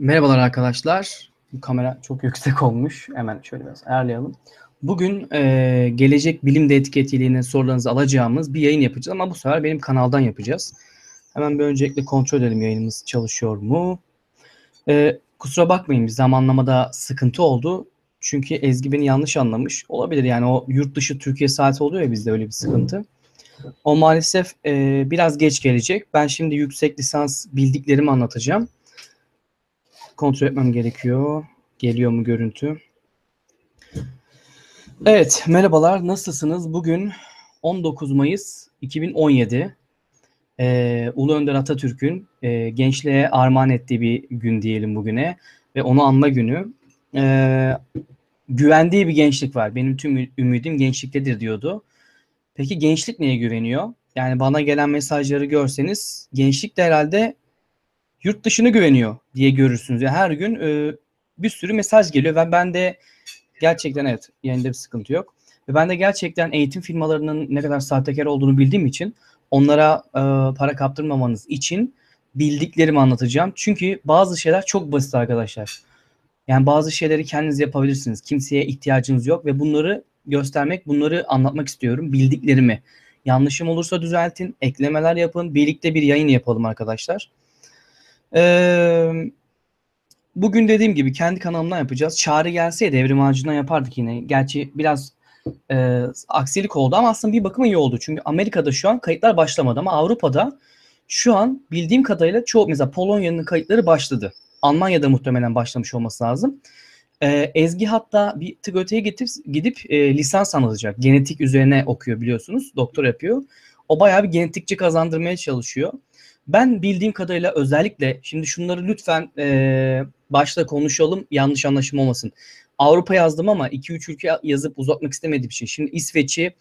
Merhabalar arkadaşlar. Bu kamera çok yüksek olmuş. Hemen şöyle biraz ayarlayalım. Bugün gelecek bilimde etiketliğine sorularınızı alacağımız bir yayın yapacağız ama bu sefer benim kanaldan yapacağız. Hemen bir öncelikle kontrol edelim yayınımız çalışıyor mu? Kusura bakmayın, bir zamanlamada sıkıntı oldu. Çünkü Ezgi beni yanlış anlamış. Olabilir yani, o yurt dışı Türkiye saati oluyor ya, bizde öyle bir sıkıntı. O maalesef biraz geç gelecek. Ben şimdi yüksek lisans bildiklerimi anlatacağım. Kontrol etmem gerekiyor. Geliyor mu görüntü? Evet, merhabalar. Nasılsınız? Bugün 19 Mayıs 2017. Ulu Önder Atatürk'ün gençliğe armağan ettiği bir gün diyelim bugüne. Ve onu anma günü. Güvendiği bir gençlik var. Benim tüm ümidim gençliktedir diyordu. Peki gençlik neye güveniyor? Yani bana gelen mesajları görseniz gençlik de herhalde yurt dışına güveniyor diye görürsünüz. Yani her gün bir sürü mesaj geliyor ve ben de gerçekten, evet yayında bir sıkıntı yok. Ve ben de gerçekten eğitim firmalarının ne kadar sahtekar olduğunu bildiğim için onlara para kaptırmamanız için bildiklerimi anlatacağım. Çünkü bazı şeyler çok basit arkadaşlar. Yani bazı şeyleri kendiniz yapabilirsiniz. Kimseye ihtiyacınız yok ve bunları göstermek, bunları anlatmak istiyorum. Bildiklerimi. Yanlışım olursa düzeltin, eklemeler yapın. Birlikte bir yayın yapalım arkadaşlar. Bugün dediğim gibi kendi kanalımdan yapacağız. Çağrı gelseydi Evrim Ağacı'ndan yapardık yine. Gerçi biraz aksilik oldu ama aslında bir bakıma iyi oldu. Çünkü Amerika'da şu an kayıtlar başlamadı ama Avrupa'da şu an bildiğim kadarıyla çoğu, mesela Polonya'nın kayıtları başladı. Almanya'da muhtemelen başlamış olması lazım. Ezgi hatta bir tık öteye gidip lisans anlatacak. Genetik üzerine okuyor biliyorsunuz. Doktor yapıyor. O bayağı bir genetikçi kazandırmaya çalışıyor. Ben bildiğim kadarıyla özellikle, şimdi şunları lütfen başta konuşalım, yanlış anlaşılma olmasın. Avrupa yazdım ama 2-3 ülke yazıp uzatmak istemediğim şey. Şimdi İsveç'i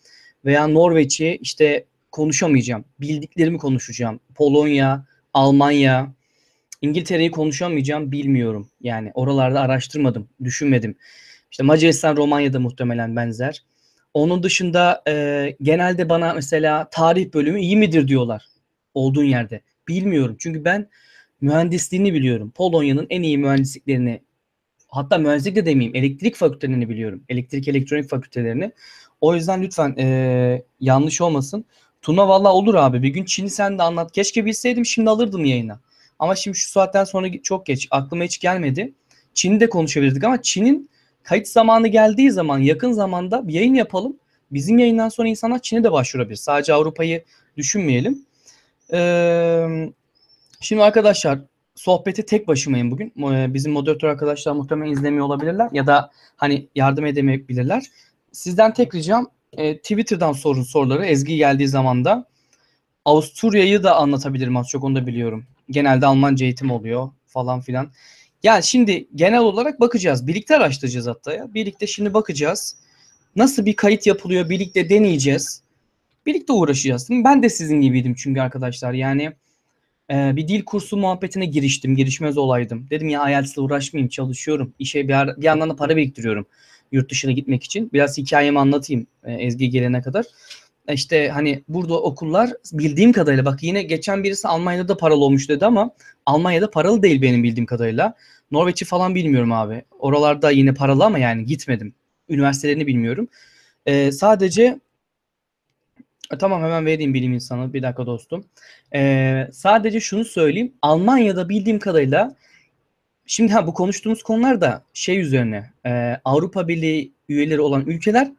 veya Norveç'i işte konuşamayacağım. Bildiklerimi konuşacağım. Polonya, Almanya, İngiltere'yi konuşamayacağım, bilmiyorum. Yani oralarda araştırmadım, düşünmedim. İşte Macaristan, Romanya'da muhtemelen benzer. Onun dışında genelde bana mesela tarih bölümü iyi midir diyorlar olduğun yerde. Bilmiyorum. Çünkü ben mühendisliğini biliyorum. Polonya'nın en iyi mühendisliklerini, hatta mühendislik de demeyeyim, elektrik fakültelerini biliyorum. Elektrik, elektronik fakültelerini. O yüzden lütfen yanlış olmasın. Tuna valla olur abi. Bir gün Çin'i sen de anlat. Keşke bilseydim, şimdi alırdım yayına. Ama şimdi şu saatten sonra çok geç. Aklıma hiç gelmedi. Çin'i de konuşabilirdik ama Çin'in kayıt zamanı geldiği zaman yakın zamanda bir yayın yapalım. Bizim yayından sonra insanlar Çin'e de başvurabilir. Sadece Avrupa'yı düşünmeyelim. Şimdi arkadaşlar sohbete tek başımayım bugün. Bizim moderatör arkadaşlar muhtemelen izlemiyor olabilirler ya da hani yardım edemeyebilirler. Sizden tek ricam Twitter'dan sorun soruları. Ezgi geldiği zaman da Avusturya'yı da anlatabilirim az çok, onu da biliyorum. Genelde Almanca eğitim oluyor falan filan. Yani şimdi genel olarak bakacağız. Birlikte araştıracağız hatta ya. Birlikte şimdi bakacağız. Nasıl bir kayıt yapılıyor, birlikte deneyeceğiz. Birlikte uğraşacağız. Değil mi? Ben de sizin gibiydim çünkü arkadaşlar. Yani bir dil kursu muhabbetine giriştim. Girişmez olaydım. Dedim ya IELTS'le uğraşmayayım, çalışıyorum. İşe bir yandan da para biriktiriyorum. Yurt dışına gitmek için. Biraz hikayemi anlatayım Ezgi gelene kadar. İşte hani burada okullar bildiğim kadarıyla, bak yine geçen birisi Almanya'da da paralı olmuş dedi ama Almanya'da paralı değil benim bildiğim kadarıyla. Norveç'i falan bilmiyorum abi. Oralarda yine paralı ama yani gitmedim. Üniversitelerini bilmiyorum. Sadece tamam, hemen vereyim bilim insanı. Bir dakika dostum. Sadece şunu söyleyeyim. Almanya'da bildiğim kadarıyla şimdi bu konuştuğumuz konular da şey üzerine, Avrupa Birliği üyeleri olan ülkeler,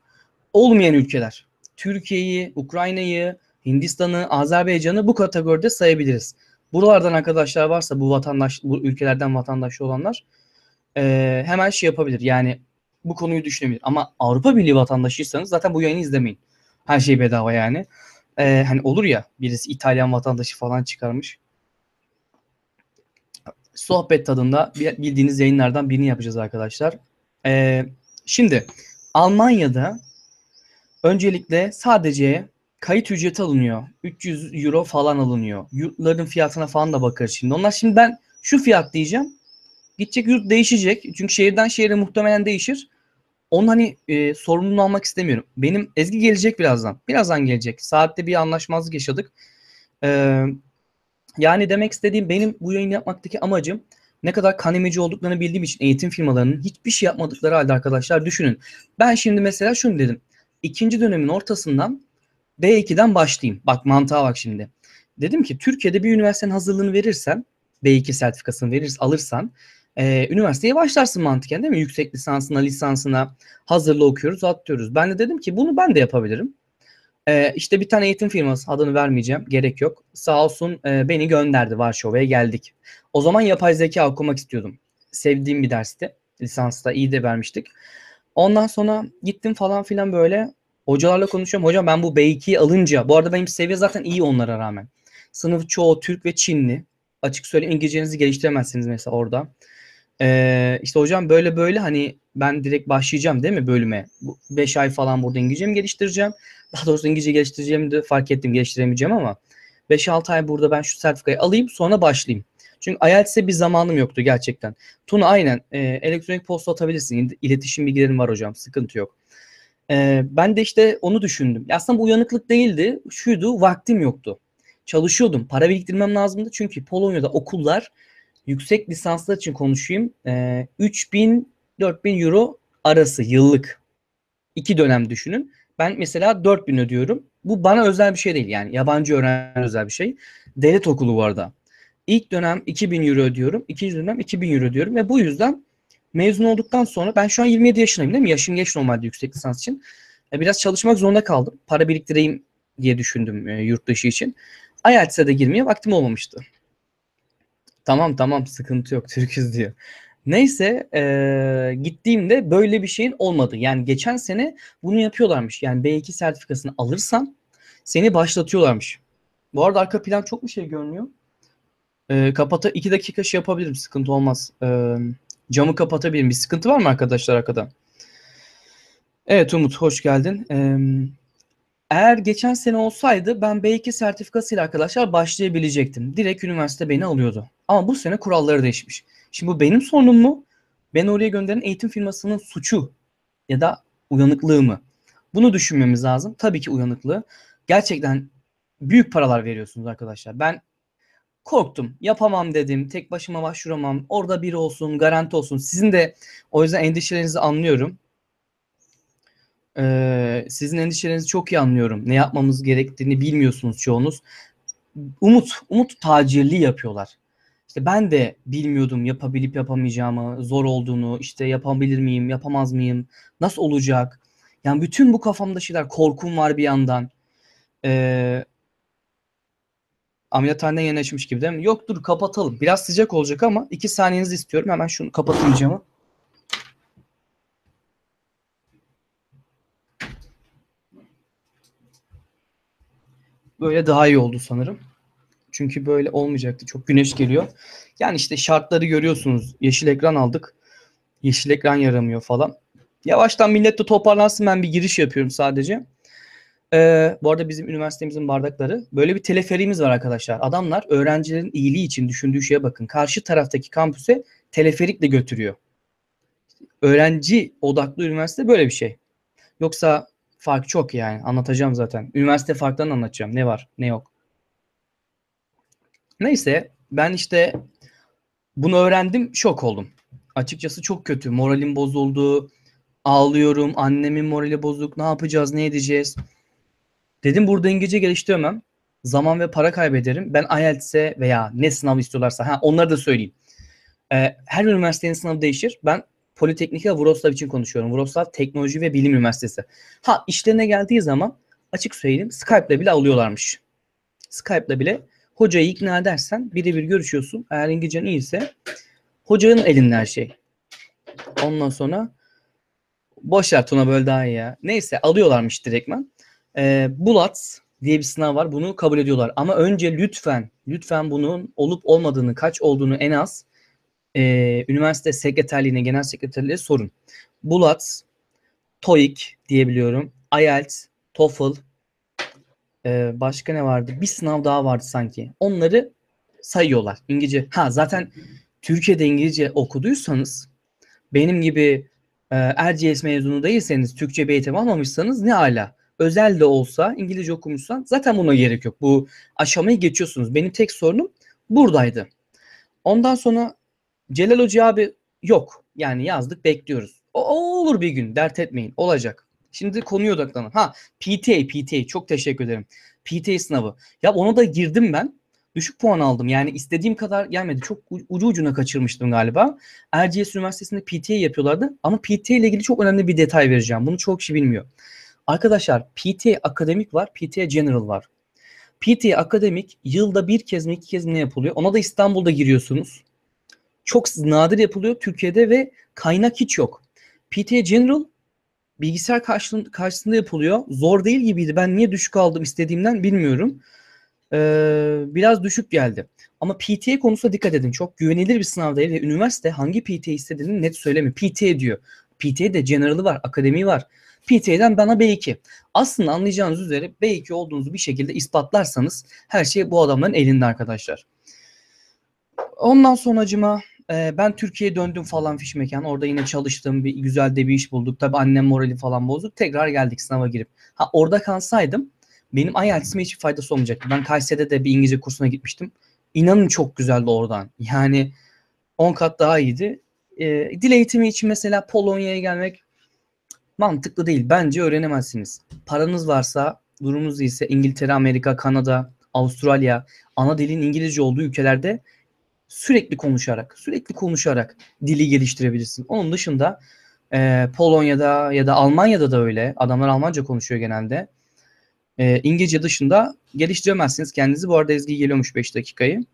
olmayan ülkeler. Türkiye'yi, Ukrayna'yı, Hindistan'ı, Azerbaycan'ı bu kategoride sayabiliriz. Buralardan arkadaşlar varsa bu ülkelerden vatandaşı olanlar hemen şey yapabilir. Yani bu konuyu düşünebilir. Ama Avrupa Birliği vatandaşıysanız zaten bu yayını izlemeyin. Her şey bedava yani. Hani olur ya, birisi İtalyan vatandaşı falan çıkarmış. Sohbet tadında bildiğiniz yayınlardan birini yapacağız arkadaşlar. Şimdi Almanya'da öncelikle sadece kayıt ücreti alınıyor. 300 euro falan alınıyor. Yurtların fiyatına falan da bakar şimdi. Onlar şimdi ben şu fiyat diyeceğim. Gidecek yurt değişecek. Çünkü şehirden şehire muhtemelen değişir. Onun hani sorumluluğunu almak istemiyorum. Benim Ezgi gelecek birazdan. Birazdan gelecek. Saatte bir anlaşmazlık yaşadık. Yani demek istediğim, benim bu yayını yapmaktaki amacım ne kadar kan emici olduklarını bildiğim için eğitim firmalarının hiçbir şey yapmadıkları halde arkadaşlar düşünün. Ben şimdi mesela şunu dedim. İkinci dönemin ortasından B2'den başlayayım. Bak mantığa bak şimdi. Dedim ki Türkiye'de bir üniversitenin hazırlığını verirsen, B2 sertifikasını alırsan üniversiteye başlarsın mantıken değil mi? Yüksek lisansına, lisansına hazırlığı okuyoruz, atlıyoruz. Ben de dedim ki bunu ben de yapabilirim. İşte bir tane eğitim firması, adını vermeyeceğim, gerek yok. Sağ olsun beni gönderdi, Varşova'ya geldik. O zaman yapay zeka okumak istiyordum. Sevdiğim bir dersti. Lisansta iyi de vermiştik. Ondan sonra gittim falan filan böyle. Hocalarla konuşuyorum. Hocam ben bu B2'yi alınca, bu arada benim seviye zaten iyi onlara rağmen. Sınıf çoğu Türk ve Çinli. Açık söyleyeyim İngilizcenizi geliştiremezsiniz mesela orada. İşte hocam böyle böyle hani ben direkt başlayacağım değil mi bölüme? 5 ay falan burada İngilizcemi geliştireceğim. Daha doğrusu İngilizce geliştireceğimi de fark ettim, geliştiremeyeceğim ama 5-6 ay burada ben şu sertifikayı alayım sonra başlayayım. Çünkü IELTS'e bir zamanım yoktu gerçekten. Tuna aynen elektronik posta atabilirsin. İletişim bilgilerim var hocam, sıkıntı yok. Ben de işte onu düşündüm. Aslında bu uyanıklık değildi. Şuydu, vaktim yoktu. Çalışıyordum. Para biriktirmem lazımdı. Çünkü Polonya'da okullar yüksek lisanslar için konuşayım. 3000-4000 euro arası yıllık. 2 dönem düşünün. Ben mesela 4000 ödüyorum. Bu bana özel bir şey değil. Yani yabancı öğrenci özel bir şey. Devlet okulu bu arada. İlk dönem 2000 euro ödüyorum. İkinci dönem 2000 euro ödüyorum. Ve bu yüzden mezun olduktan sonra ben şu an 27 yaşındayım değil mi? Yaşım geç normalde yüksek lisans için. Biraz çalışmak zorunda kaldım. Para biriktireyim diye düşündüm yurt dışı için. IELTS'e de girmeye vaktim olmamıştı. Tamam sıkıntı yok Türküz diyor. Neyse gittiğimde böyle bir şeyin olmadı. Yani geçen sene bunu yapıyorlarmış. Yani B2 sertifikasını alırsan seni başlatıyorlarmış. Bu arada arka plan çok bir şey görünüyor. Kapata 2 dakika şey yapabilirim, sıkıntı olmaz. Camı kapatabilirim. Bir sıkıntı var mı arkadaşlar arkada? Evet Umut hoş geldin. Eğer geçen sene olsaydı ben B2 sertifikasıyla arkadaşlar başlayabilecektim. Direkt üniversite beni alıyordu. Ama bu sene kuralları değişmiş. Şimdi bu benim sorunum mu? Beni oraya gönderen eğitim firmasının suçu ya da uyanıklığı mı? Bunu düşünmemiz lazım. Tabii ki uyanıklığı. Gerçekten büyük paralar veriyorsunuz arkadaşlar. Ben korktum. Yapamam dedim. Tek başıma başvuramam. Orada biri olsun, garanti olsun. Sizin de o yüzden endişelerinizi anlıyorum. Sizin endişelerinizi çok iyi anlıyorum. Ne yapmamız gerektiğini bilmiyorsunuz çoğunuz. Umut tacirliği yapıyorlar. İşte ben de bilmiyordum yapabilip yapamayacağımı, zor olduğunu, işte yapabilir miyim, yapamaz mıyım, nasıl olacak? Yani bütün bu kafamda şeyler, korkum var bir yandan. Ameliyathaneden yeni açmış gibi değil mi? Yok dur kapatalım. Biraz sıcak olacak ama 2 saniyenizi istiyorum. Hemen şunu kapatacağım. Böyle daha iyi oldu sanırım. Çünkü böyle olmayacaktı. Çok güneş geliyor. Yani işte şartları görüyorsunuz. Yeşil ekran aldık. Yeşil ekran yaramıyor falan. Yavaştan millet de toparlansın. Ben bir giriş yapıyorum sadece. Bu arada bizim üniversitemizin bardakları. Böyle bir teleferiğimiz var arkadaşlar. Adamlar öğrencilerin iyiliği için düşündüğü şeye bakın. Karşı taraftaki kampüse teleferikle götürüyor. Öğrenci odaklı üniversite böyle bir şey. Yoksa fark çok yani. Anlatacağım zaten. Üniversite farklarını anlatacağım. Ne var, ne yok. Neyse ben işte bunu öğrendim. Şok oldum. Açıkçası çok kötü. Moralim bozuldu. Ağlıyorum. Annemin morali bozuk. Ne yapacağız, ne edeceğiz? Dedim burada İngilizce geliştiremem. Zaman ve para kaybederim. Ben IELTS'e veya ne sınav istiyorlarsa. Onları da söyleyeyim. Her üniversitenin sınavı değişir. Ben Politeknik ve Wrocław için konuşuyorum. Wrocław Teknoloji ve Bilim Üniversitesi. İşlerine geldiği zaman açık söyleyeyim Skype'la bile alıyorlarmış. Skype'la bile hocayı ikna edersen birebir görüşüyorsun. Eğer İngilizcen iyiyse hocanın elinde her şey. Ondan sonra boşver Tuna böyle daha iyi ya. Neyse alıyorlarmış direktmen. BULATS diye bir sınav var. Bunu kabul ediyorlar. Ama önce lütfen bunun olup olmadığını, kaç olduğunu en az üniversite sekreterliğine, genel sekreterliğe sorun. BULATS, TOEIC diyebiliyorum. IELTS, TOEFL. Başka ne vardı? Bir sınav daha vardı sanki. Onları sayıyorlar. İngilizce. Zaten Türkiye'de İngilizce okuduysanız, benim gibi Erciyes mezunu değilseniz, Türkçe bir eğitim almamışsanız ne ala. Özel de olsa İngilizce okumuşsan zaten buna gerek yok. Bu aşamayı geçiyorsunuz. Benim tek sorunum buradaydı. Ondan sonra Celal Hoca abi yok. Yani yazdık, bekliyoruz. O olur bir gün, dert etmeyin. Olacak. Şimdi konuya odaklanın. Ha, PTA çok teşekkür ederim. PTA sınavı. Ya ona da girdim ben. Düşük puan aldım. Yani istediğim kadar gelmedi. Çok ucu ucuna kaçırmıştım galiba. Erciyes Üniversitesi'nde PTA yapıyorlardı. Ama PTA ile ilgili çok önemli bir detay vereceğim. Bunu çok kişi bilmiyor. Arkadaşlar, PTA akademik var, PTA general var. PTA akademik yılda bir kez mi iki kez mi ne yapılıyor? Ona da İstanbul'da giriyorsunuz. Çok nadir yapılıyor Türkiye'de ve kaynak hiç yok. PTA general bilgisayar karşısında yapılıyor. Zor değil gibiydi. Ben niye düşük aldım istediğimden bilmiyorum. Biraz düşük geldi. Ama PTA konusuna dikkat edin. Çok güvenilir bir sınav değil ve üniversite hangi PTA istediğini net söylemiyor. PTA diyor. PTA'de general'ı var, akademi var. PTA'den bana B2. Aslında anlayacağınız üzere B2 olduğunuzu bir şekilde ispatlarsanız her şey bu adamların elinde arkadaşlar. Ondan sonracıma ben Türkiye'ye döndüm falan fiş mekan. Orada yine çalıştım. Bir güzel de bir iş bulduk. Tabii annem morali falan bozdu. Tekrar geldik sınava girip. Ha, orada kalsaydım benim IELTS'ime hiçbir faydası olmayacaktı. Ben Kayseri'de de bir İngilizce kursuna gitmiştim. İnanın çok güzeldi oradan. Yani 10 kat daha iyiydi. Dil eğitimi için mesela Polonya'ya gelmek mantıklı değil. Bence öğrenemezsiniz. Paranız varsa, durumunuz iyiyse İngiltere, Amerika, Kanada, Avustralya, ana dilin İngilizce olduğu ülkelerde sürekli konuşarak dili geliştirebilirsin. Onun dışında Polonya'da ya da Almanya'da da öyle. Adamlar Almanca konuşuyor genelde. İngilizce dışında geliştiremezsiniz kendinizi. Bu arada Ezgi geliyormuş 5 dakikayı.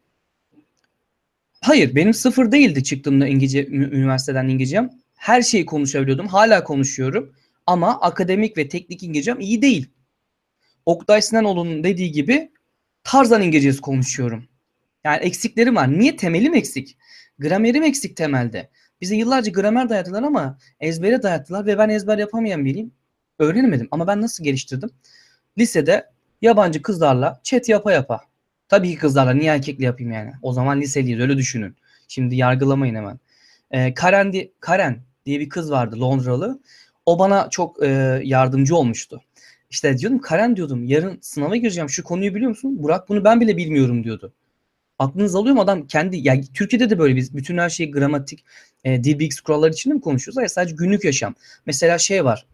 Hayır, benim sıfır değildi çıktığımda İngilizce, üniversiteden İngilizcem. Her şeyi konuşabiliyordum. Hala konuşuyorum. Ama akademik ve teknik İngilizcem iyi değil. Oktay Sinanoğlu'nun dediği gibi Tarzan İngilizcesi konuşuyorum. Yani eksiklerim var. Niye? Temelim eksik. Gramerim eksik temelde. Bize yıllarca gramer dayattılar ama ezbere dayattılar ve ben ezber yapamayan biriyim. Öğrenemedim ama ben nasıl geliştirdim? Lisede yabancı kızlarla chat yapa. Tabii ki kızlarla, niye erkekle yapayım yani? O zaman liseliyiz, öyle düşünün. Şimdi yargılamayın hemen. Karen diye bir kız vardı, Londralı. O bana çok yardımcı olmuştu. İşte diyordum, Karen diyordum, yarın sınava gireceğim, şu konuyu biliyor musun? Burak, bunu ben bile bilmiyorum diyordu. Aklınız alıyor mu adam kendi? Yani Türkiye'de de böyle biz bütün her şeyi gramatik, dil bilgisi kuralları içinde mi konuşuyoruz? Hayır, sadece günlük yaşam. Mesela şey var.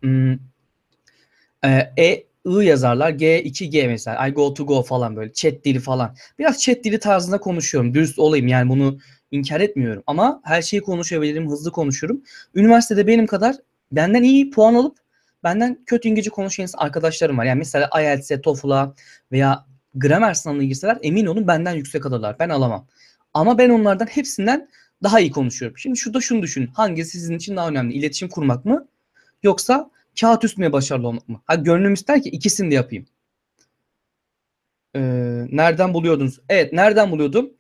I yazarlar. G2G mesela. I go to go falan böyle. Chat dili falan. Biraz chat dili tarzında konuşuyorum. Dürüst olayım yani, bunu inkar etmiyorum. Ama her şeyi konuşabilirim. Hızlı konuşurum. Üniversitede benim kadar benden iyi puan alıp benden kötü İngilizce konuşan arkadaşlarım var. Yani mesela IELTS'e, TOEFL'a veya gramer sınavına girseler emin olun benden yüksek alırlar. Ben alamam. Ama ben onlardan hepsinden daha iyi konuşuyorum. Şimdi şurada şunu düşünün. Hangisi sizin için daha önemli? İletişim kurmak mı? Yoksa kağıt üstüne başarılı olmak mı? Ha, gönlüm ister ki ikisini de yapayım. Nereden buluyordunuz? Evet, nereden buluyordum?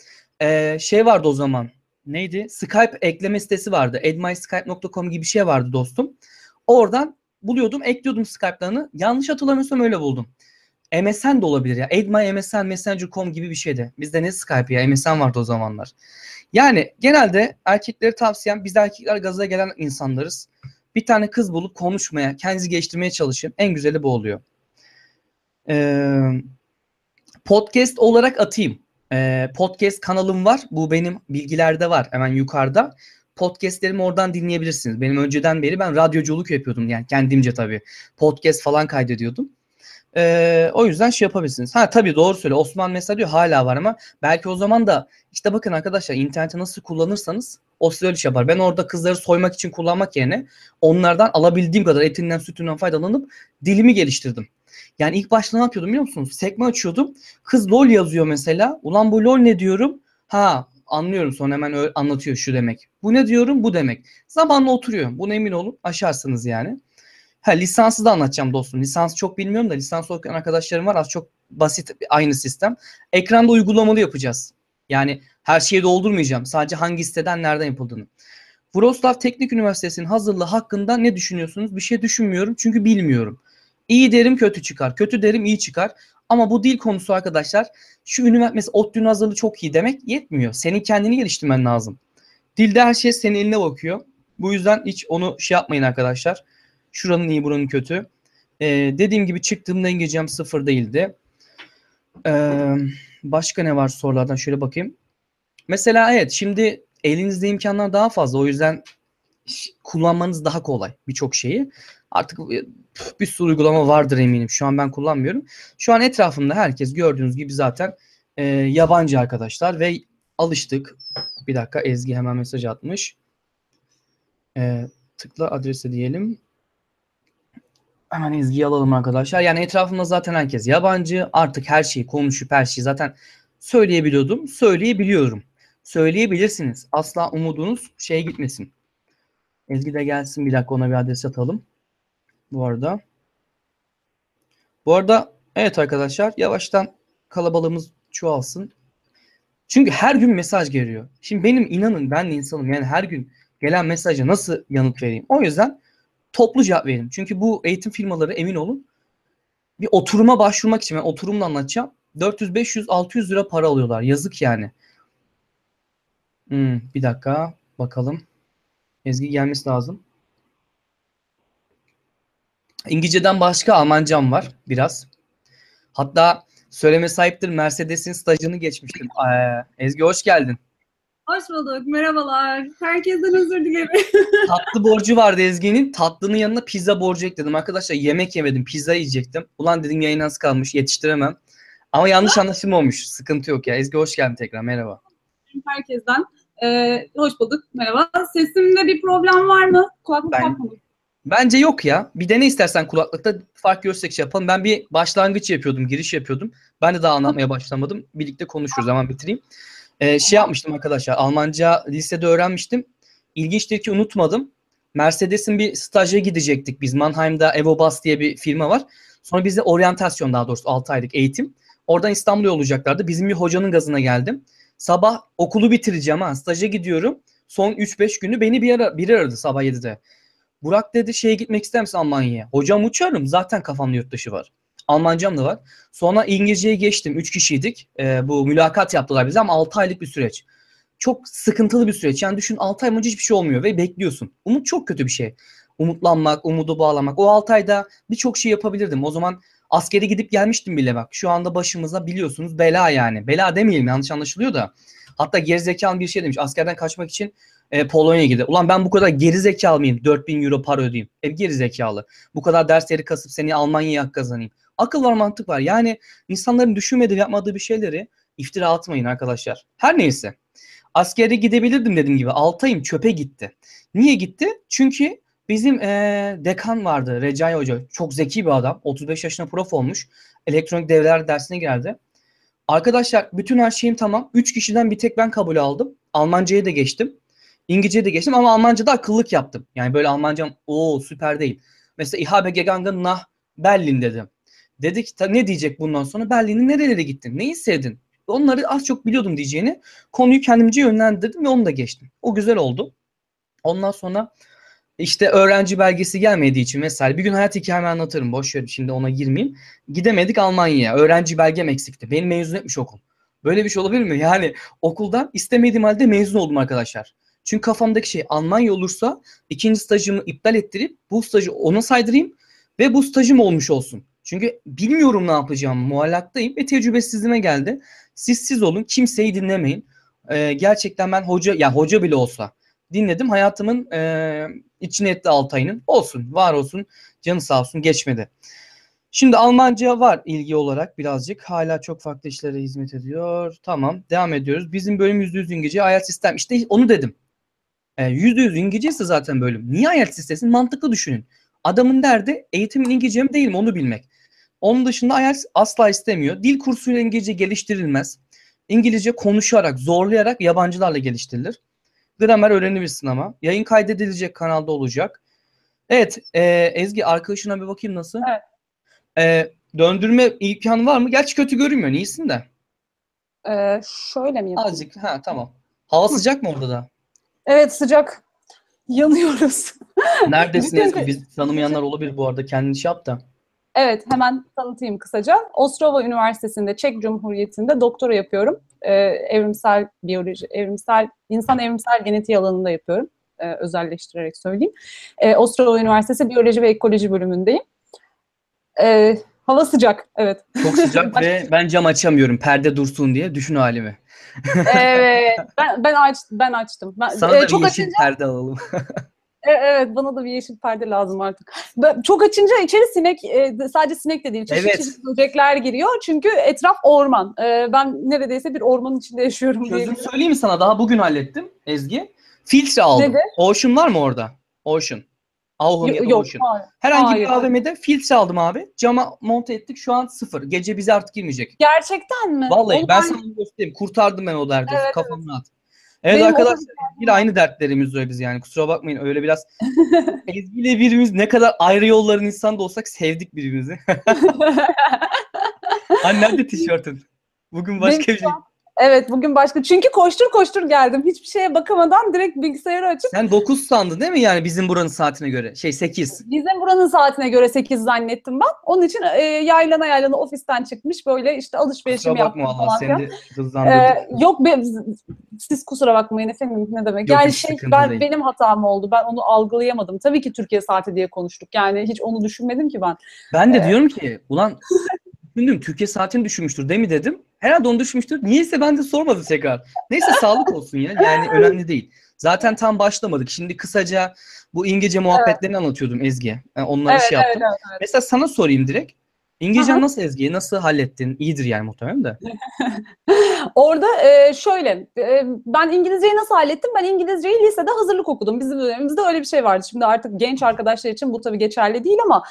Şey vardı o zaman. Neydi? Skype ekleme sitesi vardı. admyskype.com gibi bir şey vardı dostum. Oradan buluyordum, ekliyordum Skype'larını. Yanlış hatırlamıyorsam öyle buldum. MSN de olabilir ya. admymsn.messenger.com gibi bir şeydi. Bizde ne Skype ya? MSN vardı o zamanlar. Yani genelde erkekleri tavsiyem, biz erkekler gaza gelen insanlarız. Bir tane kız bulup konuşmaya, kendinizi geliştirmeye çalışın. En güzeli bu oluyor. Podcast olarak atayım. Podcast kanalım var. Bu benim bilgilerde var. Hemen yukarıda. Podcastlerimi oradan dinleyebilirsiniz. Benim önceden beri ben radyoculuk yapıyordum. Yani kendimce tabii. Podcast falan kaydediyordum. O yüzden şey yapabilirsiniz. Ha, tabii doğru söyle. Osman mesela diyor hala var ama belki o zaman da işte bakın arkadaşlar, interneti nasıl kullanırsanız o size öyle şey yapar. Ben orada kızları soymak için kullanmak yerine onlardan alabildiğim kadar etinden sütünden faydalanıp dilimi geliştirdim. Yani ilk başta ne yapıyordum biliyor musunuz? Sekme açıyordum. Kız lol yazıyor mesela. Ulan bu lol ne diyorum? Ha, anlıyorum, sonra hemen anlatıyor şu demek. Bu ne diyorum? Bu demek. Zamanla oturuyor. Buna emin olun, aşarsınız yani. Ha, lisansı da anlatacağım dostum. Lisans çok bilmiyorum da lisans okuyan arkadaşlarım var. Az çok basit, aynı sistem. Ekranda uygulamalı yapacağız. Yani her şeyi doldurmayacağım. Sadece hangi siteden nereden yapıldığını. Wrocław Teknik Üniversitesi'nin hazırlığı hakkında ne düşünüyorsunuz? Bir şey düşünmüyorum çünkü bilmiyorum. İyi derim kötü çıkar. Kötü derim iyi çıkar. Ama bu dil konusu arkadaşlar, şu üniversite mesela ODTÜ'nün hazırlığı çok iyi demek yetmiyor. Senin kendini geliştirmen lazım. Dilde her şey senin eline bakıyor. Bu yüzden hiç onu şey yapmayın arkadaşlar. Şuranın iyi, buranın kötü. Dediğim gibi çıktığımda İngilizcem sıfır değildi. Başka ne var sorulardan? Şöyle bakayım. Mesela evet, şimdi elinizde imkanlar daha fazla. O yüzden kullanmanız daha kolay birçok şeyi. Artık bir sürü uygulama vardır eminim. Şu an ben kullanmıyorum. Şu an etrafımda herkes gördüğünüz gibi zaten yabancı arkadaşlar ve alıştık. Bir dakika, Ezgi hemen mesaj atmış. Tıkla adrese diyelim. Hemen Ezgi'yi alalım arkadaşlar. Yani etrafımda zaten herkes yabancı. Artık her şeyi konuşup her şeyi zaten söyleyebiliyordum. Söyleyebiliyorum. Söyleyebilirsiniz. Asla umudunuz şeye gitmesin. Ezgi de gelsin. Bir dakika, ona bir adres atalım. Bu arada evet arkadaşlar, yavaştan kalabalığımız çoğalsın. Çünkü her gün mesaj geliyor. Şimdi benim, inanın ben de insanım. Yani her gün gelen mesaja nasıl yanıt vereyim? O yüzden toplu cevap verin. Çünkü bu eğitim firmaları, emin olun, bir oturuma başvurmak için, ben oturumla anlatacağım, 400, 500, 600 lira para alıyorlar. Yazık yani. Bir dakika bakalım. Ezgi gelmesi lazım. İngilizceden başka Almancam var biraz. Hatta söyleme sahiptir, Mercedes'in stajını geçmiştim. Ezgi hoş geldin. Hoş bulduk. Merhabalar. Herkesten özür dilerim. Tatlı borcu vardı Ezgi'nin. Tatlının yanına pizza borcu ekledim. Arkadaşlar yemek yemedim. Pizza yiyecektim. Ulan dedim yayın az kalmış. Yetiştiremem. Ama yanlış anlaşılma olmuş. Sıkıntı yok ya. Ezgi hoş geldin tekrar. Merhaba. Herkesten. Hoş bulduk. Merhaba. Sesimde bir problem var mı? Kulaklık takmadım. Bence yok ya. Bir dene istersen kulaklıkta. Fark görsek şey yapalım. Ben bir başlangıç yapıyordum. Giriş yapıyordum. Ben de daha anlatmaya başlamadım. Birlikte konuşuruz. Hemen bitireyim. Şey yapmıştım arkadaşlar, Almanca lisede öğrenmiştim. İlginçtir ki unutmadım. Mercedes'in bir staja gidecektik biz. Mannheim'da Evobus diye bir firma var. Sonra bize oryantasyon, daha doğrusu 6 aylık eğitim. Oradan İstanbul'a olacaklardı. Bizim bir hocanın gazına geldim. Sabah okulu bitireceğim, ha, staja gidiyorum. Son 3-5 günü beni biri aradı sabah 7'de. Burak dedi, şeye gitmek ister misin Almanya'ya? Hocam uçarım, zaten kafamda yurt dışı var. Almancam da var. Sonra İngilizceye geçtim. 3 kişiydik. Bu mülakat yaptılar bize ama 6 aylık bir süreç. Çok sıkıntılı bir süreç. Yani düşün, 6 ay boyunca hiçbir şey olmuyor ve bekliyorsun. Umut çok kötü bir şey. Umutlanmak, umudu bağlamak. O 6 ayda birçok şey yapabilirdim. O zaman askere gidip gelmiştim bile bak. Şu anda başımıza biliyorsunuz bela yani. Bela demeyelim, yanlış anlaşılıyor da. Hatta gerizekalı bir şey demiş. Askerden kaçmak için Polonya'ya gider. Ulan ben bu kadar gerizekalı mıyım? 4.000 euro para ödeyeyim. Gerizekalı. Bu kadar dersleri kasıp seni Almanya'ya kazanayım. Akıl var, mantık var. Yani insanların düşünmediği, yapmadığı bir şeyleri iftira atmayın arkadaşlar. Her neyse. Askere gidebilirdim dediğim gibi. 6 ayım çöpe gitti. Niye gitti? Çünkü bizim dekan vardı, Recai Hoca. Çok zeki bir adam. 35 yaşına prof olmuş. Elektronik devreler dersine girerdi. Arkadaşlar bütün her şeyim tamam. 3 kişiden bir tek ben kabul aldım. Almanca'ya da geçtim. İngilizce'ye de geçtim ama Almanca'da akıllık yaptım. Yani böyle Almancam süper değil. Mesela "Ich habe gegangen nach Berlin" dedim. Dedi ki ne diyecek bundan sonra? Berlin'in nerelere gittin? Neyi sevdin? Onları az çok biliyordum diyeceğini. Konuyu kendimce yönlendirdim ve onu da geçtim. O güzel oldu. Ondan sonra işte öğrenci belgesi gelmediği için vesaire. Bir gün hayat hikayemi anlatırım. Boş ver, şimdi ona girmeyeyim. Gidemedik Almanya'ya. Öğrenci belgem eksikti. Beni mezun etmiş okul. Böyle bir şey olabilir mi? Yani okuldan istemediğim halde mezun oldum arkadaşlar. Çünkü kafamdaki şey, Almanya olursa ikinci stajımı iptal ettirip bu stajı ona saydırayım ve bu stajım olmuş olsun. Çünkü bilmiyorum ne yapacağım, muallaktayım ve tecrübesizliğime geldi. Siz olun, kimseyi dinlemeyin. Gerçekten ben hoca bile olsa dinledim. Hayatımın içine etti 6 ayının. Olsun, var olsun, canı sağ olsun, geçmedi. Şimdi Almanca var ilgi olarak birazcık. Hala çok farklı işlere hizmet ediyor. Tamam, devam ediyoruz. Bizim bölüm %100 İngilizce, IELTS sistem. İşte onu dedim. %100 İngilizce ise zaten bölüm. Niye IELTS istesin? Mantıklı düşünün. Adamın derdi eğitimin İngilizce mi değil mi onu bilmek. Onun dışında IELTS asla istemiyor. Dil kursuyla İngilizce geliştirilmez. İngilizce konuşarak, zorlayarak yabancılarla geliştirilir. Gramer öğrenilirsin ama. Yayın kaydedilecek, kanalda olacak. Evet, Ezgi arkadaşına bir bakayım nasıl. Evet. Döndürme imkanı var mı? Gerçi kötü görünmüyor. İyisin de. Şöyle mi yapayım? Azıcık. Ha, tamam. Hava sıcak mı orada da? Evet, sıcak. Yanıyoruz. Neredesin Ezgi? Biz tanımayanlar olabilir bu arada. Kendini şey yap da. Evet, hemen tanıtayım kısaca. Ostrava Üniversitesi'nde, Çek Cumhuriyeti'nde doktora yapıyorum. Evrimsel biyoloji, insan evrimsel genetiği alanında yapıyorum. Özelleştirerek söyleyeyim. Ostrava Üniversitesi Biyoloji ve Ekoloji bölümündeyim. Hava sıcak, evet. Çok sıcak ve ben cam açamıyorum perde dursun diye. Düşün halimi. Evet. Ben açtım. Sana da çok yeşil perde alalım. Evet, bana da bir yeşil perde lazım artık. Çok açınca içeri sinek, sadece sinek de değil, çeşitli böcekler giriyor. Çünkü etraf orman. Ben neredeyse bir ormanın içinde yaşıyorum. Çözüm söyleyeyim sana, daha bugün hallettim Ezgi. Filtre aldım. Dedi. Ocean var mı orada? Ocean. Avhum ya da Ocean. Hayır. Herhangi bir AVM'de filtre aldım abi. Cama monte ettik. Şu an sıfır. Gece bize artık girmeyecek. Gerçekten mi? Vallahi ben sana göstereyim. Kurtardım ben o derdi. Evet, kafam rahat. Evet benim arkadaşlar, yine aynı dertlerimiz öyle biz yani. Kusura bakmayın, öyle biraz Ezgi'yle birimiz ne kadar ayrı yolların insan da olsak sevdik birbirimizi. Anne nerede tişörtün? Bugün başka benim bir şey. Evet bugün başka. Çünkü koştur koştur geldim. Hiçbir şeye bakamadan direkt bilgisayarı açıp. Sen 9 sandın değil mi yani bizim buranın saatine göre? 8. Bizim buranın saatine göre 8 zannettim ben. Onun için yaylana yaylana ofisten çıkmış böyle işte alışverişimi yaptım falan. Kusura bakma Allah, seni hızlandırdım. Yok be, siz kusura bakmayın efendim, ne demek. Yok, yani benim hatam oldu. Ben onu algılayamadım. Tabii ki Türkiye saati diye konuştuk. Yani hiç onu düşünmedim ki ben. Ben de diyorum ki ulan... Düşündüm, Türkiye saatini düşünmüştür değil mi dedim. Herhalde onu düşünmüştür. Niyeyse ben de sormadım tekrar. Neyse sağlık olsun ya. Yani önemli değil. Zaten tam başlamadık. Şimdi kısaca bu İngilizce muhabbetlerini anlatıyordum Ezgi'ye. Yani onları yaptım. Evet. Mesela sana sorayım direkt. İngilizcen nasıl Ezgi'yi? Nasıl hallettin? İyidir yani muhtemelen de. Orada şöyle, ben İngilizceyi nasıl hallettim? Ben İngilizceyi lisede hazırlık okudum. Bizim dönemimizde öyle bir şey vardı. Şimdi artık genç arkadaşlar için bu tabii geçerli değil ama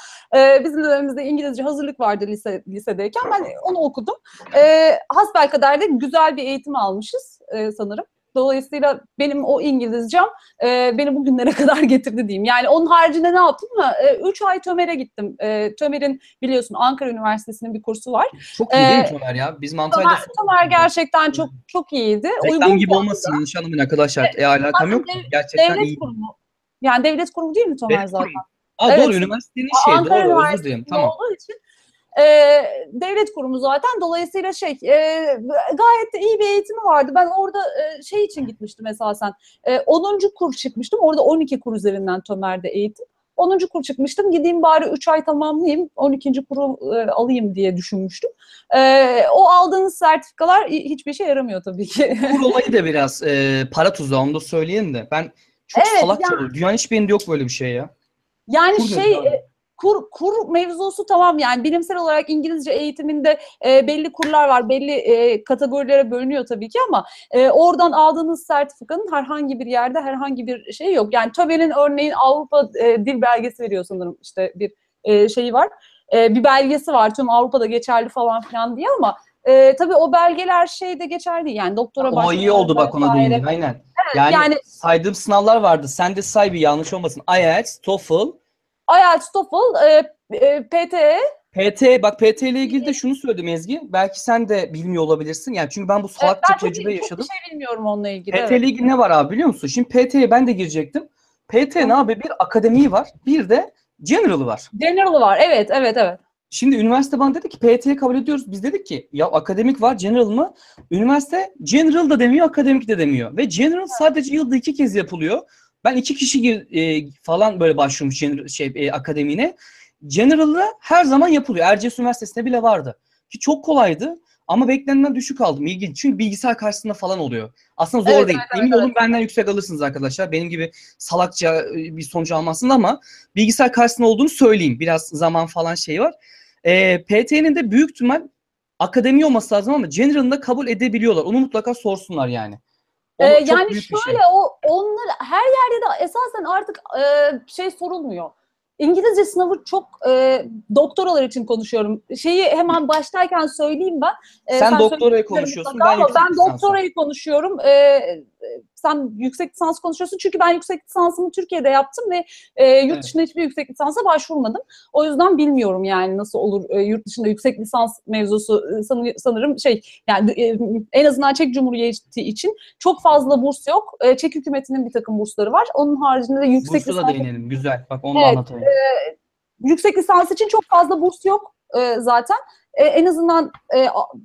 bizim dönemimizde İngilizce hazırlık vardı lisedeyken. Ben onu okudum. Hasbelkader de güzel bir eğitim almışız sanırım. Dolayısıyla benim o İngilizcem beni bugünlere kadar getirdi diyeyim. Yani onun haricinde ne yaptım mı? 3 ay Tömer'e gittim. Tömer'in biliyorsun Ankara Üniversitesi'nin bir kursu var. Çok iyi değil mi Tömer ya? Bizim Antalya'da... Tömer gerçekten çok iyiydi. Reklam gibi olmasın nişanımın arkadaşlar. Alakam yok mu? Gerçekten iyi. Kurumu. Yani devlet kurumu değil mi Tömer zaten? Aa, evet. Doğru, üniversitenin şeyi. Ankara doğru, özür dilerim. Tamam. Devlet kurumu zaten, dolayısıyla gayet de iyi bir eğitimi vardı. Ben orada için gitmiştim esasen. 10. kur çıkmıştım. Orada 12 kur üzerinden Tömer'de eğitim. 10. kur çıkmıştım. Gideyim bari 3 ay tamamlayayım. 12. kuru alayım diye düşünmüştüm. O aldığınız sertifikalar hiçbir şey yaramıyor tabii ki. Kur olayı da biraz para tuzağı, onu da söyleyeyim de. Ben çok salakça yani. Dünyanın hiçbirinde yok böyle bir şey ya. Yani kur Kur mevzusu tamam, yani bilimsel olarak İngilizce eğitiminde belli kurlar var, belli kategorilere bölünüyor tabii ki ama oradan aldığınız sertifikanın herhangi bir yerde herhangi bir şey yok. Yani TOEFL'in örneğin Avrupa dil belgesi veriyor sanırım, işte bir şeyi var, bir belgesi var tüm Avrupa'da geçerli falan filan diye ama tabii o belgeler şeyde geçerli yani doktora başlıyor. O iyi oldu bak ona değindin, aynen. Evet, yani saydığım sınavlar vardı, sen de say bir yanlış olmasın. IELTS, TOEFL. IELTS, TOEFL, PTE. PTE, bak PTE ile ilgili de şunu söyledim Ezgi. Belki sen de bilmiyor olabilirsin. Yani çünkü ben bu salakça tecrübe yaşadım. Ben bir şey bilmiyorum onunla ilgili. PTE ile ilgili ne var abi biliyor musun? Şimdi PTE'ye ben de girecektim. PTE ne abi? Bir akademiği var, bir de general'ı var. General'ı var, evet. Şimdi üniversite bana dedi ki PTE'ye kabul ediyoruz. Biz dedik ki ya akademik var, general mı? Üniversite general da demiyor, akademik de demiyor. Ve general sadece yılda 2 kez yapılıyor. Ben 2 kişi falan böyle başvurmuş akademine. General'da her zaman yapılıyor. Erciyes Üniversitesi'nde bile vardı. Ki çok kolaydı ama beklenenden düşük aldım. İlginç. Çünkü bilgisayar karşısında falan oluyor. Aslında zor değil. Emin olun benden yüksek alırsınız arkadaşlar. Benim gibi salakça bir sonuç almazsınız ama bilgisayar karşısında olduğunu söyleyeyim. Biraz zaman falan şey var. PT'nin de büyük ihtimal akademi olması lazım ama general'da kabul edebiliyorlar. Onu mutlaka sorsunlar yani. Yani şöyle onlar her yerde de esasen artık sorulmuyor. İngilizce sınavı çok doktoralar için konuşuyorum. Şeyi hemen başlarken söyleyeyim ben. Sen doktorayı konuşuyorsun. Ben doktorayı konuşuyorum. Sen yüksek lisans konuşuyorsun. Çünkü ben yüksek lisansımı Türkiye'de yaptım ve yurt dışında hiçbir yüksek lisansa başvurmadım. O yüzden bilmiyorum yani nasıl olur yurt dışında yüksek lisans mevzusu sanırım yani en azından Çek Cumhuriyeti için çok fazla burs yok. Çek hükümetinin bir takım bursları var. Onun haricinde de yüksek lisans... Bursa da değinelim. Güzel. Bak onu anlatayım. Yüksek lisans için çok fazla burs yok zaten. En azından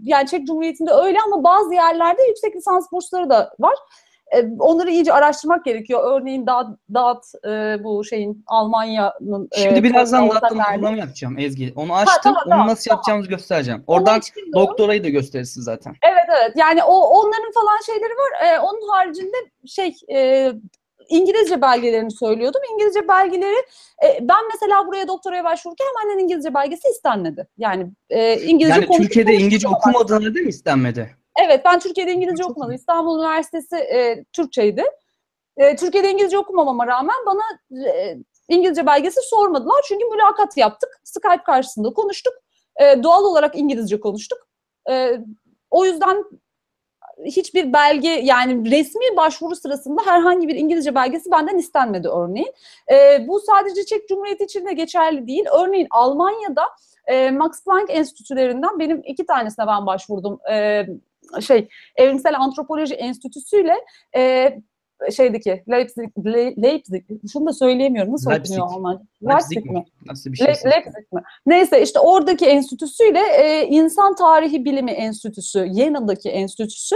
yani Çek Cumhuriyeti'nde öyle ama bazı yerlerde yüksek lisans bursları da var. Onları iyice araştırmak gerekiyor. Örneğin DAAD bu şeyin Almanya'nın... Şimdi birazdan DAAD'ın programı yapacağım Ezgi. Onu açtım. Onu nasıl yapacağımızı göstereceğim. Oradan doktorayı da gösterirsin zaten. Evet. Yani onların falan şeyleri var. Onun haricinde İngilizce belgelerini söylüyordum. İngilizce belgeleri ben mesela buraya doktoraya başvururken hemen İngilizce belgesi istenmedi. Yani İngilizce Türkiye'de İngilizce okumadığını da istenmedi. Evet, ben Türkiye'de İngilizce okumadım. İstanbul Üniversitesi Türkçeydi. Türkiye'de İngilizce okumamama rağmen bana İngilizce belgesi sormadılar. Çünkü mülakat yaptık. Skype karşısında konuştuk. Doğal olarak İngilizce konuştuk. O yüzden hiçbir belge, yani resmi başvuru sırasında herhangi bir İngilizce belgesi benden istenmedi örneğin. Bu sadece Çek Cumhuriyeti için de geçerli değil. Örneğin Almanya'da Max Planck Enstitülerinden benim 2 tanesine ben başvurdum. Evrimsel Antropoloji Enstitüsü'yle Leipzig, şunu da söyleyemiyorum. Nasıl okunuyor Almanca? Leipzig mi? Nasıl bir şey? Leipzig mi? Neyse işte oradaki enstitüsüyle İnsan Tarihi Bilimi Enstitüsü, Yena'daki enstitüsü,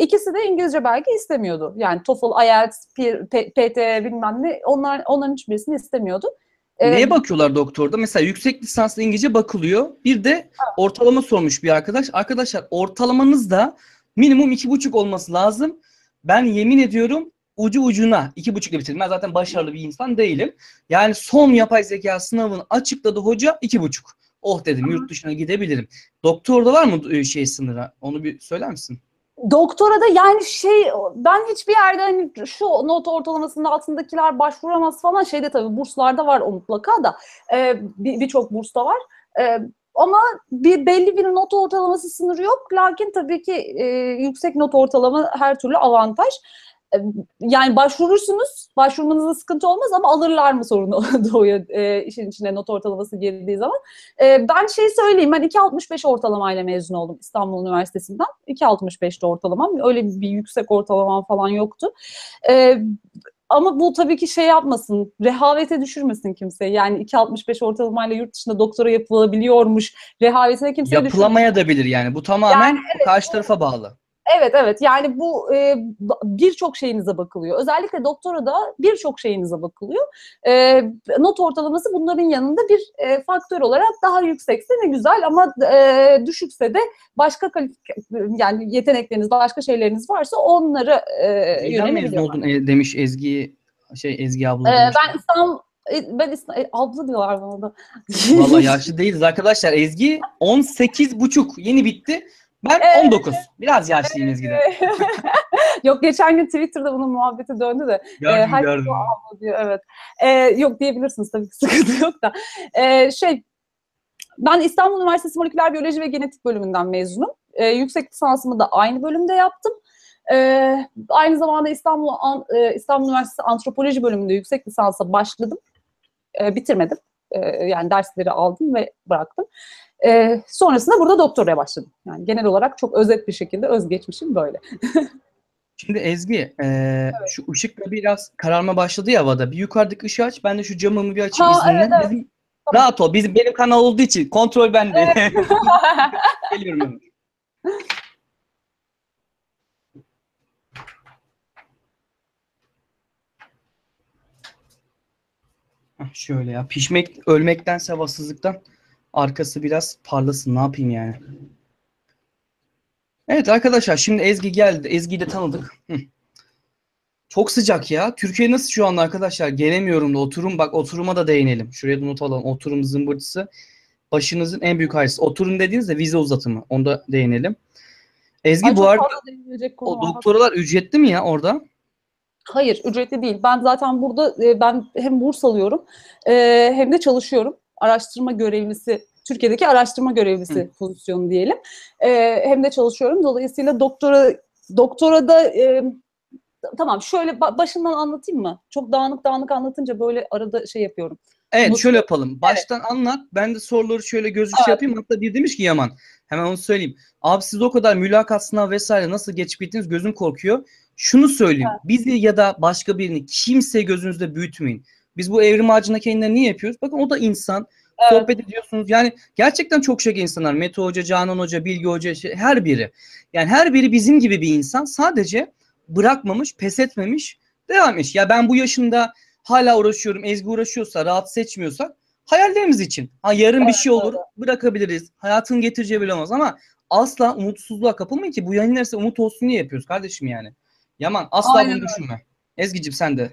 ikisi de İngilizce belge istemiyordu. Yani TOEFL, IELTS, PT bilmem ne, onların hiçbirisini istemiyordu. Neye bakıyorlar doktorda? Mesela yüksek lisanslı İngilizce bakılıyor. Bir de ortalama sormuş bir arkadaş. Arkadaşlar ortalamanız da minimum 2,5 olması lazım. Ben yemin ediyorum ucu ucuna 2,5'le bitirdim. Ben zaten başarılı bir insan değilim. Yani son yapay zeka sınavını açıkladı hoca 2,5. Oh dedim, yurt dışına gidebilirim. Doktorda var mı sınıra? Onu bir söyler misin? Doktora da yani ben hiçbir yerde hani şu not ortalamasının altındakiler başvuramaz falan tabii burslarda var o mutlaka da birçok bursta var ama belli bir not ortalaması sınırı yok. Lakin tabii ki yüksek not ortalama her türlü avantaj. Yani başvurursunuz, başvurmanızda sıkıntı olmaz ama alırlar mı sorunu doğuyor işin içine not ortalaması girdiği zaman. Ben söyleyeyim, ben 2.65 ortalamayla mezun oldum İstanbul Üniversitesi'nden. 2.65'te ortalamam, öyle bir yüksek ortalamam falan yoktu. Ama bu tabii ki yapmasın, rehavete düşürmesin kimseyi. Yani 2.65 ortalamayla yurt dışında doktora yapılabiliyormuş, rehavetine kimseyi düşürmesin. Yapılamaya da bilir yani, bu tamamen karşı tarafa bağlı. Evet. Yani bu birçok şeyinize bakılıyor. Özellikle doktorada birçok şeyinize bakılıyor. Not ortalaması bunların yanında bir faktör olarak daha yüksekse ne güzel ama düşükse de başka yani yetenekleriniz, başka şeyleriniz varsa onları yönelebiliyorlar. Demiş Ezgi, Ezgi abla demiş. Ben abla diyorlar bana da. Valla yaşlı değiliz arkadaşlar. Ezgi 18,5 yeni bitti. Ben 19. Biraz yaşlıyız gibi. Yok, geçen gün Twitter'da bunun muhabbeti döndü de. Gördüm. Diyor, evet. Yok diyebilirsiniz tabii ki, sıkıntı yok da. Ben İstanbul Üniversitesi Moleküler Biyoloji ve Genetik bölümünden mezunum. Yüksek lisansımı da aynı bölümde yaptım. Aynı zamanda İstanbul Üniversitesi Antropoloji bölümünde yüksek lisansa başladım. Bitirmedim. Yani dersleri aldım ve bıraktım. Sonrasında burada doktoraya başladım. Yani genel olarak çok özet bir şekilde özgeçmişim böyle. Şimdi Ezgi, evet. Şu ışıkla biraz kararma başladı ya havada. Bir yukarıdaki ışığı aç, ben de şu camımı bir açayım izninle. Evet. Tamam. Rahat ol, benim kanal olduğu için kontrol bende. Evet. Geliyorum. Şöyle ya, pişmek, ölmekten, havasızlıktan arkası biraz parlasın, ne yapayım yani. Evet arkadaşlar, şimdi Ezgi geldi. Ezgi'yi de tanıdık. Çok sıcak ya. Türkiye nasıl şu anda arkadaşlar? Gelemiyorum da oturum. Bak oturuma da değinelim. Şuraya da not alalım. Oturum zımbırtısı başınızın en büyük ailesi. Oturun dediğinizde vize uzatımı. Onda değinelim. Ezgi bu arada doktoralar ücretli mi ya orada? Hayır, ücretli değil. Ben zaten burada hem burs alıyorum hem de çalışıyorum. Araştırma görevlisi, Türkiye'deki araştırma görevlisi pozisyonu diyelim. Hem de çalışıyorum. Dolayısıyla doktorada tamam, şöyle başından anlatayım mı? Çok dağınık anlatınca böyle arada yapıyorum. Evet, şöyle yapalım. Baştan anlat. Ben de soruları şöyle yapayım. Hatta bir demiş ki Yaman. Hemen onu söyleyeyim. Abi siz o kadar mülakat, sınav vesaire nasıl geçip gittiniz? Gözüm korkuyor. Şunu söyleyeyim. Evet. Bizi ya da başka birini kimse gözünüzde büyütmeyin. Biz bu Evrim Ağacı'na kendine niye yapıyoruz? Bakın o da insan. Evet. Sohbet ediyorsunuz. Yani gerçekten çok şey insanlar. Mete Hoca, Canan Hoca, Bilge Hoca, her biri. Yani her biri bizim gibi bir insan. Sadece bırakmamış, pes etmemiş, devam etmiş. Ya ben bu yaşımda hala uğraşıyorum, Ezgi uğraşıyorsa, rahatsız etmiyorsak hayallerimiz için. Ha, yarın bir şey olur, bırakabiliriz. Hayatın getireceği bile olmaz ama asla umutsuzluğa kapılmayın ki bu yayınlarsa umut olsun diye yapıyoruz kardeşim yani. Yaman asla aynen bunu düşünme. Ezgi'cim sen de.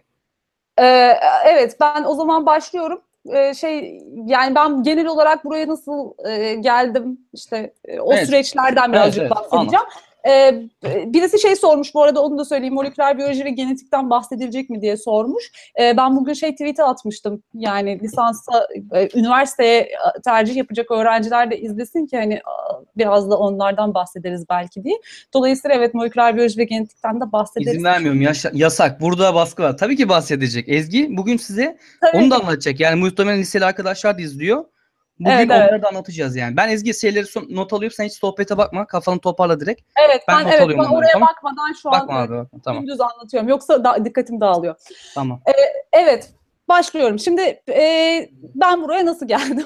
Evet ben o zaman başlıyorum. Yani ben genel olarak buraya nasıl geldim işte o evet, süreçlerden birazcık evet, bahsedeceğim. Birisi şey sormuş bu arada onu da söyleyeyim, moleküler biyoloji ve genetikten bahsedilecek mi diye sormuş. Ben bugün tweet'e atmıştım yani lisansa üniversiteye tercih yapacak öğrenciler de izlesin ki hani biraz da onlardan bahsederiz belki diye. Dolayısıyla evet moleküler biyoloji ve genetikten de bahsederiz. İzin vermiyorum yasak, burada baskı var. Tabii ki bahsedecek Ezgi bugün size tabii onu da anlatacak yani muhtemelen liseli arkadaşlar da izliyor. Bugün evet, onları evet, da anlatacağız yani. Ben Ezgi şeyleri not alıyorum. Sen hiç sohbete bakma. Kafanı toparla direkt. Evet ben not evet, alıyorum. Ben oraya tamam, bakmadan şu bakma an abi, tamam, düz anlatıyorum. Yoksa dikkatim dağılıyor. Tamam. Evet başlıyorum. Şimdi ben buraya nasıl geldim?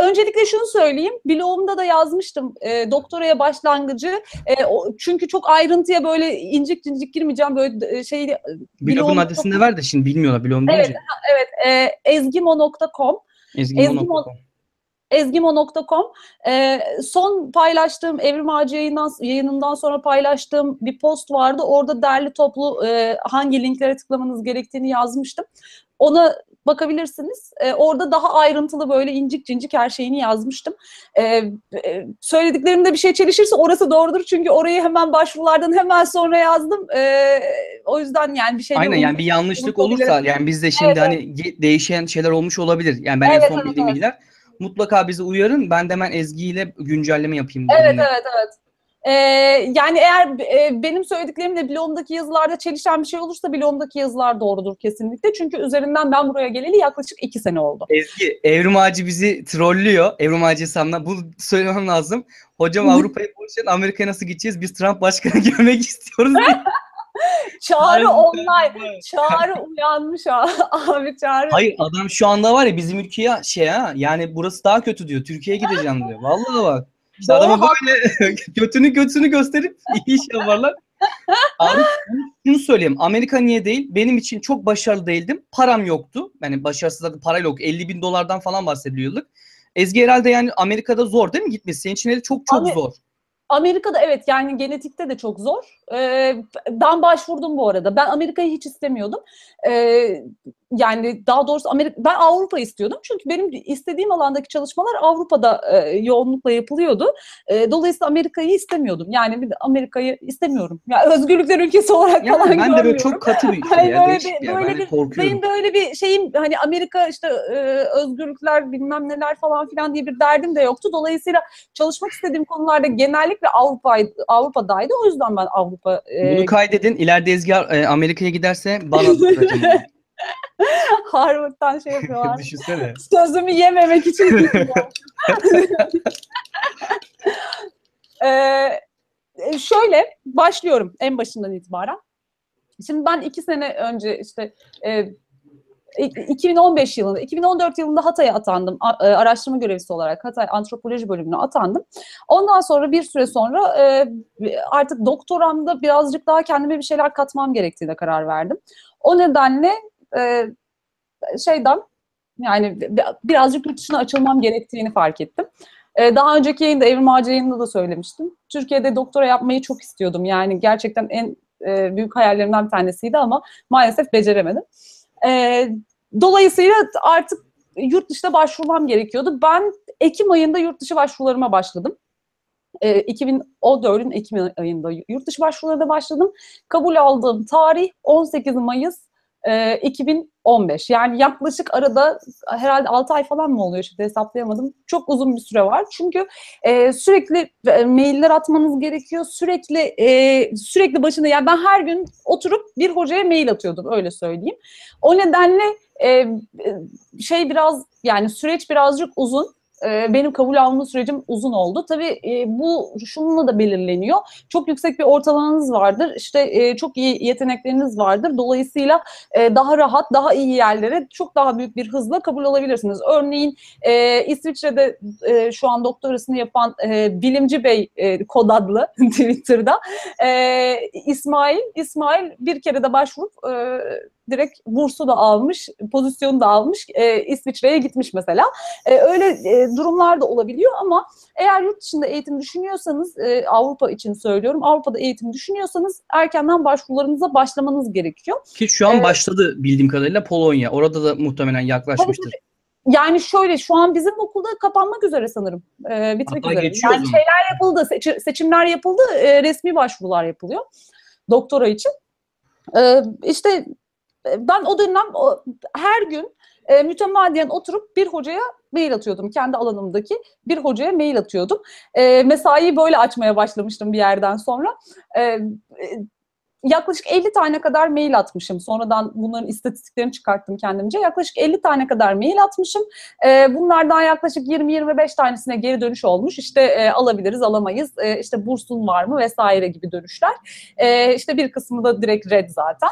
Öncelikle şunu söyleyeyim, blogumda da yazmıştım doktoraya başlangıcı, çünkü çok ayrıntıya böyle incik incik girmeyeceğim böyle şeyi. Blogun adresini de ver de şimdi bilmiyorlar blogun önce. Evet, evet ezgimo.com. Ezgimo.com. Son paylaştığım Evrim Ağacı yayınından sonra paylaştığım bir post vardı. Orada derli toplu hangi linklere tıklamanız gerektiğini yazmıştım. Ona bakabilirsiniz. Orada daha ayrıntılı böyle incik cincik her şeyini yazmıştım. Söylediklerimde bir şey çelişirse orası doğrudur. Çünkü orayı hemen başvurulardan hemen sonra yazdım. O yüzden yani bir şey... Aynen yani bir yanlışlık olursa yani bizde şimdi evet, hani değişen şeyler olmuş olabilir. Yani ben evet, en son evet, bildiğim bilgiler... Evet. Mutlaka bizi uyarın. Ben de hemen Ezgi ile güncelleme yapayım. Evet, benimle, evet, evet. Yani eğer benim söylediklerimle blogumdaki yazılarda çelişen bir şey olursa blogumdaki yazılar doğrudur kesinlikle. Çünkü üzerinden ben buraya geleli yaklaşık 2 sene oldu. Ezgi, Evrim Ağacı bizi trollüyor. Evrim Ağacı hesabına. Bunu söylemem lazım. Hocam Avrupa'yı buluşun, Amerika'ya nasıl gideceğiz? Biz Trump başkanı görmek istiyoruz. Çağrı online. Çağrı uyanmış abi Çağrı. Hayır adam şu anda var ya bizim ülkeye şey ha yani burası daha kötü diyor. Türkiye'ye gideceğim diyor. Vallahi bak. İşte adama böyle götünü gösterip iyi iş yaparlar. Abi şunu söyleyeyim. Amerika niye değil? Benim için çok başarılı değildim. Param yoktu. Yani başarısızlıkla para yok. 50.000 dolardan falan bahsediyorduk. Ezgi herhalde yani Amerika'da zor değil mi gitmesi? Senin için çok abi, zor. Amerika'da evet yani genetikte de çok zor. Ben başvurdum bu arada. Ben Amerika'yı hiç istemiyordum. Yani daha doğrusu ben Avrupa istiyordum. Çünkü benim istediğim alandaki çalışmalar Avrupa'da yoğunlukla yapılıyordu. Dolayısıyla Amerika'yı istemiyordum. Yani bir de Amerika'yı istemiyorum. Yani özgürlükler ülkesi olarak yani falan ben görmüyorum. Ben de böyle çok katı bir şey ya. Benim böyle bir şeyim hani Amerika işte özgürlükler bilmem neler falan filan diye bir derdim de yoktu. Dolayısıyla çalışmak istediğim konularda genellikle Avrupa'daydı. O yüzden ben Avrupa... Bunu kaydedin. İleride Ezgi Amerika'ya giderse bana... Harvard'dan şey yapıyorlar. Düşünsene. Sözümü yememek için. Şöyle başlıyorum en başından itibaren. Şimdi ben 2 sene önce işte 2015 yılında, 2014 yılında Hatay'a atandım. Araştırma görevlisi olarak Hatay Antropoloji Bölümüne atandım. Ondan sonra bir süre sonra artık doktoramda birazcık daha kendime bir şeyler katmam gerektiğine karar verdim. O nedenle şeyden yani birazcık yurt dışına açılmam gerektiğini fark ettim. Daha önceki yayında Evrim Ağacı yayında da söylemiştim. Türkiye'de doktora yapmayı çok istiyordum. Yani gerçekten en büyük hayallerimden bir tanesiydi ama maalesef beceremedim. Dolayısıyla artık yurt dışına başvurmam gerekiyordu. Ben Ekim ayında yurt dışı başvurularıma başladım. 2014'ün Ekim ayında yurt dışı başvurularına başladım. Kabul aldığım tarih 18 Mayıs 2015. Yani yaklaşık arada herhalde 6 ay falan mı oluyor şimdi hesaplayamadım. Çok uzun bir süre var. Çünkü sürekli mailler atmanız gerekiyor. Sürekli başında yani ben her gün oturup bir hocaya mail atıyordum öyle söyleyeyim. O nedenle şey biraz yani süreç birazcık uzun. benim kabul alma sürecim uzun oldu. Tabii bu şununla da belirleniyor. Çok yüksek bir ortalamanız vardır. İşte çok iyi yetenekleriniz vardır. Dolayısıyla daha rahat, daha iyi yerlere çok daha büyük bir hızla kabul alabilirsiniz. Örneğin İsviçre'de şu an doktorasını yapan Bilimci Bey kod adlı Twitter'da İsmail bir kere de başvurup direkt bursu da almış, pozisyonu da almış, İsviçre'ye gitmiş mesela. Öyle durumlar da olabiliyor ama eğer yurt dışında eğitim düşünüyorsanız, Avrupa için söylüyorum, Avrupa'da eğitim düşünüyorsanız erkenden başvurularınıza başlamanız gerekiyor. Ki şu an başladı bildiğim kadarıyla Polonya. Orada da muhtemelen yaklaşmıştır. Tabii. Yani şöyle, şu an bizim okulda kapanmak üzere sanırım. Bitmek üzere. Yani şeyler yapıldı, seçimler yapıldı, resmi başvurular yapılıyor doktora için. İşte ben o dönem her gün mütemadiyen oturup bir hocaya mail atıyordum. Kendi alanımdaki bir hocaya mail atıyordum. Mesaiyi böyle açmaya başlamıştım bir yerden sonra. Yaklaşık 50 tane kadar mail atmışım. Sonradan bunların istatistiklerini çıkarttım kendimce. Yaklaşık 50 tane kadar mail atmışım. Bunlardan yaklaşık 20-25 tanesine geri dönüş olmuş. İşte alabiliriz, alamayız. İşte bursun var mı vesaire gibi dönüşler. İşte bir kısmı da direkt red zaten.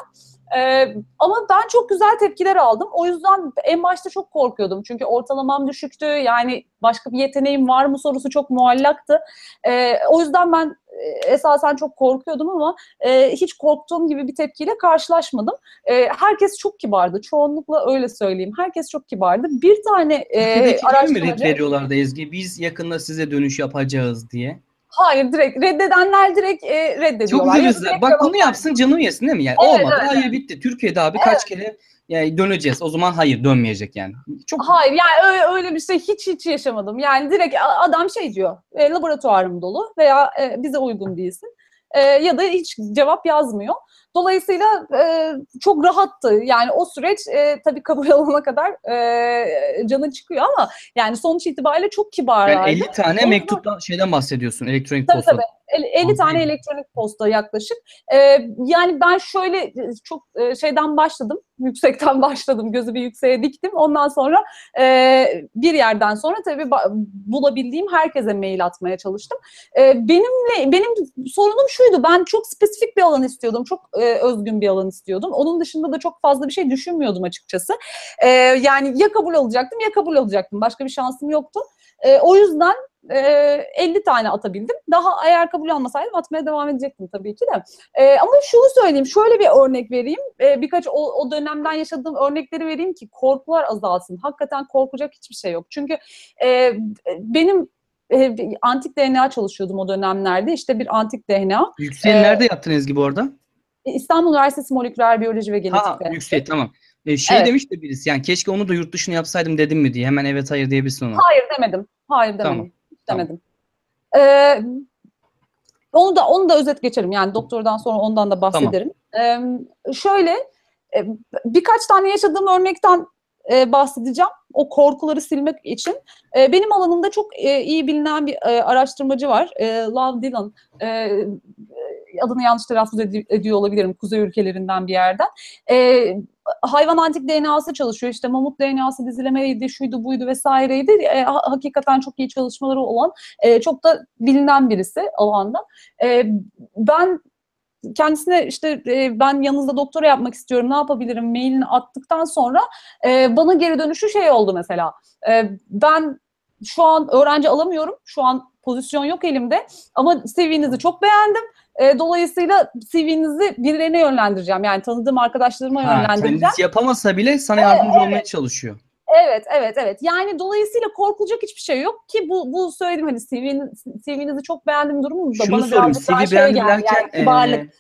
Ama ben çok güzel tepkiler aldım. O yüzden en başta çok korkuyordum. Çünkü ortalamam düşüktü. Yani başka bir yeteneğim var mı sorusu çok muallaktı. O yüzden ben esasen çok korkuyordum ama hiç korktuğum gibi bir tepkiyle karşılaşmadım. Herkes çok kibardı. Çoğunlukla öyle söyleyeyim. Herkes çok kibardı. Bir tane araştırmacı... Red veriyorlardı Ezgi. Biz yakında size dönüş yapacağız diye. Hayır, direkt reddedenler direkt reddediyorlar. Çok güzel. Bak bunu yapsın canım yesin değil mi? Yani evet, olmadı. Evet. Hayır bitti. Türkiye'de abi evet. Kaç kere yani döneceğiz. O zaman hayır dönmeyecek yani. Çok... Hayır yani öyle bir şey hiç yaşamadım. Yani direkt adam şey diyor. Laboratuvarım dolu veya bize uygun değilsin. Ya da hiç cevap yazmıyor. Dolayısıyla çok rahattı. Yani o süreç tabii kabul alana kadar canı çıkıyor ama yani sonuç itibariyle çok kibarlardı. Yani 50 tane mektuptan şeyden bahsediyorsun, elektronik posta. Tabii. 50 tane elektronik posta yaklaşık. Yani ben şöyle çok şeyden başladım, yüksekten başladım, gözü bir yükseğe diktim. Ondan sonra bir yerden sonra tabii bulabildiğim herkese mail atmaya çalıştım. Benim sorunum şuydu, ben çok spesifik bir alan istiyordum, çok özgün bir alan istiyordum. Onun dışında da çok fazla bir şey düşünmüyordum açıkçası. Yani ya kabul alacaktım ya kabul alacaktım, başka bir şansım yoktu. O yüzden 50 tane atabildim. Daha eğer kabul almasaydım atmaya devam edecektim tabii ki de. Ama şunu söyleyeyim, şöyle bir örnek vereyim. Birkaç o dönemden yaşadığım örnekleri vereyim ki korkular azalsın. Hakikaten korkacak hiçbir şey yok. Çünkü benim antik DNA çalışıyordum o dönemlerde. İşte bir antik DNA. Yükseği nerede yaptın Ezgi bu arada? İstanbul Üniversitesi Moleküler Biyoloji ve Genetik'te. Yüksek, tamam. Evet. Demiş de birisi yani keşke onu da yurt dışına yapsaydım dedim mi diye. Hemen evet hayır diyebilsin ona. Hayır demedim. Hayır demedim. Tamam. Demedim. Onu da özet geçerim. Yani doktordan sonra ondan da bahsederim. Tamam. Şöyle birkaç tane yaşadığım örnekten bahsedeceğim. O korkuları silmek için. Benim alanımda çok iyi bilinen bir araştırmacı var. Love Dylan. Adını yanlış telaffuz ediyor olabilirim. Kuzey ülkelerinden bir yerden. Hayvan antik DNA'sı çalışıyor. İşte mamut DNA'sı dizilemeydi, şuydu buydu vesaireydi. Hakikaten çok iyi çalışmaları olan, çok da bilinen birisi alanda. Ben kendisine işte ben yanınızda doktora yapmak istiyorum, ne yapabilirim mailini attıktan sonra bana geri dönüşü şey oldu mesela. Ben şu an öğrenci alamıyorum, şu an pozisyon yok elimde ama CV'nizi çok beğendim. Dolayısıyla CV'nizi birilerine yönlendireceğim. Yani tanıdığım arkadaşlarıma yönlendireceğim. Kendisi yapamasa bile sana yardımcı olmaya çalışıyor. Evet. Yani dolayısıyla korkulacak hiçbir şey yok ki bu söyledim hani CV'nizi çok beğendim durumu da bana birazcık daha şey geldi. Yani kibarlık.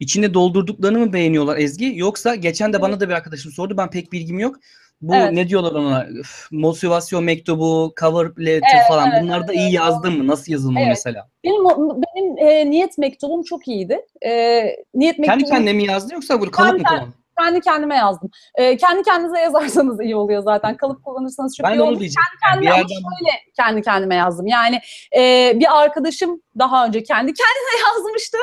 İçinde doldurduklarını mı beğeniyorlar Ezgi? Yoksa geçen de bana da bir arkadaşım sordu. Ben pek bilgim yok. Bu ne diyorlar ona? Motivasyon mektubu, cover letter falan. Bunlar da iyi yazdın mı? Nasıl yazılma mesela? Benim niyet mektubum çok iyiydi. Niyet mektubum... Kendi kendine mi yazdın yoksa bu kalıp mı kullandın? Kendi kendime yazdım. Kendi kendinize yazarsanız iyi oluyor zaten. Kalıp kullanırsanız çok iyi olur. Kendi kendime yazdım. Yani bir arkadaşım daha önce kendi kendine yazmıştı.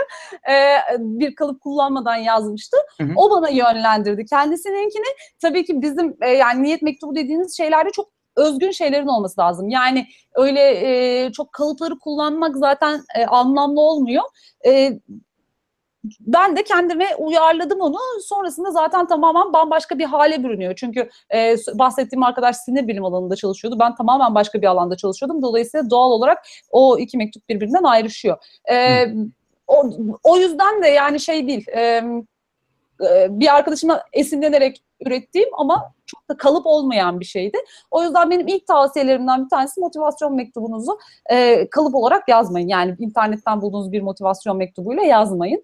Bir kalıp kullanmadan yazmıştı. Hı-hı. O bana yönlendirdi. Kendisininkini tabii ki bizim yani niyet mektubu dediğiniz şeylerde çok özgün şeylerin olması lazım. Yani öyle çok kalıpları kullanmak zaten anlamlı olmuyor. Ben de kendime uyarladım onu. Sonrasında zaten tamamen bambaşka bir hale bürünüyor. Çünkü bahsettiğim arkadaş sinir bilim alanında çalışıyordu. Ben tamamen başka bir alanda çalışıyordum. Dolayısıyla doğal olarak o iki mektup birbirinden ayrışıyor. O yüzden de yani şey değil... bir arkadaşımla esinlenerek ürettiğim ama çok da kalıp olmayan bir şeydi. O yüzden benim ilk tavsiyelerimden bir tanesi motivasyon mektubunuzu kalıp olarak yazmayın. Yani internetten bulduğunuz bir motivasyon mektubuyla yazmayın.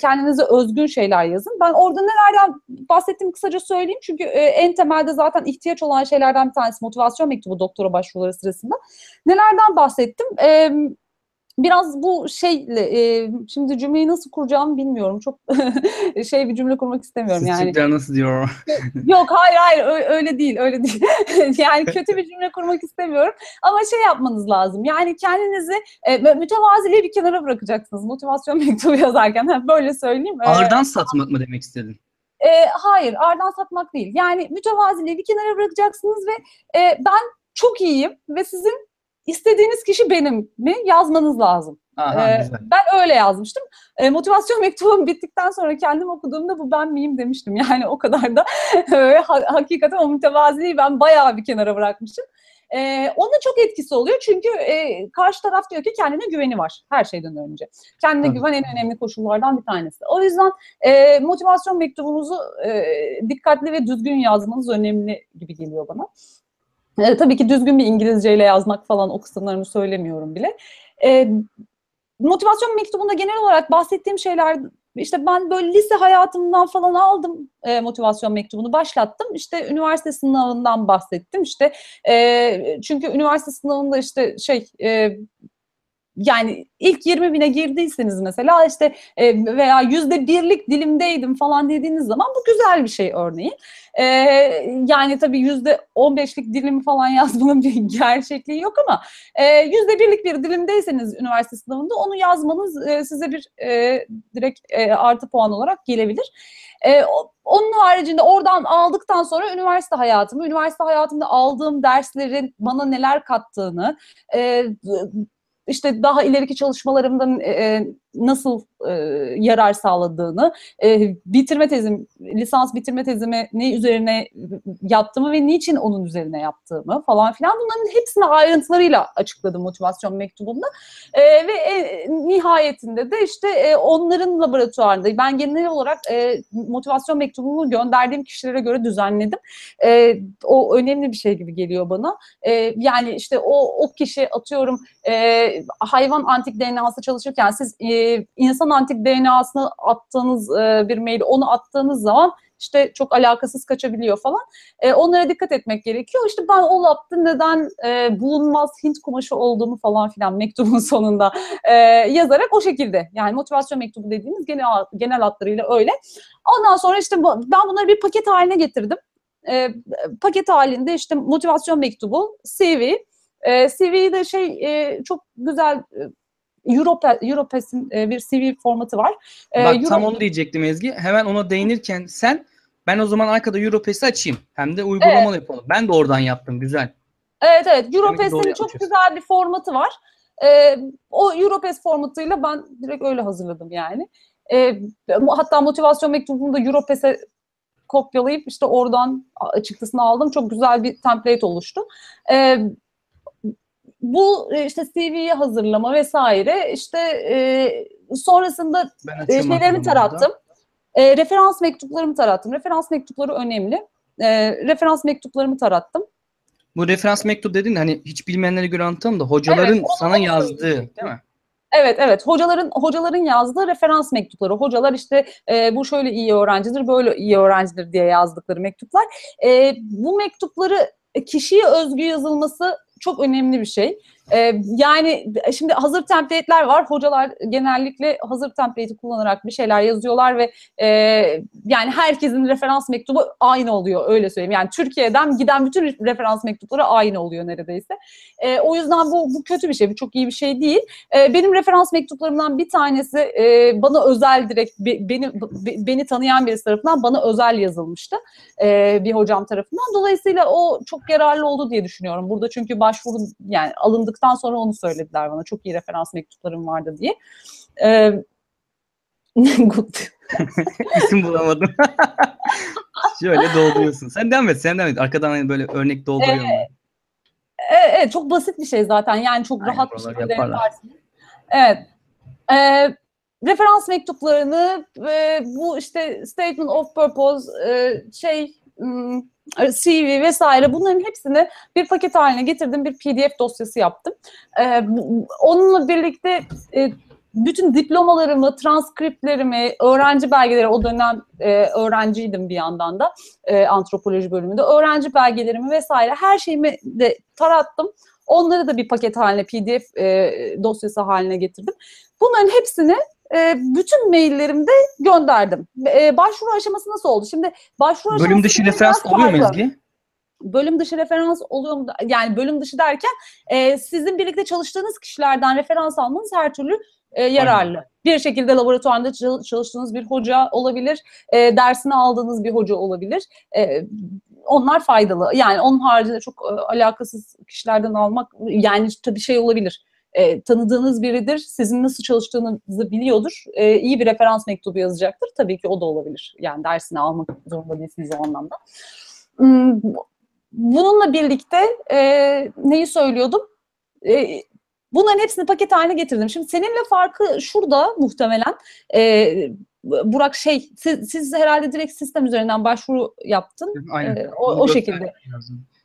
Kendinize özgün şeyler yazın. Ben orada nelerden bahsettiğimi kısaca söyleyeyim. Çünkü en temelde zaten ihtiyaç olan şeylerden bir tanesi motivasyon mektubu doktora başvuruları sırasında. Nelerden bahsettim? Biraz bu şeyle, şimdi cümleyi nasıl kuracağımı bilmiyorum. Çok şey bir cümle kurmak istemiyorum yani. Sizce nasıl diyor? Yok, hayır, öyle değil, öyle değil. Yani kötü bir cümle kurmak istemiyorum. Ama şey yapmanız lazım. Yani kendinizi mütevaziliği bir kenara bırakacaksınız. Motivasyon mektubu yazarken. Böyle söyleyeyim. Ağırdan satmak mı demek istedin? Hayır, ağırdan satmak değil. Yani mütevaziliği bir kenara bırakacaksınız ve ben çok iyiyim ve sizin İstediğiniz kişi benim mi yazmanız lazım. Aha, ben öyle yazmıştım. Motivasyon mektubum bittikten sonra kendim okuduğumda bu ben miyim demiştim. Yani o kadar da hakikaten o mütevaziliği ben bayağı bir kenara bırakmışım. Ona çok etkisi oluyor çünkü karşı taraf diyor ki kendine güveni var her şeyden önce. Kendine güven en önemli koşullardan bir tanesi. O yüzden motivasyon mektubunuzu dikkatli ve düzgün yazmanız önemli gibi geliyor bana. Tabii ki düzgün bir İngilizceyle yazmak falan o kısımlarını söylemiyorum bile. Motivasyon mektubunda genel olarak bahsettiğim şeyler, işte ben böyle lise hayatımdan falan aldım motivasyon mektubunu, başlattım. İşte üniversite sınavından bahsettim. İşte çünkü üniversite sınavında işte şey... yani ilk 20.000'e girdiyseniz mesela işte veya %1'lik dilimdeydim falan dediğiniz zaman bu güzel bir şey örneğin. Yani tabii %15'lik dilimi falan yazmanın bir gerçekliği yok ama %1'lik bir dilimdeyseniz üniversite sınavında onu yazmanız size bir direkt artı puan olarak gelebilir. Onun haricinde oradan aldıktan sonra üniversite hayatımda aldığım derslerin bana neler kattığını, işte daha ileriki çalışmalarımdan nasıl yarar sağladığını, lisans bitirme tezimi ne üzerine yaptığımı ve niçin onun üzerine yaptığımı falan filan, bunların hepsini ayrıntılarıyla açıkladım motivasyon mektubunda. Ve nihayetinde de işte onların laboratuvarında ben genel olarak motivasyon mektubumu gönderdiğim kişilere göre düzenledim. O önemli bir şey gibi geliyor bana. Yani işte o kişi atıyorum hayvan antik DNA'sı çalışırken siz insan antik DNA'sını attığınız bir mail, onu attığınız zaman işte çok alakasız kaçabiliyor falan. Onlara dikkat etmek gerekiyor. İşte ben o laptı neden bulunmaz Hint kumaşı olduğumu falan filan mektubun sonunda yazarak o şekilde. Yani motivasyon mektubu dediğimiz genel hatlarıyla öyle. Ondan sonra işte ben bunları bir paket haline getirdim. Paket halinde işte motivasyon mektubu, CV. CV'yi de çok güzel... Europes'in bir CV formatı var. Bak tam onu diyecektim Ezgi. Hemen ona değinirken ben o zaman arkada Europes'i açayım. Hem de uygulamalı yapalım. Ben de oradan yaptım. Güzel. Evet. Europes'in çok güzel bir formatı var. O Europes formatıyla ben direkt öyle hazırladım yani. Hatta motivasyon mektubunu da Europes'e kopyalayıp işte oradan çıktısını aldım. Çok güzel bir template oluştu. Bu işte CV'yi hazırlama vesaire, işte sonrasında şeylerimi tarattım. Referans mektuplarımı tarattım. Referans mektupları önemli. Referans mektuplarımı tarattım. Bu referans mektup dediğin hani hiç bilmeyenlere göre anlatalım da hocaların sana yazdığı değil mi? Evet. Hocaların yazdığı referans mektupları. Hocalar işte bu şöyle iyi öğrencidir, böyle iyi öğrencidir diye yazdıkları mektuplar. Bu mektupları kişiye özgü yazılması çok önemli bir şey. Yani şimdi hazır template'ler var. Hocalar genellikle hazır template'i kullanarak bir şeyler yazıyorlar ve yani herkesin referans mektubu aynı oluyor, öyle söyleyeyim. Yani Türkiye'den giden bütün referans mektupları aynı oluyor neredeyse. O yüzden bu kötü bir şey, bu çok iyi bir şey değil. Benim referans mektuplarımdan bir tanesi bana özel, direkt beni tanıyan birisi tarafından bana özel yazılmıştı. Bir hocam tarafından. Dolayısıyla o çok yararlı oldu diye düşünüyorum. Burada çünkü başvuru, yani alındıktan sonra onu söylediler bana. Çok iyi referans mektuplarım vardı diye. İsim bulamadım. Şöyle dolduruyorsun. Sen devam et, sen devam et. Arkadan hani böyle örnek dolduruyorum. Evet, çok basit bir şey zaten. Yani çok aynen, rahat bir şekilde yaparsın. Evet. Referans mektuplarını bu işte statement of purpose, CV vesaire, bunların hepsini bir paket haline getirdim. Bir PDF dosyası yaptım. Onunla birlikte bütün diplomalarımı, transkriptlerimi, öğrenci belgeleri, o dönem öğrenciydim bir yandan da antropoloji bölümünde. Öğrenci belgelerimi vesaire her şeyimi de tarattım. Onları da bir paket haline, PDF dosyası haline getirdim. Bunların hepsini bütün maillerimde gönderdim. Başvuru aşaması nasıl oldu? Şimdi başvuru aşaması... Bölüm dışı referans oluyor mu Ezgi? Bölüm dışı referans oluyor mu? Yani bölüm dışı derken sizin birlikte çalıştığınız kişilerden referans almanız her türlü yararlı. Aynen. Bir şekilde laboratuvarda çalıştığınız bir hoca olabilir, dersini aldığınız bir hoca olabilir. Onlar faydalı. Yani onun haricinde çok alakasız kişilerden almak, yani tabii şey olabilir. Tanıdığınız biridir, sizin nasıl çalıştığınızı biliyordur, iyi bir referans mektubu yazacaktır. Tabii ki o da olabilir. Yani dersini almak zorunda değilsiniz o anlamda. Bununla birlikte neyi söylüyordum? Bunların hepsini paket haline getirdim. Şimdi seninle farkı şurada muhtemelen... Burak, siz herhalde direkt sistem üzerinden başvuru yaptın. Aynen. O şekilde.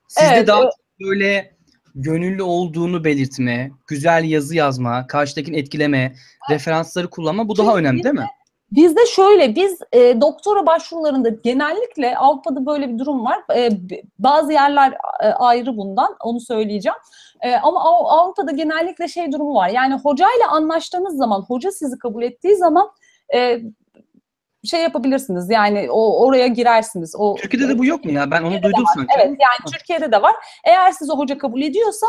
Sizde evet, daha böyle gönüllü olduğunu belirtme, güzel yazı yazma, karşıdakini etkileme, referansları kullanma, bu daha önemli değil mi? Bizde şöyle, biz doktora başvurularında genellikle Avrupa'da böyle bir durum var. Bazı yerler ayrı bundan, onu söyleyeceğim. Ama Avrupa'da genellikle şey durumu var. Yani hocayla anlaştığınız zaman, hoca sizi kabul ettiği zaman şey yapabilirsiniz, yani oraya girersiniz. Türkiye'de de bu yok mu ya? Ben onu duydum sanki. Evet, yani Türkiye'de de var. Eğer siz o hoca kabul ediyorsa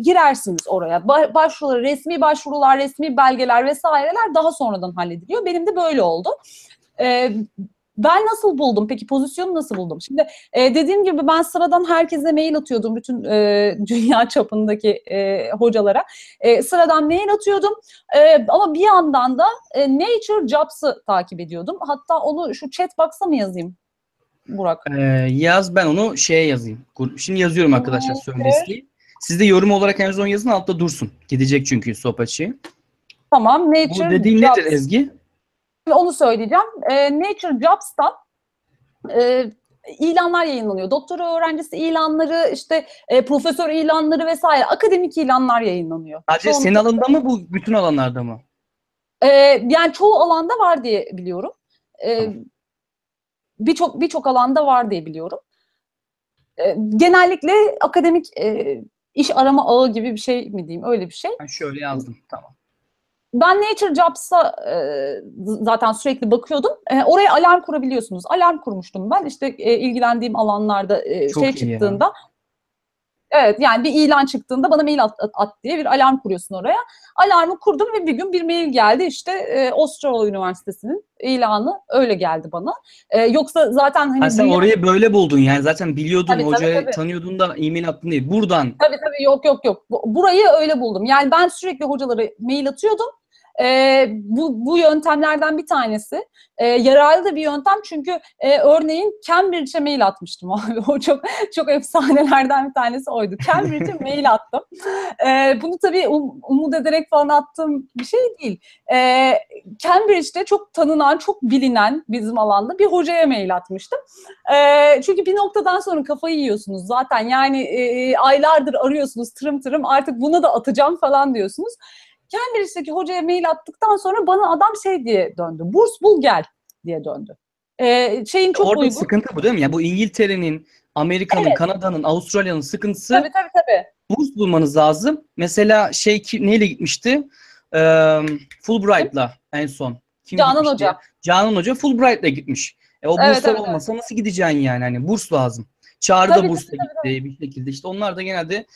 girersiniz oraya. Başvurular, resmi başvurular, resmi belgeler vesaireler daha sonradan hallediliyor. Benim de böyle oldu. Ben nasıl buldum? Peki pozisyonu nasıl buldum? Şimdi dediğim gibi ben sıradan herkese mail atıyordum. Bütün dünya çapındaki hocalara. Sıradan mail atıyordum. Ama bir yandan da Nature Jobs'ı takip ediyordum. Hatta onu şu chat box'a mı yazayım Burak? Yaz, ben onu şeye yazayım. Şimdi yazıyorum arkadaşlar. Evet. Siz de yorum olarak en son yazın, altta dursun. Gidecek çünkü sohbet şeyi. Tamam. Nature, bu dediğin Jobs nedir Ezgi? Onu söyleyeceğim. Nature Jobs'tan ilanlar yayınlanıyor. Doktora öğrencisi ilanları, işte profesör ilanları vesaire, akademik ilanlar yayınlanıyor. Sadece senin alanında mı, bu bütün alanlarda mı? Yani çoğu alanda var diye biliyorum. Birçok alanda var diye biliyorum. Genellikle akademik iş arama ağı gibi bir şey mi diyeyim, öyle bir şey. Ben şöyle yazdım, tamam. Ben Nature Jobs'a zaten sürekli bakıyordum. Oraya alarm kurabiliyorsunuz. Alarm kurmuştum ben. İşte ilgilendiğim alanlarda şey çıktığında. Yani. Evet, yani bir ilan çıktığında bana mail at diye bir alarm kuruyorsun oraya. Alarmı kurdum ve bir gün bir mail geldi. İşte Ostrava Üniversitesi'nin ilanı öyle geldi bana. Yoksa zaten... Hani sen orayı böyle buldun yani. Zaten biliyordun, tabii, hocayı tabii tanıyordun da e-mail attın değil. Buradan... Tabii yok. Burayı öyle buldum. Yani ben sürekli hocalara mail atıyordum. Bu yöntemlerden bir tanesi. Yararlı da bir yöntem çünkü örneğin Cambridge'e mail atmıştım abi. O çok efsanelerden bir tanesi oydu. Cambridge'e mail attım. Bunu tabii umut ederek falan attığım bir şey değil. Cambridge'de çok tanınan, çok bilinen bizim alanda bir hocaya mail atmıştım. Çünkü bir noktadan sonra kafayı yiyorsunuz zaten. Yani aylardır arıyorsunuz tırım artık buna da atacağım falan diyorsunuz. Cambridge'deki hocaya mail attıktan sonra bana adam şey diye döndü. Burs bul gel diye döndü. Orada uygun. Sıkıntı bu değil mi? Yani bu İngiltere'nin Amerika'nın, evet, Kanada'nın, Avustralya'nın sıkıntısı. Tabii. Burs bulmanız lazım. Mesela neyle gitmişti? Fulbright'la en son. Kim Canan gitmişti? Hoca. Canan Hoca Fulbright'la gitmiş. O burslar olmasa nasıl gideceksin yani? Hani burs lazım. Çağrı da bursla gitti bir şekilde. İşte onlar da genelde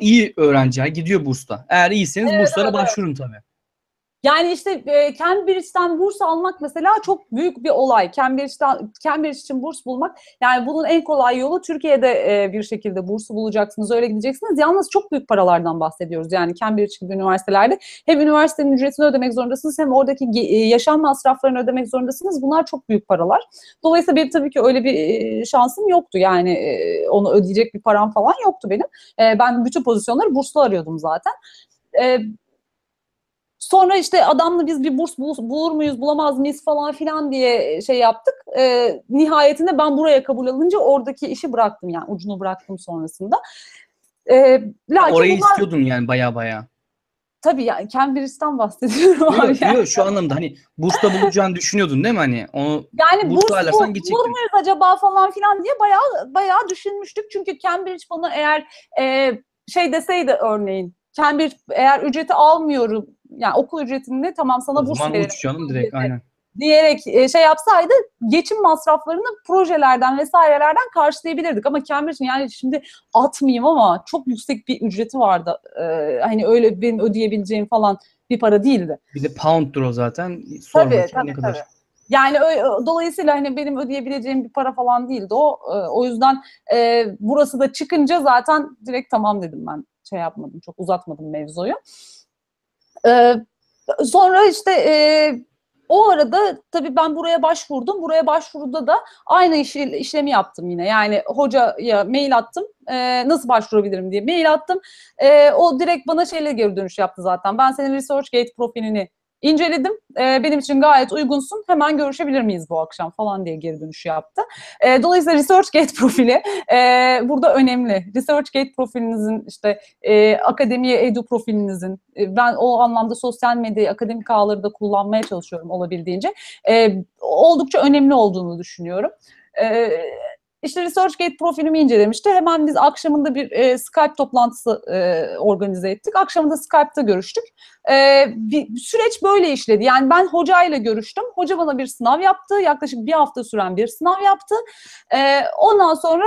iyi öğrenciler gidiyor bursla. Eğer iyiyseniz burslara başvurun tabii. Yani işte Cambridge'den burs almak mesela çok büyük bir olay. Cambridge için burs bulmak, yani bunun en kolay yolu Türkiye'de bir şekilde bursu bulacaksınız, öyle gideceksiniz. Yalnız çok büyük paralardan bahsediyoruz. Yani Cambridge gibi üniversitelerde hem üniversitenin ücretini ödemek zorundasınız, hem oradaki yaşam masraflarını ödemek zorundasınız. Bunlar çok büyük paralar. Dolayısıyla benim tabii ki öyle bir şansım yoktu. Yani onu ödeyecek bir param falan yoktu benim. Ben bütün pozisyonları burslu arıyordum zaten. Sonra işte adamla biz bir burs bulur muyuz, bulamaz mıyız falan filan diye yaptık. Nihayetinde ben buraya kabul alınca oradaki işi bıraktım, yani ucunu bıraktım sonrasında. Orayı istiyordun yani baya. Tabii yani Cambridge'den bahsediyorum. Yok, şu anlamda hani bursta bulacağını düşünüyordun değil mi? Hani onu, yani burs bulur muyuz acaba falan filan diye bayağı düşünmüştük. Çünkü Cambridge bana eğer deseydi, örneğin Cambridge eğer ücreti almıyorum, yani okul ücretini tamam sana burs veririm direkt, aynen, diyerek yapsaydı geçim masraflarını projelerden vesairelerden karşılayabilirdik. Ama Cambridge'in, yani şimdi atmayayım ama çok yüksek bir ücreti vardı. Hani öyle benim ödeyebileceğim falan bir para değildi. Bir de pound'dur o zaten. Tabii. Yani dolayısıyla hani benim ödeyebileceğim bir para falan değildi o. O yüzden burası da çıkınca zaten direkt tamam dedim ben. Yapmadım, çok uzatmadım mevzuyu. Sonra işte o arada tabii ben buraya başvurdum. Buraya başvuruda da aynı işlemi yaptım yine. Yani hocaya mail attım. Nasıl başvurabilirim diye mail attım. O direkt bana geri dönüş yaptı zaten. Ben senin ResearchGate profilini inceledim. Benim için gayet uygunsun. Hemen görüşebilir miyiz bu akşam falan diye geri dönüş yaptı. Dolayısıyla ResearchGate profili burada önemli. ResearchGate profilinizin, işte akademiye edu profilinizin, ben o anlamda sosyal medyayı, akademik ağları da kullanmaya çalışıyorum olabildiğince. Oldukça önemli olduğunu düşünüyorum. İşte ResearchGate profilimi incelemişti. Hemen biz akşamında bir Skype toplantısı organize ettik. Akşamında Skype'ta görüştük. Bir süreç böyle işledi. Yani ben hocayla görüştüm. Hoca bana bir sınav yaptı. Yaklaşık bir hafta süren bir sınav yaptı. Ondan sonra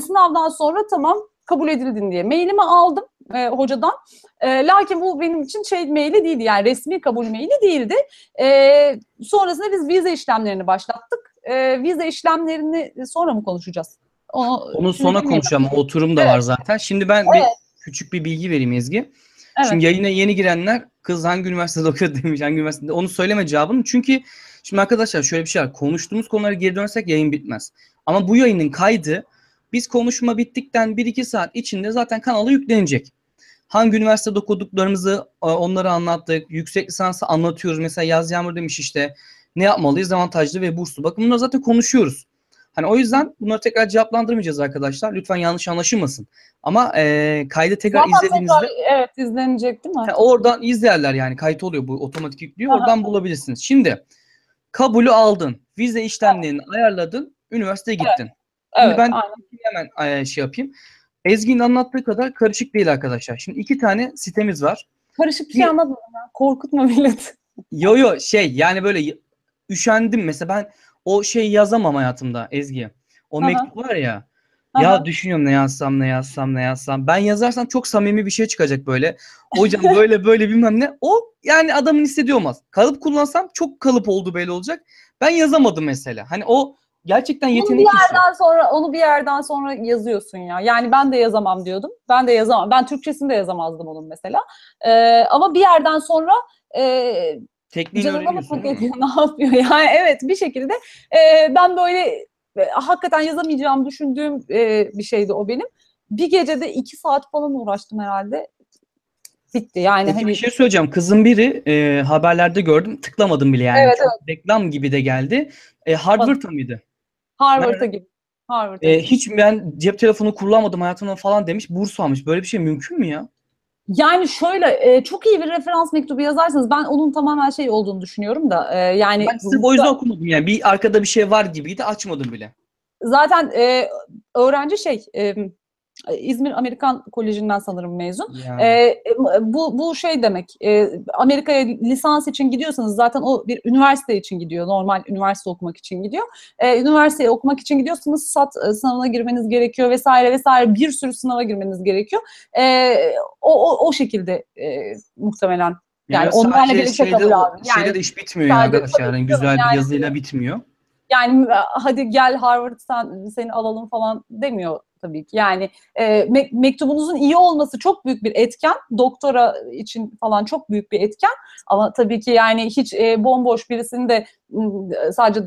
sınavdan sonra tamam, kabul edildin diye mailimi aldım hocadan. Lakin bu benim için maili değildi. Yani resmi kabul maili değildi. Sonrasında biz vize işlemlerini başlattık. Vize işlemlerini sonra mı konuşacağız? Onu sonra konuşacağım. Oturum da var zaten. Şimdi ben küçük bir bilgi vereyim Ezgi. Evet. Şimdi yayına yeni girenler, kız hangi üniversitede okuyor demiş, hangi üniversitede, onu söyleme cevabını. Çünkü şimdi arkadaşlar şöyle bir şey var. Konuştuğumuz konulara geri dönsek yayın bitmez. Ama bu yayının kaydı biz konuşma bittikten 1-2 saat içinde zaten kanala yüklenecek. Hangi üniversitede okuduklarımızı onları anlattık. Yüksek lisansı anlatıyoruz. Mesela Yaz Yağmur demiş işte, ne yapmalıyız? Avantajlı ve burslu. Bakın bunları zaten konuşuyoruz. Hani o yüzden bunları tekrar cevaplandırmayacağız arkadaşlar. Lütfen yanlış anlaşılmasın. Ama kaydı tekrar izlediğinizde... Evet, izlenecek değil mi? Yani oradan izlerler yani. Kayıt oluyor, bu otomatik yüklüyor. Oradan bulabilirsiniz. Şimdi kabulü aldın. Vize işlemlerini ayarladın. Üniversiteye gittin. Şimdi ben hemen yapayım. Ezgi'nin anlattığı kadar karışık değil arkadaşlar. Şimdi 2 tane sitemiz var. Karışık bir şey anlatmadım ben. Korkutma millet. Yo yani böyle... Üşendim mesela, ben o yazamam hayatımda Ezgi'ye. O mektup var ya. Ya düşünüyorum ne yazsam. Ben yazarsam çok samimi bir şey çıkacak böyle. Hocam böyle bilmem ne. O yani adamın istediği olmaz. Kalıp kullansam çok kalıp oldu böyle olacak. Ben yazamadım mesela. Hani o gerçekten yetenekli. Onu bir yerden sonra yazıyorsun ya. Yani ben de yazamam diyordum. Ben de yazamam. Ben Türkçesini de yazamazdım onun mesela. Ama bir yerden sonra tekniğini öğreniyorsun. Ne yapıyor? Yani evet, bir şekilde ben böyle hakikaten yazamayacağımı düşündüğüm bir şeydi o benim. Bir gecede 2 saat falan uğraştım herhalde. Bitti yani. Bir şey söyleyeceğim. Kızın biri haberlerde gördüm. Tıklamadım bile yani. Evet. Reklam gibi de geldi. Harvard'a mıydı? Harvard'a gibi. Hiç ben cep telefonu kullanmadım hayatımda falan demiş. Burs almış. Böyle bir şey mümkün mü ya? Yani şöyle, çok iyi bir referans mektubu yazarsanız, ben onun tamamen olduğunu düşünüyorum da. Yani ben sırf o yüzden okumadım yani, bir arkada bir şey var gibiydi, açmadım bile. Zaten öğrenci İzmir Amerikan Koleji'nden sanırım mezun. Yani. Bu şey demek, Amerika'ya lisans için gidiyorsanız zaten o bir üniversite için gidiyor, normal üniversite okumak için gidiyor. Üniversiteyi okumak için gidiyorsanız SAT sınavına girmeniz gerekiyor vesaire vesaire, bir sürü sınava girmeniz gerekiyor. O şekilde muhtemelen. Yani onlarla birlikte kalıyor abi. Şeyde de iş bitmiyor ya arkadaşlar, yani güzel bir yazıyla bitmiyor. Yani hadi gel Harvard'dan seni alalım falan demiyor tabii ki. Yani mektubunuzun iyi olması çok büyük bir etken. Doktora için falan çok büyük bir etken. Ama tabii ki yani hiç bomboş birisini de sadece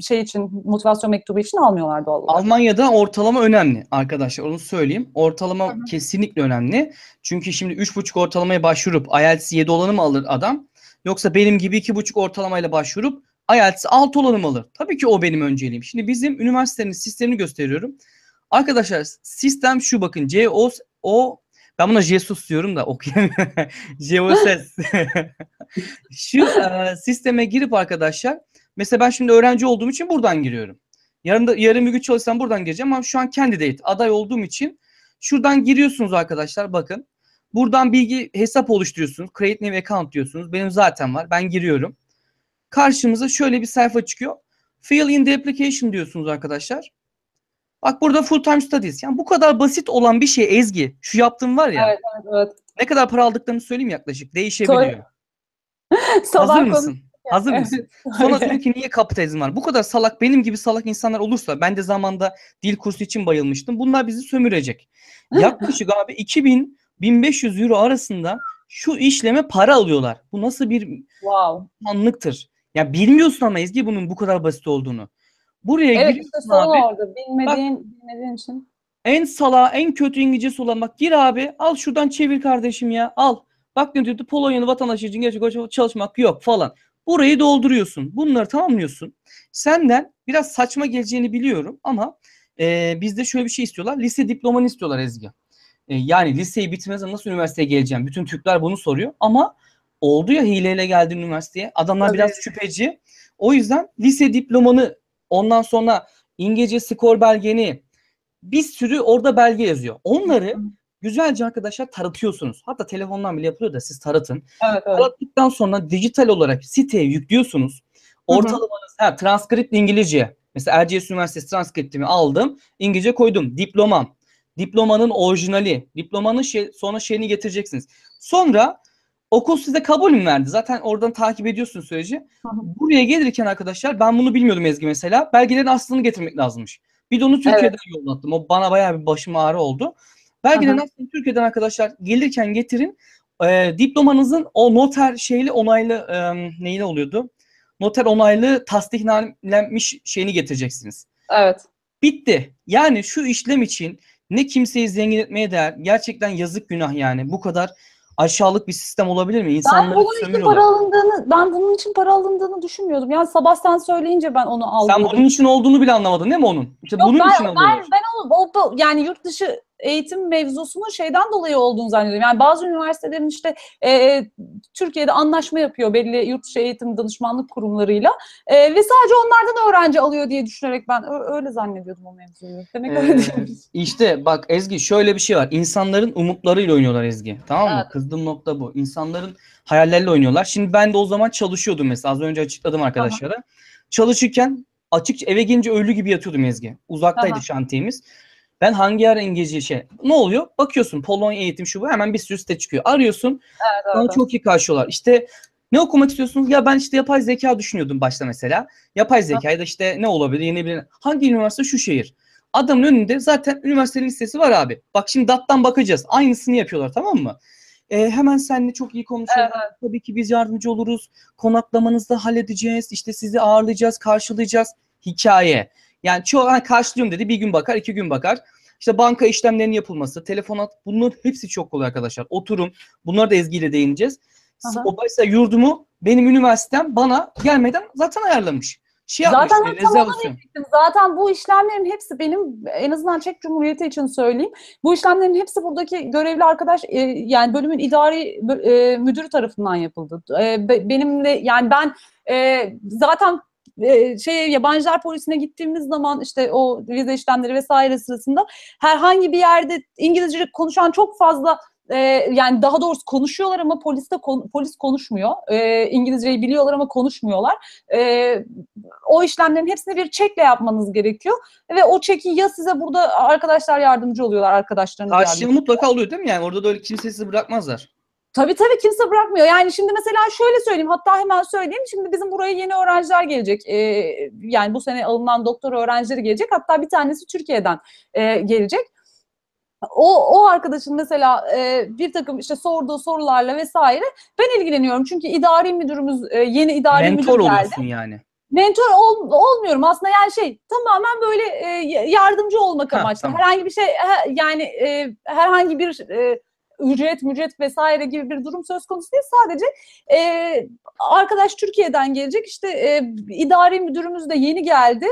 şey için, motivasyon mektubu için almıyorlardı. Almanya'da ortalama önemli arkadaşlar, onu söyleyeyim. Ortalama kesinlikle önemli. Çünkü şimdi 3,5 ortalamaya başvurup IELTS 7 olanı mı alır adam? Yoksa benim gibi 2,5 ortalamayla başvurup IELTS 6 olanı mı alır? Tabii ki o benim önceliğim. Şimdi bizim üniversitenin sistemini gösteriyorum. Arkadaşlar sistem şu, bakın. Ben buna Jesus diyorum da okuyamıyorum. JOSS. Şu sisteme girip arkadaşlar. Mesela ben şimdi öğrenci olduğum için buradan giriyorum. Yarın bir gün çalışsam buradan gireceğim ama şu an candidate, aday olduğum için şuradan giriyorsunuz arkadaşlar, bakın. Buradan hesap oluşturuyorsunuz. Create new account diyorsunuz. Benim zaten var. Ben giriyorum. Karşımıza şöyle bir sayfa çıkıyor. Fill in the application diyorsunuz arkadaşlar. Bak burada full time studies. Yani bu kadar basit olan bir şey Ezgi. Şu yaptığım var ya. Evet. Ne kadar para aldıklarını söyleyeyim yaklaşık. Değişebiliyor. Hazır mısın? Hazır mısın? Sonra diyor ki niye kapitalizm var? Bu kadar salak, benim gibi salak insanlar olursa, ben de zamanda dil kursu için bayılmıştım. Bunlar bizi sömürecek. Yaklaşık abi 2000-1500 euro arasında şu işleme para alıyorlar. Bu nasıl bir anlıktır? Ya bilmiyorsun ama Ezgi bunun bu kadar basit olduğunu. Buraya giriyorsun abi. Orada. Bilmediğin için. En salağı, en kötü İngilizcesi olan, bak gir abi, al şuradan çevir kardeşim ya, al. Bak ne diyordu, Polonyalı vatandaşı için gerçekten çalışmak yok falan. Burayı dolduruyorsun. Bunları tamamlıyorsun. Senden biraz saçma geleceğini biliyorum ama bizde şöyle bir şey istiyorlar. Lise diplomanı istiyorlar Ezgi. Yani liseyi bitmezsem nasıl üniversiteye geleceğim? Bütün Türkler bunu soruyor ama oldu ya hileyle geldi üniversiteye. Adamlar biraz şüpheci. O yüzden lise diplomanı, ondan sonra İngilizce skor belgeni, bir sürü orada belge yazıyor. Onları güzelce arkadaşlar taratıyorsunuz. Hatta telefondan bile yapılıyor da siz taratın. Evet. Tarattıktan sonra dijital olarak siteye yüklüyorsunuz. Ortalamanız, transkript İngilizce. Mesela Erciyes Üniversitesi transkriptimi aldım. İngilizce koydum. Diplomam. Diplomanın orijinali. Diplomanın sonra şeyini getireceksiniz. Sonra okul size kabul mü verdi? Zaten oradan takip ediyorsun süreci. Buraya gelirken arkadaşlar, ben bunu bilmiyordum Ezgi mesela. Belgelerin aslını getirmek lazımmış. Bir de onu Türkiye'den yollattım. O bana bayağı bir başım ağrı oldu. Belgelerin aslını Türkiye'den arkadaşlar gelirken getirin. Diplomanızın o noter şeyle onaylı neyle oluyordu? Noter onaylı tasdiklenmiş şeyini getireceksiniz. Evet. Bitti. Yani şu işlem için ne kimseyi zengin etmeye değer. Gerçekten yazık, günah yani. Bu kadar aşağılık bir sistem olabilir mi? İnsanları sömürüyorlar. Ben bunun için para alındığını düşünmüyordum. Yani sabah sen söyleyince ben onu aldım. Sen bunun için olduğunu bile anlamadın değil mi onun? İşte yok, bunun için alıyoruz. Ben yani yurt dışı eğitim mevzusunun şeyden dolayı olduğunu zannediyorum. Yani bazı üniversitelerin işte Türkiye'de anlaşma yapıyor belli yurt dışı eğitim danışmanlık kurumlarıyla ve sadece onlardan öğrenci alıyor diye düşünerek ben öyle zannediyordum o mevzuyu. Demek öyle değil. İşte bak Ezgi, şöyle bir şey var. İnsanların umutlarıyla oynuyorlar Ezgi. Tamam mı? Evet. Kızdığım nokta bu. İnsanların hayalleriyle oynuyorlar. Şimdi ben de o zaman çalışıyordum mesela. Az önce açıkladım arkadaşlara. Aha. Çalışırken açıkça eve gelince ölü gibi yatıyordum Ezgi. Uzaktaydı şantiyemiz. Ben hangi ara İngilizce ne oluyor? Bakıyorsun Polonya eğitim şu bu, hemen bir sürü site çıkıyor. Arıyorsun. Bana çok iyi karşılıyorlar. İşte ne okumak istiyorsunuz? Ya ben işte yapay zeka düşünüyordum başta mesela. Yapay zeka ya da işte ne olabilir? Yeni bir hangi üniversite şu şehir? Adamın önünde zaten üniversitenin listesi var abi. Bak şimdi DAT'tan bakacağız. Aynısını yapıyorlar, tamam mı? Hemen seninle çok iyi konuşuyorlar. Evet. Tabii ki biz yardımcı oluruz. Konaklamanızı halledeceğiz. İşte sizi ağırlayacağız, karşılayacağız. Hikaye. Yani çoğu karşılıyorum dedi, bir gün bakar, iki gün bakar. İşte banka işlemlerinin yapılması, telefon at, bunların hepsi çok kolay arkadaşlar. Oturum, bunlara da Ezgi ile değineceğiz. O mesela yurdumu benim üniversitem bana gelmeden zaten ayarlamış. Zaten bu işlemlerin hepsi benim, en azından Çek Cumhuriyeti için söyleyeyim. Bu işlemlerin hepsi buradaki görevli arkadaş, yani bölümün idari müdürü tarafından yapıldı. Benimle, yani ben zaten yabancılar polisine gittiğimiz zaman işte o vize işlemleri vesaire sırasında herhangi bir yerde İngilizce konuşan çok fazla yani daha doğrusu konuşuyorlar ama polis konuşmuyor. İngilizceyi biliyorlar ama konuşmuyorlar. O işlemlerin hepsini bir çekle yapmanız gerekiyor. Ve o çeki ya size burada arkadaşlar yardımcı oluyorlar, arkadaşlarınız yardımcı oluyorlar. Karşılığı mutlaka oluyor değil mi? Yani orada da öyle kimse sizi bırakmazlar. Tabii tabii kimse bırakmıyor. Yani şimdi mesela şöyle söyleyeyim, hatta hemen söyleyeyim. Şimdi bizim buraya yeni öğrenciler gelecek. Yani bu sene alınan doktora öğrencileri gelecek. Hatta bir tanesi Türkiye'den gelecek. O arkadaşın mesela bir takım işte sorduğu sorularla vesaire ben ilgileniyorum. Çünkü idari müdürümüz, yeni idari müdür geldi. Mentor olursun yani. Mentor olmuyorum aslında, yani şey tamamen böyle yardımcı olmak amaçlı. Tamam. Herhangi bir şey yani herhangi bir ücret vesaire gibi bir durum söz konusu değil. Sadece arkadaş Türkiye'den gelecek, işte idari müdürümüz de yeni geldi.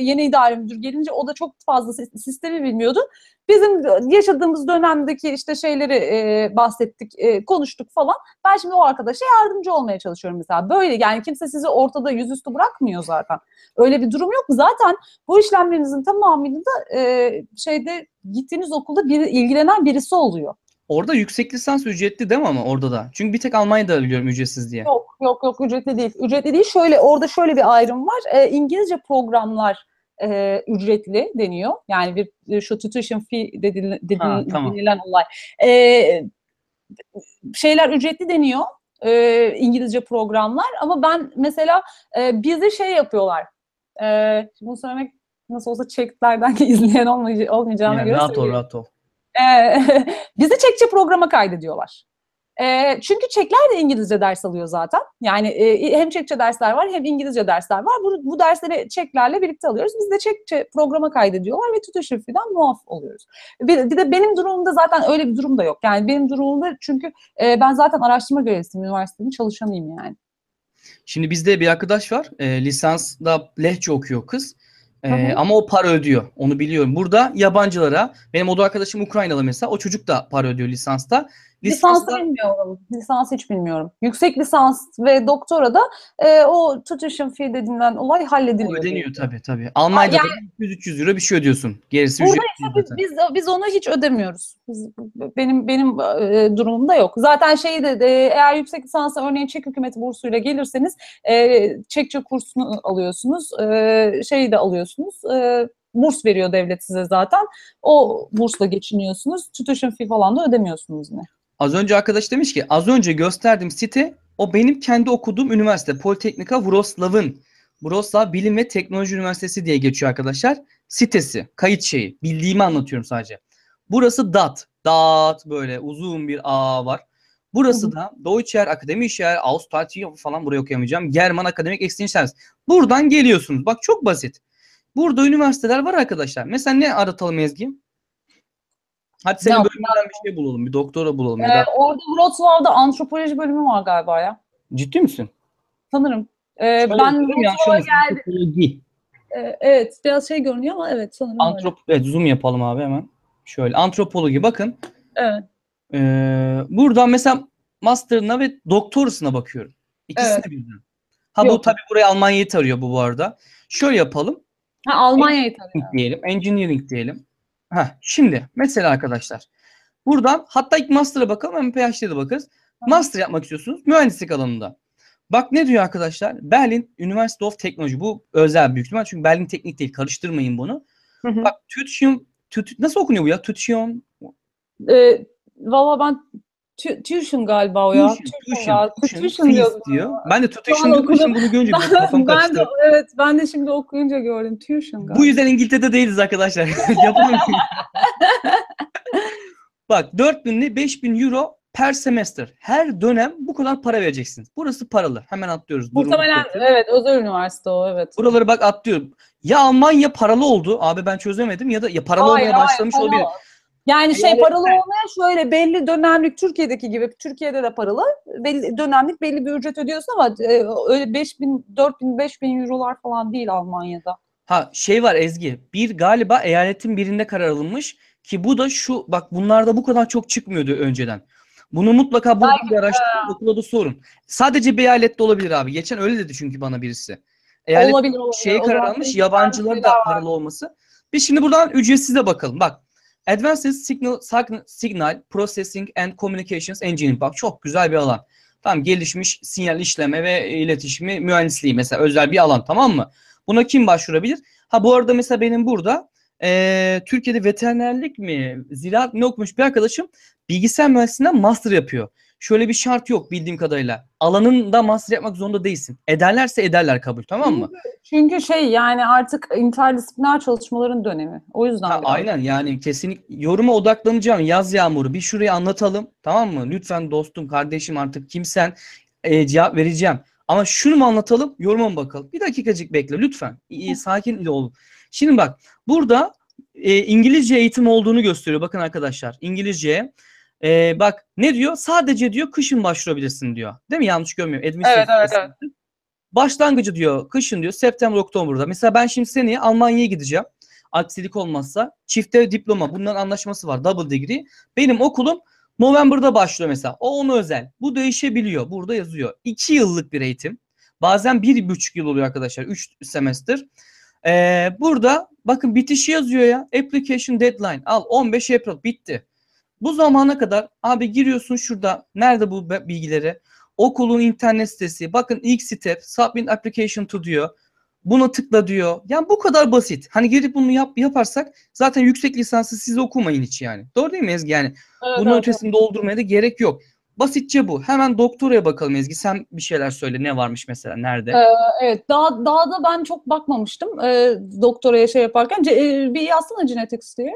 Yeni idari müdür gelince o da çok fazla sistemi bilmiyordu. Bizim yaşadığımız dönemdeki işte şeyleri bahsettik, konuştuk falan. Ben şimdi o arkadaşa yardımcı olmaya çalışıyorum mesela. Böyle yani kimse sizi ortada yüzüstü bırakmıyor zaten. Öyle bir durum yok mu? Zaten bu işlemlerinizin tamamını da şeyde gittiğiniz okulda ilgilenen birisi oluyor. Orada yüksek lisans ücretli değil mi ama orada da? Çünkü bir tek Almanya'da biliyorum ücretsiz diye. Yok ücretli değil. Ücretli değil. Şöyle orada şöyle bir ayrım var. İngilizce programlar ücretli deniyor. Yani bir şu tuition fee denilen olay. Şeyler ücretli deniyor. İngilizce programlar. Ama ben mesela bizi şey yapıyorlar. Bunu söylemek nasıl olsa Çeklerden izleyen olmayacağına yani göre. Rahat ol. Bizi Çekçe programa kaydediyorlar. Çünkü Çekler de İngilizce ders alıyor zaten. Yani hem Çekçe dersler var hem İngilizce dersler var. Bu dersleri Çeklerle birlikte alıyoruz. Biz de Çekçe programa kaydediyorlar ve tuition fee'den muaf oluyoruz. Bir de benim durumumda zaten öyle bir durum da yok. Yani benim durumumda çünkü ben zaten araştırma görevlisiyim, üniversitenin çalışanıyım yani. Şimdi bizde bir arkadaş var. Lisansda Lehçe okuyor kız. Ama o para ödüyor. Onu biliyorum. Burada yabancılara, benim oda arkadaşım Ukraynalı mesela, o çocuk da para ödüyor lisansta. Lisansı bilmiyorum. Lisansı hiç bilmiyorum. Yüksek lisans ve doktora da o tuition fee dediğinden olay hallediliyor. Ödeniyor tabii. Almanya'da yani, 300 euro bir şey ödüyorsun. Gerisi ücretli. Biz onu hiç ödemiyoruz. Benim durumumda yok. Zaten eğer yüksek lisansa örneğin Çek hükümeti bursuyla gelirseniz Çekçe kursunu alıyorsunuz. Şeyi de alıyorsunuz. Burs veriyor devlet size zaten. O bursla geçiniyorsunuz. Tuition fee falan da ödemiyorsunuz yine. Az önce arkadaş demiş ki az önce gösterdiğim site o benim kendi okuduğum üniversite. Politechnika Wrocław'ın. Wrocław Bilim ve Teknoloji Üniversitesi diye geçiyor arkadaşlar. Sitesi, kayıt şeyi. Bildiğimi anlatıyorum sadece. Burası DAT. DAT böyle uzun bir A var. Burası da Deutscher Akademischer Austausch falan, buraya okuyamayacağım. German Akademik Exchange Service. Buradan geliyorsunuz. Bak çok basit. Burada üniversiteler var arkadaşlar. Mesela ne aratalım Ezgi? Hadi senin bölümünden bir şey bulalım. Bir doktora bulalım. Ya da... Orada Wrocław'da antropoloji bölümü var galiba ya. Ciddi misin? Sanırım. Ben Wrocław'a geldim. Evet. Biraz şey görünüyor ama evet sanırım. Zoom yapalım abi hemen. Şöyle. Antropoloji bakın. Evet. Buradan mesela master'ına ve doktorasına bakıyorum. İkisini birden. Bu tabii buraya Almanya'yı tarıyor bu arada. Şöyle yapalım. Almanya'yı tarıyor. Engineering diyelim. Şimdi mesela arkadaşlar buradan hatta ilk master'a bakalım, hem PhD'ye de bakarız. Master yapmak istiyorsunuz mühendislik alanında. Bak ne diyor arkadaşlar? Berlin University of Technology. Bu özel büyük ihtimal çünkü Berlin Teknik değil. Karıştırmayın bunu. Bak Tuition nasıl okunuyor bu ya? Tuition. Valla ben tuition galiba o ya. Tuition diyor. Ben de tuition bunu görünce kafam kaçtı. Evet, ben de şimdi okuyunca gördüm. Tuition galiba. Bu yüzden İngiltere'de değiliz arkadaşlar. Bak 4.000 ile 5.000 euro per semester. Her dönem bu kadar para vereceksiniz. Burası paralı. Hemen atlıyoruz. Muhtemelen evet özel üniversite o, evet. Buraları bak atlıyorum. Ya Almanya paralı oldu. Abi ben çözemedim ya da paralı olmaya başlamış olabilir. Yani paralı olmaya şöyle belli dönemlik, Türkiye'deki gibi, Türkiye'de de paralı belli dönemlik belli bir ücret ödüyorsun ama öyle 5.000, 4.000, 5.000 eurolar falan değil Almanya'da. Var Ezgi, bir galiba eyaletin birinde karar alınmış ki bu da şu, bak bunlarda bu kadar çok çıkmıyordu önceden. Bunu mutlaka burada araştırın, okulda da sorun. Sadece bir eyalette olabilir abi. Geçen öyle dedi çünkü bana birisi. Eyalet olabilir. Şeye karar almış, yabancıların da paralı olması. Biz şimdi buradan ücretsize bakalım. Bak, Advanced Signal Processing and Communications Engineering. Bak, çok güzel bir alan. Tamam, gelişmiş sinyal işleme ve iletişimi mühendisliği mesela özel bir alan, tamam mı? Buna kim başvurabilir? Ha, bu arada mesela benim burada Türkiye'de veterinerlik mi, ziraat mı okumuş bir arkadaşım bilgisayar mühendisliğinden master yapıyor. Şöyle bir şart yok bildiğim kadarıyla. Alanında master yapmak zorunda değilsin. Ederlerse ederler, kabul, tamam mı? Çünkü şey, yani artık interdisipliner çalışmaların dönemi. O yüzden. Ha, aynen, yani kesinlikle yoruma odaklanacağım. Yaz Yağmuru bir şurayı anlatalım, tamam mı? Lütfen dostum, kardeşim, artık kimsen cevap vereceğim. Ama şunu mu anlatalım, yoruma mı bakalım? Bir dakikacık bekle lütfen. Sakin olun. Şimdi bak, burada İngilizce eğitim olduğunu gösteriyor. Bakın arkadaşlar, İngilizceye. Bak ne diyor? Sadece diyor kışın başvurabilirsin diyor. Değil mi? Yanlış görmüyorum. Evet. Başlangıcı diyor kışın diyor. September, Oktober'da. Mesela ben şimdi seneye Almanya'ya gideceğim. Aksilik olmazsa çifte diploma. Bunların anlaşması var. Double degree. Benim okulum November'da başlıyor mesela. O ona özel. Bu değişebiliyor. Burada yazıyor. 2 yıllık bir eğitim. Bazen 1,5 yıl oluyor arkadaşlar. 3 semester. Burada bakın bitişi yazıyor ya. Application deadline. Al 15 Eylül. Bitti. Bu zamana kadar abi giriyorsun şurada. Nerede bu bilgileri? Okulun internet sitesi. Bakın ilk step. Submit application to diyor. Buna tıkla diyor. Yani bu kadar basit. Hani girip bunu yaparsak zaten yüksek lisansı siz okumayın hiç yani. Doğru değil mi Ezgi? Yani evet, bunun ötesini doldurmaya da gerek yok. Basitçe bu. Hemen doktoraya bakalım Ezgi. Sen bir şeyler söyle. Ne varmış mesela? Nerede? Evet. DAAD'a ben çok bakmamıştım. Doktoraya şey yaparken. Bir yazsana genetics diye.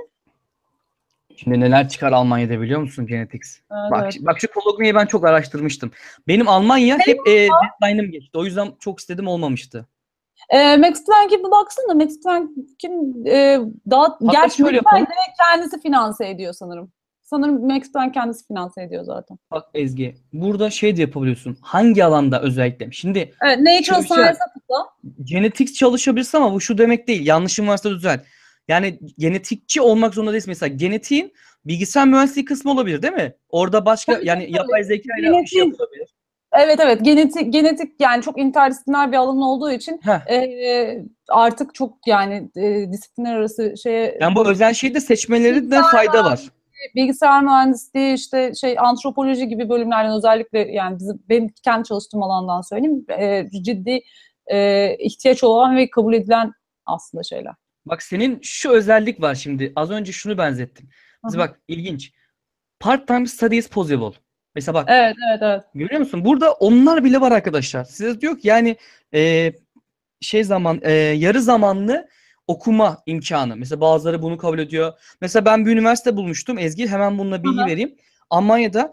Şimdi neler çıkar Almanya'da biliyor musun genetics? Evet. Bak şu Polonya'yı ben çok araştırmıştım. Benim Almanya hep deadline'ım geçti. O yüzden çok istedim, olmamıştı. Max Planck'e bir baksana. Max Planck'in daha... Gerçi Max Planck kendisi finanse ediyor sanırım. Sanırım Max Planck kendisi finanse ediyor zaten. Bak Ezgi, burada şey de yapabiliyorsun. Hangi alanda özellikle? Şimdi... Evet, natural science'a tıkla. Genetics çalışabilirsin ama bu şu demek değil. Yanlışım varsa düzelt. Yani genetikçi olmak zorunda değilsin. Mesela genetiğin bilgisayar mühendisliği kısmı olabilir değil mi? Orada başka tabii. Yapay zeka ile bir şey yapılabilir. Evet. Genetik yani çok interdisipliner bir alan olduğu için artık çok yani disiplinler arası şeye... Yani bu özel şeyde seçmeleri de fayda var. Bilgisayar mühendisliği, işte şey, antropoloji gibi bölümlerden özellikle yani benim kendi çalıştığım alandan söyleyeyim. Ciddi ihtiyaç olan ve kabul edilen aslında şeyler. Bak senin şu özellik var şimdi. Az önce şunu benzettim. Mesela bak ilginç. Part time studies possible. Mesela bak. Evet. Görüyor musun? Burada onlar bile var arkadaşlar. Size diyor ki yani yarı zamanlı okuma imkanı. Mesela bazıları bunu kabul ediyor. Mesela ben bir üniversite bulmuştum. Ezgi, hemen bununla bilgi vereyim. Almanya'da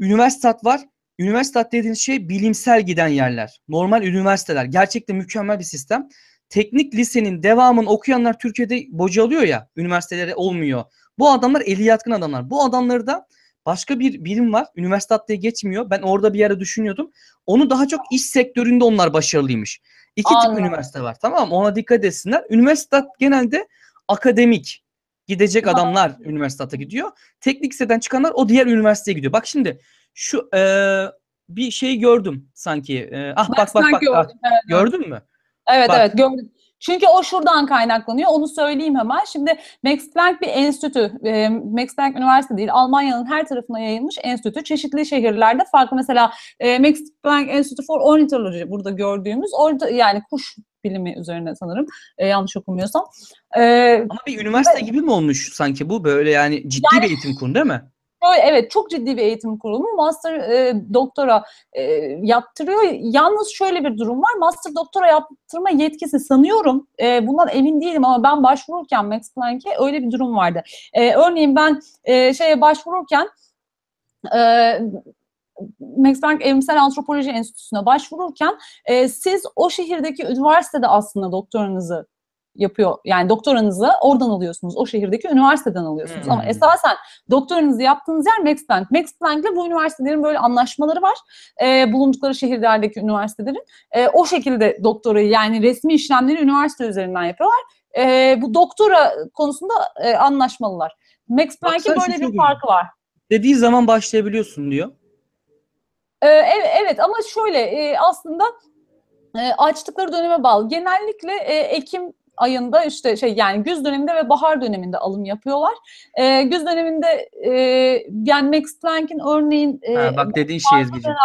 üniversitat var. Üniversitat dediğiniz şey bilimsel giden yerler. Normal üniversiteler. Gerçekten mükemmel bir sistem. Teknik lisenin devamını okuyanlar Türkiye'de bocalıyor ya, üniversitelere olmuyor. Bu adamlar eli yatkın adamlar. Bu adamları da başka bir bilim var. Üniversiteye geçmiyor. Ben orada bir yere düşünüyordum. Onu daha çok iş sektöründe onlar başarılıymış. İki tip üniversite var, tamam mı? Ona dikkat etsinler. Üniversite genelde akademik gidecek adamlar üniversiteye gidiyor. Teknik liseden çıkanlar o diğer üniversiteye gidiyor. Bak şimdi şu bir şey gördüm sanki. Bak. Gördüm, evet. Gördün mü? Evet, gördüm. Çünkü o şuradan kaynaklanıyor. Onu söyleyeyim hemen. Şimdi Max Planck bir enstitü. Max Planck Üniversitesi değil. Almanya'nın her tarafına yayılmış enstitü. Çeşitli şehirlerde farklı. Mesela Max Planck Enstitü for Ornithology, burada gördüğümüz. Orada yani kuş bilimi üzerine sanırım. Yanlış okumuyorsam. Ama bir üniversite gibi mi olmuş sanki bu? Böyle yani ciddi bir eğitim kurulu değil mi? Evet, çok ciddi bir eğitim kurumu. Master, doktora yaptırıyor. Yalnız şöyle bir durum var. Master, doktora yaptırma yetkisi sanıyorum. Bundan emin değilim ama ben başvururken Max Planck'e öyle bir durum vardı. Örneğin ben şeye başvururken... Max Planck Evrimsel Antropoloji Enstitüsü'ne başvururken siz o şehirdeki üniversitede aslında doktoranızı yapıyor. Yani doktoranızı oradan alıyorsunuz. O şehirdeki üniversiteden alıyorsunuz. Ama esasen doktoranızı yaptığınız yer Max Planck. Max Planck'le bu üniversitelerin böyle anlaşmaları var. Bulundukları şehirlerdeki üniversitelerin. O şekilde doktorayı yani resmi işlemleri üniversite üzerinden yapıyorlar. Bu doktora konusunda anlaşmalılar. Max Planck'in böyle bir farkı var. Dediği zaman başlayabiliyorsun diyor. Evet ama şöyle aslında açtıkları döneme bağlı. Genellikle Ekim ayında işte yani güz döneminde ve bahar döneminde alım yapıyorlar. Güz döneminde yani Max Planck'in örneğin bak dediğin şey Ezgi'ciğim.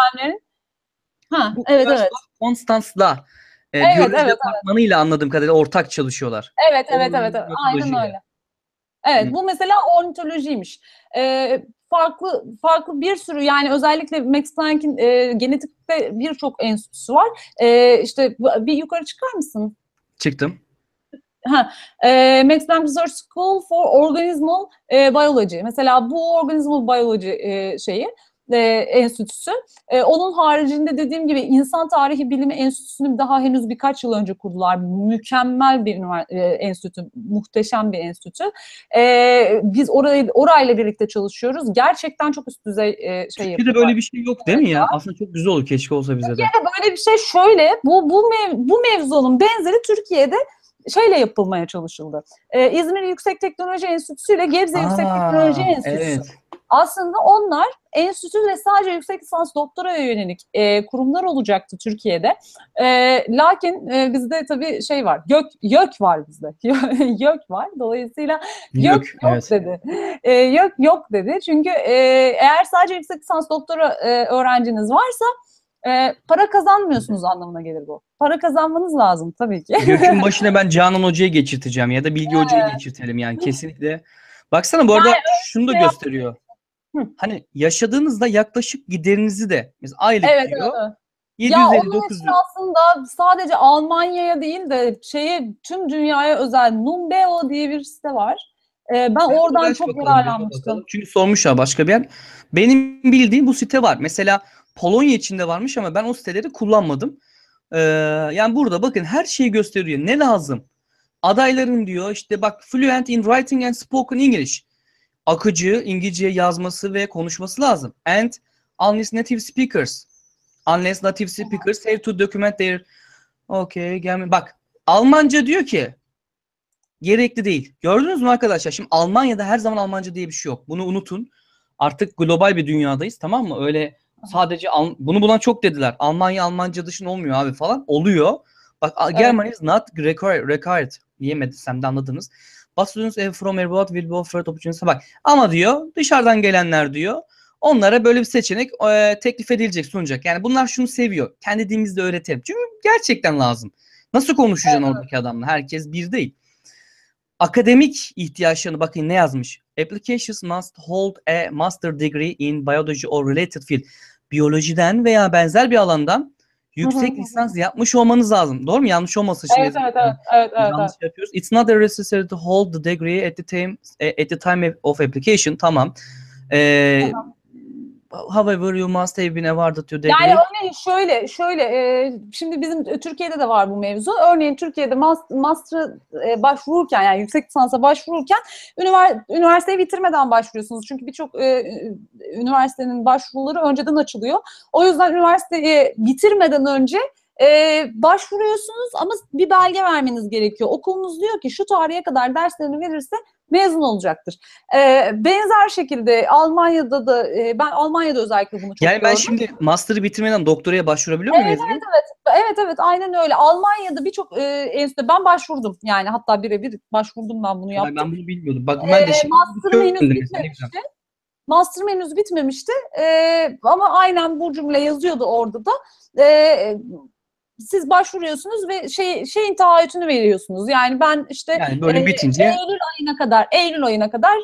Evet. Konstans'la biyoloji departmanıyla anladığım kadarıyla ortak çalışıyorlar. Evet. Aynen öyle. Evet. Bu mesela ornitolojiymiş. Farklı bir sürü yani özellikle Max Planck'in genetikte birçok enstitüsü var. İşte bir yukarı çıkar mısın? Çıktım. Max Planck Research School for Organismal Biology. Mesela bu Organismal Biology enstitüsü. Onun haricinde dediğim gibi İnsan Tarihi Bilimi Enstitüsü'nü daha henüz birkaç yıl önce kurdular. Mükemmel bir enstitü, muhteşem bir enstitütü. Biz orayla birlikte çalışıyoruz. Gerçekten çok üst düzey yapıyorlar. Türkiye'de böyle bir şey yok değil mi ya? Aslında çok güzel olur. Keşke olsa bize de. Türkiye'de böyle bir şey şöyle, bu mevzunun benzeri Türkiye'de yapılmaya çalışıldı. İzmir Yüksek Teknoloji Enstitüsü ile Gebze Yüksek Teknoloji Enstitüsü. Evet. Aslında onlar enstitü ve sadece yüksek lisans doktoraya yönelik kurumlar olacaktı Türkiye'de. Lakin bizde tabii var. YÖK var bizde. YÖK var. Dolayısıyla YÖK yok dedi. YÖK yok dedi. Çünkü eğer sadece yüksek lisans doktora öğrenciniz varsa para kazanmıyorsunuz anlamına gelir bu. Para kazanmanız lazım tabii ki. YÖK'ün başına ben Canan Hoca'yı geçirteceğim ya da Bilgi Hoca'yı geçirtelim yani kesinlikle. Baksana bu arada şunu da gösteriyor. Hani yaşadığınızda yaklaşık giderinizi de aylık diyor. Evet. 750-900. Ya aslında sadece Almanya'ya değil de tüm dünyaya özel Numbeo diye bir site var. Ben oradan çok yararlanmıştım. Çünkü sormuşlar başka bir yer. Benim bildiğim bu site var. Mesela Polonya içinde varmış ama ben o siteleri kullanmadım. Yani burada bakın her şeyi gösteriyor. Ne lazım? Adayların diyor bak fluent in writing and spoken English. Akıcı İngilizce yazması ve konuşması lazım. And unless native speakers. Unless native speakers have to document their Bak Almanca diyor ki gerekli değil. Gördünüz mü arkadaşlar? Şimdi Almanya'da her zaman Almanca diye bir şey yok. Bunu unutun. Artık global bir dünyadayız, tamam mı? Öyle sadece bunu bulan çok dediler. Almanca dışında olmuyor abi falan. Oluyor. Bak German is not required diyemediysem de anladınız. But students from abroad will be offered opportunities. Bak ama diyor dışarıdan gelenler diyor onlara böyle bir seçenek teklif edilecek, sunacak. Yani bunlar şunu seviyor. Kendi dilimizde öğretelim. Çünkü gerçekten lazım. Nasıl konuşacaksın oradaki adamla? Herkes bir değil. Akademik ihtiyaçlarını bakın ne yazmış. Applications must hold a master degree in biology or related field. Biyolojiden veya benzer bir alandan yüksek lisans yapmış olmanız lazım. Doğru mu? Yanlış olmasın şimdi. Evet. Yanlış yapıyoruz. It's not necessary to hold the degree at the time of application. Tamam. However you must have been awarded your degree. Yani örneğin şimdi bizim Türkiye'de de var bu mevzu. Örneğin Türkiye'de master'a başvururken yani yüksek lisansa başvururken üniversiteyi bitirmeden başvuruyorsunuz. Çünkü birçok üniversitenin başvuruları önceden açılıyor. O yüzden üniversiteyi bitirmeden önce başvuruyorsunuz ama bir belge vermeniz gerekiyor. Okulunuz diyor ki şu tarihe kadar derslerini verirse mezun olacaktır. Benzer şekilde Almanya'da da ben Almanya'da özellikle bunu çok gördüm. Yani ben şimdi master'ı bitirmeden doktoraya başvurabiliyor muyum? Evet, aynen öyle. Almanya'da birçok enstitüde ben başvurdum. Yani hatta birebir başvurdum, ben bunu yaptım. Ben bunu bilmiyordum. Bak ben de şimdi master'ım henüz bitmemişti. Ama aynen bu cümle yazıyordu orada da. Siz başvuruyorsunuz ve şeyin taahhütünü veriyorsunuz. Yani ben böyle bitince Eylül ayına kadar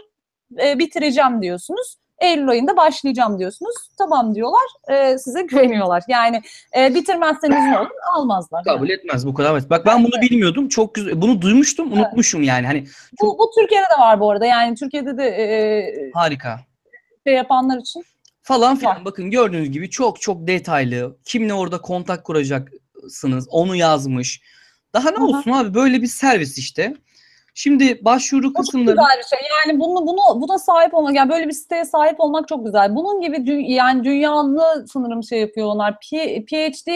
bitireceğim diyorsunuz. Eylül ayında başlayacağım diyorsunuz. Tamam diyorlar. Size güveniyorlar. Yani bitirmezseniz ne olur? Almazlar. Kabul etmez bu kadar. Bak ben bunu bilmiyordum. Çok güzel. Bunu duymuştum, unutmuşum yani. Hani çok... bu Türkiye'de de var bu arada. Yani Türkiye'de de harika. Yapanlar için falan filan. Var. Bakın gördüğünüz gibi çok detaylı. Kimle orada kontak kuracaksınız? Onu yazmış. Daha ne olsun abi? Böyle bir servis işte. Şimdi başvuru kısımları... Çok güzel bir şey. Yani buna sahip olmak, yani böyle bir siteye sahip olmak çok güzel. Bunun gibi yani dünyanın sanırım yapıyor onlar. PhD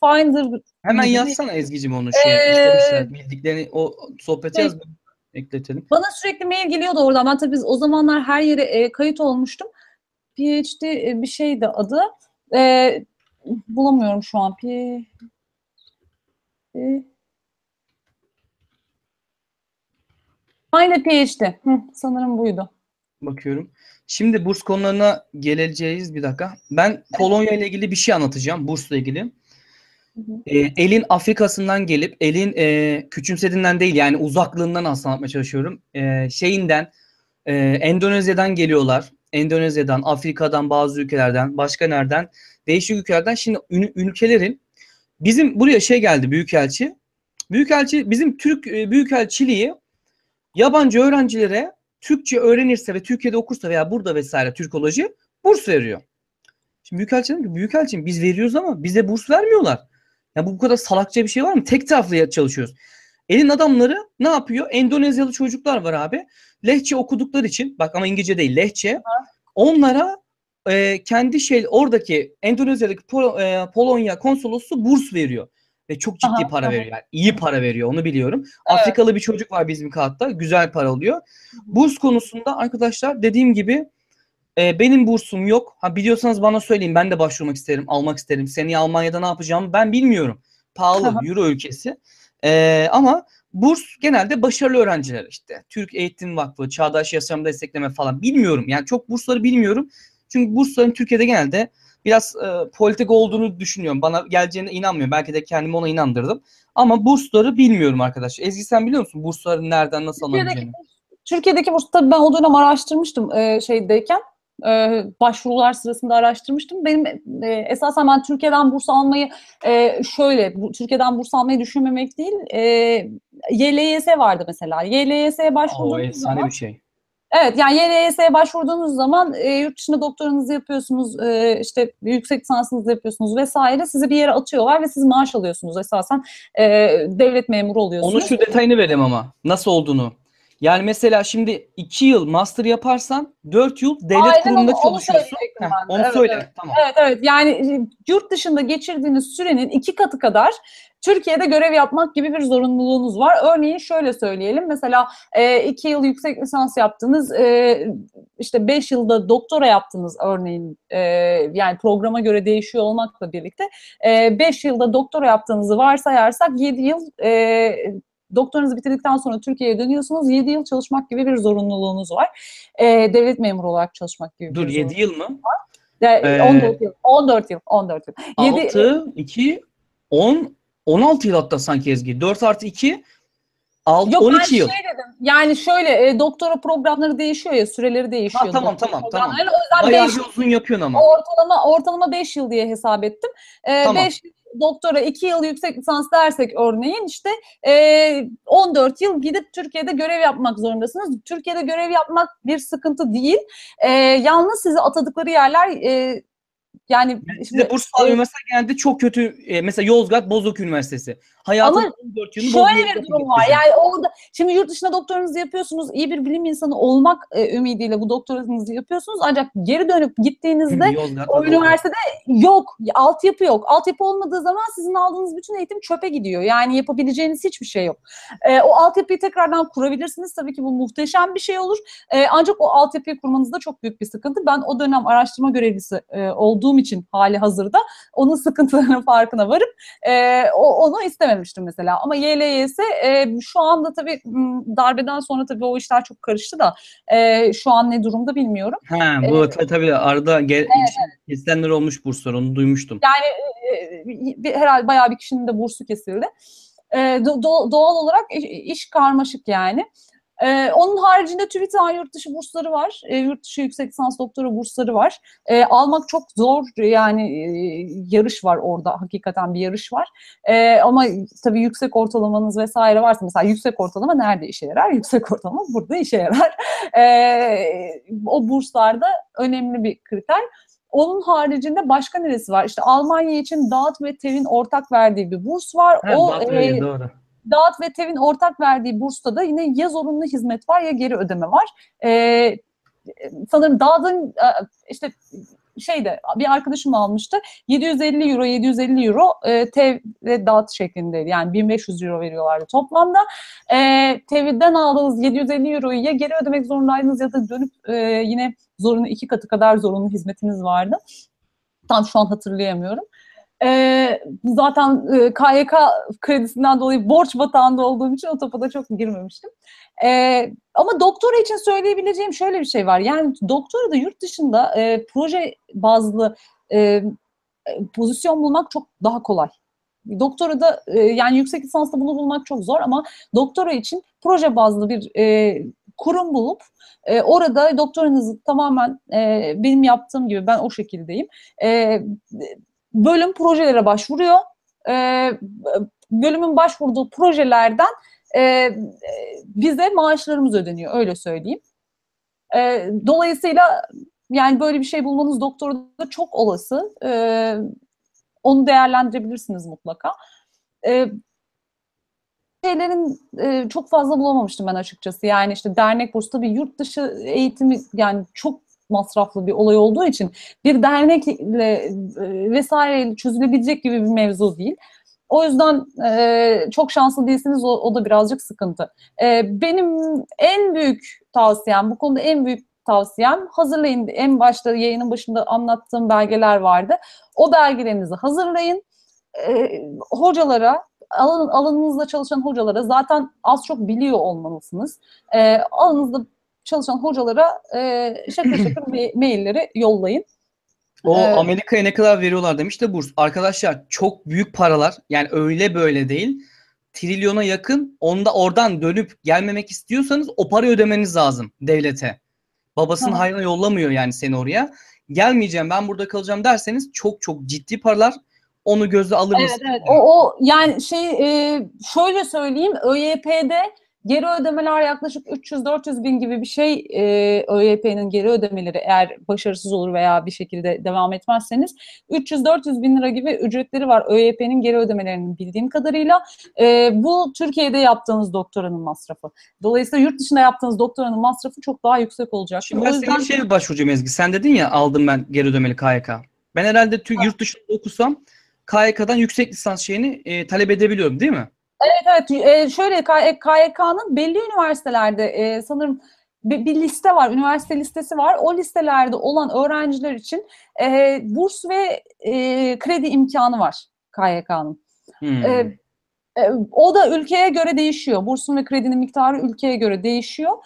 Finder... Hemen yazsana Ezgi'cim onu. Bildiklerini o sohbete yaz. Ekletelim. Bana sürekli mail geliyordu oradan. Ben tabii o zamanlar her yere kayıt olmuştum. PhD bir şeydi adı. Bulamıyorum şu an. Aynı PhD. Sanırım buydu. Bakıyorum. Şimdi burs konularına geleceğiz. Bir dakika. Ben Polonya ile ilgili bir şey anlatacağım. Bursla ilgili. Elin Afrika'sından gelip, elin küçümsediğinden değil yani uzaklığından aslında anlatmaya çalışıyorum. Endonezya'dan geliyorlar. Endonezya'dan, Afrika'dan, bazı ülkelerden, başka nereden? Değişik ülkelerden. Şimdi ülkelerin bizim buraya şey geldi, büyükelçi. Büyükelçi bizim Türk büyükelçiliği yabancı öğrencilere Türkçe öğrenirse ve Türkiye'de okursa veya burada vesaire Türkoloji burs veriyor. Şimdi büyükelçi dedim ki, büyükelçim biz veriyoruz ama bize burs vermiyorlar. Ya bu kadar salakça bir şey var mı? Tek taraflı çalışıyoruz. Elin adamları ne yapıyor? Endonezyalı çocuklar var abi. Lehçe okudukları için, bak ama İngilizce değil Lehçe. Ha. Onlara kendi oradaki Endonezya'daki Polonya konsolosluğu burs veriyor. Ve çok ciddi para veriyor. Yani iyi para veriyor, onu biliyorum. Evet. Afrikalı bir çocuk var bizim kağıtta. Güzel para alıyor. Burs konusunda arkadaşlar dediğim gibi benim bursum yok. Ha, biliyorsanız bana söyleyin. Ben de başvurmak isterim, almak isterim. Seneye Almanya'da ne yapacağımı ben bilmiyorum. Pahalı, Euro ülkesi. Ama burs genelde başarılı öğrenciler işte. Türk Eğitim Vakfı, Çağdaş Yaşam Destekleme falan bilmiyorum. Yani çok bursları bilmiyorum. Çünkü bursların Türkiye'de genelde biraz politik olduğunu düşünüyorum. Bana geleceğine inanmıyorum. Belki de kendimi ona inandırdım. Ama bursları bilmiyorum arkadaşlar. Ezgi sen biliyor musun bursların nereden nasıl alınacağını? Türkiye'deki burs tabii ben o dönem araştırmıştım şeydeyken. Başvurular sırasında araştırmıştım. Benim esasen ben Türkiye'den burs almayı Türkiye'den burs almayı düşünmemek değil. YLYS vardı mesela. YLYS'ye başvurduğunuz zaman. Bir şey. Evet yani YLYS'ye başvurduğunuz zaman yurt dışında doktoranızı yapıyorsunuz, işte yüksek lisansınızı yapıyorsunuz vesaire. Sizi bir yere atıyorlar ve siz maaş alıyorsunuz esasen. Devlet memuru oluyorsunuz. Onun şu detayını vereyim ama nasıl olduğunu. Yani mesela şimdi 2 yıl master yaparsan 4 yıl devlet kurumunda çalışıyorsun. Onu evet, söyle. Evet. Tamam. Evet evet. Yani yurt dışında geçirdiğiniz sürenin 2 katı kadar Türkiye'de görev yapmak gibi bir zorunluluğunuz var. Örneğin şöyle söyleyelim. Mesela 2 yıl yüksek lisans yaptınız, işte 5 yılda doktora yaptınız örneğin. Yani programa göre değişiyor olmakla birlikte. 5 yılda doktora yaptığınızı varsayarsak 7 yıl doktoranızı bitirdikten sonra Türkiye'ye dönüyorsunuz. 7 yıl çalışmak gibi bir zorunluluğunuz var. Devlet memuru olarak çalışmak gibi. Dur 7 yıl mı? 14 yıl. 6, 2, 10, 16 yıl hatta sanki Ezgi. 4+2, 6, yok, 12 yıl. Şey dedim, yani şöyle doktora programları değişiyor ya, süreleri değişiyor. Ha, tamam. Bayağı bir uzun yapıyorsun ama. Ortalama 5 yıl diye hesap ettim. 5 tamam. Yıl. Doktora 2 yıl yüksek lisans dersek örneğin işte 14 yıl gidip Türkiye'de görev yapmak zorundasınız. Türkiye'de görev yapmak bir sıkıntı değil. Yalnız sizi atadıkları yerler yani... Size burs alıyor mesela genelde çok kötü. Mesela Yozgat Bozok Üniversitesi. Hayatın ama 14 yılını şöyle bir durum var. Yani orada, şimdi yurt dışında doktoranızı yapıyorsunuz. İyi bir bilim insanı olmak ümidiyle bu doktoranızı yapıyorsunuz. Ancak geri dönüp gittiğinizde o üniversitede yok. Altyapı yok. Altyapı olmadığı zaman sizin aldığınız bütün eğitim çöpe gidiyor. Yani yapabileceğiniz hiçbir şey yok. O altyapıyı tekrardan kurabilirsiniz. Tabii ki bu muhteşem bir şey olur. Ancak o altyapıyı kurmanızda çok büyük bir sıkıntı. Ben o dönem araştırma görevlisi olduğum için hali hazırda onun sıkıntılarının farkına varıp onu istememiştim. Mesela. Ama YLYS şu anda tabii darbeden sonra tabii o işler çok karıştı da şu an ne durumda bilmiyorum. He, bu tabii arada kesilenler olmuş burslar, onu duymuştum. Yani herhalde bayağı bir kişinin de bursu kesildi. Doğal olarak iş karmaşık yani. Onun haricinde TÜBİTAK'ın yurt dışı bursları var. Yurt dışı yüksek lisans doktora bursları var. Almak çok zor yani yarış var orada. Hakikaten bir yarış var. Ama tabii yüksek ortalamanız vesaire varsa mesela yüksek ortalama nerede işe yarar? Yüksek ortalama burada işe yarar. O burslarda önemli bir kriter. Onun haricinde başka neresi var? İşte Almanya için DAAD ve TEV'in ortak verdiği bir burs var. Evet, DAAD öyle, doğru. DAAD ve TEV'in ortak verdiği bursta da yine ya zorunlu hizmet var ya geri ödeme var. Sanırım DAAD'ın işte bir arkadaşım almıştı. 750 euro TEV ve DAAD şeklindeydi. Yani 1500 euro veriyorlardı toplamda. TEV'den aldığınız 750 euroyu ya geri ödemek zorundaydınız ya da dönüp yine zorunlu 2 katı kadar zorunlu hizmetiniz vardı. Tam şu an hatırlayamıyorum. Zaten KHK kredisinden dolayı borç batağında olduğum için o topa da çok girmemiştim. Ama doktora için söyleyebileceğim şöyle bir şey var. Yani doktora da yurt dışında proje bazlı pozisyon bulmak çok daha kolay. Doktora da yani yüksek lisansta bunu bulmak çok zor ama doktora için proje bazlı bir kurum bulup orada doktoranızı tamamen benim yaptığım gibi, ben o şekildeyim. Bölüm projelere başvuruyor. Bölümün başvurduğu projelerden bize maaşlarımız ödeniyor, öyle söyleyeyim. Dolayısıyla yani böyle bir şey bulmanız doktorada çok olası. Onu değerlendirebilirsiniz mutlaka. Şeylerin çok fazla bulamamıştım ben açıkçası. Yani işte dernek bursu, tabii yurt dışı eğitimi yani çok masraflı bir olay olduğu için bir dernekle vesaireyle çözülebilecek gibi bir mevzu değil. O yüzden çok şanslı değilsiniz. O da birazcık sıkıntı. Benim en büyük tavsiyem, bu konuda en büyük tavsiyem, hazırlayın. En başta yayının başında anlattığım belgeler vardı. O belgelerinizi hazırlayın. Hocalara, alanınızda çalışan hocalara, zaten az çok biliyor olmalısınız. Alanınızda çalışan hocalara şakır şakır mailleri yollayın. O Amerika'ya ne kadar veriyorlar demiş de burs. Arkadaşlar çok büyük paralar, yani öyle böyle değil. Trilyona yakın. Onda oradan dönüp gelmemek istiyorsanız o parayı ödemeniz lazım devlete. Babasının hayrına yollamıyor yani seni oraya. Gelmeyeceğim, ben burada kalacağım derseniz çok çok ciddi paralar. Onu gözle alırız. Evet, evet. O yani şey şöyle söyleyeyim, ÖYP'de geri ödemeler yaklaşık 300-400 bin gibi bir şey. ÖYP'nin geri ödemeleri, eğer başarısız olur veya bir şekilde devam etmezseniz 300-400 bin lira gibi ücretleri var ÖYP'nin geri ödemelerinin, bildiğim kadarıyla. Bu Türkiye'de yaptığınız doktoranın masrafı. Dolayısıyla yurt dışında yaptığınız doktoranın masrafı çok daha yüksek olacak. Şimdi ben senin şeye başvuracağım Ezgi. Sen dedin ya, aldım ben geri ödemeli KHK. Ben herhalde yurt dışında okusam KHK'dan yüksek lisans şeyini talep edebiliyorum değil mi? Evet, evet. Şöyle, KHK'nın belli üniversitelerde sanırım bir liste var, üniversite listesi var. O listelerde olan öğrenciler için burs ve kredi imkanı var KHK'nın. O da ülkeye göre değişiyor. Bursun ve kredinin miktarı ülkeye göre değişiyor.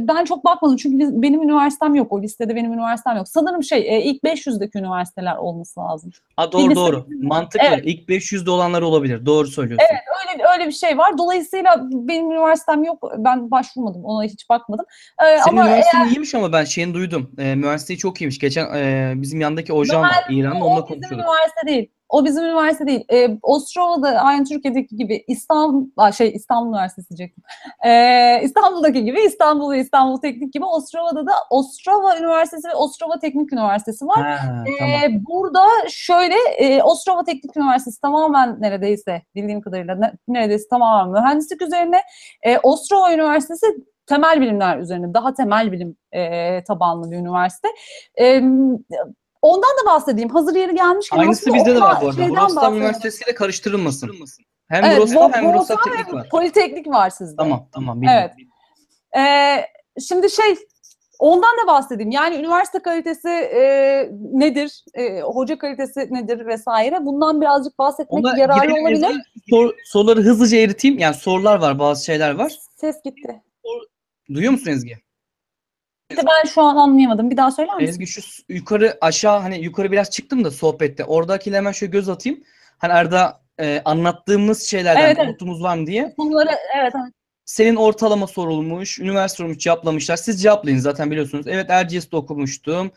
Ben çok bakmadım çünkü benim üniversitem yok. O listede benim üniversitem yok. Sanırım ilk 500'deki üniversiteler olması lazım. Ha, doğru. Mantıklı. Evet. İlk 500'de olanlar olabilir. Doğru söylüyorsun. Evet, öyle bir şey var. Dolayısıyla benim üniversitem yok. Ben başvurmadım. Ona hiç bakmadım. Senin üniversiten iyiymiş ama ben şeyini duydum. Mühendisliği çok iyiymiş. Geçen bizim yandaki hocam var, İran'da, onunla konuşuyorduk. Bizim üniversite değil. O bizim üniversite değil. Ostrova'da aynı Türkiye'deki gibi İstanbul Üniversitesi diyecektim. İstanbul'daki gibi, İstanbul ve İstanbul Teknik gibi Ostrova'da da Ostrava Üniversitesi ve Ostrava Teknik Üniversitesi var. Tamam. Burada şöyle, Ostrava Teknik Üniversitesi tamamen neredeyse, bildiğim kadarıyla neredeyse tamamen mühendislik üzerine. Ostrava Üniversitesi temel bilimler üzerine, daha temel bilim tabanlı bir üniversite. Ondan da bahsedeyim. Hazır yeri gelmişken. Aynısı bizde de var bu arada. Wrocław Üniversitesi ile karıştırılmasın. Hem Wrocław hem Wrocław Teknik var. Politeknik var sizde. Tamam. Bilmiyorum. Evet. Şimdi ondan da bahsedeyim. Yani üniversite kalitesi nedir? Hoca kalitesi nedir vesaire. Bundan birazcık bahsetmek yararlı olabilir. Soruları hızlıca eriteyim. Yani sorular var, bazı şeyler var. Ses gitti. Duyuyor musun Ezgi? Ben şu an anlayamadım. Bir daha söyler misin? Ezgi, şu yukarı aşağı, hani yukarı biraz çıktım da sohbette. Oradakiyle hemen şöyle göz atayım. Hani arada anlattığımız şeylerden notumuz var mı diye. Bunları evet. Senin ortalama sorulmuş, üniversite sorulmuş, cevaplamışlar. Siz cevaplayın zaten, biliyorsunuz. Evet, Erciyes'te okumuştum.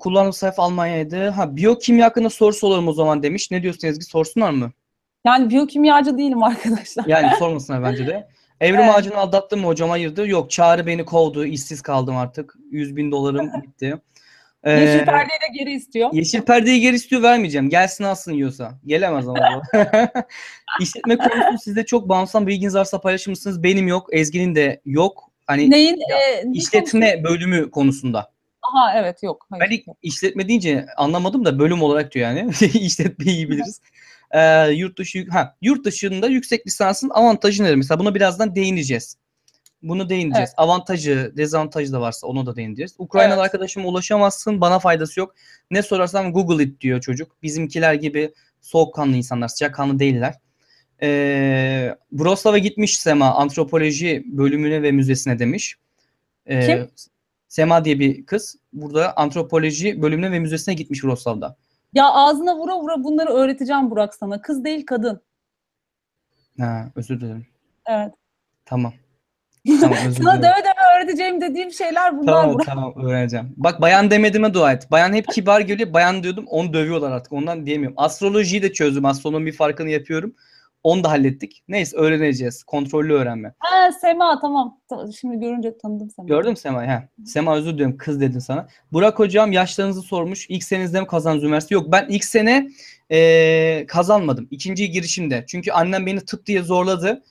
Kullandığım sayfa Almanya'ydı. Biyokimya hakkında soru soralım o zaman demiş. Ne diyorsun Ezgi? Sorsunlar mı? Yani biyokimyacı değilim arkadaşlar. Yani sormasınlar bence de. Evrim Ağacı'nı aldattım mı hocam? Hayırdır? Yok, Çağrı beni kovdu. İşsiz kaldım artık. 100.000 dolarım gitti. Yeşil perdeyi de geri istiyor. Yeşil perdeyi geri istiyor, vermeyeceğim. Gelsin alsın yiyorsa. Gelemez ama. İşletme konusu sizde çok bağımsız. Bilginiz varsa paylaşır mısınız? Benim yok. Ezgi'nin de yok. Hani neyin? İşletme bölümü konusunda. Aha, evet, yok. Hayır. Ben işletme deyince anlamadım da bölüm olarak diyor yani. İşletmeyi iyi biliriz. Yurt dışında yüksek lisansın avantajı nedir? Mesela buna birazdan değineceğiz. Bunu değineceğiz. Evet. Avantajı, dezavantajı da varsa onu da değineceğiz. Ukraynalı arkadaşıma ulaşamazsın, bana faydası yok. Ne sorarsam Google it diyor çocuk. Bizimkiler gibi soğukkanlı insanlar, sıcakkanlı değiller. Wrocław'a gitmiş Sema, antropoloji bölümüne ve müzesine demiş. Kim? Sema diye bir kız. Burada antropoloji bölümüne ve müzesine gitmiş Wrocław'da. Ya ağzına vura vura bunları öğreteceğim Burak sana. Kız değil, kadın. Ha, özür dilerim. Evet. Tamam. Tamam, sana döve öğreteceğim dediğim şeyler bunlar. Tamam Burak. Tamam öğreneceğim. Bak bayan demediğime dua et. Bayan hep kibar geliyor. Bayan diyordum, onu dövüyorlar artık. Ondan diyemiyorum. Astrolojiyi de çözdüm. Astronomi farkını yapıyorum. Onu da hallettik. Neyse öğreneceğiz. Kontrollü öğrenme. Ha Sema tamam. Şimdi görünce tanıdım Sema. Gördün Sema'yı? Ha. Sema özür diliyorum. Kız dedin sana. Burak hocam yaşlarınızı sormuş. İlk senenizde mi kazandınız üniversite? Yok ben ilk sene kazanmadım. İkinci girişimde. Çünkü annem beni tıp diye zorladı.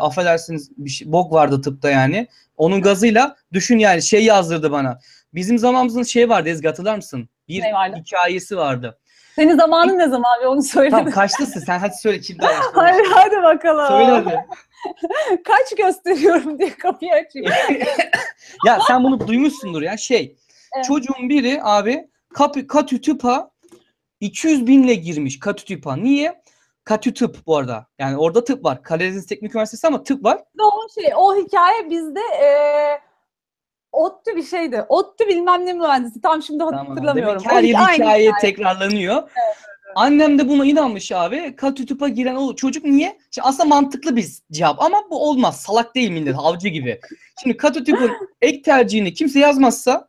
Affedersiniz bir şey, bok vardı tıpta yani. Onun gazıyla düşün yani şey yazdırdı bana. Bizim zamanımızın şey vardı Ezgi hatırlar mısın? Bir hikayesi vardı. Senin zamanın ne zaman abi onu söyle. Tamam kaçlısın sen hadi söyle kimden yaşlısın. Hayır hadi bakalım. Söyle hadi. Kaç gösteriyorum diye kapıyı açayım. Ya sen bunu duymuşsundur ya şey. Evet. Çocuğun biri abi katütüpa 200.000'le girmiş katütüpa. Niye? Katü tıp bu arada. Yani orada tıp var. Karadeniz Teknik Üniversitesi ama tıp var. O hikaye bizde ODTÜ bir şeydi. ODTÜ bilmem ne mühendisi. Tam şimdi hatırlamıyorum. Tamam, her yıl hikaye tekrarlanıyor. Evet, evet, evet. Annem de buna inanmış abi. Katü tıpa giren o çocuk niye? Şimdi aslında mantıklı bir cevap ama bu olmaz. Salak değil millet. Avcı gibi. Şimdi katü tıpın ek tercihini kimse yazmazsa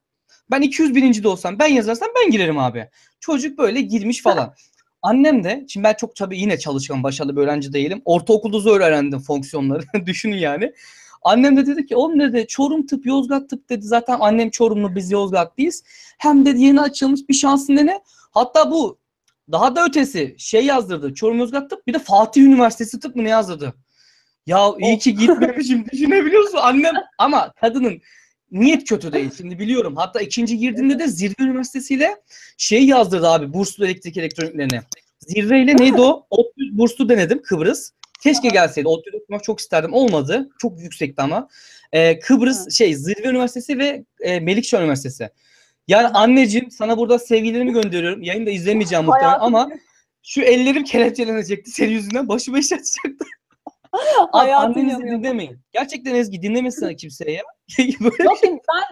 ben 201. de olsam ben yazarsam ben girerim abi. Çocuk böyle girmiş falan. Annem de, şimdi ben çok tabii yine çalışkan, başarılı bir öğrenci değilim. Ortaokulda zor öğrendim fonksiyonları. Düşünün yani. Annem de dedi ki, oğlum dedi Çorum tıp, Yozgat tıp dedi. Zaten annem Çorumlu, biz Yozgatlıyız. Hem dedi yeni açılmış bir şansın dene. Hatta bu daha da ötesi şey yazdırdı. Çorum Yozgat tıp bir de Fatih Üniversitesi tıp mı ne yazdırdı? Ya iyi ki gitmemişim düşünebiliyorsun annem. Ama kadının niyet kötü değil şimdi biliyorum. Hatta ikinci girdiğinde de Zirve Üniversitesi ile şey yazdırdı abi burslu elektrik elektroniklerine. Zirve ile neydi o? ODTÜ burslu denedim Kıbrıs. Keşke gelseydi. ODTÜ'de okumak çok isterdim. Olmadı. Çok yüksekti ama. Kıbrıs şey Zirve Üniversitesi ve Melikşah Üniversitesi. Yani anneciğim sana burada sevgilerimi gönderiyorum. Yayını da izlemeyeceğim muhtemelen ama şu ellerim kelepçelenecekti senin yüzünden. Başıma iş açacaktı. Annenizi dinlemeyin. Gerçekten Ezgi dinlemesin kimseye ya. Bakın ben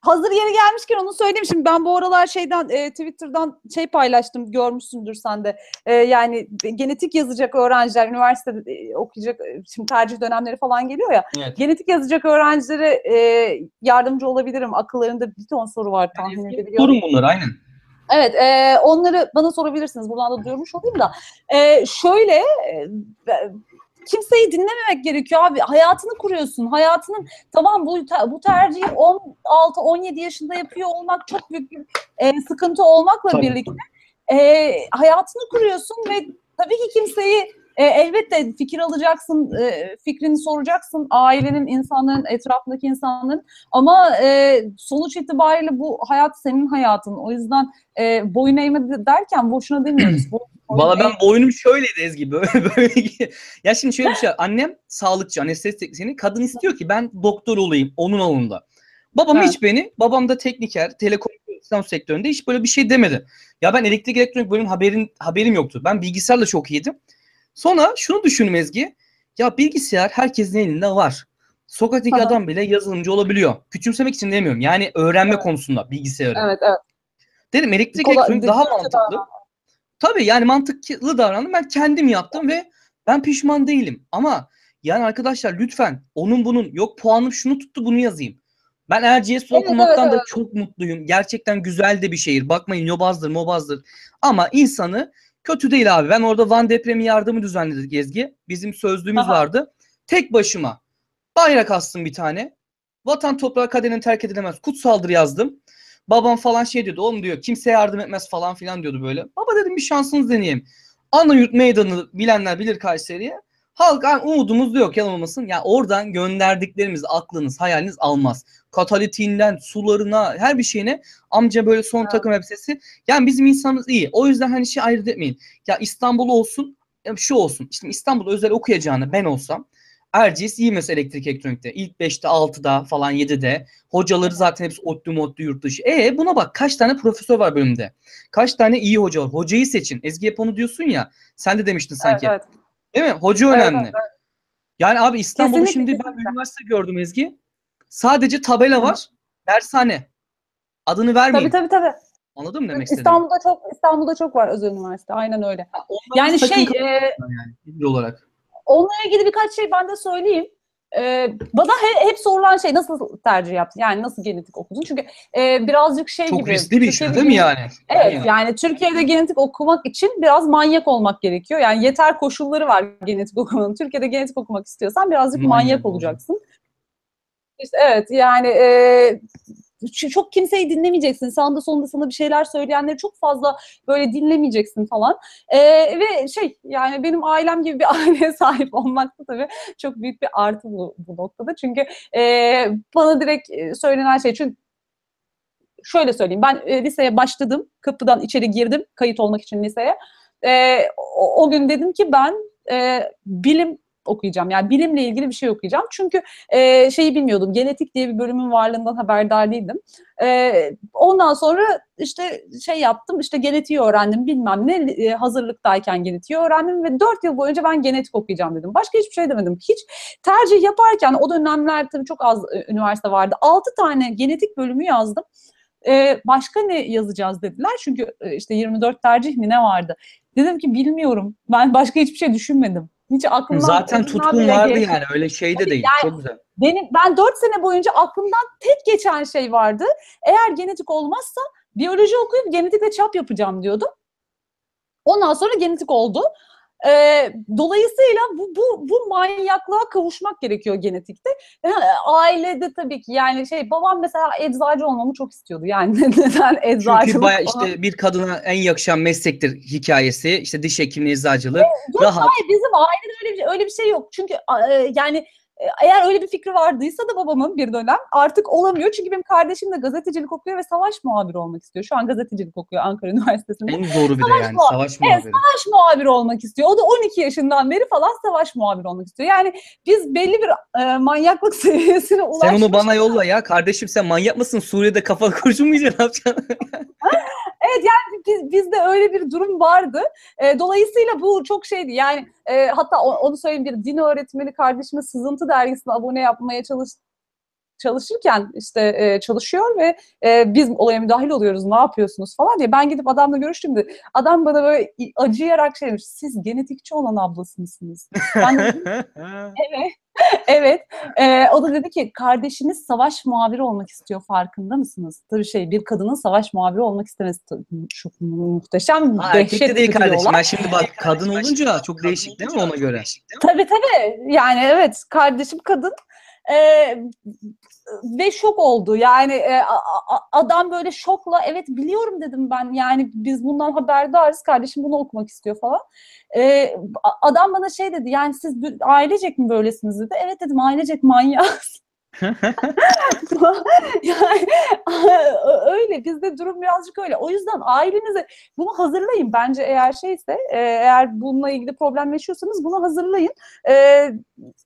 hazır yeri gelmişken onu söyleyeyim. Şimdi ben bu aralar şeyden Twitter'dan şey paylaştım görmüşsündür sen de. Yani genetik yazacak öğrenciler üniversitede okuyacak şimdi tercih dönemleri falan geliyor ya. Evet. Genetik yazacak öğrencilere yardımcı olabilirim. Akıllarında bir ton soru var tahmin edebiliyorum. Sorun bunlar aynen. Evet, onları bana sorabilirsiniz. Buradan da duyurmuş olayım da. Şöyle kimseyi dinlememek gerekiyor abi. Hayatını kuruyorsun. Hayatının tamam bu tercihi 16-17 yaşında yapıyor olmak çok büyük bir sıkıntı olmakla tabii. Birlikte hayatını kuruyorsun ve tabii ki kimseyi elbette fikir alacaksın, fikrini soracaksın ailenin, insanların, etrafındaki insanların ama sonuç itibariyle bu hayat senin hayatın. O yüzden boyun eğme derken boşuna demiyoruz. Valla ben boynum şöyleydi Ezgi böyle. Ya şimdi şöyle bir şey var. Annem sağlıkçı, anestezi teknisyeni. Kadın istiyor ki ben doktor olayım onun alanında. Babam evet. Hiç beni, babam da tekniker, telekomünikasyon sektöründe hiç böyle bir şey demedi. Ya ben elektrik elektronik bölümün haberim yoktu. Ben bilgisayarla çok iyiydim. Sonra şunu düşündüm Ezgi. Ya bilgisayar herkesin elinde var. Sokaktaki adam bile yazılımcı olabiliyor. Küçümsemek için demiyorum. Yani öğrenme konusunda bilgisayarı. Evet, evet. Dedim elektrik elektronik daha mantıklı. Tabii yani mantıklı davrandım. Ben kendim yaptım ve ben pişman değilim. Ama yani arkadaşlar lütfen onun bunun yok puanım şunu tuttu bunu yazayım. Ben Erciyes'i okumaktan da çok mutluyum. Gerçekten güzel de bir şehir. Bakmayın yobazdır mobazdır. Ama insanı kötü değil abi. Ben orada Van depremi yardımı düzenledik Ezgi. Bizim sözlüğümüz vardı. Tek başıma bayrak astım bir tane. Vatan toprağı kaderini terk edilemez. Kutsaldır yazdım. Babam falan şey diyordu. Oğlum diyor kimse yardım etmez falan filan diyordu böyle. Baba dedim bir şansınız deneyeyim. Anayurt Meydanı bilenler bilir Kayseri'ye. Halk umudumuz da yok yanılmasın. Yani oradan gönderdiklerimiz aklınız hayaliniz almaz. Katalitiğinden sularına her bir şeyine amca böyle son takım elbisesi. Yani bizim insanımız iyi. O yüzden hani şey ayırt etmeyin. Ya İstanbul olsun şu olsun. Şimdi İstanbul'da özel okuyacağını ben olsam Erciyes iyi mesela elektrik elektronikte. İlk 5'te, 6'da falan 7'de. Hocaları zaten hepsi ODTÜ, MODTÜ, yurt dışı. Buna bak, kaç tane profesör var bölümde? Kaç tane iyi hoca var? Hocayı seçin. Ezgi hep onu diyorsun ya. Sen de demiştin sanki. Evet. Değil mi? Hoca önemli. Evet, evet. Yani abi İstanbul'u şimdi ben üniversite gördüm Ezgi. Sadece tabela var. Dershane. Adını vermeyin. Tabii. Anladın mı demek istediğimi? İstanbul'da çok var özel üniversite. Aynen öyle. Yani ilgili olarak. Onunla ilgili birkaç şey ben de söyleyeyim. Bana hep sorulan şey, nasıl tercih yaptın? Yani nasıl genetik okudun? Çünkü birazcık çok riskli bir iş değil mi yani? Evet yani Türkiye'de genetik okumak için biraz manyak olmak gerekiyor. Yani yeter koşulları var genetik okumanın. Türkiye'de genetik okumak istiyorsan birazcık manyak olacaksın. İşte, evet yani... çok kimseyi dinlemeyeceksin. Sağında sonunda sana bir şeyler söyleyenleri çok fazla böyle dinlemeyeceksin falan. Ve yani benim ailem gibi bir aileye sahip olmak da tabii çok büyük bir artı bu noktada. Çünkü bana direkt söylenen şey, çünkü şöyle söyleyeyim, ben liseye başladım. Kapıdan içeri girdim kayıt olmak için liseye. O gün dedim ki ben bilim okuyacağım. Yani bilimle ilgili bir şey okuyacağım. Çünkü bilmiyordum. Genetik diye bir bölümün varlığından haberdar değildim. Ondan sonra yaptım. Genetiği öğrendim. Bilmem ne. Hazırlıktayken genetiği öğrendim ve 4 yıl boyunca ben genetik okuyacağım dedim. Başka hiçbir şey demedim. Hiç tercih yaparken, o dönemlerde tabii çok az üniversite vardı. 6 tane genetik bölümü yazdım. Başka ne yazacağız dediler. Çünkü 24 tercih mi ne vardı? Dedim ki bilmiyorum. Ben başka hiçbir şey düşünmedim. Hiç aklımdan zaten tutkun vardı yani, öyle de değil. Yani, çok güzel. Ben 4 sene boyunca aklımdan tek geçen şey vardı. Eğer genetik olmazsa biyoloji okuyup genetikle çap yapacağım diyordum. Ondan sonra genetik oldu. Dolayısıyla bu manyaklığa kavuşmak gerekiyor genetikte. Ailede tabii ki yani babam mesela eczacı olmamı çok istiyordu. Yani neden eczacı? Çünkü bayağı bir kadına en yakışan meslektir hikayesi. Diş hekimliği, eczacılığı. Rahat. Hayır, bizim ailede öyle bir şey yok. Çünkü yani eğer öyle bir fikri vardıysa da babamın bir dönem artık olamıyor. Çünkü benim kardeşim de gazetecilik okuyor ve savaş muhabiri olmak istiyor. Şu an gazetecilik okuyor Ankara Üniversitesi'nde. En zoru bir de yani savaş muhabiri. Savaş muhabiri olmak istiyor. O da 12 yaşından beri falan savaş muhabiri olmak istiyor. Yani biz belli bir manyaklık seviyesine ulaştık. Sen onu bana yolla ya. Kardeşim sen manyak mısın? Suriye'de kafa kurşun mu yiyeceksin? Ne yapacaksın? Evet yani bizde öyle bir durum vardı. Dolayısıyla bu çok şeydi. Yani hatta onu söyleyeyim, bir din öğretmeni kardeşime Sızıntı dergisine abone yapmaya çalışırken çalışıyor ve biz olaya müdahil oluyoruz, ne yapıyorsunuz falan diye. Ben gidip adamla görüştüm de adam bana böyle acıyarak şey demiş, siz genetikçi olan ablasınız. Ben dedim, evet. Evet. O da dedi ki kardeşiniz savaş muhabiri olmak istiyor, farkında mısınız? Tabii bir kadının savaş muhabiri olmak istemesi çok muhteşem. Erkek de değil kardeşim. Ben şimdi bak, kadın olunca çok değişik değil mi ona göre? Tabii. Yani evet, kardeşim kadın. Ve şok oldu yani, adam böyle şokla, evet biliyorum dedim ben, yani biz bundan haberdarız, kardeşim bunu okumak istiyor falan. Adam bana dedi, yani siz ailecek mi böylesiniz dedi. Evet dedim, ailecek manyağız. Yani öyle, bizde durum birazcık öyle. O yüzden ailenize bunu hazırlayın bence, eğer eğer bununla ilgili problem yaşıyorsanız bunu hazırlayın.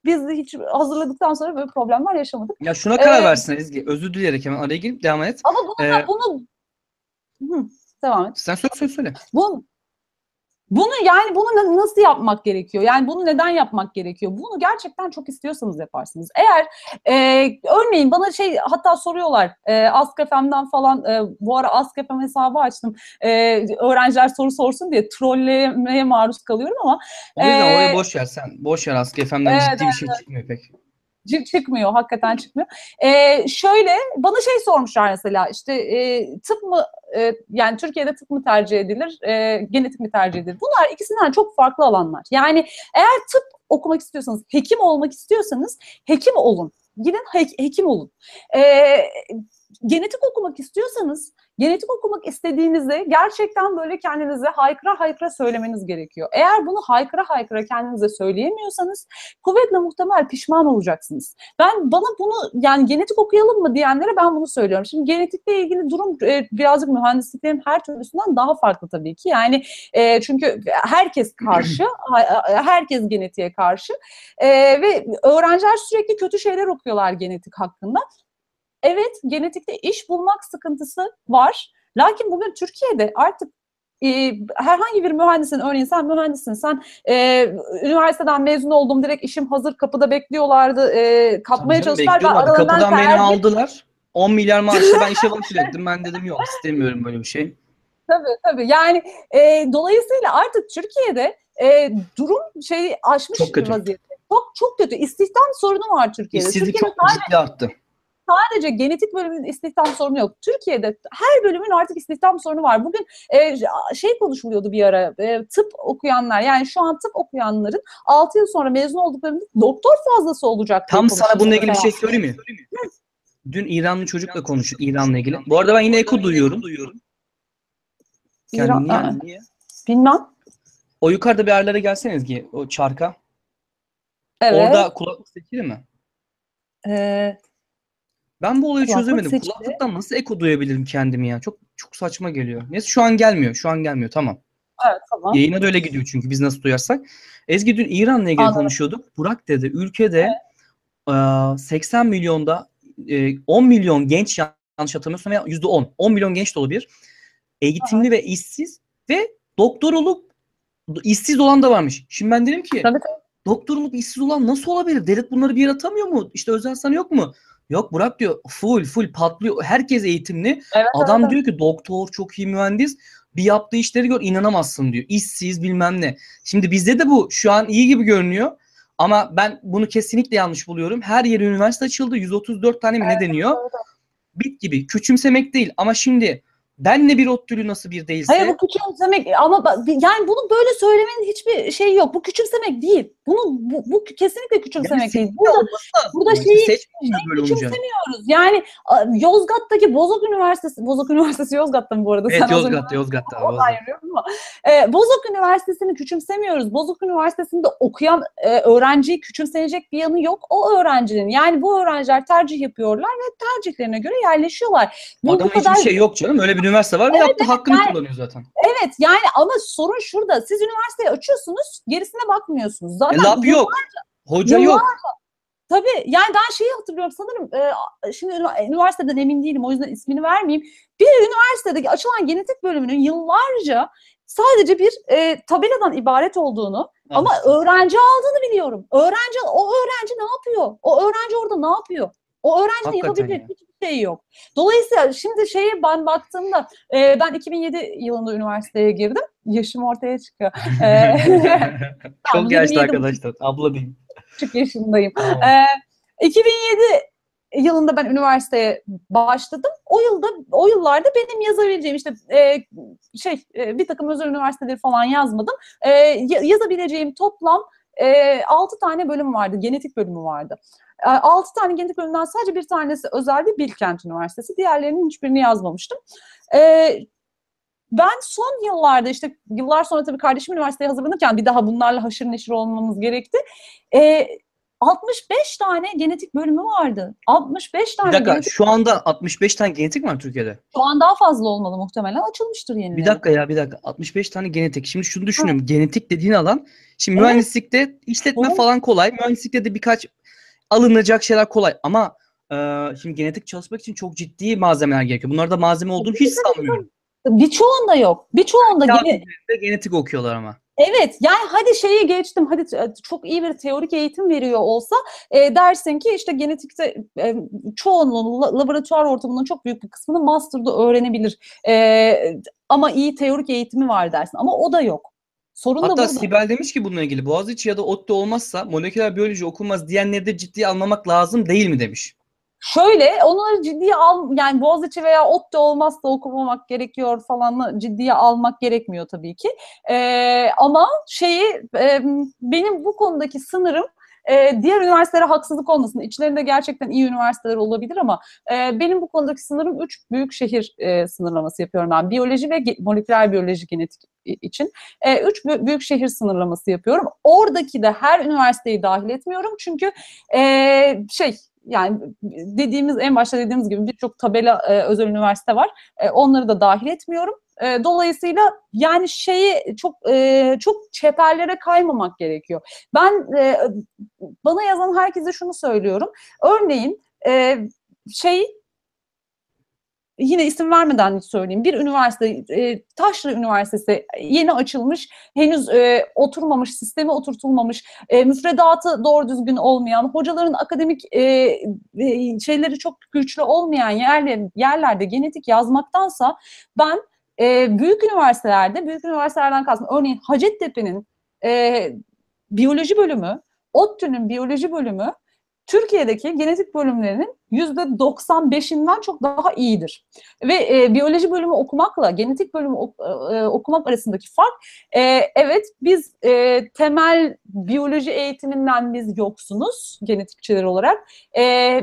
Biz de hiç hazırladıktan sonra böyle problemler yaşamadık. Ya şuna karar versin Ezgi, özür dileyerek hemen araya girip devam et. Ama bunu devam et. Sen söyle. Bunu nasıl yapmak gerekiyor? Yani bunu neden yapmak gerekiyor? Bunu gerçekten çok istiyorsanız yaparsınız. Eğer örneğin bana hatta soruyorlar, Ask.fm'den falan, bu ara Ask.fm hesabı açtım. Öğrenciler soru sorsun diye trollemeye maruz kalıyorum ama. O yüzden orayı boş ver sen. Boş ver Ask.fm'den, ciddi bir şey çıkmıyor pek. Çıkmıyor, hakikaten çıkmıyor. Bana sormuşlar mesela, tıp mı, yani Türkiye'de tıp mı tercih edilir, genetik mi tercih edilir? Bunlar ikisinden çok farklı alanlar. Yani eğer tıp okumak istiyorsanız, hekim olmak istiyorsanız hekim olun. Gidin hekim olun. genetik okumak istiyorsanız, genetik okumak istediğinizde gerçekten böyle kendinize haykıra haykıra söylemeniz gerekiyor. Eğer bunu haykıra haykıra kendinize söyleyemiyorsanız kuvvetle muhtemel pişman olacaksınız. Bana bunu, yani genetik okuyalım mı diyenlere ben bunu söylüyorum. Şimdi genetikle ilgili durum birazcık mühendisliklerin her türlüsünden daha farklı tabii ki. Yani çünkü herkes karşı, herkes genetiğe karşı ve öğrenciler sürekli kötü şeyler okuyorlar genetik hakkında. Evet, genetikte iş bulmak sıkıntısı var. Lakin bugün Türkiye'de artık herhangi bir mühendisin, örneğin sen mühendisin, sen üniversiteden mezun oldum, direkt işim hazır, kapıda bekliyorlardı, kapmaya çalıştılar. Kapıdan beni aldılar, 10 milyar maaşla ben işe başladım, ben dedim yok istemiyorum böyle bir şey. Tabii tabii, yani dolayısıyla artık Türkiye'de durum şeyi aşmış bir vaziyette. Çok kötü, istihdam sorunu var Türkiye'de. İşsizlik çok ciddi arttı. Sadece genetik bölümünün istihdam sorunu yok. Türkiye'de her bölümün artık istihdam sorunu var. Bugün şey konuşuluyordu bir ara, tıp okuyanlar, yani şu an tıp okuyanların 6 yıl sonra mezun olduklarında doktor fazlası olacak. Tam sana bununla ilgili bir şey söyleyeyim mi? Dün İranlı çocukla konuştuk, İran'la ilgili. Bu arada ben yine eko duyuyorum. İran, niye? Bilmem. O yukarıda bir yerlere gelseniz ki o çarka. Evet. Orada kulaklık seçili mi? Ben bu olayı çözemedim. Kulaklıktan nasıl eko duyabilirim kendimi ya? Çok saçma geliyor. Neyse şu an gelmiyor. Tamam. Evet, tamam. Yayına da öyle gidiyor çünkü biz nasıl duyarsak. Ezgi dün İran'la ilgili konuşuyorduk. Burak dedi ülkede 80 milyonda 10 milyon genç, yanlış hatırlamıyorsam ya %10. 10 milyon genç dolu bir eğitimli ve işsiz ve doktor olup işsiz olan da varmış. Şimdi ben dedim ki doktor olup işsiz olan nasıl olabilir? Devlet bunları bir yere atamıyor mu? İşte özel hastane yok mu? Yok Burak diyor full patlıyor. Herkes eğitimli. Evet, adam diyor ki doktor çok iyi mühendis. Bir yaptığı işleri gör inanamazsın diyor. İşsiz bilmem ne. Şimdi bizde de bu şu an iyi gibi görünüyor. Ama ben bunu kesinlikle yanlış buluyorum. Her yere üniversite açıldı. 134 tane mi ne deniyor? Evet. Bit gibi. Küçümsemek değil ama şimdi benle bir ODTÜ'lü nasıl bir değilse... Hayır bu küçümsemek ama yani bunu böyle söylemenin hiçbir şeyi yok. Bu küçümsemek değil. Bu kesinlikle küçümsemek yani değil. Burada şeyi küçümsemiyoruz. Yani Yozgat'taki Bozok Üniversitesi Yozgat'ta mı bu arada? Evet sen Yozgat'ta. Bozok Üniversitesi'ni küçümsemiyoruz. Bozok Üniversitesi'nde okuyan öğrenciyi küçümsenecek bir yanı yok. O öğrencinin yani bu öğrenciler tercih yapıyorlar ve tercihlerine göre yerleşiyorlar. Adamın hiçbir şey yok canım. Öyle bir üniversite var ve yaptığı hakkını kullanıyor zaten. Evet yani ama sorun şurada. Siz üniversiteyi açıyorsunuz, gerisine bakmıyorsunuz. Zaten lab yok, hoca yok. Tabii yani ben şeyi hatırlıyorum sanırım, şimdi üniversiteden emin değilim o yüzden ismini vermeyeyim. Bir üniversitedeki açılan genetik bölümünün yıllarca sadece bir tabeladan ibaret olduğunu ama öğrenci aldığını biliyorum. O öğrenci ne yapıyor? O öğrenci orada ne yapıyor? O öğrencinin yapabilecek hiçbir şey yok. Dolayısıyla şimdi şeye ben baktığımda ben 2007 yılında üniversiteye girdim. Yaşım ortaya çıkıyor. Çok yaşlı arkadaşlar. Abla diyeyim. Küçük yaşındayım. Tamam. 2007 yılında ben üniversiteye başladım. O yıllarda benim yazabileceğim işte bir takım özel üniversiteleri falan yazmadım. Yazabileceğim toplam 6 tane bölüm vardı. Genetik bölümü vardı. 6 tane genetik bölümünden sadece bir tanesi özeldi, Bilkent Üniversitesi. Diğerlerinin hiçbirini yazmamıştım. Ben son yıllarda işte yıllar sonra tabii kardeşim üniversiteye hazırlanırken bir daha bunlarla haşır neşir olmamız gerekti. 65 tane genetik bölümü vardı. 65 tane. Bir dakika şu anda 65 tane genetik var Türkiye'de? Şu an daha fazla olmalı muhtemelen. Açılmıştır yenileri. Bir dakika. 65 tane genetik. Şimdi şunu düşünüyorum. Ha. Genetik dediğin alan. Şimdi mühendislikte işletme falan kolay. Mühendislikte de birkaç alınacak şeyler kolay ama şimdi genetik çalışmak için çok ciddi malzemeler gerekiyor. Bunlarda malzeme olduğunu hiç sanmıyorum. Birçoğunda yok. Birçoğunda genetik okuyorlar ama. Evet yani hadi şeyi geçtim, hadi çok iyi bir teorik eğitim veriyor olsa dersin ki işte genetikte çoğunluğun laboratuvar ortamının çok büyük bir kısmını master'da öğrenebilir ama iyi teorik eğitimi var dersin ama o da yok. Sorun da burada. Sibel demiş ki bununla ilgili Boğaziçi ya da ODTÜ olmazsa moleküler biyoloji okunmaz diyenleri de ciddiye almamak lazım değil mi demiş. Şöyle onları ciddiye al, yani Boğaziçi veya ODTÜ olmazsa okumamak gerekiyor falan ciddiye almak gerekmiyor tabii ki. Ama benim bu konudaki sınırım Diğer üniversitelere haksızlık olmasın. İçlerinde gerçekten iyi üniversiteler olabilir ama benim bu konudaki sınırım 3 büyük şehir sınırlaması yapıyorum ben. Biyoloji ve moleküler biyoloji genetik için. 3 büyük şehir sınırlaması yapıyorum. Oradaki de her üniversiteyi dahil etmiyorum. Çünkü yani dediğimiz, en başta dediğimiz gibi birçok tabela özel üniversite var. Onları da dahil etmiyorum. Dolayısıyla yani çok çeperlere kaymamak gerekiyor. Ben bana yazan herkese şunu söylüyorum. Örneğin yine isim vermeden söyleyeyim. Bir üniversite, Taşra Üniversitesi yeni açılmış, henüz oturmamış, sistemi oturtulmamış, müfredatı doğru düzgün olmayan, hocaların akademik şeyleri çok güçlü olmayan yerlerde genetik yazmaktansa ben büyük üniversitelerde, büyük üniversitelerden kastım, örneğin Hacettepe'nin biyoloji bölümü, ODTÜ'nün biyoloji bölümü, Türkiye'deki genetik bölümlerinin %95'inden çok daha iyidir. Ve biyoloji bölümü okumakla genetik bölümü okumak arasındaki fark, evet biz temel biyoloji eğitiminden biz yoksunuz genetikçiler olarak.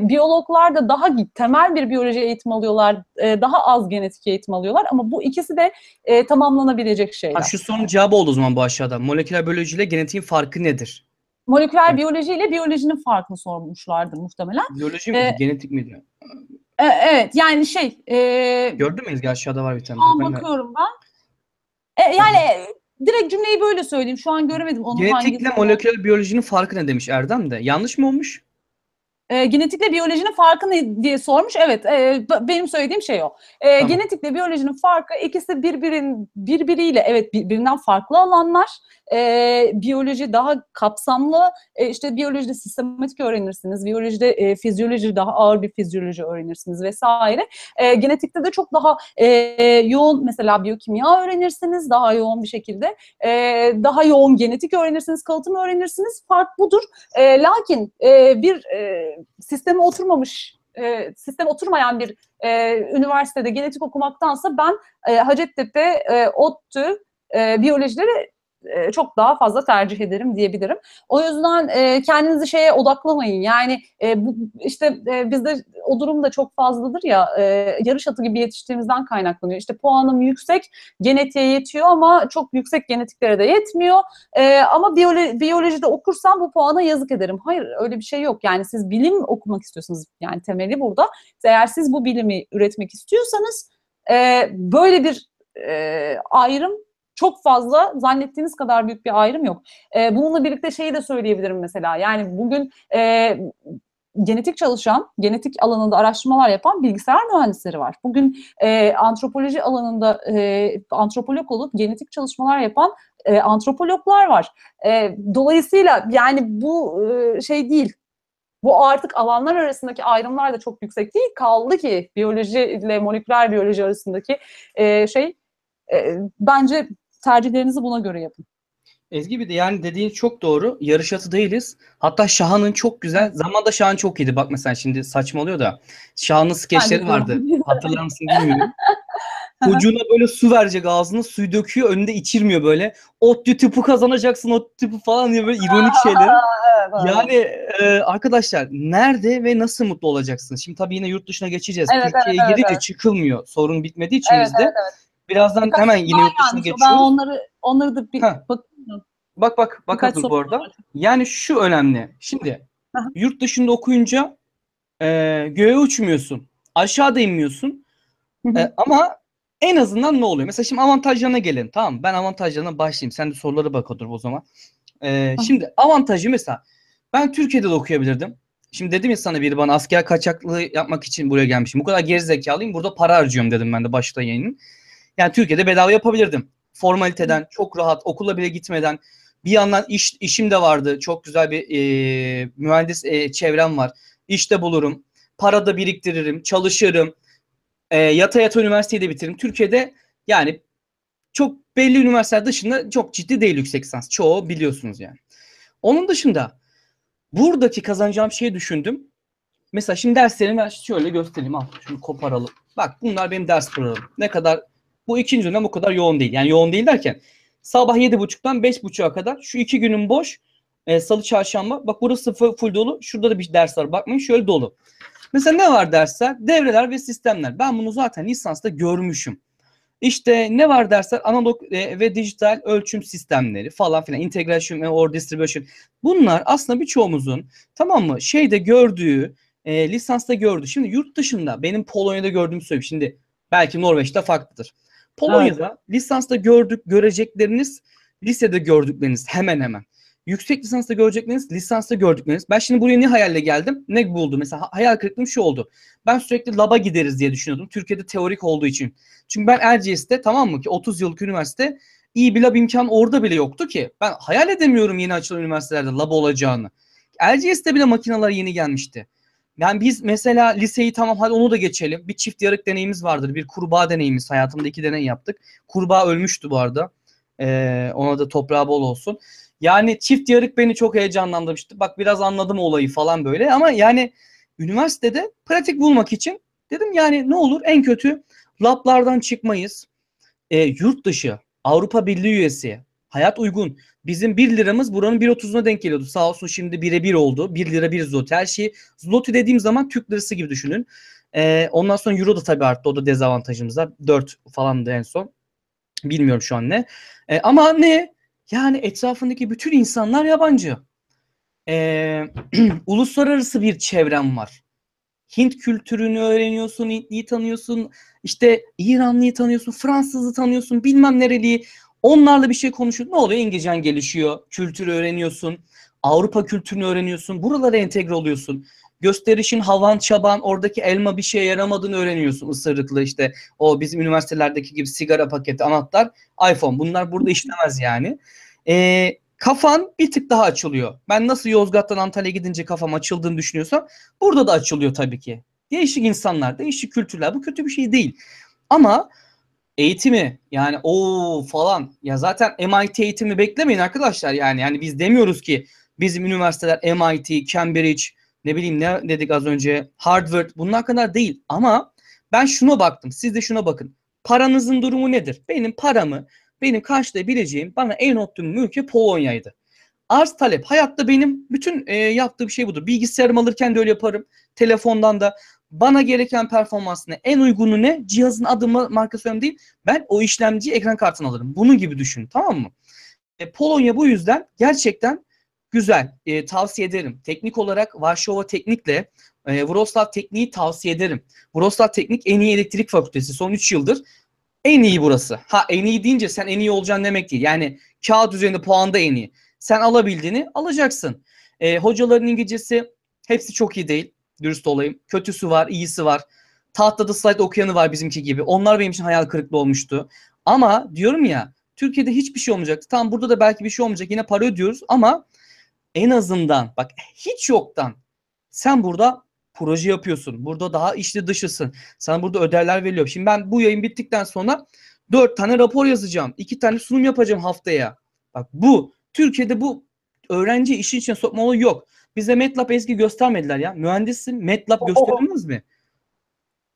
Biyologlar da daha temel bir biyoloji eğitimi alıyorlar, daha az genetik eğitimi alıyorlar ama bu ikisi de tamamlanabilecek şeyler. Ha, şu sorunun cevabı oldu o zaman bu aşağıda. Moleküler biyoloji ile genetiğin farkı nedir? Moleküler biyoloji ile biyolojinin farkını sormuşlardır muhtemelen. Biyoloji miydi, genetik miydi? Evet, yani gördün mü Ezgi? Aşağıda var bir tane. Bakıyorum ben. Direkt cümleyi böyle söyleyeyim. Şu an göremedim onu. Genetikle moleküler biyolojinin farkı ne demiş Erdem de. Yanlış mı olmuş? Genetikle biyolojinin farkı ne diye sormuş. Evet, benim söylediğim şey o. Tamam. Genetikle biyolojinin farkı, ikisi birbiriyle birbirinden farklı alanlar. Biyoloji daha kapsamlı, işte biyolojide sistematik öğrenirsiniz, biyolojide fizyoloji, daha ağır bir fizyoloji öğrenirsiniz vesaire. Genetikte de çok daha yoğun, mesela biyokimya öğrenirsiniz daha yoğun bir şekilde, daha yoğun genetik öğrenirsiniz, kalıtım öğrenirsiniz. Fark budur. Lakin sisteme oturmamış, sisteme oturmayan bir üniversitede genetik okumaktansa ben Hacettepe, ODTÜ biyolojileri çok daha fazla tercih ederim diyebilirim. O yüzden kendinizi şeye odaklamayın. Yani bizde o durum da çok fazladır ya, yarış atı gibi yetiştiğimizden kaynaklanıyor. İşte puanım yüksek, genetiğe yetiyor ama çok yüksek genetiklere de yetmiyor. Ama biyolojide okursam bu puana yazık ederim. Hayır, öyle bir şey yok. Yani siz bilim okumak istiyorsunuz. Yani temeli burada. Eğer siz bu bilimi üretmek istiyorsanız böyle bir ayrım, çok fazla zannettiğiniz kadar büyük bir ayrım yok. Bununla birlikte şeyi de söyleyebilirim mesela. Yani bugün genetik çalışan, genetik alanında araştırmalar yapan bilgisayar mühendisleri var. Bugün antropoloji alanında antropolog olup genetik çalışmalar yapan antropologlar var. Dolayısıyla yani bu şey değil. Bu artık alanlar arasındaki ayrımlar da çok yüksek değil. Kaldı ki biyoloji ile moleküler biyoloji arasındaki bence tercihlerinizi buna göre yapın. Ezgi, bir de yani dediğin çok doğru. Yarış atı değiliz. Hatta Şahan'ın çok güzel. Zamanında Şahan çok iyiydi. Bak mesela şimdi saçmalıyor da. Şahan'ın skeçleri vardı. Hatırlar mısın bilmiyorum. Ucuna böyle su verecek, ağzına suyu döküyor. Önünde içirmiyor böyle. ODTÜ tıpı kazanacaksın, ODTÜ tıpı falan diye böyle ironik şeyler. Yani arkadaşlar nerede ve nasıl mutlu olacaksınız? Şimdi tabii yine yurt dışına geçeceğiz. Evet, Türkiye'ye girince çıkılmıyor. Sorun bitmediği için bizde. Evet. Birazdan hemen yine yurt dışına geçiyoruz. Ben onları da bir bakayım. Bak bu arada. Yani şu önemli. Şimdi yurt dışında okuyunca göğe uçmuyorsun. Aşağıda inmiyorsun. Ama en azından ne oluyor? Mesela şimdi avantajlarına gelin. Tamam, ben avantajlarına başlayayım. Sen de sorulara bak o zaman. Şimdi avantajı mesela ben Türkiye'de de okuyabilirdim. Şimdi dedim ya sana, biri bana asker kaçaklığı yapmak için buraya gelmişim. Bu kadar gerizekalıyım. Burada para harcıyorum dedim ben de başta yayının. Yani Türkiye'de bedava yapabilirdim. Formaliteden, çok rahat, okula bile gitmeden. Bir yandan işim de vardı. Çok güzel bir mühendis çevrem var. İş de bulurum. Para da biriktiririm, çalışırım. Yata üniversiteyi de bitiririm. Türkiye'de yani çok belli üniversiteler dışında çok ciddi değil yüksek lisans. Çoğu biliyorsunuz yani. Onun dışında buradaki kazanacağım şeyi düşündüm. Mesela şimdi derslerimi ben şöyle göstereyim. Al şunu koparalım. Bak bunlar benim ders programım. Ne kadar... Bu ikinci dönem o kadar yoğun değil. Yani yoğun değil derken sabah 7.30'dan 5.30'a kadar şu 2 günüm boş. Salı, çarşamba. Bak burası full dolu. Şurada da bir ders var. Bakmayın şöyle dolu. Mesela ne var dersler? Devreler ve sistemler. Ben bunu zaten lisansta görmüşüm. İşte ne var dersler? Analog ve dijital ölçüm sistemleri falan filan. Integration or distribution. Bunlar aslında birçoğumuzun, tamam mı, şeyde gördüğü, lisansta gördüğü. Şimdi yurt dışında benim Polonya'da gördüğümü söyleyeyim. Şimdi belki Norveç'te farklıdır. Polonya'da lisansta görecekleriniz, lisede gördükleriniz hemen hemen. Yüksek lisansta görecekleriniz, lisansta gördükleriniz. Ben şimdi buraya ne hayalle geldim, ne buldum? Mesela hayal kırıklığım şu oldu. Ben sürekli laba gideriz diye düşünüyordum. Türkiye'de teorik olduğu için. Çünkü ben Erciyes'te, tamam mı ki, 30 yıllık üniversite, iyi bir lab imkanı orada bile yoktu ki. Ben hayal edemiyorum yeni açılan üniversitelerde lab olacağını. Erciyes'te bile makineler yeni gelmişti. Yani biz mesela liseyi, tamam hadi onu da geçelim. Bir çift yarık deneyimiz vardır. Bir kurbağa deneyimiz. Hayatımda 2 deney yaptık. Kurbağa ölmüştü bu arada. Ona da toprağı bol olsun. Yani çift yarık beni çok heyecanlandırmıştı. Bak biraz anladım olayı falan böyle. Ama yani üniversitede pratik bulmak için dedim yani ne olur en kötü lablardan çıkmayız. Yurt dışı, Avrupa Birliği üyesi, hayat uygun. Bizim 1 liramız buranın 1.30'una denk geliyordu. Sağ olsun şimdi 1'e 1 oldu. 1 lira 1 zloty. Her şeyi zloty dediğim zaman Türk lirası gibi düşünün. Ondan sonra euro da tabii arttı. O da dezavantajımız var. 4 falandı en son. Bilmiyorum şu an ne. Ama ne? Yani etrafındaki bütün insanlar yabancı. Uluslararası bir çevrem var. Hint kültürünü öğreniyorsun, Hintliyi tanıyorsun, işte İranlıyı tanıyorsun, Fransızı tanıyorsun, bilmem nereliyi. Onlarla bir şey konuşuyorsun. Ne oluyor? İngilizcen gelişiyor, kültürü öğreniyorsun, Avrupa kültürünü öğreniyorsun, buralara entegre oluyorsun. Gösterişin, havan, çaban, oradaki elma bir şeye yaramadığını öğreniyorsun ısırıklı işte. O bizim üniversitelerdeki gibi sigara paketi, anahtar, iPhone. Bunlar burada işlemez yani. Kafan bir tık daha açılıyor. Ben nasıl Yozgat'tan Antalya'ya gidince kafam açıldığını düşünüyorsam burada da açılıyor tabii ki. Değişik insanlar, değişik kültürler. Bu kötü bir şey değil. Ama eğitimi yani o falan ya zaten MIT eğitimi beklemeyin arkadaşlar yani. Yani biz demiyoruz ki bizim üniversiteler MIT, Cambridge, ne bileyim ne dedik az önce, Harvard, bunlar kadar değil. Ama ben şuna baktım, siz de şuna bakın. Paranızın durumu nedir? Benim paramı, benim karşılayabileceğim, bana en optimum ülke Polonya'ydı. Arz talep, hayatta benim bütün yaptığım şey budur. Bilgisayarımı alırken de öyle yaparım, telefondan da. Bana gereken performansına en uygunu ne? Cihazın adı, markası önemli değil. Ben o işlemciyi, ekran kartını alırım. Bunun gibi düşün, tamam mı? Polonya bu yüzden gerçekten güzel, tavsiye ederim. Teknik olarak Varşova Teknik'le Wrocław Tekniği tavsiye ederim. Wrocław Teknik en iyi elektrik fakültesi. Son 3 yıldır en iyi burası. Ha en iyi deyince sen en iyi olacaksın demek değil. Yani kağıt üzerinde puanda en iyi. Sen alabildiğini alacaksın. Hocaların İngilizcesi hepsi çok iyi değil. Dürüst olayım. Kötüsü var, iyisi var. Tahtada slide okuyanı var bizimki gibi. Onlar benim için hayal kırıklığı olmuştu. Ama diyorum ya Türkiye'de hiçbir şey olmayacaktı. Tam burada da belki bir şey olmayacak. Yine para ödüyoruz ama en azından bak hiç yoktan sen burada proje yapıyorsun. Burada daha içli dışısın. Sana burada ödevler veriliyor. Şimdi ben bu yayın bittikten sonra 4 tane rapor yazacağım. 2 tane sunum yapacağım haftaya. Bak bu Türkiye'de bu öğrenci işin içine sokma olayı yok. Bize MATLAB, Ezgi göstermediler ya. Mühendissin, MATLAB gösterilmez mi?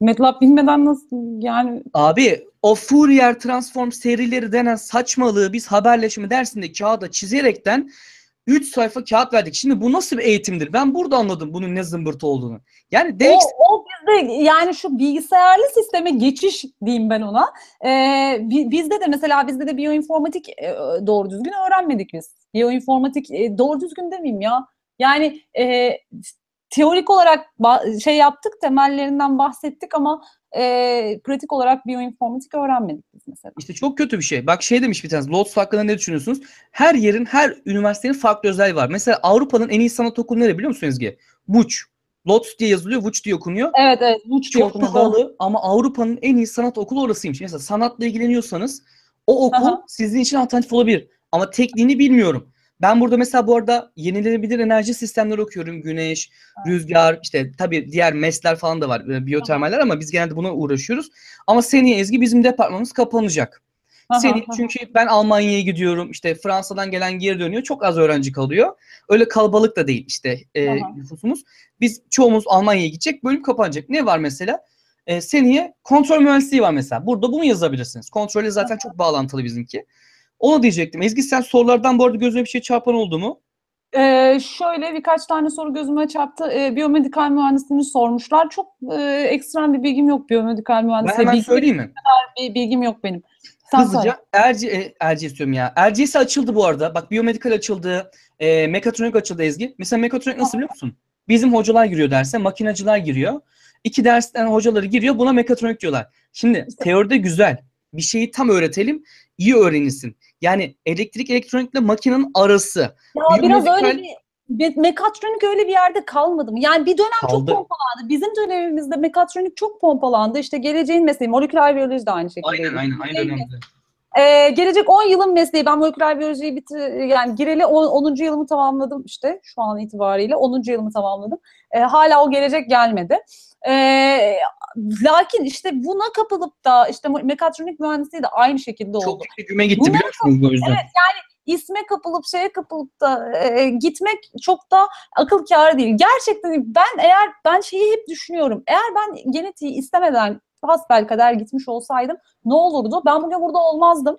MATLAB bilmeden nasıl yani? Abi o Fourier transform serileri denen saçmalığı biz haberleşme dersinde kağıda çizerekten 3 sayfa kağıt verdik. Şimdi bu nasıl bir eğitimdir? Ben burada anladım bunun ne zımbırtı olduğunu. Yani bizde yani şu bilgisayarlı sisteme geçiş diyeyim ben ona. Bizde de biyoinformatik doğru düzgün öğrenmedik biz. Biyoinformatik doğru düzgün demeyeyim ya. Yani teorik olarak şey yaptık, temellerinden bahsettik ama pratik olarak biyoinformatik öğrenmedik biz mesela. İşte çok kötü bir şey. Bak şey demiş bir tanesi, Lodz hakkında ne düşünüyorsunuz? Her yerin, her üniversitenin farklı özelliği var. Mesela Avrupa'nın en iyi sanat okulu nereye biliyor musunuz Ezgi? Buç. Lodz diye yazılıyor, Buç diye okunuyor. Evet evet, Buç diye okunuyor. Çok pahalı ama Avrupa'nın en iyi sanat okulu orasıymış. Mesela sanatla ilgileniyorsanız o okul sizin için alternatif olabilir. Ama tekniğini bilmiyorum. Ben burada mesela bu arada yenilenebilir enerji sistemleri okuyorum. Güneş, rüzgar, işte tabii diğer mesler falan da var. Biyotermaller ama biz genelde buna uğraşıyoruz. Ama seneye Ezgi bizim departmanımız kapanacak. Seneye çünkü ben Almanya'ya gidiyorum. İşte Fransa'dan gelen geri dönüyor. Çok az öğrenci kalıyor. Öyle kalabalık da değil işte nüfusumuz. Biz çoğumuz Almanya'ya gidecek. Bölüm kapanacak. Ne var mesela? Seneye kontrol mühendisliği var mesela. Burada bunu yazabilirsiniz. Kontrolle zaten çok bağlantılı bizimki. Onu diyecektim. Ezgi sen sorulardan bu arada gözüne bir şey çarpan oldu mu? Şöyle birkaç tane soru gözüme çarptı. Biyomedikal mühendisliğini sormuşlar. Çok ekstrem bir bilgim yok biyomedikal mühendisliği. Ben hemen söyleyeyim mi? Bir bilgim yok benim. Sen hızlıca Erciyes istiyorum ya. Erciyes açıldı bu arada. Bak biyomedikal açıldı. Mekatronik açıldı Ezgi. Mesela mekatronik nasıl biliyor musun? Bizim hocalar giriyor derse, makinacılar giriyor. 2 dersten hocaları giriyor. Buna mekatronik diyorlar. Şimdi teoride güzel. Bir şeyi tam öğretelim. İyi öğrenilsin. Yani elektrik, elektronikle makinenin arası. Ya biraz öyle bir mekatronik öyle bir yerde kalmadı mı? Yani bir dönem kaldı. Çok pompalandı. Bizim dönemimizde mekatronik çok pompalandı. İşte geleceğin mesleği, moleküler biyoloji de aynı şekilde. Aynen önemli. Gelecek 10 yılın mesleği. Ben moleküler biyolojiyi gireli 10. yılımı tamamladım işte. Şu an itibariyle 10. yılımı tamamladım. Hala o gelecek gelmedi. Lakin işte buna kapılıp da işte mekatronik mühendisliği de aynı şekilde oldu. Çok büyük güme gitti biliyor musunuz bu yüzden? Evet yani isme kapılıp şeye kapılıp da gitmek çok da akıl kârı değil. Gerçekten ben şeyi hep düşünüyorum. Eğer ben genetiği istemeden hasbelkader gitmiş olsaydım ne olurdu? Ben bugün burada olmazdım.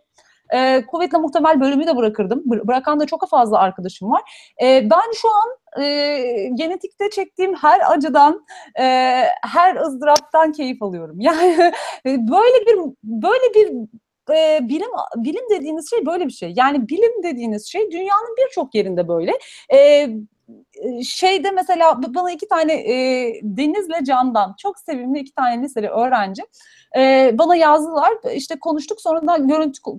Kuvvetle muhtemel bölümü de bırakırdım. Bırakan da çok fazla arkadaşım var. Ben şu an genetikte çektiğim her acıdan, her ızdıraptan keyif alıyorum. Yani bilim dediğiniz şey böyle bir şey. Yani bilim dediğiniz şey dünyanın birçok yerinde böyle. Şeyde mesela bana 2 tane Deniz'le Can'dan çok sevimli 2 tane liseli öğrenci bana yazdılar işte konuştuk sonra da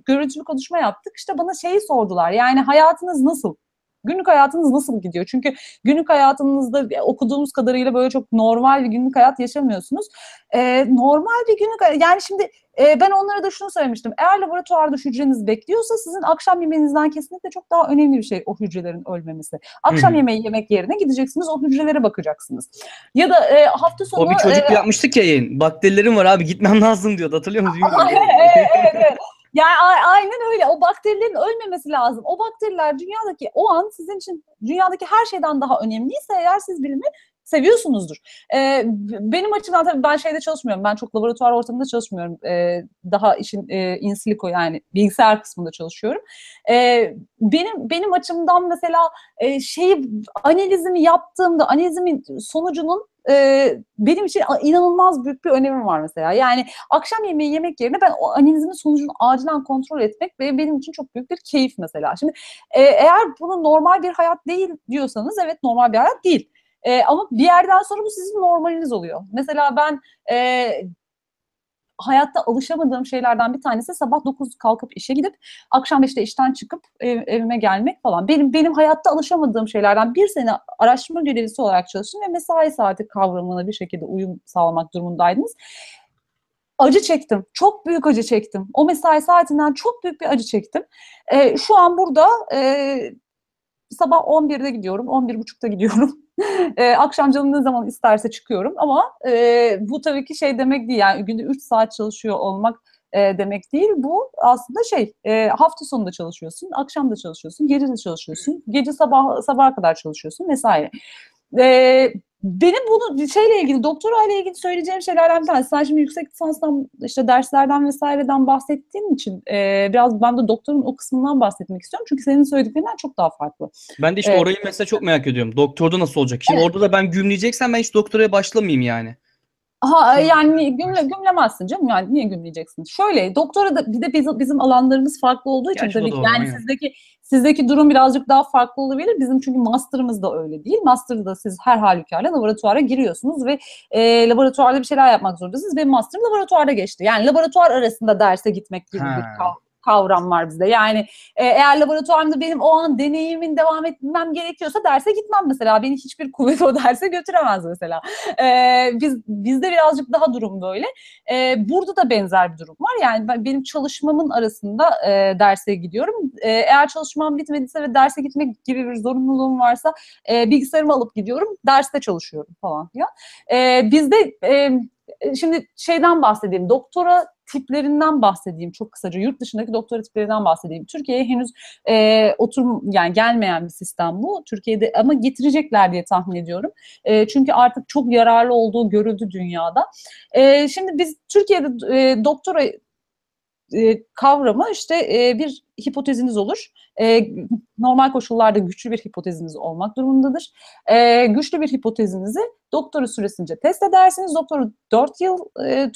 görüntülü konuşma yaptık işte bana şeyi sordular yani hayatınız nasıl? Günlük hayatınız nasıl gidiyor? Çünkü günlük hayatınızda okuduğumuz kadarıyla böyle çok normal bir günlük hayat yaşamıyorsunuz. Normal bir günlük hayat, yani şimdi ben onlara da şunu söylemiştim. Eğer laboratuvarda hücreniz bekliyorsa sizin akşam yemeğinizden kesinlikle çok daha önemli bir şey o hücrelerin ölmemesi. Akşam yemeği yemek yerine gideceksiniz o hücrelere bakacaksınız. Ya da hafta sonu... O bir çocuk yapmıştık ya yayın. Bakterilerim var abi gitmem lazım diyordu. Hatırlıyor musunuz? Evet. Yani aynen öyle. O bakterilerin ölmemesi lazım. O bakteriler dünyadaki o an sizin için dünyadaki her şeyden daha önemliyse eğer siz bilimi seviyorsunuzdur. Benim açımdan tabii ben şeyde çalışmıyorum. Ben çok laboratuvar ortamında çalışmıyorum. Daha işin in silico yani bilgisayar kısmında çalışıyorum. Benim açımdan mesela analizimi yaptığımda analizimin sonucunun benim için inanılmaz büyük bir önemi var mesela. Yani akşam yemeği yemek yerine ben o analizimin sonucunu acilen kontrol etmek benim için çok büyük bir keyif mesela. Şimdi eğer bunu normal bir hayat değil diyorsanız evet normal bir hayat değil. Ama bir yerden sonra bu sizin normaliniz oluyor. Mesela ben hayatta alışamadığım şeylerden bir tanesi sabah 9 kalkıp işe gidip akşam 5'te işten çıkıp evime gelmek falan. Benim hayatta alışamadığım şeylerden bir sene araştırma görevlisi olarak çalıştım ve mesai saati kavramına bir şekilde uyum sağlamak durumundaydınız. Acı çektim. Çok büyük acı çektim. O mesai saatinden çok büyük bir acı çektim. Şu an burada sabah 11'de gidiyorum, 11.30'da gidiyorum. Akşam canım ne zaman isterse çıkıyorum ama bu tabii ki şey demek değil yani günde 3 saat çalışıyor olmak demek değil. Bu aslında hafta sonu da çalışıyorsun, akşam da çalışıyorsun, gece de çalışıyorsun, gece sabaha kadar çalışıyorsun vesaire. Benim bunu şeyle ilgili, doktora ile ilgili söyleyeceğim şeylerden bir tanesi. Sen şimdi yüksek lisanstan, işte derslerden vesaireden bahsettiğin için biraz ben de doktorun o kısmından bahsetmek istiyorum. Çünkü senin söylediklerinden çok daha farklı. Ben de işte orayı mesela çok merak ediyorum. Doktorda nasıl olacak? Şimdi orada da ben gümleyeceksem ben hiç doktoraya başlamayayım yani. Aha, yani gümlemezsin canım. Yani niye gümleyeceksin? Şöyle, doktora da bir de bizim alanlarımız farklı olduğu için tabii ki yani sizdeki durum birazcık daha farklı olabilir. Bizim çünkü master'ımız da öyle değil. Master'da siz her halükarda laboratuvara giriyorsunuz ve laboratuvarda bir şeyler yapmak zorundasınız. Benim master'ım laboratuvarda geçti. Yani laboratuvar arasında derse gitmek gibi bir kavram var bizde. Yani eğer laboratuvarımda benim o an deneyimin devam etmem gerekiyorsa derse gitmem mesela. Beni hiçbir kuvvet o derse götüremez mesela. Bizde birazcık daha durum böyle. Burada da benzer bir durum var. Yani benim çalışmamın arasında derse gidiyorum. Eğer çalışmam bitmediyse ve derse gitmek gibi bir zorunluluğum varsa bilgisayarımı alıp gidiyorum. Derste çalışıyorum falan filan. Bizde şimdi şeyden bahsedeyim. Doktora tiplerinden bahsedeyim çok kısaca. Yurt dışındaki doktora tiplerinden bahsedeyim. Türkiye'ye henüz gelmeyen bir sistem bu. Türkiye'de ama getirecekler diye tahmin ediyorum. Çünkü artık çok yararlı olduğu görüldü dünyada. Şimdi biz Türkiye'de doktora kavramı işte bir hipoteziniz olur. Normal koşullarda güçlü bir hipoteziniz olmak durumundadır. Güçlü bir hipotezinizi doktora süresince test edersiniz. Doktora 4 yıl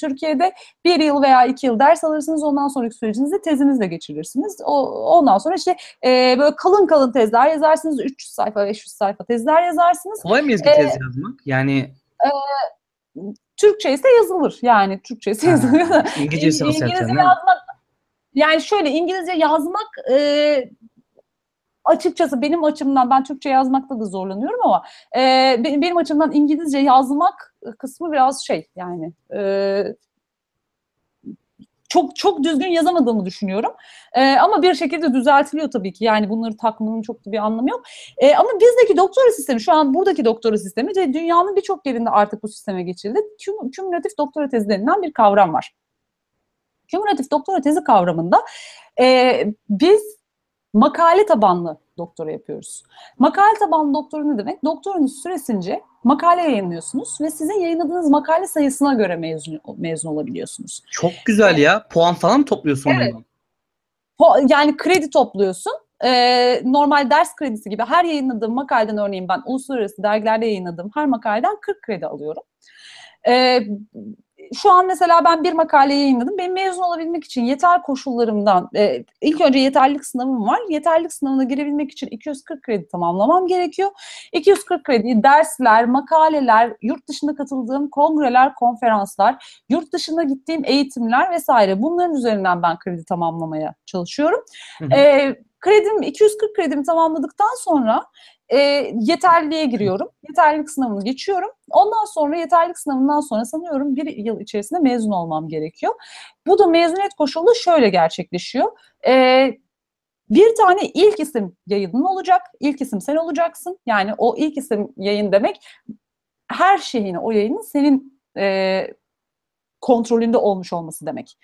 Türkiye'de, 1 yıl veya 2 yıl ders alırsınız. Ondan sonraki sürecinizde tezinizle geçirirsiniz. Ondan sonra işte böyle kalın kalın tezler yazarsınız. 300 sayfa, 500 sayfa tezler yazarsınız. Kolay mı bir tez yazmak? Yani... Türkçe ise yazılır. Yani Türkçe ise yazılır. İngilizce yazmak. Yani şöyle, İngilizce yazmak açıkçası benim açımdan, ben Türkçe yazmakta da zorlanıyorum ama benim açımdan İngilizce yazmak kısmı biraz şey, yani çok düzgün yazamadığımı düşünüyorum. Ama bir şekilde düzeltiliyor tabii ki. Yani bunları takmanın çok da bir anlamı yok. Ama bizdeki doktora sistemi, şu an buradaki doktora sistemi de dünyanın birçok yerinde artık bu sisteme geçildi. Kümülatif doktora tezi denilen bir kavram var. Kümülatif doktora tezi kavramında biz makale tabanlı doktora yapıyoruz. Makale tabanlı doktora ne demek? Doktorunuz süresince makale yayınlıyorsunuz ve sizin yayınladığınız makale sayısına göre mezun olabiliyorsunuz. Çok güzel ya. Puan falan mı topluyorsun? Evet. Yani kredi topluyorsun. Normal ders kredisi gibi her yayınladığım makaleden, örneğin ben uluslararası dergilerde yayınladığım her makaleden 40 kredi alıyorum. Şu an mesela ben bir makale yayınladım. Benim mezun olabilmek için yeter koşullarımdan, ilk önce yeterlilik sınavım var. Yeterlilik sınavına girebilmek için 240 kredi tamamlamam gerekiyor. 240 krediyi dersler, makaleler, yurt dışında katıldığım kongreler, konferanslar, yurt dışında gittiğim eğitimler vesaire, bunların üzerinden ben kredi tamamlamaya çalışıyorum. Kredim, 240 kredimi tamamladıktan sonra yeterliliğe giriyorum. Yeterlilik sınavını geçiyorum. Ondan sonra yeterlilik sınavından sonra sanıyorum bir yıl içerisinde mezun olmam gerekiyor. Bu da mezuniyet koşulu şöyle gerçekleşiyor. Bir tane ilk isim yayının olacak. İlk isim sen olacaksın. Yani o ilk isim yayın demek, her şeyini, o yayının senin kontrolünde olmuş olması demek.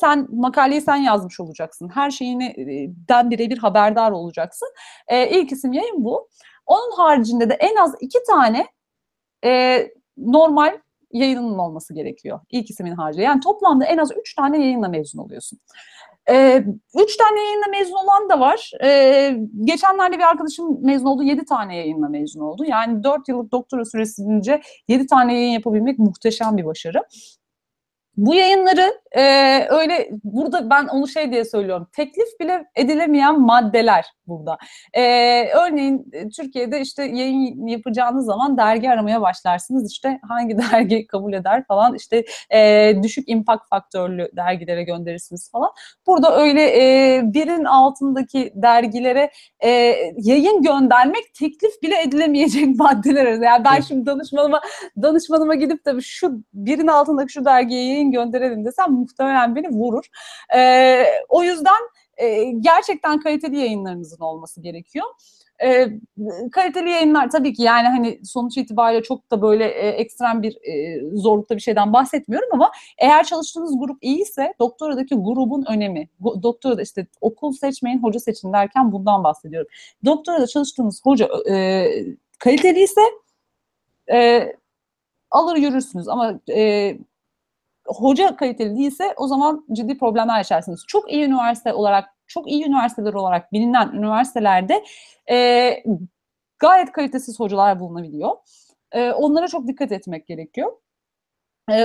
Sen makaleyi sen yazmış olacaksın. Her şeyinden birebir haberdar olacaksın. İlk isim yayın bu. Onun haricinde de en az 2 tane normal yayının olması gerekiyor. İlk isimin haricinde. Yani toplamda en az 3 tane yayınla mezun oluyorsun. 3 tane yayınla mezun olan da var. Geçenlerde bir arkadaşım mezun oldu. 7 tane yayınla mezun oldu. Yani 4 yıllık doktora süresince 7 tane yayın yapabilmek muhteşem bir başarı. Bu yayınları öyle, burada ben onu şey diye söylüyorum, teklif bile edilemeyen maddeler burada. Örneğin Türkiye'de işte yayın yapacağınız zaman dergi aramaya başlarsınız. İşte hangi dergi kabul eder falan, işte düşük impact faktörlü dergilere gönderirsiniz falan. Burada öyle birin altındaki dergilere yayın göndermek teklif bile edilemeyecek maddeler. Yani ben şimdi danışmanıma gidip de şu birin altındaki şu dergiye yayın gönderelim desem muhtemelen beni vurur. O yüzden gerçekten kaliteli yayınlarınızın olması gerekiyor. Kaliteli yayınlar tabii ki, yani hani sonuç itibariyle çok da böyle ekstrem bir zorlukta bir şeyden bahsetmiyorum ama eğer çalıştığınız grup iyiyse doktoradaki grubun önemi. Doktorada işte okul seçmeyin, hoca seçin derken bundan bahsediyorum. Doktorada çalıştığınız hoca kaliteliyse alır yürürsünüz ama hoca kaliteli değilse o zaman ciddi problemler yaşarsınız. Çok iyi üniversite olarak, çok iyi üniversiteler olarak bilinen üniversitelerde gayet kalitesiz hocalar bulunabiliyor. Onlara çok dikkat etmek gerekiyor.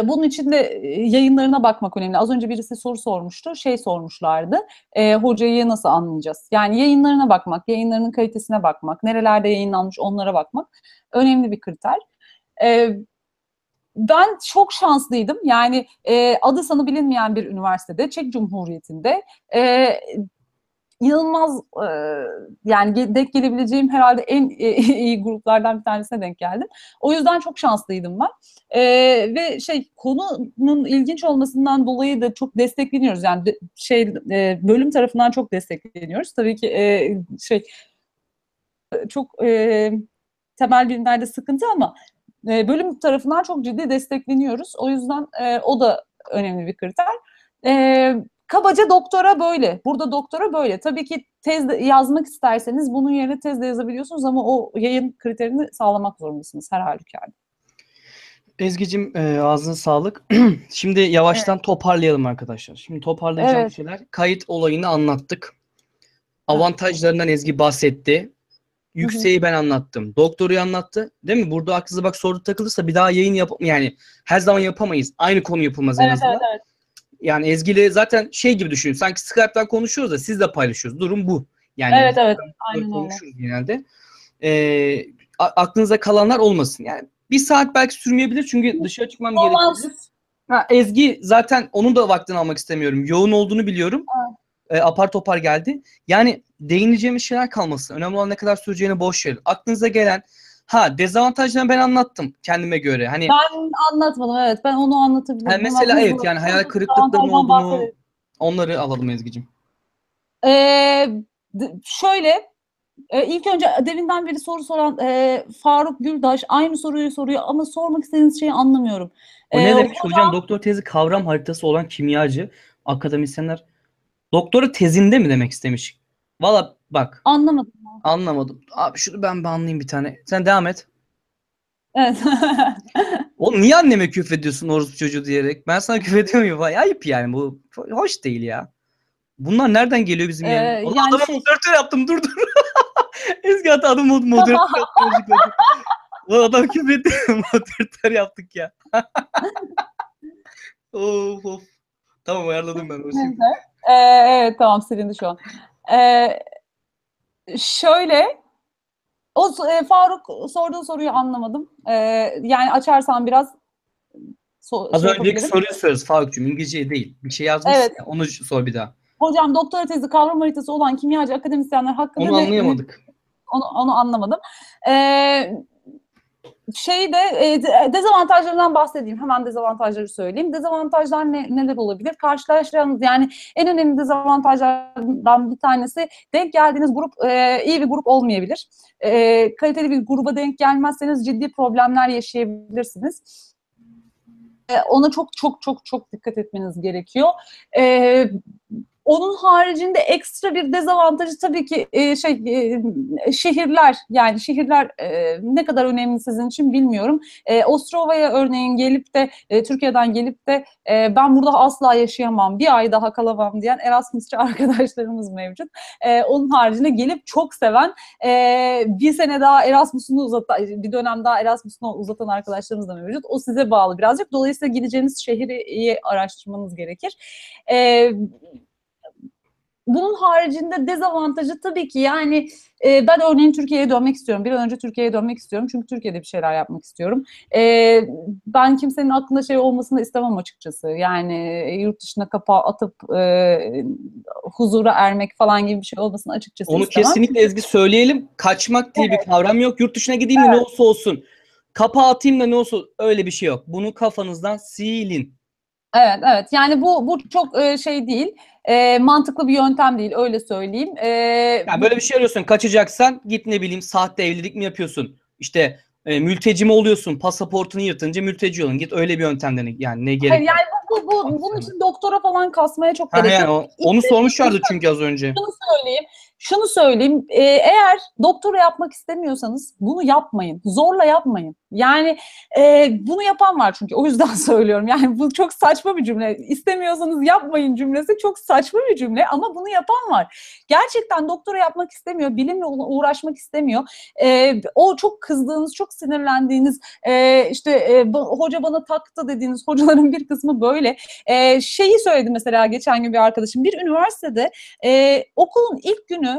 Bunun için de yayınlarına bakmak önemli. Az önce birisi soru sormuştu, sormuşlardı. Hocayı nasıl anlayacağız? Yani yayınlarına bakmak, yayınlarının kalitesine bakmak, nerelerde yayınlanmış onlara bakmak önemli bir kriter. Ben çok şanslıydım. Yani adı sanı bilinmeyen bir üniversitede, Çek Cumhuriyeti'nde inanılmaz yani denk gelebileceğim herhalde en iyi gruplardan bir tanesine denk geldim. O yüzden çok şanslıydım ben. Ve konunun ilginç olmasından dolayı da çok destekleniyoruz. Yani bölüm tarafından çok destekleniyoruz. Tabii ki çok temel bilimlerde sıkıntı ama bölüm tarafından çok ciddi destekleniyoruz. O yüzden o da önemli bir kriter. Kabaca doktora böyle. Burada doktora böyle. Tabii ki tez yazmak isterseniz bunun yerine tez de yazabiliyorsunuz ama o yayın kriterini sağlamak zorundasınız her halükarda. Ezgi'cim ağzına sağlık. Şimdi yavaştan toparlayalım arkadaşlar. Şimdi toparlayacağım şeyler. Kayıt olayını anlattık. Avantajlarından Ezgi bahsetti. Yükseği ben anlattım. Doktoru anlattı. Değil mi? Burada aklınıza bak soru takılırsa bir daha yayın yani her zaman yapamayız. Aynı konu yapılmaz en azından. Evet. Yani Ezgi'yle zaten şey gibi düşünün. Sanki Skype'dan konuşuyoruz da siz de paylaşıyoruz. Durum bu. Yani evet. Aynen konuşuyoruz genelde. Aklınıza kalanlar olmasın. Yani bir saat belki sürmeyebilir çünkü dışarı çıkmam gerekiyor. Ezgi zaten onun da vaktini almak istemiyorum. Yoğun olduğunu biliyorum. Apar topar geldi. Yani değineceğimiz şeyler kalmasın. Önemli olan ne kadar süreceğini boş verin. Aklınıza gelen dezavantajlarını ben anlattım kendime göre. Hani ben anlatmadım ben onu anlatabilirim. Yani mesela yani hayal kırıklıklarının olduğunu onları alalım Ezgi'cim. Şöyle ilk önce deminden beri soru soran Faruk Güldaş aynı soruyu soruyor ama sormak istediğiniz şeyi anlamıyorum. O ne demek hocam? Doktor tezi kavram haritası olan kimyacı akademisyenler doktora tezinde mi demek istemiş? Valla bak. Anlamadım. Anlamadım. Abi şunu ben anlayayım bir tane. Sen devam et. Evet. Oğlum niye anneme küfrediyorsun orospu çocuğu diyerek? Ben sana küfrediyor muyum? Ayıp yani. Bu hoş değil ya. Bunlar nereden geliyor bizim yani? Oğlum adamı moderatör yaptım dur. Ezgi hatta adamı moderatör yaptım. Ulan adam küfretti. Moderatör yaptık ya. Of. Tamam ayarladım ben. Evet tamam silindi şu an. Şöyle Faruk sorduğu soruyu anlamadım. Yani açarsan biraz az önceki soruyu söz Faruk'cum İngilizce değil. Bir şey yazmış. Evet. Ya, onu sor bir daha. Hocam doktora tezi kavram haritası olan kimyacı akademisyenler hakkında onu anlayamadık. Onu anlamadım. Dezavantajlarından bahsedeyim. Hemen dezavantajları söyleyeyim. Dezavantajlar neler olabilir? Karşılaşacağınız yani en önemli dezavantajlardan bir tanesi denk geldiğiniz grup iyi bir grup olmayabilir. Kaliteli bir gruba denk gelmezseniz ciddi problemler yaşayabilirsiniz. Ona çok dikkat etmeniz gerekiyor. Onun haricinde ekstra bir dezavantajı tabii ki şehirler yani şehirler ne kadar önemli sizin için bilmiyorum. Ostrova'ya örneğin gelip de Türkiye'den gelip de ben burada asla yaşayamam, bir ay daha kalamam diyen Erasmusçı arkadaşlarımız mevcut. Onun haricinde gelip çok seven bir sene daha Erasmus'unu uzatan, bir dönem daha Erasmus'unu uzatan arkadaşlarımız da mevcut. O size bağlı birazcık. Dolayısıyla gideceğiniz şehri iyi araştırmanız gerekir. Bunun haricinde dezavantajı tabii ki yani ben örneğin Türkiye'ye dönmek istiyorum. Bir an önce Türkiye'ye dönmek istiyorum. Çünkü Türkiye'de bir şeyler yapmak istiyorum. Ben kimsenin aklında şey olmasını istemem açıkçası. Yani yurt dışına kapağı atıp huzura ermek falan gibi bir şey olmasını açıkçası onu istemem. Onu kesinlikle Ezgi söyleyelim. Kaçmak diye bir kavram yok. Yurt dışına gideyim de ne olsa olsun. Kapağı atayım da ne olsa öyle bir şey yok. Bunu kafanızdan silin. Evet. Yani bu çok şey değil. Mantıklı bir yöntem değil. Öyle söyleyeyim. Yani böyle bir şey arıyorsun. Kaçacaksan git ne bileyim sahte evlilik mi yapıyorsun? İşte mülteci mi oluyorsun? Pasaportunu yırtınca mülteci olun. Git öyle bir yöntemden yani ne gerek var? Bunun için doktora falan kasmaya çok gerek yok. Yani onu sormuşlardı çünkü az önce. Şunu söyleyeyim. Eğer doktora yapmak istemiyorsanız bunu yapmayın. Zorla yapmayın. Yani bunu yapan var çünkü. O yüzden söylüyorum. Yani bu çok saçma bir cümle. İstemiyorsanız yapmayın cümlesi çok saçma bir cümle ama bunu yapan var. Gerçekten doktora yapmak istemiyor. Bilimle uğraşmak istemiyor. O çok kızdığınız, çok sinirlendiğiniz hoca bana taktı dediğiniz hocaların bir kısmı böyle. Şeyi söyledi mesela geçen gün bir arkadaşım. Bir üniversitede okulun ilk günü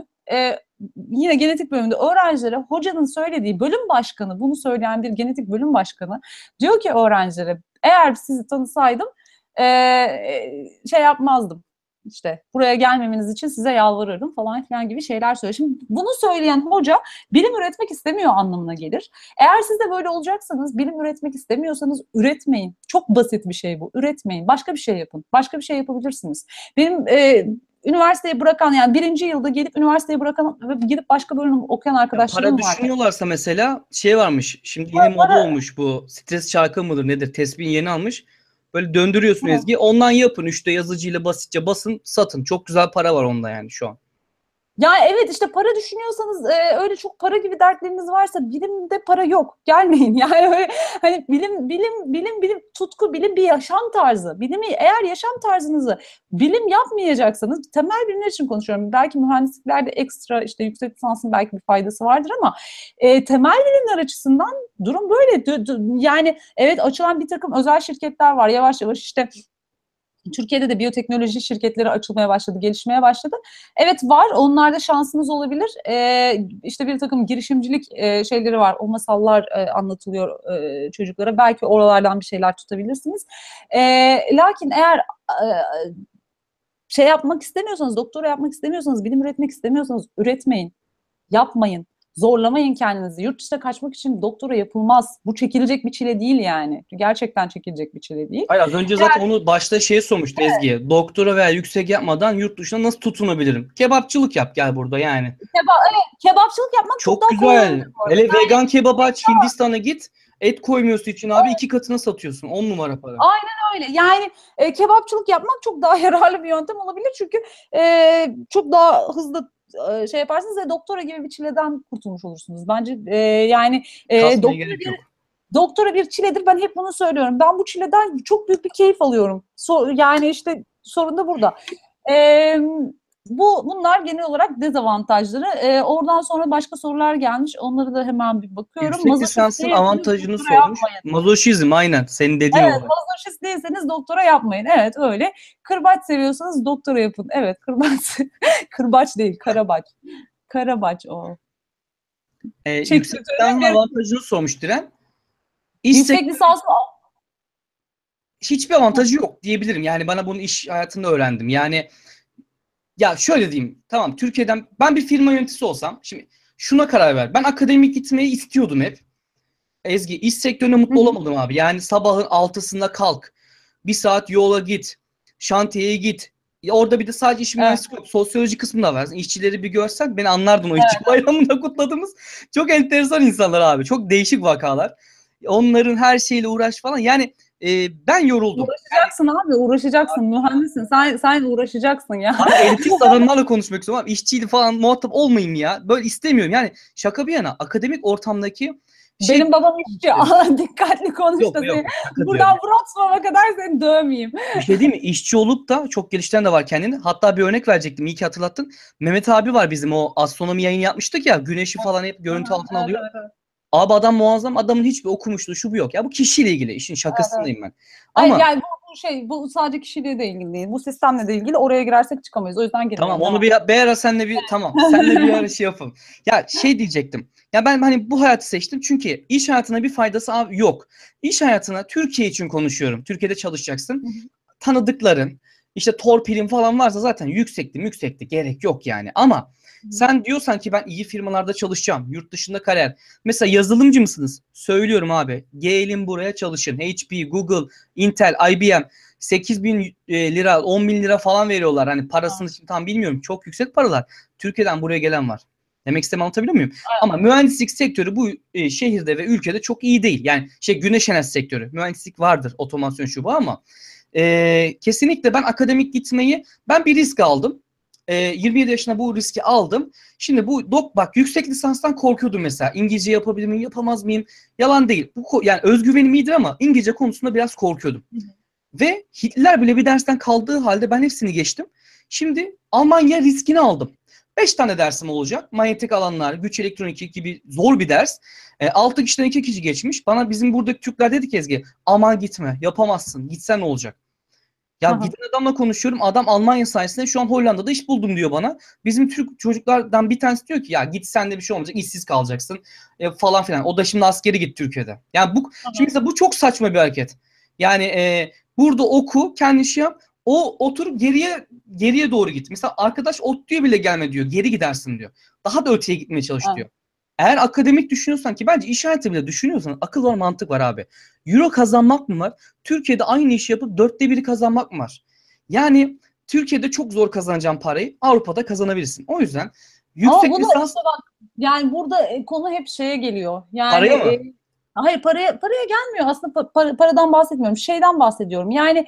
yine genetik bölümünde öğrencilere hocanın söylediği bölüm başkanı, bunu söyleyen bir genetik bölüm başkanı diyor ki öğrencilere eğer sizi tanısaydım şey yapmazdım. İşte buraya gelmemeniz için size yalvarırdım falan filan gibi şeyler söylüyor. Şimdi bunu söyleyen hoca bilim üretmek istemiyor anlamına gelir. Eğer siz de böyle olacaksanız bilim üretmek istemiyorsanız üretmeyin. Çok basit bir şey bu. Üretmeyin. Başka bir şey yapın. Başka bir şey yapabilirsiniz. Benim üniversiteyi bırakan yani birinci yılda gelip üniversiteyi bırakan ve gidip başka bölüm okuyan arkadaşlarım var. Para düşünüyorlarsa mesela şey varmış. Şimdi yeni moda olmuş bu. Stres çarkı mıdır nedir? Tespihin yeni almış. Böyle döndürüyorsun Ezgi. Ondan yapın. 3D yazıcıyla basitçe basın satın. Çok güzel para var onda yani şu an. Ya evet, işte para düşünüyorsanız öyle çok para gibi dertleriniz varsa bilimde para yok. Gelmeyin yani öyle, hani bilim tutku, bilim bir yaşam tarzı. Bilimi eğer yaşam tarzınızı bilim yapmayacaksanız, temel bilimler için konuşuyorum. Belki mühendisliklerde ekstra işte yüksek lisansın belki bir faydası vardır ama temel bilimler açısından durum böyle. Yani evet, açılan bir takım özel şirketler var yavaş yavaş, işte Türkiye'de de biyoteknoloji şirketleri açılmaya başladı, gelişmeye başladı. Evet var, onlarda şansınız olabilir. İşte bir takım girişimcilik şeyleri var. O masallar anlatılıyor çocuklara. Belki oralardan bir şeyler tutabilirsiniz. Lakin eğer şey yapmak istemiyorsanız, doktora yapmak istemiyorsanız, bilim üretmek istemiyorsanız üretmeyin, yapmayın. Zorlamayın kendinizi. Yurt dışına kaçmak için doktora yapılmaz. Bu çekilecek bir çile değil yani. Gerçekten çekilecek bir çile değil. Hayır, az önce zaten onu başta şeye sormuştu evet. Ezgi'ye. Doktora veya yüksek yapmadan yurt dışına nasıl tutunabilirim? Kebapçılık yap gel burada yani. Kebapçılık yapmak çok güzel. Yani. Hele yani, vegan kebap aç, Hindistan'a git. Et koymuyorsun için abi, evet. 2 katına satıyorsun. 10 numara para. Aynen öyle. Yani kebapçılık yapmak çok daha yararlı bir yöntem olabilir. Çünkü çok daha hızlı şey yaparsınız ve doktora gibi bir çileden kurtulmuş olursunuz. Bence yani doktora bir çiledir. Ben hep bunu söylüyorum. Ben bu çileden çok büyük bir keyif alıyorum. Yani işte sorun da burada. Bunlar genel olarak dezavantajları. Oradan sonra başka sorular gelmiş. Onlara da hemen bir bakıyorum. Yüksek lisansın avantajını sormuş. Mazoşizm, aynen. Senin dediğin olarak. Evet, mazoşist değilseniz doktora yapmayın. Evet, öyle. Kırbaç seviyorsanız doktora yapın. Evet, kırbaç. Kırbaç değil, karabaç. Karabaç o. Yüksek lisansın avantajını sormuş Diren. Yüksek lisansın hiçbir avantajı yok diyebilirim. Yani bana bunu iş hayatında öğrendim. Yani ya şöyle diyeyim, tamam, Türkiye'den ben bir firma yöneticisi olsam, şimdi şuna karar ver. Ben akademik gitmeyi istiyordum hep. Ezgi, iş sektörüne mutlu olamadım abi. Yani sabahın 6'sında kalk, 1 saat yola git, şantiyeye git. Ya orada bir de sadece iş mühendisliği, sosyoloji kısmını da versin. İşçileri bir görsek beni anlardın o işçi bayramında kutladığımız. Çok enteresan insanlar abi, çok değişik vakalar. Onların her şeyle uğraş falan yani. Ben yoruldum. Uğraşacaksın abi, uğraşacaksın. Mühendisin, sen uğraşacaksın ya. Abi elitist adamlarla konuşmak istiyorum abi. İşçiyle falan muhatap olmayayım ya. Böyle istemiyorum yani. Şaka bir yana, akademik ortamdaki şey... Benim babam işçi. Dikkatli konuş. Yok, buradan Wrocław'a kadar seni dövmeyeyim. Bir şey değil mi? İşçi olup da çok geliştiren de var kendini. Hatta bir örnek verecektim. İyi ki hatırlattın. Mehmet abi var bizim, o astronomi yayını yapmıştık ya. Güneşi falan hep görüntü altına alıyor. Evet. Abi adam muazzam, adamın hiçbir okumuşluğu şu bu yok. Ya bu kişiyle ilgili, işin şakasındayım ben. Ama hayır, yani bu sadece kişiyle de ilgili değil. Bu sistemle de ilgili, oraya girersek çıkamayız. O yüzden girelim. Tamam, onu bir ara senle bir tamam. Senle bir ara şey yapalım. Ya şey diyecektim. Ya ben hani bu hayatı seçtim çünkü iş hayatına bir faydası abi yok. İş hayatına Türkiye için konuşuyorum. Türkiye'de çalışacaksın. Tanıdıkların, işte torpilin falan varsa zaten yüksekti gerek yok yani. Ama sen diyorsan ki ben iyi firmalarda çalışacağım, yurt dışında kariyer. Mesela yazılımcı mısınız? Söylüyorum abi, gelin buraya çalışın. HP, Google, Intel, IBM 8.000 lira, 10.000 lira falan veriyorlar. Hani parasını şimdi tam bilmiyorum. Çok yüksek paralar. Türkiye'den buraya gelen var. Demek istemem, anlatabiliyor muyum? Aynen. Ama mühendislik sektörü bu şehirde ve ülkede çok iyi değil. Yani güneş enerjisi sektörü. Mühendislik vardır, otomasyon şu bu ama kesinlikle ben akademik gitmeyi, ben bir risk aldım. 27 yaşında bu riski aldım. Şimdi bu bak, yüksek lisanstan korkuyordum mesela. İngilizce yapabilir miyim, yapamaz mıyım? Yalan değil. Bu yani özgüvenim iyidir ama İngilizce konusunda biraz korkuyordum. Ve Hitler bile bir dersten kaldığı halde ben hepsini geçtim. Şimdi Almanya riskini aldım. 5 tane dersim olacak. Manyetik alanlar, güç elektronik gibi zor bir ders. 6 kişiden 2 kişi geçmiş. Bana bizim buradaki Türkler dedi ki Ezgi, aman gitme, yapamazsın. Gitsen ne olacak? Ya giden adamla konuşuyorum. Adam Almanya sayesinde şu an Hollanda'da iş buldum diyor bana. Bizim Türk çocuklardan bir tanesi diyor ki ya gitsen de bir şey olmayacak, işsiz kalacaksın falan filan. O da şimdi askeri gitti Türkiye'de. Yani bu şimdi mesela bu çok saçma bir hareket. Yani burada oku, kendi şey yap. O oturup geriye doğru git. Mesela arkadaş ODTÜ'ye bile gelme diyor. Geri gidersin diyor. Daha da öteye gitmeye çalış diyor. Eğer akademik düşünüyorsan, ki bence iş hayatı bile düşünüyorsan, akıl var, mantık var abi. Euro kazanmak mı var? Türkiye'de aynı işi yapıp 1/4 kazanmak mı var? Yani Türkiye'de çok zor kazanacağın parayı Avrupa'da kazanabilirsin. O yüzden yüksek lisans... Yani burada konu hep şeye geliyor. Yani, paraya mı? Hayır, paraya gelmiyor aslında, paradan bahsetmiyorum, şeyden bahsediyorum. Yani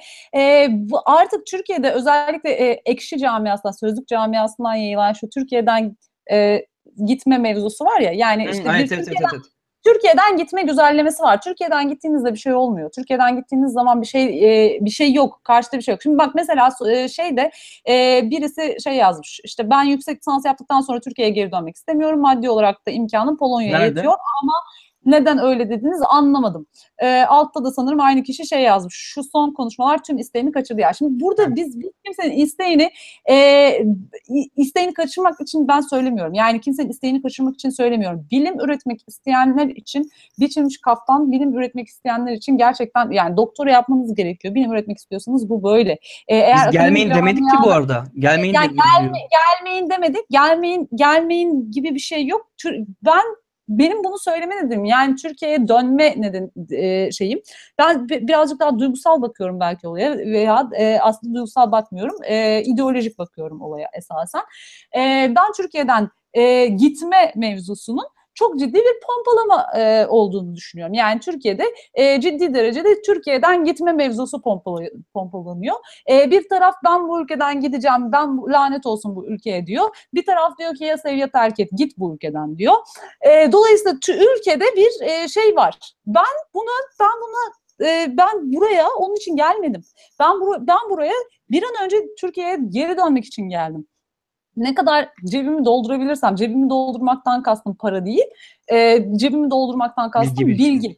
artık Türkiye'de özellikle ekşi camiasından, sözlük camiasından yayılan şu Türkiye'den gitme mevzusu var ya. Yani işte Türkiye'den gitme güzellemesi var. Türkiye'den gittiğinizde bir şey olmuyor. Türkiye'den gittiğiniz zaman bir şey yok. Karşıda bir şey yok. Şimdi bak mesela şeyde birisi şey yazmış. İşte ben yüksek lisans yaptıktan sonra Türkiye'ye geri dönmek istemiyorum. Maddi olarak da imkanım Polonya'ya yetiyor ama neden öyle dediniz anlamadım. Altta da sanırım aynı kişi şey yazmış. Şu son konuşmalar tüm isteğimi kaçırdı ya. Şimdi burada biz kimsenin isteğini kaçırmak için ben söylemiyorum. Yani kimsenin isteğini kaçırmak için söylemiyorum. Bilim üretmek isteyenler için, biçilmiş kaftan bilim üretmek isteyenler için gerçekten yani doktora yapmanız gerekiyor. Bilim üretmek istiyorsanız bu böyle. Eğer biz gelmeyin demedik ki bu arada. Gelmeyin, yani gelmeyin demedik. Gelmeyin gibi bir şey yok. Benim bunu söyleme nedenim, yani Türkiye'ye dönme neden şeyim. Ben birazcık daha duygusal bakıyorum belki olaya veya aslında duygusal bakmıyorum. İdeolojik bakıyorum olaya esasen. Ben Türkiye'den gitme mevzusunun çok ciddi bir pompalama olduğunu düşünüyorum. Yani Türkiye'de ciddi derecede Türkiye'den gitme mevzusu pompalanıyor. Bir taraf ben bu ülkeden gideceğim, ben lanet olsun bu ülkeye diyor. Bir taraf diyor ki ya sev ya terk et, git bu ülkeden diyor. Dolayısıyla ülkede bir şey var. Ben buraya onun için gelmedim. Ben buraya bir an önce Türkiye'ye geri dönmek için geldim. Ne kadar cebimi doldurabilirsem, cebimi doldurmaktan kastım para değil, cebimi doldurmaktan kastım bilgi.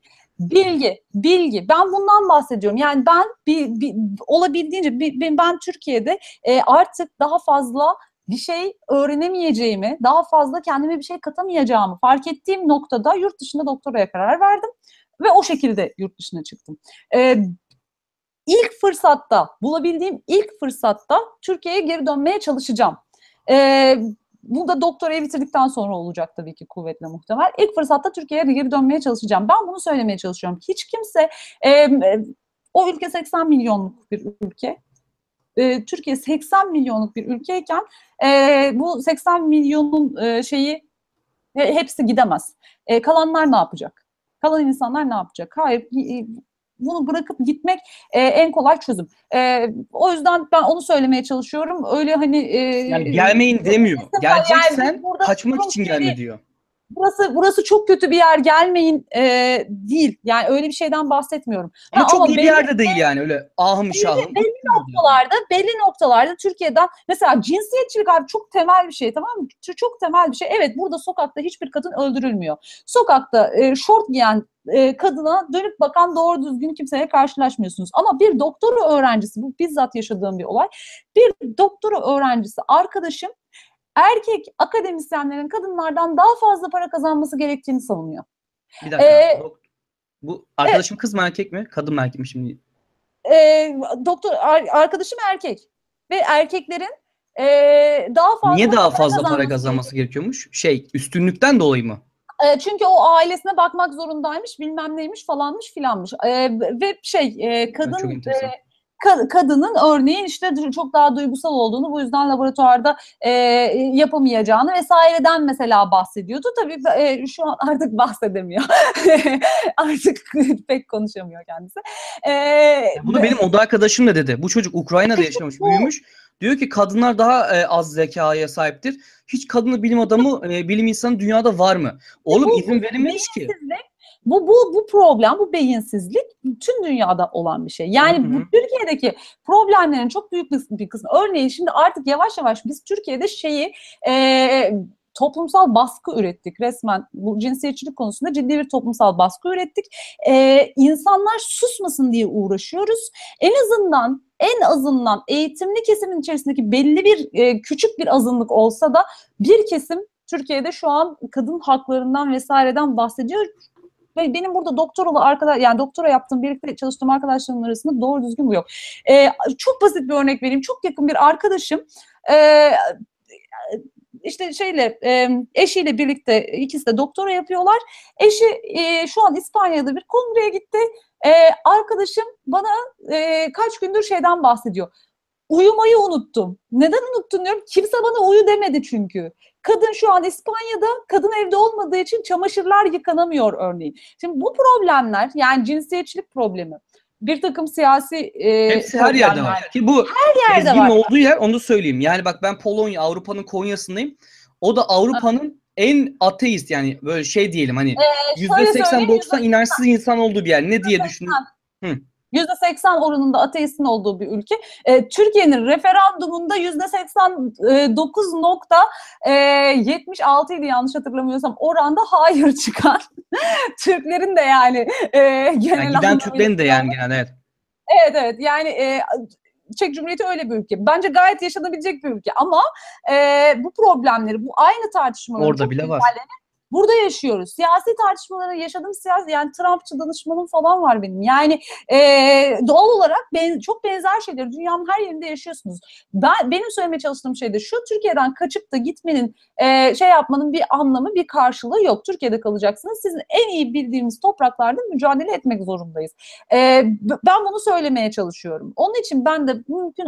Ben bundan bahsediyorum. Yani ben olabildiğince ben Türkiye'de artık daha fazla bir şey öğrenemeyeceğimi, daha fazla kendime bir şey katamayacağımı fark ettiğim noktada yurt dışında doktoraya karar verdim ve o şekilde yurt dışına çıktım. İlk fırsatta, bulabildiğim ilk fırsatta Türkiye'ye geri dönmeye çalışacağım. Bu da doktorayı bitirdikten sonra olacak tabii ki kuvvetle muhtemel. İlk fırsatta Türkiye'ye geri dönmeye çalışacağım. Ben bunu söylemeye çalışıyorum. Hiç kimse, o ülke 80 milyonluk bir ülke. Türkiye 80 milyonluk bir ülkeyken bu 80 milyonun hepsi gidemez. Kalanlar ne yapacak? Kalan insanlar ne yapacak? Hayır. Bunu bırakıp gitmek en kolay çözüm. O yüzden ben onu söylemeye çalışıyorum. Öyle hani... yani gelmeyin demiyor. Geleceksen yani kaçmak için gelme diyor. Burası çok kötü bir yer, gelmeyin değil. Yani öyle bir şeyden bahsetmiyorum. Ama çok iyi bir yerde değil yani öyle ahım şahım. Belli noktalarda Türkiye'den mesela cinsiyetçilik abi çok temel bir şey, tamam mı? Çok temel bir şey. Evet, burada sokakta hiçbir kadın öldürülmüyor. Sokakta şort giyen kadına dönüp bakan doğru düzgün kimseye karşılaşmıyorsunuz. Ama bir doktora öğrencisi, bu bizzat yaşadığım bir olay. Bir doktora öğrencisi arkadaşım erkek akademisyenlerin kadınlardan daha fazla para kazanması gerektiğini savunuyor. Bir dakika. Bu arkadaşım kız mı erkek mi? Kadın mı erkek mi şimdi? Doktor arkadaşım erkek ve erkeklerin daha fazla para kazanması gerekiyormuş? Üstünlükten dolayı mı? Çünkü o ailesine bakmak zorundaymış, bilmem neymiş falanmış filanmış. Ve kadın... Kadının örneğin işte çok daha duygusal olduğunu, bu yüzden laboratuvarda yapamayacağını vesaireden mesela bahsediyordu. Tabii şu an artık bahsedemiyor. Artık pek konuşamıyor kendisi. Bunu benim oda arkadaşım da dedi. Bu çocuk Ukrayna'da yaşamış, büyümüş. Diyor ki kadınlar daha az zekaya sahiptir. Hiç kadını bilim insanı dünyada var mı? Oğlum izin verilmez ki. Bu problem, bu beyinsizlik bütün dünyada olan bir şey. Yani bu Türkiye'deki problemlerin çok büyük bir kısmı. Örneğin şimdi artık yavaş yavaş biz Türkiye'de toplumsal baskı ürettik resmen. Bu cinsiyetçilik konusunda ciddi bir toplumsal baskı ürettik. İnsanlar susmasın diye uğraşıyoruz. En azından eğitimli kesimin içerisindeki belli bir küçük bir azınlık olsa da bir kesim Türkiye'de şu an kadın haklarından vesaireden bahsediyor. Ve benim burada doktora yaptığım, birlikte çalıştığım arkadaşlarımın arasında doğru düzgün bu yok. Çok basit bir örnek vereyim. Çok yakın bir arkadaşım eşiyle birlikte, ikisi de doktora yapıyorlar. Eşi şu an İspanya'da bir kongreye gitti. Arkadaşım bana kaç gündür şeyden bahsediyor. Uyumayı unuttum. Neden unuttum diyorum. Kimse bana uyu demedi çünkü. Kadın şu an İspanya'da, kadın evde olmadığı için çamaşırlar yıkanamıyor örneğin. Şimdi bu problemler, yani cinsiyetçilik problemi, bir takım siyasi hepsi her yerde var. Ki bu her yerde var. Olduğu yer, onu söyleyeyim. Yani bak ben Polonya, Avrupa'nın Konya'sındayım. O da Avrupa'nın en ateist, yani böyle şey diyelim hani %80-90 inançsız insan olduğu bir yer. Ne diye düşünüyorum? %80 oranında ateistin olduğu bir ülke. Türkiye'nin referandumunda %89.76 idi yanlış hatırlamıyorsam oranda hayır çıkan. Türklerin de yani genel yani giden Türklerin de yani genel evet. Evet evet yani Çek Cumhuriyeti öyle bir ülke. Bence gayet yaşanabilecek bir ülke ama bu problemleri, bu aynı tartışmaları orada bile var. Burada yaşıyoruz. Siyasi tartışmalara yaşadığım siyasi, yani Trumpçı danışmanım falan var benim. Yani doğal olarak çok benzer şeyleri dünyanın her yerinde yaşıyorsunuz. Benim söylemeye çalıştığım şey de şu: Türkiye'den kaçıp da gitmenin, şey yapmanın bir anlamı, bir karşılığı yok. Türkiye'de kalacaksınız. Sizin en iyi bildiğimiz topraklarda mücadele etmek zorundayız. Ben bunu söylemeye çalışıyorum. Onun için ben de mümkün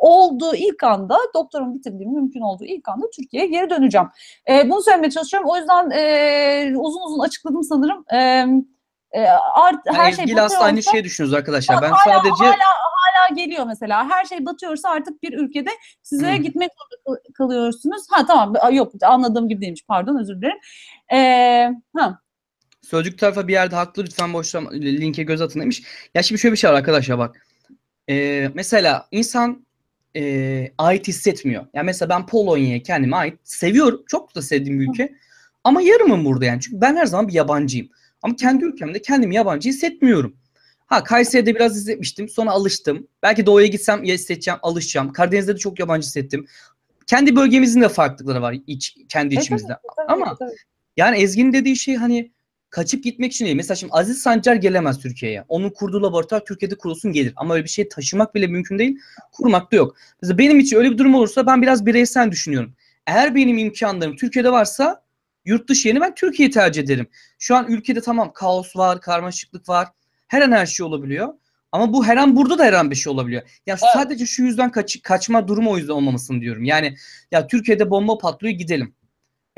olduğu ilk anda, doktorumu bitirdiğim mümkün olduğu ilk anda Türkiye'ye geri döneceğim. Bunu söylemeye çalışıyorum. O yüzden uzun uzun açıkladım sanırım. Her şey batıyorsa... aslında aynı şeyi düşünüyoruz arkadaşlar. Ben hala, sadece... Hala geliyor mesela. Her şey batıyorsa artık bir ülkede size gitmek zorunda kalıyorsunuz. Ha tamam. Yok, anladığım gibi değilmiş. Pardon, özür dilerim. Sözcük tarafa bir yerde haklı. Lütfen boşlama, linke göz atın demiş. Ya şimdi şöyle bir şey var arkadaşlar bak. Mesela insan ait hissetmiyor. Yani mesela ben Polonya'ya kendime ait seviyorum. Çok da sevdiğim bir ülke. Ama yarımım burada yani. Çünkü ben her zaman bir yabancıyım. Ama kendi ülkemde kendimi yabancı hissetmiyorum. Ha, Kayseri'de biraz hissetmiştim. Sonra alıştım. Belki doğuya gitsem ya hissedeceğim, alışacağım. Karadeniz'de de çok yabancı hissettim. Kendi bölgemizin de farklılıkları var kendi içimizde. Ama yani Ezgi'nin dediği şey hani kaçıp gitmek için değil. Mesela şimdi Aziz Sancar gelemez Türkiye'ye. Onun kurduğu laboratuvar Türkiye'de kurulsun, gelir. Ama öyle bir şey taşımak bile mümkün değil. Kurmak da yok. Mesela benim için öyle bir durum olursa ben biraz bireysel düşünüyorum. Eğer benim imkanlarım Türkiye'de varsa yurt dışı yerine ben Türkiye'yi tercih ederim. Şu an ülkede tamam kaos var, karmaşıklık var. Her an her şey olabiliyor. Ama bu her an burada da her an bir şey olabiliyor. Ya evet. Sadece şu yüzden kaçma durumu o yüzden olmamasını diyorum. Yani ya Türkiye'de bomba patlıyor, gidelim.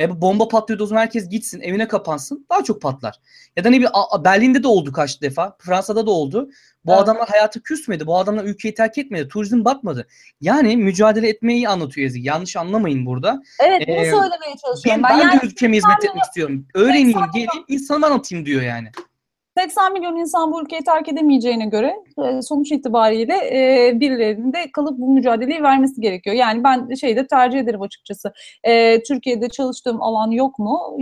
Bomba patlıyordu, o zaman herkes gitsin, evine kapansın, daha çok patlar. Ya da ne bileyim, Berlin'de de oldu kaç defa, Fransa'da da oldu. Bu adamlar hayatı küsmedi, bu adamlar ülkeyi terk etmedi, turizm batmadı. Yani mücadele etmeyi anlatıyor Ezgi, yanlış anlamayın burada. Evet, bunu söylemeye çalışıyorum. Ben yani de ülkeme hizmet etmek istiyorum. Öğreneyim, geleyim, insanıma anlatayım diyor yani. 80 milyon insan bu ülkeyi terk edemeyeceğine göre sonuç itibariyle birilerinde kalıp bu mücadeleyi vermesi gerekiyor. Yani ben şeyde tercih ederim açıkçası. Türkiye'de çalıştığım alan yok mu?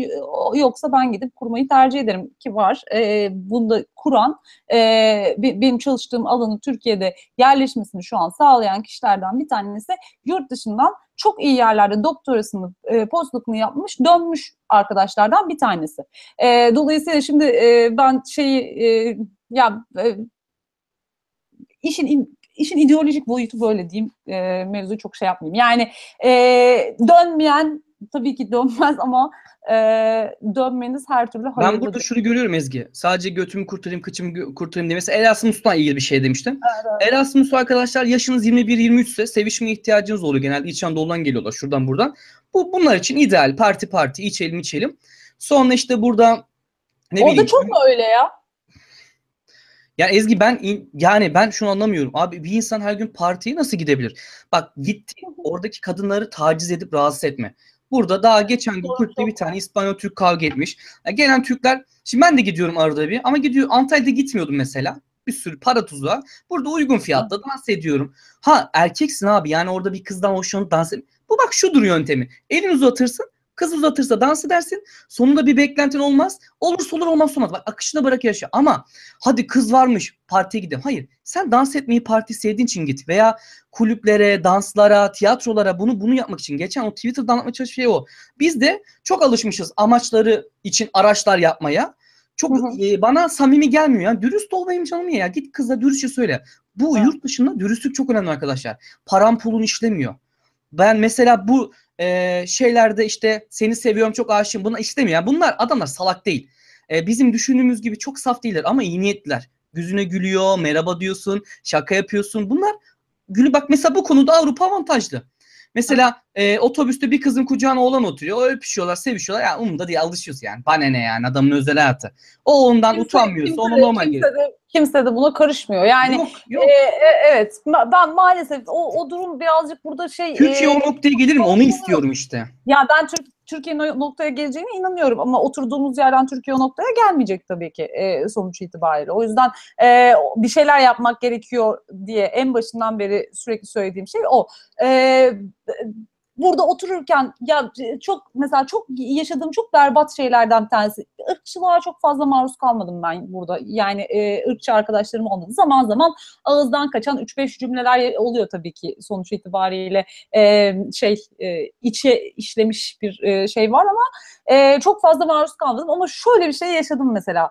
Yoksa ben gidip kurmayı tercih ederim ki var. Bunda kuran, benim çalıştığım alanı Türkiye'de yerleşmesini şu an sağlayan kişilerden bir tanesi yurt dışından çok iyi yerlerde doktorasını, postdokunu yapmış, dönmüş arkadaşlardan bir tanesi. Dolayısıyla şimdi ben işin ideolojik boyutu böyle diyeyim, mevzuyu çok şey yapmayayım. Yani dönmeyen tabii ki dönmez ama dönmeniz her türlü hayırlıdır. Ben burada şunu görüyorum Ezgi. Sadece götümü kurtarayım, kıçımı kurtarayım diye. Mesela Erasmus'tan ilgili bir şey demiştim. Evet. Erasmus arkadaşlar, yaşınız 21-23 ise sevişmeye ihtiyacınız oluyor. Genelde İç Anadolu'dan geliyorlar, şuradan buradan. Bunlar için ideal. Parti parti, içelim içelim. Sonra işte burada ne bileyim. O da çok mu öyle ya? Ya Ezgi ben şunu anlamıyorum. Abi bir insan her gün partiye nasıl gidebilir? Bak oradaki kadınları taciz edip rahatsız etme. Burada daha geçen gün Kürt'te bir tane İspanyol-Türk kavga etmiş. Yani gelen Türkler, şimdi ben de gidiyorum arada bir ama Antalya'da gitmiyordum mesela. Bir sürü para tuzağı. Burada uygun fiyatla dans ediyorum. Ha erkeksin abi, yani orada bir kızdan hoşlanıp dans et. Bu bak şudur yöntemi. Elini uzatırsın, kız uzatırsa dans edersin. Sonunda bir beklentin olmaz. Olursa olur, olmazsa olmaz. Bak akışına bırak, yaşa. Ama hadi kız varmış, partiye gidelim. Hayır. Sen dans etmeyi, parti sevdiğin için git. Veya kulüplere, danslara, tiyatrolara bunu yapmak için. Geçen o Twitter'da anlatmaya çalışan şey o. Biz de çok alışmışız amaçları için araçlar yapmaya. Çok bana samimi gelmiyor. Yani dürüst ol benim canım ya. Git kıza dürüstçe söyle. Bu yurt dışında dürüstlük çok önemli arkadaşlar. Param pulun işlemiyor. Ben mesela bu şeylerde işte seni seviyorum, çok aşığım, buna istemiyor. Yani bunlar adamlar salak değil. Bizim düşündüğümüz gibi çok saf değiller ama iyi niyetliler. Yüzüne gülüyor, merhaba diyorsun, şaka yapıyorsun. Bunlar günü bak mesela bu konuda Avrupa avantajlı. Mesela otobüste bir kızın kucağına oğlan oturuyor. Öpüşüyorlar, sevişiyorlar. Yani umurda diye alışıyoruz yani. Bana ne yani, adamın özel hayatı. O ondan utanmıyorsa ona normal geliyor. Kimse de buna karışmıyor. Yani yok, yok. Evet. Ben maalesef o durum birazcık burada şey. Türkiye o noktaya gelir mi? Onu istiyorum işte. Ya ben Türkiye'nin o noktaya geleceğine inanıyorum ama oturduğumuz yerden Türkiye o noktaya gelmeyecek tabii ki sonuç itibariyle. O yüzden bir şeyler yapmak gerekiyor diye en başından beri sürekli söylediğim şey o. Burada otururken ya çok yaşadığım çok berbat şeylerden bir tanesi. Irkçılığa çok fazla maruz kalmadım ben burada. Yani ırkçı arkadaşlarım olmadı. Zaman zaman ağızdan kaçan 3-5 cümleler oluyor tabii ki sonuç itibariyle. İçe işlemiş bir şey var ama çok fazla maruz kalmadım. Ama şöyle bir şey yaşadım mesela.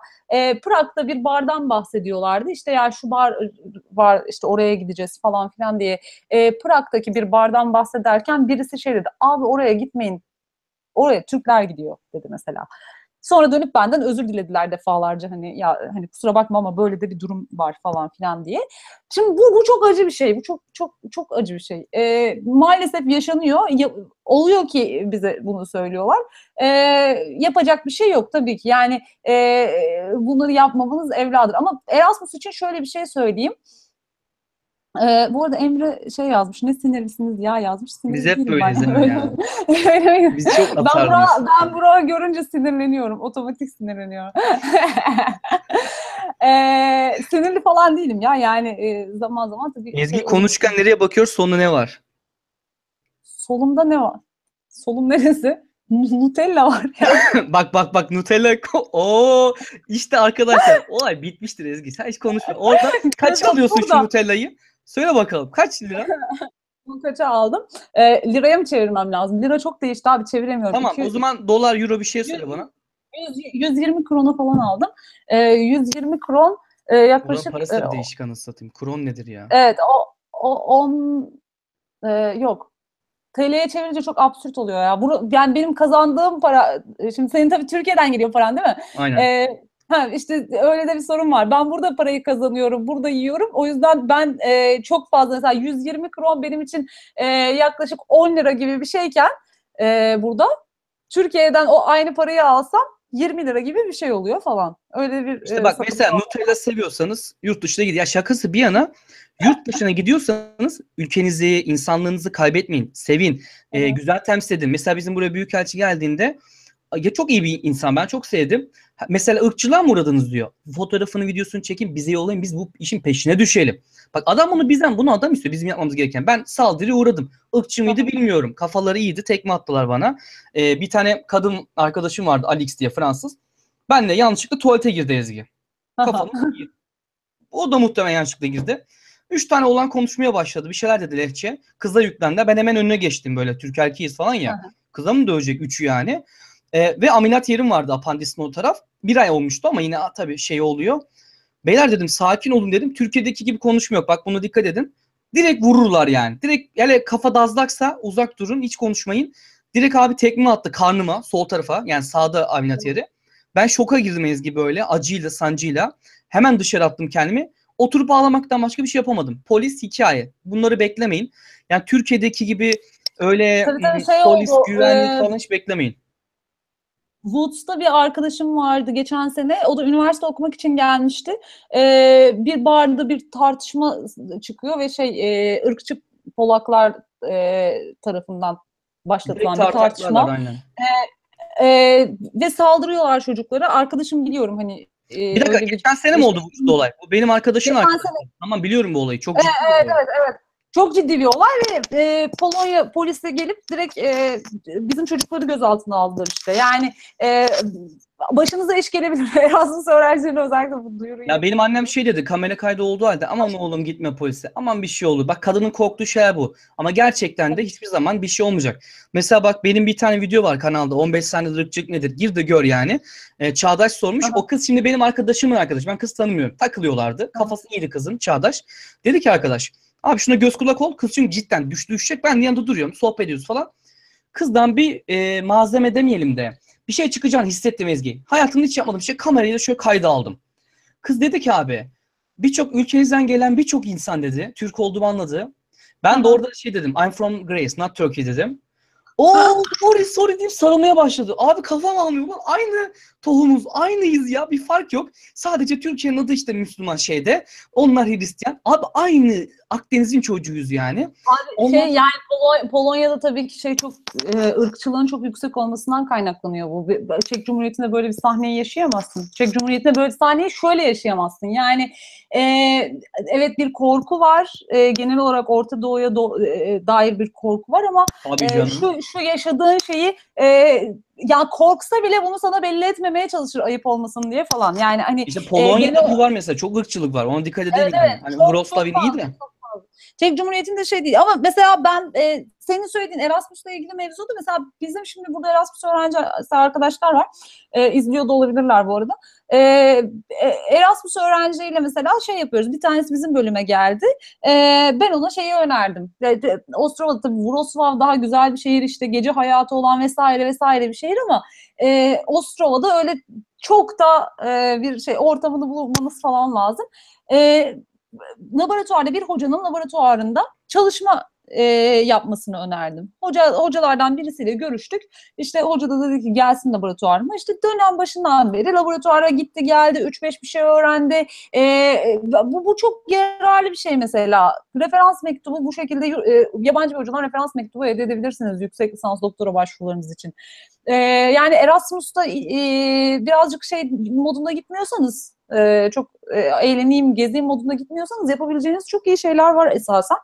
Prag'da bir bardan bahsediyorlardı. İşte ya şu bar var, işte oraya gideceğiz falan filan diye. Prag'daki bir bardan bahsederken birisi şey dedi. Abi oraya gitmeyin. Oraya Türkler gidiyor dedi mesela. Sonra dönüp benden özür dilediler defalarca, hani ya hani kusura bakma ama böyle de bir durum var falan filan diye. Şimdi bu çok acı bir şey. Bu çok acı bir şey. Maalesef yaşanıyor. Oluyor ki bize bunu söylüyorlar. Yapacak bir şey yok tabii ki. Yani bunları yapmamanız evladır. Ama Erasmus için şöyle bir şey söyleyeyim. Bu arada Emre şey yazmış, ne sinirlisiniz ya yazmış. Sinirli biz hep böyleyiz yani. Biz çok atarlıyız. Ben buraya görünce sinirleniyorum, otomatik sinirleniyorum. Sinirli falan değilim ya yani zaman zaman tabii. Ezgi konuşurken nereye bakıyor, sonunda ne var? Solumda ne var? Solum neresi? Nutella var ya. bak Nutella. Oo, işte arkadaşlar olay bitmiştir Ezgi. Sen hiç konuşma. Orada kaç alıyorsun şu Nutella'yı? Söyle bakalım. Kaç lira? Bunu kaça aldım? Liraya mı çevirmem lazım? Lira çok değişti abi, çeviremiyorum. Tamam 200. O zaman dolar, euro bir şey söyle 100, bana. 120 krona falan aldım. 120 kron yaklaşık. Buranın parası da değişik, anasını satayım. Kron nedir ya? Evet o 10 yok. TL'ye çevirince çok absürt oluyor ya. Yani benim kazandığım para, şimdi senin tabii Türkiye'den geliyor paran değil mi? Aynen. İşte öyle de bir sorun var. Ben burada parayı kazanıyorum, burada yiyorum. O yüzden ben çok fazla, mesela 120 kron benim için yaklaşık 10 lira gibi bir şeyken burada Türkiye'den o aynı parayı alsam 20 lira gibi bir şey oluyor falan. Öyle bir İşte bak mesela var. Nutella seviyorsanız yurt dışına gidin. Ya şakası bir yana, yurt dışına gidiyorsanız ülkenizi, insanlığınızı kaybetmeyin. Sevin. Evet. Güzel temsil edin. Mesela bizim buraya büyükelçi geldiğinde ya çok iyi bir insan, ben çok sevdim. Mesela ırkçılığa mı uğradınız diyor. Fotoğrafını, videosunu çekin, bize yollayın. Biz bu işin peşine düşelim. Bak adam bunu bizden, bunu adam istiyor. Bizim yapmamız gereken. Ben saldırıya uğradım. Irkçı mıydı bilmiyorum. Kafaları iyiydi. Tekme attılar bana. Bir tane kadın arkadaşım vardı. Alex diye, Fransız. Ben de yanlışlıkla tuvalete girdi Ezgi. Kafamı girdi. O da muhtemelen yanlışlıkla girdi. 3 tane olan konuşmaya başladı. Bir şeyler dedi lehçe. Kıza yüklendi. Ben hemen önüne geçtim böyle. Türk erkeğiz falan ya. Kıza mı dövecek? 3'ü yani. Ve ameliyat yerim vardı, apandisin o taraf. 1 ay olmuştu ama yine tabii şey oluyor. Beyler dedim, sakin olun dedim. Türkiye'deki gibi konuşmuyor. Bak buna dikkat edin. Direkt vururlar yani. Direkt hele kafa dazlaksa uzak durun. Hiç konuşmayın. Direkt abi tekme attı karnıma, sol tarafa. Yani sağda ameliyat yeri. Ben şoka girdim Ezgi böyle. Acıyla, sancıyla. Hemen dışarı attım kendimi. Oturup ağlamaktan başka bir şey yapamadım. Polis hikaye. Bunları beklemeyin. Yani Türkiye'deki gibi öyle polis, güvenlik falan hiç beklemeyin. Woods'ta bir arkadaşım vardı geçen sene. O da üniversite okumak için gelmişti. Bir barda bir tartışma çıkıyor ve ırkçı Polaklar tarafından başlatılan bir tartışma. Ve saldırıyorlar çocuklara. Arkadaşım biliyorum hani. Bir dakika, geçen sene mi oldu bu olay? Bu benim arkadaşım arkadaşım. Tamam biliyorum bu olayı. Çok ciddi. Evet. Çok ciddi bir olay ve Polonya polise gelip direkt bizim çocukları gözaltına aldılar işte. Yani başınıza iş gelebilir. Erasmus öğrencilerine özellikle bu duyuruyu. Ya benim annem şey dedi, kamera kaydı olduğu halde aman oğlum gitme polise, aman bir şey olur. Bak kadının korktuğu şey bu. Ama gerçekten de hiçbir zaman bir şey olmayacak. Mesela bak benim bir tane video var kanalda, 15 saniye ırkçılık nedir? Gir de gör yani. Çağdaş sormuş. Aha. O kız şimdi benim arkadaşımın arkadaşı. Ben kız tanımıyorum. Takılıyorlardı. Kafası iyiydi kızın, Çağdaş. Dedi ki arkadaş, abi şuna göz kulak ol. Kız çünkü cidden düşecek. Ben yanında duruyorum. Sohbet ediyoruz falan. Kızdan bir malzeme demeyelim de bir şey çıkacağını hissettim Ezgi. Hayatımda hiç yapmadığım bir şey. Kamerayı da şöyle kayda aldım. Kız dedi ki abi birçok ülkenizden gelen birçok insan dedi. Türk olduğumu anladı. Ben de orada şey dedim. I'm from Greece, not Turkey dedim. Ooo sorry sorry deyip sarılmaya başladı. Abi kafam almıyor. Aynı tohumuz, aynıyız ya. Bir fark yok. Sadece Türkiye'nin adı işte Müslüman şeyde. Onlar Hristiyan. Abi aynı Akdeniz'in çocuğuyuz yani. Abi onlar... şey yani Polonya'da tabii ki şey çok ırkçılığın çok yüksek olmasından kaynaklanıyor bu. Çek Cumhuriyeti'nde böyle bir sahneyi yaşayamazsın. Çek Cumhuriyeti'nde böyle bir sahneyi şöyle yaşayamazsın. Yani evet bir korku var. Genel olarak Orta Doğu'ya dair bir korku var ama şu yaşadığın şeyi ya korksa bile bunu sana belli etmemeye çalışır ayıp olmasın diye falan. Yani hani işte Polonya'da bu var mesela. Çok ırkçılık var. Ona dikkat edelim. Evet, evet. Hani Wrocław'ın iyi de. Çek Cumhuriyeti'nde şey değil ama mesela ben senin söylediğin Erasmus'la ilgili mevzudu. Mesela bizim şimdi burada Erasmus öğrenci arkadaşlar var. İzliyor da olabilirler bu arada. Erasmus öğrenciyle mesela şey yapıyoruz. Bir tanesi bizim bölüme geldi. Ben ona şeyi önerdim. Ostrava'da tabii Wrocław daha güzel bir şehir işte gece hayatı olan vesaire vesaire bir şehir ama Ostrava'da öyle çok da bir şey ortamını bulmanız falan lazım. Laboratuvarda bir hocanın laboratuvarında çalışma yapmasını önerdim. Hocalardan birisiyle görüştük. İşte hoca da dedi ki gelsin laboratuvarıma. İşte dönem başından beri laboratuvara gitti geldi 3-5 bir şey öğrendi. Bu çok yararlı bir şey mesela. Referans mektubu bu şekilde yabancı bir hocadan referans mektubu elde edebilirsiniz yüksek lisans doktora başvurularınız için. Yani Erasmus'ta birazcık şey modunda gitmiyorsanız çok eğleneyim, gezeyim modunda gitmiyorsanız yapabileceğiniz çok iyi şeyler var esasen.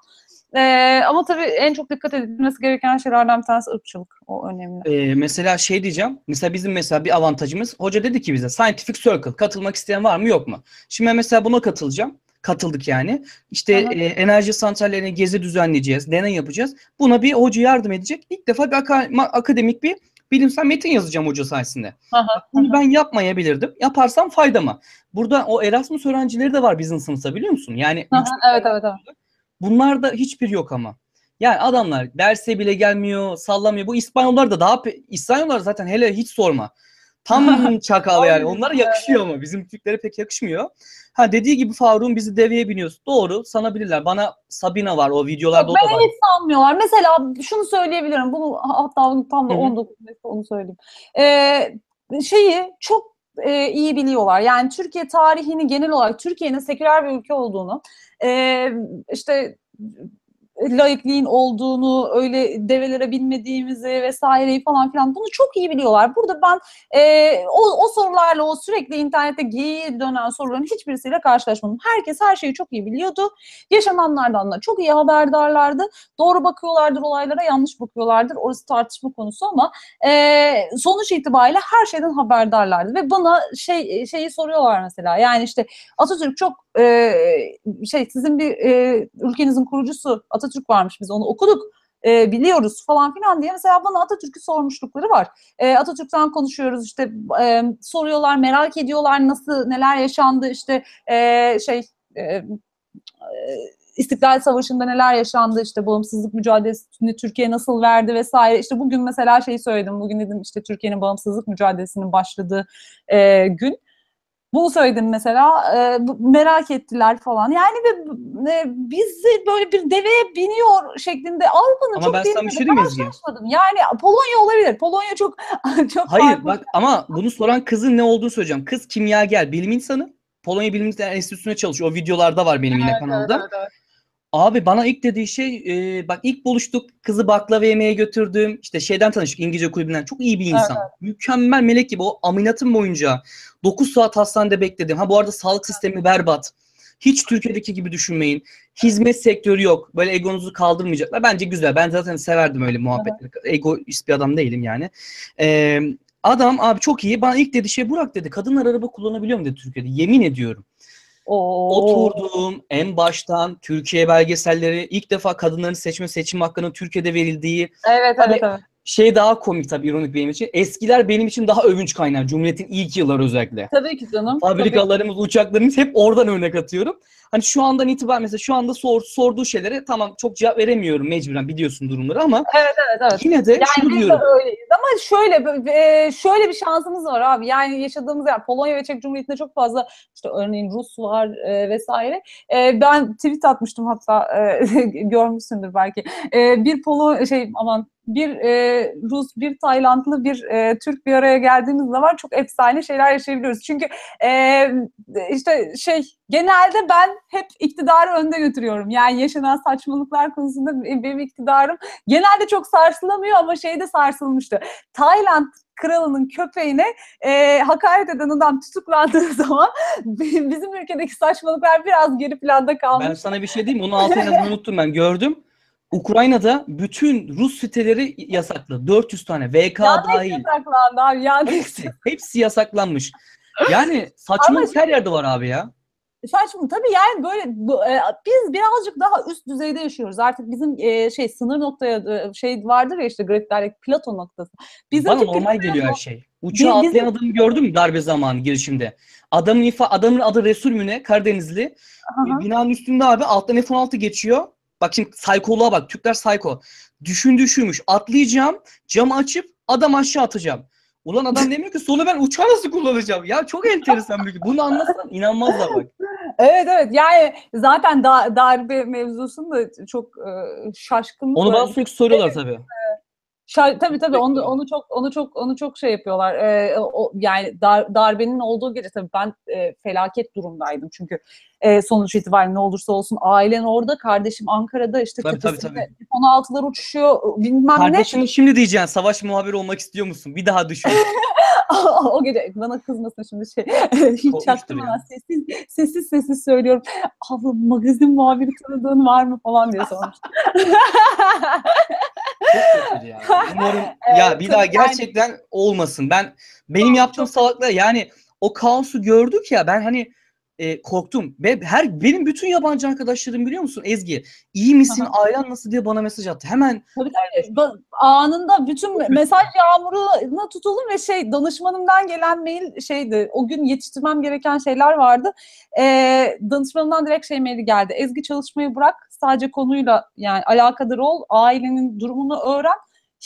Ama tabii en çok dikkat edilmesi gereken şeylerden bir tanesi ırkçılık. O önemli. Mesela şey diyeceğim. Mesela bizim bir avantajımız. Hoca dedi ki bize Scientific Circle katılmak isteyen var mı yok mu? Şimdi ben mesela buna katılacağım. Katıldık yani. İşte enerji santrallerine gezi düzenleyeceğiz. Deney yapacağız. Buna bir hoca yardım edecek. İlk defa bir akademik bir bilimsel metin yazacağım hoca sayesinde. Bunu ben yapmayabilirdim. Yaparsam fayda mı? Burada o Erasmus öğrencileri de var bizim sınıfta biliyor musun? Yani evet. Bunlarda hiçbir yok ama. Yani adamlar derse bile gelmiyor, sallamıyor. Bu İspanyollar da daha... İspanyollar zaten hele hiç sorma. Tam çakal yani. Onlara yakışıyor ama. Bizim Türklere pek yakışmıyor. Ha dediği gibi Faruk'un bizi deveye biniyoruz. Doğru sanabilirler. Bana Sabina var o videolarda o da var. Ben hiç sanmıyorlar. Mesela şunu söyleyebilirim. Bunu hatta tam da 19 mesela onu söyleyeyim. Çok iyi biliyorlar. Yani Türkiye tarihini genel olarak Türkiye'nin seküler bir ülke olduğunu işte laikliğin olduğunu, öyle develere binmediğimizi vesaireyi falan filan bunu çok iyi biliyorlar. Burada ben o sorularla o sürekli internette geyiğe dönen soruların hiçbirisiyle karşılaşmadım. Herkes her şeyi çok iyi biliyordu. Yaşananlardan da çok iyi haberdarlardı. Doğru bakıyorlardır olaylara, yanlış bakıyorlardır. Orası tartışma konusu ama sonuç itibariyle her şeyden haberdarlardı. Ve bana şeyi soruyorlar mesela. Yani işte Atatürk çok sizin bir ülkenizin kurucusu Atatürk varmış biz onu okuduk biliyoruz falan filan diye mesela bana Atatürk'ü sormuşlukları var. Atatürk'ten konuşuyoruz işte soruyorlar merak ediyorlar nasıl neler yaşandı işte İstiklal Savaşı'nda neler yaşandı işte bağımsızlık mücadelesini Türkiye nasıl verdi vesaire işte bugün mesela söyledim bugün dedim işte Türkiye'nin bağımsızlık mücadelesinin başladığı gün. Bunu söyledim mesela, merak ettiler falan. Yani bizi böyle bir deveye biniyor şeklinde Avrupa'nın çok değerli. Ama ben sana bir şey diyeyim. Yani Polonya olabilir. Polonya çok hayır farklı. Bak ama bunu soran kızın ne olduğunu söyleyeceğim. Kız kimyager, bilim insanı. Polonya Bilim Enstitüsü'ne çalışıyor. O videolarda var benim yine kanalda. Evet. Abi bana ilk dediği şey, ilk buluştuk, kızı baklava yemeğe götürdüm, işte tanıştık, İngilizce kulübünden, çok iyi bir insan. Evet. Mükemmel melek gibi, o ameliyatım boyunca 9 saat hastanede bekledim. Bu arada sağlık sistemi berbat. Hiç Türkiye'deki gibi düşünmeyin. Hizmet sektörü yok, böyle egonuzu kaldırmayacaklar. Bence güzel, ben zaten severdim öyle muhabbetleri. Evet. Egoist bir adam değilim yani. Adam abi çok iyi, bana ilk dediği şey, Burak dedi, kadınlar araba kullanabiliyor mu dedi Türkiye'de, yemin ediyorum. Oturduğum en baştan Türkiye belgeselleri ilk defa kadınların seçme seçim hakkının Türkiye'de verildiği. Evet. şey daha komik tabii, ironik benim için. Eskiler benim için daha övünç kaynağı. Cumhuriyetin ilk yılları özellikle. Tabii ki canım. Fabrikalarımız, uçaklarımız, hep oradan örnek atıyorum. Hani şu andan itibaren mesela şu anda sorduğu şeylere tamam çok cevap veremiyorum mecburen, biliyorsun durumları ama. Evet. Yine de yani şunu diyorum. Ama şöyle bir şansımız var abi. Yani yaşadığımız yer Polonya ve Çek Cumhuriyeti'nde çok fazla işte örneğin Rus var vesaire. Ben tweet atmıştım hatta görmüşsündür belki. Bir Rus, bir Taylandlı, bir Türk bir araya geldiğimiz zaman çok efsane şeyler yaşayabiliyoruz. Çünkü genelde ben hep iktidarı önde götürüyorum. Yani yaşanan saçmalıklar konusunda benim iktidarım genelde çok sarsılamıyor ama şeyde sarsılmıştı. Tayland kralının köpeğine hakaret eden adam tutuklandığı zaman bizim ülkedeki saçmalıklar biraz geri planda kalmış. Ben sana bir şey diyeyim, onu altı en azından unuttum ben, gördüm. Ukrayna'da bütün Rus siteleri yasaklı. 400 tane. VK dahil. Yasaklandı abi. Hepsi yasaklanmış. Yani saçmalık her yerde var abi ya. Saçma tabii yani biz birazcık daha üst düzeyde yaşıyoruz. Artık bizim sınır noktaya vardır ya işte grafiklerdeki plato noktası. Bana normal geliyor her şey. Uçağa atlayan adamı gördün mü darbe zamanı girişimde? Adamın adı Resul Müne, Karadenizli. Binanın üstünde abi alttan F-16 geçiyor. Bak şimdi psikoloğa bak. Türkler psycho. Düşünmüş. Atlayacağım. Camı açıp adam aşağı atacağım. Ulan adam demiyor ki sonra ben uçağı nasıl kullanacağım? Ya çok enteresan bir şey. Bunu anlasan inanmazlar bak. Evet. Yani zaten darbe mevzusunda çok şaşkınlık. Onu bana sürekli soruyorlar tabii. Tabii onu çok şey yapıyorlar. Yani darbenin olduğu gece tabii ben felaket durumdaydım çünkü sonuç itibariyle ne olursa olsun ailen orada, kardeşim Ankara'da işte kütüphanede 16'lar uçuşuyor bilmem ne. Kardeşini şimdi diyeceksin savaş muhabiri olmak istiyor musun? Bir daha düşün. O gece bana kızmasın şimdi hiç çaktırma yani. sessiz söylüyorum. Abla magazin muhabiri tanıdığın var mı falan diye sormuştum. Çok kötü ya. Umarım ya bir daha gerçekten olmasın. Benim yaptığım salaklar yani o kaosu gördük ya ben hani korktum. Benim bütün yabancı arkadaşlarım biliyor musun Ezgi? İyi misin? Ailen nasıl diye bana mesaj attı. Hemen anında bütün mesaj yağmuruna tutuldum ve danışmanımdan gelen mail o gün yetiştirmem gereken şeyler vardı. Danışmanımdan direkt maili geldi. Ezgi çalışmayı bırak. Sadece konuyla yani alakadar ol. Ailenin durumunu öğren.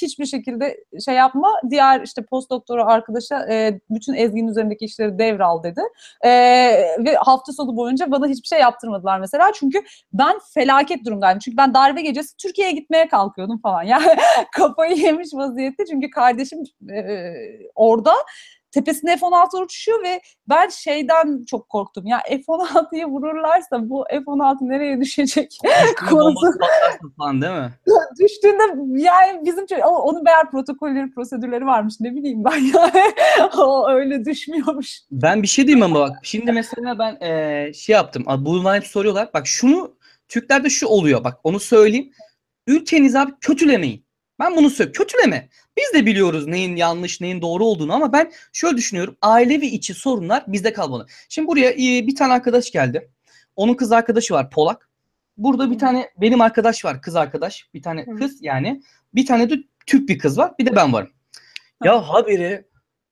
Hiçbir şekilde yapma. Diğer postdoktora arkadaşa bütün Ezgi'nin üzerindeki işleri devral dedi. Ve hafta sonu boyunca bana hiçbir şey yaptırmadılar mesela. Çünkü ben felaket durumdaydım. Çünkü ben darbe gecesi Türkiye'ye gitmeye kalkıyordum falan. Yani kafayı yemiş vaziyette. Çünkü kardeşim orada. Tepesinde F-16 uçuşuyor ve ben çok korktum. Ya F-16'yı vururlarsa bu F-16 nereye düşecek? Falan, değil mi? Düştüğünde yani bizim onun beğer protokolleri, prosedürleri varmış. Ne bileyim ben yani. O öyle düşmüyormuş. Ben bir şey diyeyim ama bak. Şimdi mesela ben yaptım. Bunlar hep soruyorlar. Bak şunu Türklerde şu oluyor. Bak onu söyleyeyim. Ülkenizi abi kötülemeyin. Ben bunu söylüyorum. Kötüleme. Biz de biliyoruz neyin yanlış, neyin doğru olduğunu ama ben şöyle düşünüyorum. Ailevi içi sorunlar bizde kalmalı. Şimdi buraya bir tane arkadaş geldi. Onun kız arkadaşı var Polak. Burada bir tane benim arkadaş var kız arkadaş. Bir tane kız yani. Bir tane de Türk bir kız var. Bir de ben varım. Ya haberi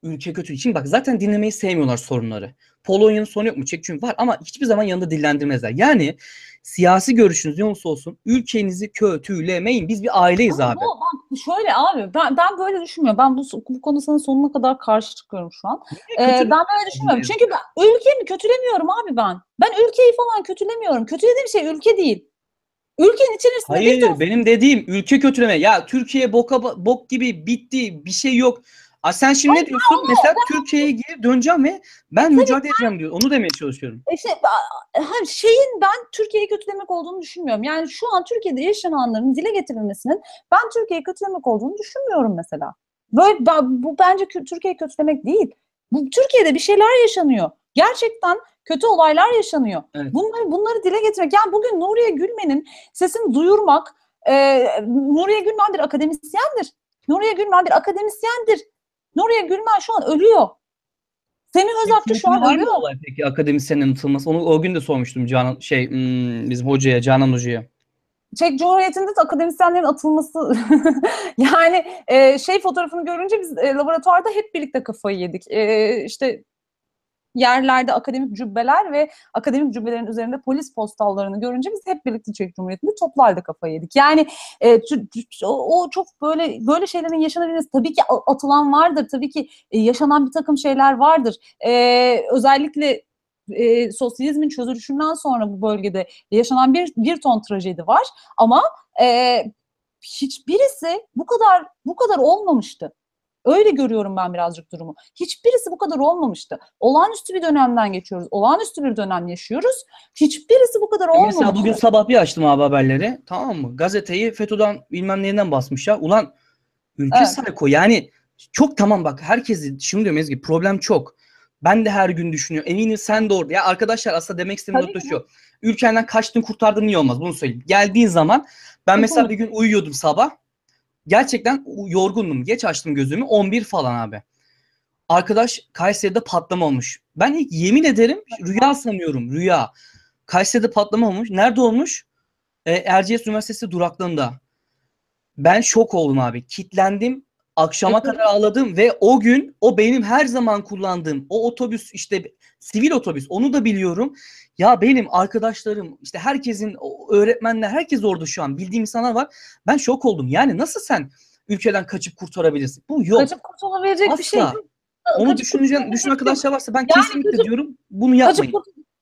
ülke kötü için. Bak zaten dinlemeyi sevmiyorlar sorunları. Polonya'nın sonu yok mu? Çek Cumhuriyeti var ama hiçbir zaman yanında dillendirmezler. Yani siyasi görüşünüz ne olursa olsun ülkenizi kötülemeyin. Biz bir aileyiz abi. Ben böyle düşünmüyorum. Ben bu konusunun sonuna kadar karşı çıkıyorum şu an. Ben böyle düşünmüyorum. Çünkü ben ülkemi kötülemiyorum abi ben. Ben ülkeyi falan kötülemiyorum. Kötü dediğim şey ülke değil. Ülkenin içerisinde benim dediğim ülke kötüleme. Ya Türkiye bok gibi bitti. Bir şey yok. Sen şimdi ne diyorsun? Mesela Türkiye'ye geri döneceğim ve ben mücadele edeceğim diyor. Onu demeye çalışıyorum. Ben Türkiye'yi kötülemek olduğunu düşünmüyorum. Yani şu an Türkiye'de yaşananların dile getirilmesinin ben Türkiye'yi kötülemek olduğunu düşünmüyorum mesela. Bu bence Türkiye'yi kötülemek değil. Türkiye'de bir şeyler yaşanıyor. Gerçekten kötü olaylar yaşanıyor. Evet. Bunları dile getirmek. Yani bugün Nuriye Gülmen'in sesini duyurmak, Nuriye Gülmen bir akademisyendir. Nuriye Gülmen şu an ölüyor. Semih Özakçı şu an ölüyor. Var mı peki akademisyenin unutulması? Onu o gün de sormuştum bizim hocaya, Canan Hoca'ya. Çek Cumhuriyeti'nde de akademisyenlerin atılması yani şey fotoğrafını görünce biz laboratuvarda hep birlikte kafayı yedik. İşte yerlerde akademik cübbeler ve akademik cübbelerin üzerinde polis postallarını görünce biz hep birlikte Çek Cumhuriyeti'nde toplarda kafayı yedik. Yani o çok böyle şeylerin yaşanabilmesi, tabii ki atılan vardır, tabii ki yaşanan bir takım şeyler vardır. Özellikle sosyalizmin çözülüşünden sonra bu bölgede yaşanan bir ton trajedi var ama hiçbirisi bu kadar olmamıştı. Öyle görüyorum ben birazcık durumu. Hiçbirisi bu kadar olmamıştı. Olağanüstü bir dönemden geçiyoruz. Olağanüstü bir dönem yaşıyoruz. Hiçbirisi bu kadar olmamıştı. Mesela bugün sabah bir açtım abi haberleri. Tamam mı? Gazeteyi FETÖ'den bilmem neyden basmış ya. Ulan ülke evet. Sarko. Yani çok tamam bak. Herkesi şimdi diyorum Ezgi problem çok. Ben de her gün düşünüyorum. Eminim sen de orada. Ya arkadaşlar aslında demek istediğim nokta şu. Ülkenden kaçtın kurtardın niye olmaz? Bunu söyleyeyim. Geldiğin zaman ben mesela bir gün uyuyordum sabah. Gerçekten yorgundum. Geç açtım gözümü. 11 falan abi. Arkadaş Kayseri'de patlama olmuş. Ben ilk yemin ederim rüya sanıyorum. Rüya. Kayseri'de patlama olmuş. Nerede olmuş? Erciyes Üniversitesi duraklığında. Ben şok oldum abi. Kitlendim. Akşama kadar ağladım ve o gün o benim her zaman kullandığım o otobüs işte sivil otobüs onu da biliyorum. Ya benim arkadaşlarım işte herkesin öğretmenler herkes orada şu an bildiğim insanlar var. Ben şok oldum yani nasıl sen ülkeden kaçıp kurtarabilirsin? Bu yok. Kaçıp kurtulabilecek asla. Bir şey değil. Onu düşün arkadaşlar varsa ben yani kesinlikle diyorum bunu yapmayın.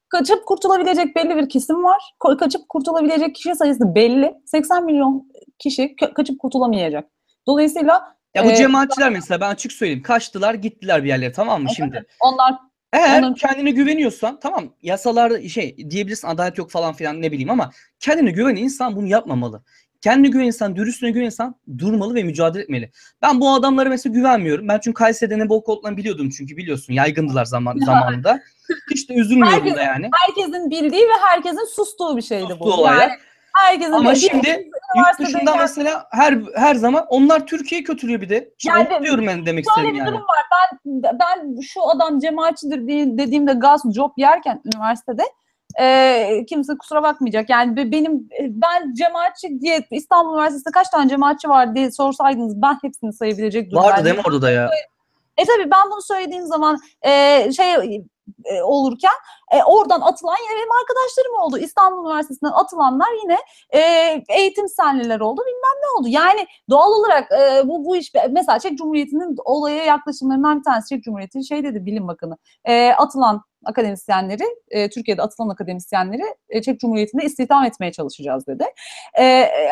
Kaçıp kurtulabilecek belli bir kesim var. Kaçıp kurtulabilecek kişi sayısı belli. 80 milyon kişi kaçıp kurtulamayacak. Dolayısıyla ya bu cemaatçiler mesela ben açık söyleyeyim. Kaçtılar gittiler bir yerlere tamam mı şimdi? Onlar eğer kendine güveniyorsan tamam yasalarda şey diyebilirsin adalet yok falan filan ne bileyim ama kendine güvenen insan bunu yapmamalı. Kendine güvenen insan, dürüstüne güvenen insan durmalı ve mücadele etmeli. Ben bu adamlara mesela güvenmiyorum. Ben çünkü Kayseri'de ne bok olduğunu biliyordum çünkü biliyorsun yaygındılar zamanında. Hiç de üzülmüyordum da yani. Herkesin bildiği ve herkesin sustuğu bir şeydi bu. Olay. Herkesin ama şimdi yurt dışında yani. Mesela her zaman onlar Türkiye'yi kötülüyor bir de. Yani diyorum ben demek istediğim yani. Şöyle bir durum var. Ben şu adam cemaatçidir dediğimde gasp job yerken üniversitede kimse kusura bakmayacak. Yani ben cemaatçi diye İstanbul Üniversitesi'nde kaç tane cemaatçi var diye sorsaydınız ben hepsini sayabilecek durumda. Vardı değil mi orada da ya? Tabii ben bunu söylediğim zaman olurken oradan atılan yine benim arkadaşlarım oldu. İstanbul Üniversitesi'nden atılanlar yine eğitim senliler oldu. Bilmem ne oldu. Yani doğal olarak bu iş mesela Çek Cumhuriyeti'nin olaya yaklaşımlarından bir tanesi Çek Cumhuriyeti'nin şey dedi Bilim Bakanı. Atılan akademisyenleri, Türkiye'de atılan akademisyenleri Çek Cumhuriyeti'nde istihdam etmeye çalışacağız dedi.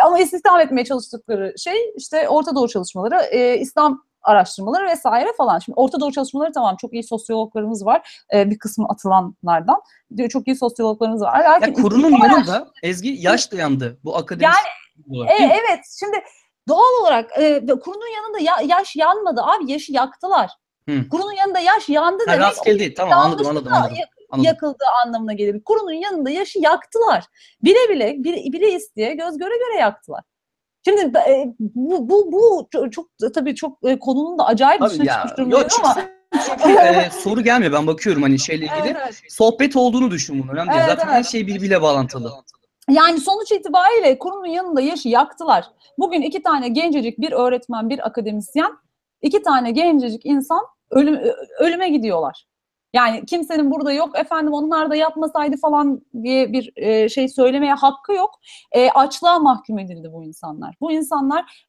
Ama istihdam etmeye çalıştıkları şey işte Orta Doğu çalışmaları, İslam araştırmaları vesaire falan. Şimdi Orta Doğu çalışmaları tamam çok iyi sosyologlarımız var. Bir kısmı atılanlardan. Çok iyi sosyologlarımız var. Lakin ya kurunun yanında Ezgi yaş dayandı. Bu akademik yani, evet şimdi doğal olarak kurunun yanında yaş yanmadı abi. Yaşı yaktılar. Hı. Kurunun yanında yaş yandı demek. Rastgele değil. Tamam anladım. Yakıldığı anlamına gelir. Kurunun yanında yaşı yaktılar. Bile isteye göz göre göre yaktılar. Şimdi bu çok tabii çok konunun da acayip dışına çıkmış durumda ama soru gelmiyor ben bakıyorum hani şeyle ilgili evet. Sohbet olduğunu düşün bunu önemli değil. Zaten her şey birbiriyle bağlantılı. Yani sonuç itibariyle kurumun yanında yaşı yaktılar. Bugün iki tane gencecik bir öğretmen bir akademisyen iki tane gencecik insan ölüme gidiyorlar. Yani kimsenin burada yok efendim onlar da yapmasaydı falan diye bir şey söylemeye hakkı yok. Açlığa mahkum edildi bu insanlar. Bu insanlar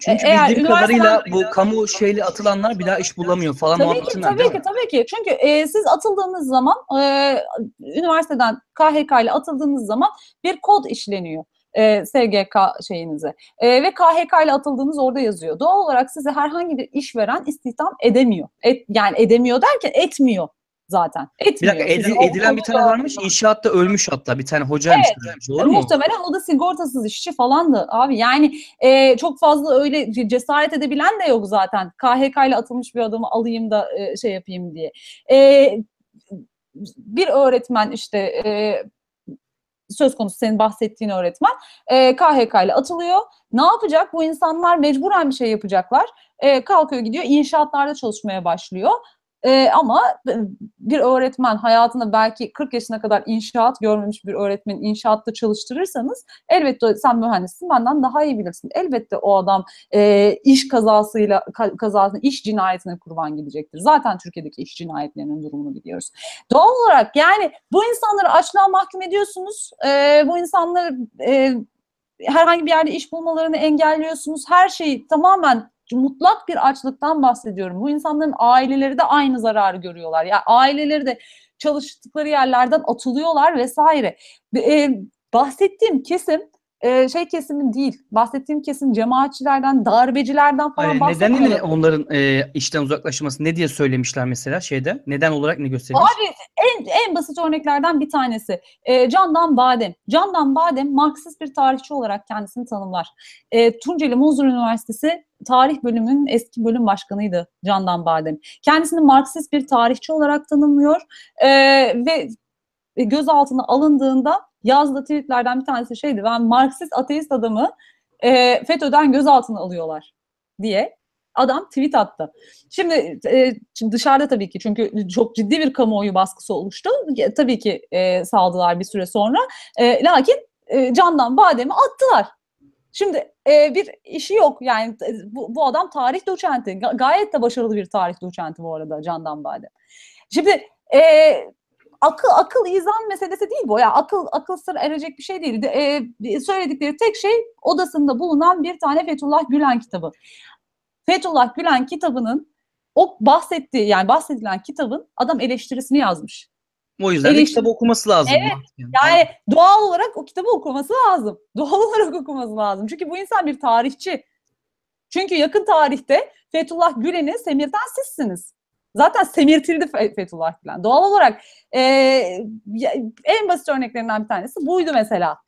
çünkü bildiğim kadarıyla bu kamu şeyle atılanlar bir daha iş bulamıyor falan muhabbetinden. Tabii ki. Çünkü siz atıldığınız zaman üniversiteden KHK ile atıldığınız zaman bir kod işleniyor. SGK şeyinize ve KHK ile atıldığınız orada yazıyor. Doğal olarak size herhangi bir işveren istihdam edemiyor. Yani edemiyor derken etmiyor zaten. Etmiyor. Bir dakika edilen bir tane varmış inşaatta ölmüş hatta bir tane hocaymış. Evet. Doğru mu? Muhtemelen o da sigortasız işçi falandı abi yani çok fazla öyle cesaret edebilen de yok zaten. KHK ile atılmış bir adamı alayım da şey yapayım diye. Bir öğretmen işte söz konusu senin bahsettiğin öğretmen KHK ile atılıyor. Ne yapacak? Bu insanlar mecburen bir şey yapacaklar. Kalkıyor gidiyor inşaatlarda çalışmaya başlıyor. Ama bir öğretmen hayatında belki 40 yaşına kadar inşaat görmemiş bir öğretmeni inşaatta çalıştırırsanız elbette sen mühendissin benden daha iyi bilirsin. Elbette o adam iş kazasını, iş cinayetine kurban gidecektir. Zaten Türkiye'deki iş cinayetlerinin durumunu biliyoruz. Doğal olarak yani bu insanları açlığa mahkum ediyorsunuz. Bu insanları herhangi bir yerde iş bulmalarını engelliyorsunuz. Her şeyi tamamen mutlak bir açlıktan bahsediyorum. Bu insanların aileleri de aynı zararı görüyorlar. Yani aileleri de çalıştıkları yerlerden atılıyorlar vesaire. Bahsettiğim kesim şey kesimi değil. Bahsettiğim kesim cemaatçilerden, darbecilerden falan bahsediyorum. Neden onların işten uzaklaşması ne diye söylemişler mesela şeyde? Neden olarak ne göstermiş? Abi en basit örneklerden bir tanesi. Candan Badem. Candan Badem Marksist bir tarihçi olarak kendisini tanımlar. Tunceli Muzur Üniversitesi Tarih Bölümünün eski bölüm başkanıydı Candan Badem. Kendisini Marksist bir tarihçi olarak tanımlıyor ve gözaltına alındığında yazdığı tweetlerden bir tanesi şeydi. Ben Marksist ateist adamı FETÖ'den gözaltına alıyorlar diye adam tweet attı. Şimdi dışarıda tabii ki çünkü çok ciddi bir kamuoyu baskısı oluştu. Tabii ki saldılar bir süre sonra. Lakin Candan Badem'i attılar. Şimdi bir işi yok yani bu adam tarih doçenti. Gayet de başarılı bir tarih doçenti bu arada Candan Badem. Şimdi akıl izan meselesi değil bu. Ya akıl sır erecek bir şey değil. Söyledikleri tek şey odasında bulunan bir tane Fethullah Gülen kitabı. Fethullah Gülen kitabının o bahsettiği yani bahsedilen kitabın adam eleştirisini yazmış. O yüzden kitabı okuması lazım. Evet, yani doğal olarak o kitabı okuması lazım. Doğal olarak okuması lazım. Çünkü bu insan bir tarihçi. Çünkü yakın tarihte Fethullah Gülen'i semirten sizsiniz. Zaten semirtildi Fethullah Gülen. Doğal olarak en basit örneklerinden bir tanesi buydu mesela.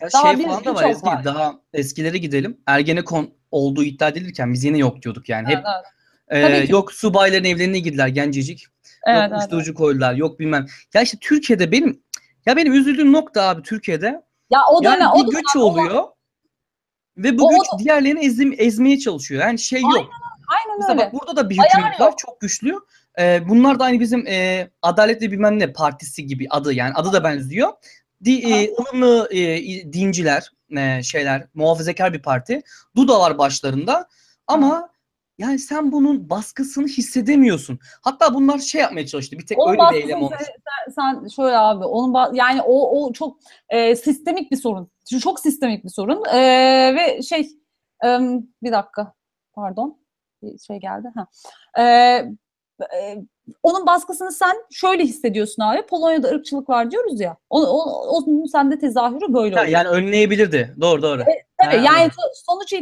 Daha eskilere gidelim. Ergenekon olduğu iddia edilirken biz yine yok diyorduk yani. Evet, hep evet. Yok subayların evlerine girdiler gencecik. Evet, yok uyuşturucu koydular, yok bilmem. Ya işte Türkiye'de benim üzüldüğüm nokta abi Türkiye'de. Ya o da yani ne? Bir göç oluyor ve bu göç diğerlerini ezmeye çalışıyor. Yani şey yok. Aynen mesela öyle. Bak, burada da bir hükümet var çok güçlü. Bunlar da aynı bizim Adaletli bilmem ne partisi gibi adı yani adı da benziyor. Ilımlı dinciler, muhafazakar bir parti. DUDA var başlarında ama yani sen bunun baskısını hissedemiyorsun. Hatta bunlar şey yapmaya çalıştı. Bir tek onun öyle bir eylem olmuş. Sen şöyle abi, onun yani o çok sistemik bir sorun. Çok sistemik bir sorun. Ve bir dakika. Pardon. Bir şey geldi. Onun baskısını sen şöyle hissediyorsun abi. Polonya'da ırkçılık var diyoruz ya. Onun sende tezahürü böyle oluyor. Yani önleyebilirdi. Doğru. Tabii yani sonuç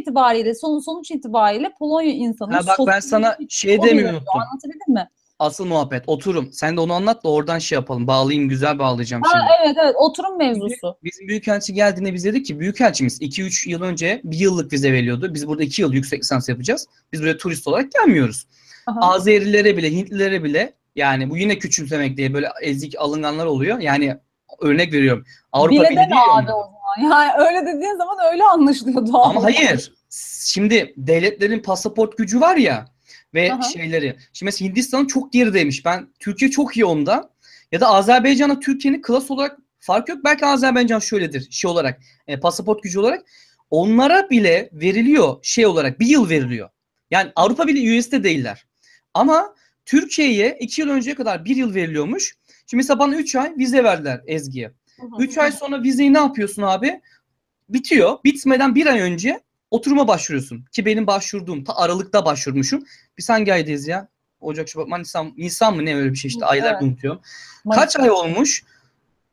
itibariyle Polonya insanı. Bak ben sana şey demeyi unuttum. Anlatabildim mi? Asıl muhabbet oturum. Sen de onu anlat da oradan şey yapalım. Bağlayayım, güzel bağlayacağım şimdi. Evet oturum mevzusu. Bizim büyükelçi geldiğinde biz dedik ki büyükelçimiz 2-3 yıl önce 1 yıllık vize veriyordu. Biz burada 2 yıl yüksek lisans yapacağız. Biz buraya turist olarak gelmiyoruz. Aha. Azerililere bile, Hintlilere bile yani bu yine küçümsemek diye böyle ezik alınganlar oluyor. Yani örnek veriyorum. Avrupa bile de abi o zaman. Yani öyle dediğin zaman öyle anlaşılıyor doğal. Ama hayır. Şimdi devletlerin pasaport gücü var ya ve aha, şeyleri. Şimdi mesela Hindistan'ın çok gerideymiş. Türkiye çok iyi onda. Ya da Azerbaycan'la Türkiye'nin klas olarak fark yok. Belki Azerbaycan şöyledir şey olarak. Pasaport gücü olarak. Onlara bile veriliyor şey olarak. 1 yıl veriliyor. Yani Avrupa bile üyesi değiller. Ama Türkiye'ye 2 yıl önceye kadar 1 yıl veriliyormuş. Şimdi mesela bana 3 ay vize verdiler Ezgi'ye. 3 ay sonra vizeyi ne yapıyorsun abi? Bitiyor. Bitmeden 1 ay önce oturuma başvuruyorsun. Ki benim başvurduğum Aralık'ta başvurmuşum. Biz hangi aydayız ya? Ocak, Şubat, Nisan mı ne öyle bir şey işte. Aylar unutuyorum. Kaç ay olmuş?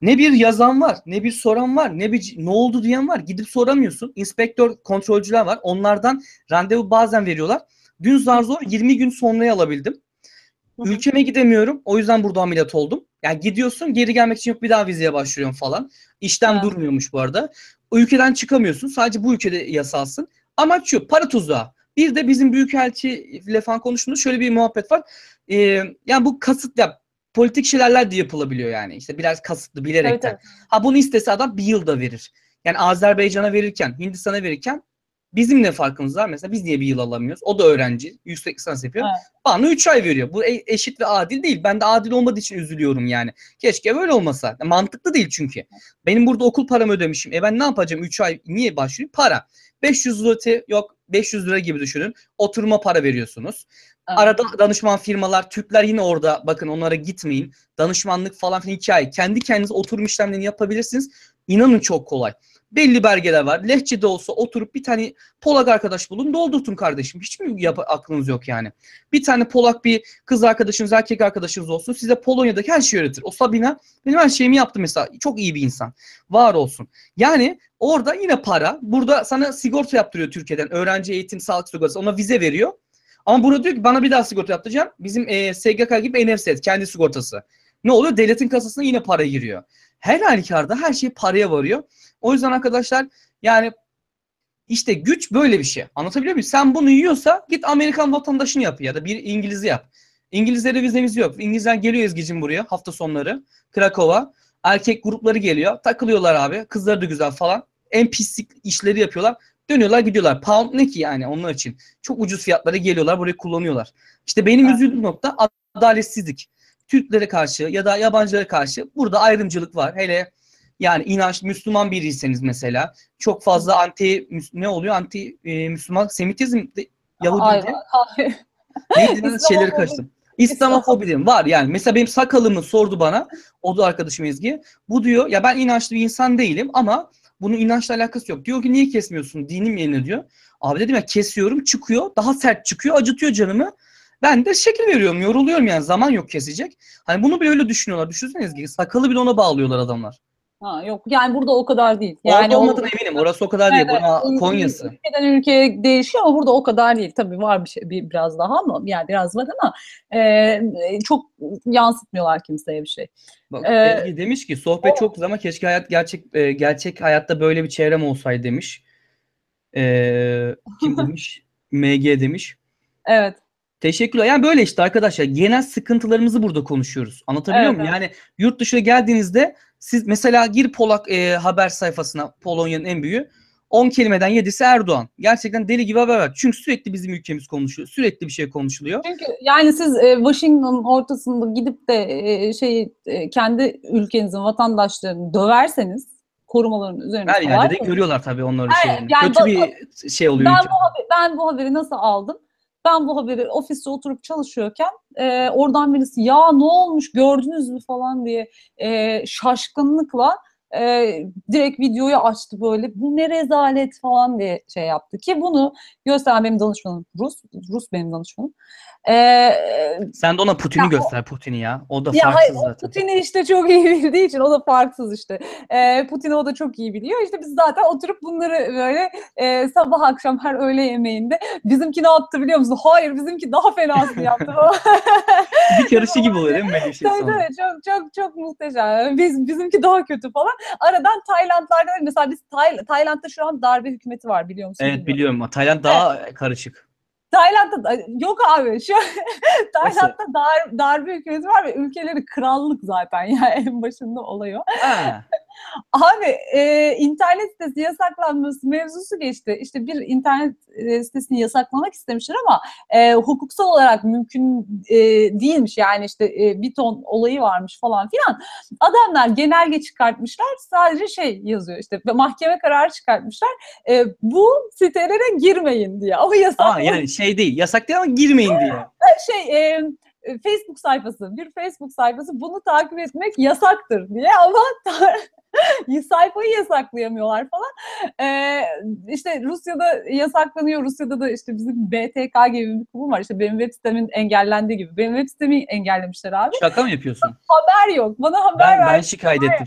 Ne bir yazan var, ne bir soran var, ne oldu diyen var. Gidip soramıyorsun. İnspektör, kontrolcüler var. Onlardan randevu bazen veriyorlar. Dün zar zor 20 gün sonraya alabildim. Ülkeme gidemiyorum. O yüzden burada ameliyat oldum. Yani gidiyorsun, geri gelmek için yok bir daha vizeye başvuruyorsun falan. İşlem durmuyormuş bu arada. O ülkeden çıkamıyorsun. Sadece bu ülkede yasalsın. Amaç şu, para tuzağı. Bir de bizim büyükelçiyle falan konuştuğumuz şöyle bir muhabbet var. Yani bu politik şeylerler de yapılabiliyor yani. İşte biraz kasıtlı bilerekten. Evet. Bunu istese adam 1 yılda verir. Yani Azerbaycan'a verirken, Hindistan'a verirken Bizim ne farkımız var? Mesela biz niye bir yıl alamıyoruz? O da öğrenci. Yüksek lisans yapıyor. Evet. Bana 3 ay veriyor. Bu eşit ve adil değil. Ben de adil olmadığı için üzülüyorum yani. Keşke böyle olmasa. Mantıklı değil çünkü. Benim burada okul paramı ödemişim. E ben ne yapacağım? 3 ay niye başvurayım? Para. 500 lira yok. 500 lira gibi düşünün. Oturma para veriyorsunuz. Evet. Arada danışman firmalar, Türkler yine orada. Bakın onlara gitmeyin. Danışmanlık falan filan hikaye. Kendi kendinize oturum işlemlerini yapabilirsiniz. İnanın çok kolay. Belli belgeler var. Lehçe de olsa oturup bir tane Polak arkadaş bulun, doldurtun kardeşim. Hiç mi aklınız yok yani? Bir tane Polak bir kız arkadaşınız, erkek arkadaşınız olsun. Size Polonya'daki her şeyi öğretir. O Sabina benim her şeyimi yaptı mesela. Çok iyi bir insan. Var olsun. Yani orada yine para. Burada sana sigorta yaptırıyor Türkiye'den. Öğrenci eğitim, sağlık sigortası. Ona vize veriyor. Ama burada diyor ki bana bir daha sigorta yaptıracağım. Bizim SGK gibi NFS, kendi sigortası. Ne oluyor? Devletin kasasına yine para giriyor. Her halükarda her şey paraya varıyor. O yüzden arkadaşlar yani işte güç böyle bir şey. Anlatabiliyor muyum? Sen bunu yiyorsa git Amerikan vatandaşını yap ya da bir İngiliz'i yap. İngilizlere vizemiz yok. İngilizler geliyor Ezgi'cim buraya hafta sonları. Krakow'a. Erkek grupları geliyor. Takılıyorlar abi. Kızları da güzel falan. En pislik işleri yapıyorlar. Dönüyorlar gidiyorlar. Pound ne ki yani onlar için? Çok ucuz fiyatlara geliyorlar. Burayı kullanıyorlar. İşte benim üzüldüğüm nokta adaletsizlik. Türklere karşı ya da yabancılara karşı burada ayrımcılık var. Hele yani inanç Müslüman biriyseniz mesela çok fazla Müslüman semitizm Yahudiydi. Neydi şeyleri kaçtım. İslamofobi var yani. Mesela benim sakalımı sordu bana. O da arkadaşım Ezgi. Bu diyor ya ben inançlı bir insan değilim ama bunun inançla alakası yok. Diyor ki niye kesmiyorsun? Dinim yerine diyor. Abi dedim ya kesiyorum çıkıyor. Daha sert çıkıyor. Acıtıyor canımı. Ben de şekil veriyorum, yoruluyorum yani zaman yok kesecek. Hani bunu bile öyle düşünüyorlar. Düşünsene Ezgi, sakalı bile ona bağlıyorlar adamlar. Ha yok yani burada o kadar değil. Yani olmadığına eminim. Orası o kadar değil. Bana Konya'sı. Ülkeden ülkeye değişiyor ama burada o kadar değil. Tabii var bir şey biraz daha ama yani biraz var ama çok yansıtmıyorlar kimseye bir şey. Bak Ezgi demiş ki sohbet çok güzel ama keşke hayat gerçek hayatta böyle bir çevrem olsaydı demiş. Kim demiş? MG demiş. Evet. Teşekkürler. Yani böyle işte arkadaşlar genel sıkıntılarımızı burada konuşuyoruz. Anlatabiliyor muyum? Evet. Yani yurt dışına geldiğinizde siz mesela gir Polak haber sayfasına Polonya'nın en büyüğü 10 kelimeden 7'si Erdoğan. Gerçekten deli gibi haber var. Çünkü sürekli bizim ülkemiz konuşuyor. Sürekli bir şey konuşuluyor. Çünkü yani siz Washington'ın ortasında gidip de kendi ülkenizin vatandaşlarını döverseniz korumaların üzerine her yerde de görüyorlar tabii onların şeyini. Yani kötü bir şey oluyor. Ben bu haberi nasıl aldım? Ben bu haberi ofiste oturup çalışıyorken oradan birisi ya ne olmuş gördünüz mü falan diye şaşkınlıkla direkt videoyu açtı böyle bu ne rezalet falan diye şey yaptı ki bunu gösteren benim danışmanım Rus benim danışmanım. Sen de ona Putin'i göster Putin'i ya o da ya farksız hayır, zaten. Putin'i işte çok iyi bildiği için o da farksız işte. Putin'i o da çok iyi biliyor işte biz zaten oturup bunları böyle sabah akşam her öğle yemeğinde bizimki ne yaptı biliyor musun? Hayır bizimki daha fenasını yaptı. Bir karışı gibi oluyor değil mi? Böyle bir şey sonra. Evet, çok muhteşem. Bizimki daha kötü falan. Aradan Taylandlardan mesela biz Tayland'da şu an darbe hükümeti var biliyor musun? Evet biliyorum. Tayland daha karışık. Tayland'da yok abi şu Tayland'da darbe hükümeti var ve ülkeleri krallık zaten ya yani, en başında olayı o. Abi internet sitesi yasaklanması mevzusu geçti. İşte bir internet sitesini yasaklamak istemişler ama hukuksal olarak mümkün değilmiş. Yani işte bir ton olayı varmış falan filan. Adamlar genelge çıkartmışlar. Sadece şey yazıyor işte mahkeme kararı çıkartmışlar. Bu sitelere girmeyin diye. Ama yasak. Yani şey değil. Yasak değil ama girmeyin diye. Facebook sayfası, bir Facebook sayfası bunu takip etmek yasaktır diye ama sayfayı yasaklayamıyorlar falan. İşte Rusya'da yasaklanıyor. Rusya'da da işte bizim BTK gibi bir kurum var. İşte benim web sitemin engellendiği gibi. Benim web sitemi engellemişler abi. Şaka mı yapıyorsun? Haber yok. Bana haber ver. Ben şikayet ettim.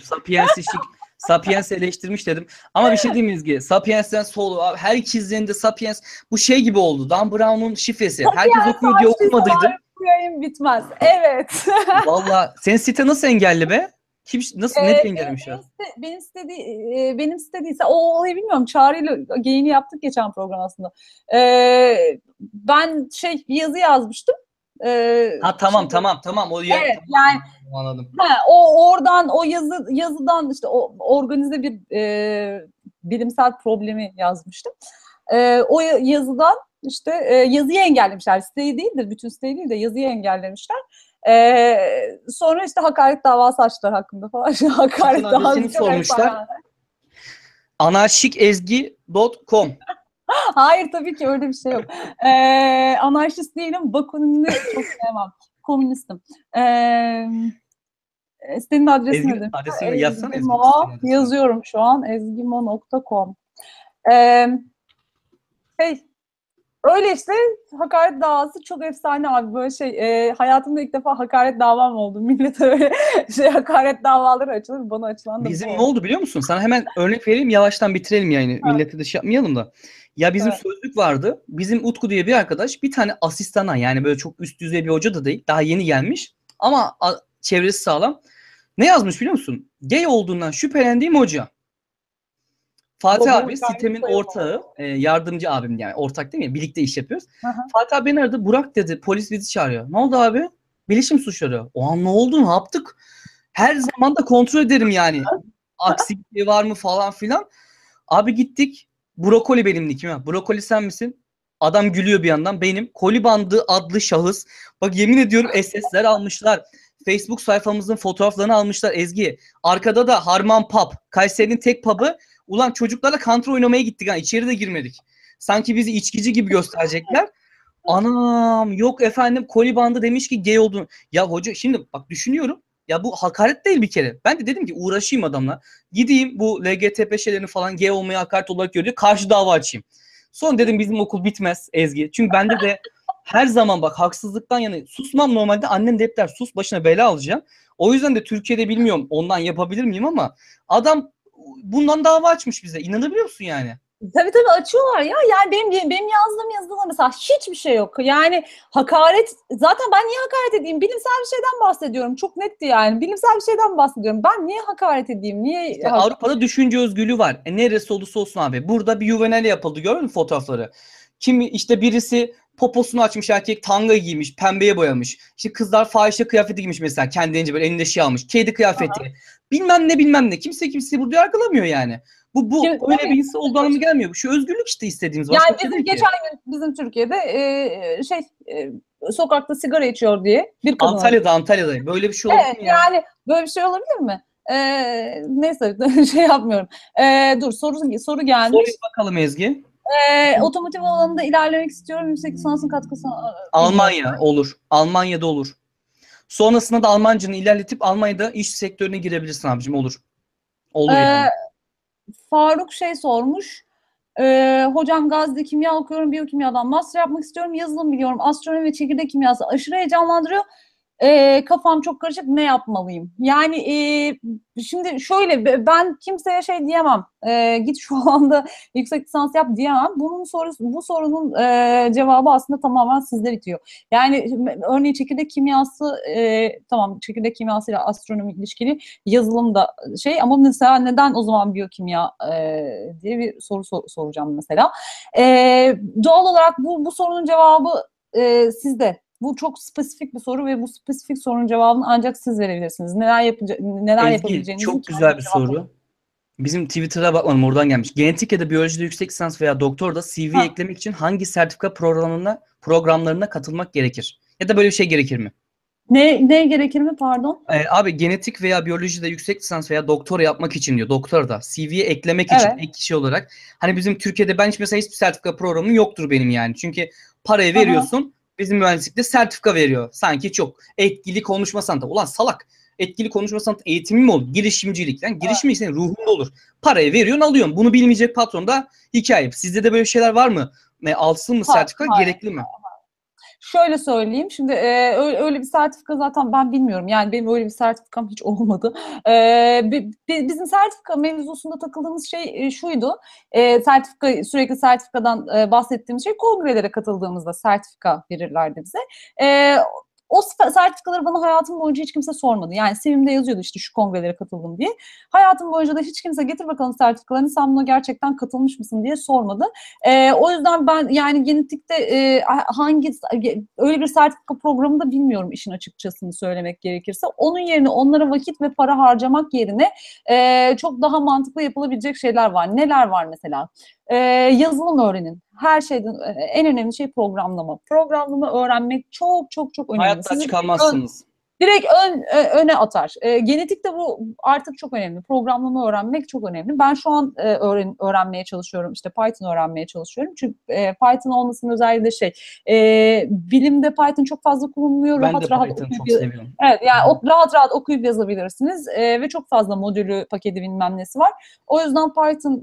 Sapiens eleştirmiş dedim. Ama bir şey diyeyim Ezgi. Sapiens'ten solu. Herkesin de Sapiens bu şey gibi oldu. Dan Brown'un şifresi. Sapiens herkes okuyor diye okumadıydı. Yayın bitmez. Evet. Vallahi senin site nasıl engelli be? Kim nasıl net engellemiş ya? Benim site değilse o olayı bilmiyorum. Çağrı ile geyini yaptık geçen program aslında. Ben yazı yazmıştım. Tamam o evet, yani anladım. O yazıdan işte organize bir bilimsel problemi yazmıştım. O yazıdan işte yazıyı engellemişler. Siteyi değildir, bütün siteyi değil de yazıyı engellemişler. Sonra işte hakaret davası açtılar hakkında falan. Hakaret davası sormuşlar. Anarşikezgi.com Hayır tabii ki öyle bir şey yok. Anarşist değilim. Bakun'u çok sevmem. Komünistim. Senin adresin nedir? Adresini yazsana. Yazıyorum şu an. Ezgimo.com öyle işte hakaret davası çok efsane abi. Böyle hayatımda ilk defa hakaret davam oldu. Millete öyle hakaret davaları açılır. Bana açılan da bizim ne oldu biliyor musun? Sana hemen örnek vereyim. Yavaştan bitirelim yani. Millete de şey yapmayalım da. Ya bizim sözlük vardı. Bizim Utku diye bir arkadaş bir tane asistana, yani böyle çok üst düzey bir hoca da değil. Daha yeni gelmiş. Ama çevresi sağlam. Ne yazmış biliyor musun? Gay olduğundan şüphelendiğim hoca. Fatih Bozok abi, sitemin ortağı, yardımcı abim, yani ortak değil mi? Birlikte iş yapıyoruz. Aha. Fatih abi beni aradı. Burak dedi, polis bizi çağırıyor. Ne oldu abi? Bilişim suçları. O an ne oldu, ne yaptık? Her zaman da kontrol ederim yani. Aksilikliği var mı falan filan. Abi gittik. Brokoli benim nikim. Brokoli sen misin? Adam gülüyor bir yandan. Benim. Kolibandı adlı şahıs. Bak yemin ediyorum SS'ler almışlar. Facebook sayfamızın fotoğraflarını almışlar Ezgi. Arkada da Harman Pub. Kayseri'nin tek pub'ı. Ulan çocuklarla kantra oynamaya gittik. Ha. İçeri de girmedik. Sanki bizi içkici gibi gösterecekler. Anam yok efendim kolibandı demiş ki gay oldun. Ya hoca şimdi bak düşünüyorum. Ya bu hakaret değil bir kere. Ben de dedim ki uğraşayım adamla. Gideyim bu LGTB şeylerini falan gay olmaya hakaret olarak görüyor. Karşı dava açayım. Son dedim bizim okul bitmez Ezgi. Çünkü bende de her zaman bak haksızlıktan yani susmam normalde. Annem de hep der sus başına bela alacaksın. O yüzden de Türkiye'de bilmiyorum ondan yapabilir miyim ama adam bundan dava açmış bize. İnanabiliyor musun yani? Tabii tabii açıyorlar ya. Yani benim yazdığım yazıda mesela hiçbir şey yok. Yani hakaret, zaten ben niye hakaret edeyim? Bilimsel bir şeyden bahsediyorum. Çok netti yani. Bilimsel bir şeyden bahsediyorum. Ben niye hakaret edeyim? Niye? İşte Avrupa'da düşünce özgürlüğü var. Neresi olursa olsun abi. Burada bir Juvenal'e yapıldı. Gördün mü fotoğrafları? Kim işte birisi poposunu açmış erkek, tanga giymiş, pembeye boyamış. İşte kızlar fahişe kıyafeti giymiş mesela. Kendince böyle elinde şey almış. Kedi kıyafeti. Aha. Bilmem ne bilmem ne. Kimse kimseyi burada yargılamıyor yani. Bu öyle bir insan olduğu anlamı gelmiyor. Şu özgürlük işte istediğimiz. Yani bizim geçen gün bizim Türkiye'de sokakta sigara içiyor diye bir kadın. Antalya'da böyle bir şey olabilir mi? Yani böyle bir şey olabilir mi? Neyse şey yapmıyorum. Dur soru gelmiş. Soruya bakalım Ezgi. Otomotiv alanında ilerlemek istiyorum. Yüksek lisansın katkısı. Almanya olur. Almanya'da olur. Sonrasında da Almancanı ilerletip Almanya'da iş sektörüne girebilirsin abicim. Olur. Olur yani. Faruk sormuş. Hocam Gazze'de kimya okuyorum. Biyokimyadan master yapmak istiyorum. Yazılım biliyorum. Astronomi ve çekirdek kimyası aşırı heyecanlandırıyor. Kafam çok karışık. Ne yapmalıyım? Yani şimdi şöyle ben kimseye diyemem. Git şu anda yüksek lisans yap diyemem. Bu sorunun cevabı aslında tamamen sizler itiyor. Yani örneğin çekirdek kimyası tamam çekirdek kimyası ile astronomi ilişkili yazılım da ama mesela neden o zaman biyokimya diye bir soru soracağım mesela. Doğal olarak bu sorunun cevabı sizde. Bu çok spesifik bir soru ve bu spesifik sorunun cevabını ancak siz verebilirsiniz. Neler yapabileceğinizi... Çok güzel bir soru. Bizim Twitter'a bakmadım, oradan gelmiş. Genetik ya da biyolojide yüksek lisans veya doktorda CV'ye eklemek için hangi sertifika programlarına katılmak gerekir? Ya da böyle bir şey gerekir mi? Ne gerekir mi pardon? Abi genetik veya biyolojide yüksek lisans veya doktora yapmak için diyor. Doktorda CV'ye eklemek için ek kişi olarak. Hani bizim Türkiye'de ben hiçbir sertifika programı yoktur benim yani. Çünkü parayı veriyorsun... Bizim mühendislikte sertifika veriyor. Sanki çok. Etkili konuşma sanatı. Ulan salak. Etkili konuşma sanatı eğitimi mi olur? Girişimcilik. Yani girişimcilik ruhunda olur. Parayı veriyorsun alıyorsun. Bunu bilmeyecek patron da hikaye. Sizde de böyle şeyler var mı? Alsın mı sertifika? Gerekli mi? Şöyle söyleyeyim. Şimdi öyle bir sertifika zaten ben bilmiyorum. Yani benim öyle bir sertifikam hiç olmadı. Bizim sertifika mevzusunda takıldığımız şuydu. Sürekli sertifikadan bahsettiğimiz kongrelere katıldığımızda sertifika verirlerdi bize. O sertifikaları bana hayatım boyunca hiç kimse sormadı. Yani CV'mde yazıyordu işte şu kongrelere katıldım diye. Hayatım boyunca da hiç kimse getir bakalım sertifikalarını, sen buna gerçekten katılmış mısın diye sormadı. O yüzden ben yani genetikte hangi öyle bir sertifika programı da bilmiyorum işin açıkçasını söylemek gerekirse. Onun yerine onlara vakit ve para harcamak yerine çok daha mantıklı yapılabilecek şeyler var. Neler var mesela? Yazılım öğrenin. Her şeyden en önemli şey programlama. Programlama öğrenmek çok çok çok önemli. Hayatta çıkamazsınız. Direkt öne atar. Genetikte bu artık çok önemli. Programlama öğrenmek çok önemli. Ben şu an öğrenmeye çalışıyorum. İşte Python öğrenmeye çalışıyorum. Çünkü Python olmasının özelliği de bilimde Python çok fazla kullanılıyor. Ben de Python'ı çok seviyorum. Evet, yani rahat rahat okuyup yazabilirsiniz. Ve çok fazla modülü, paketi bilmem nesi var. O yüzden Python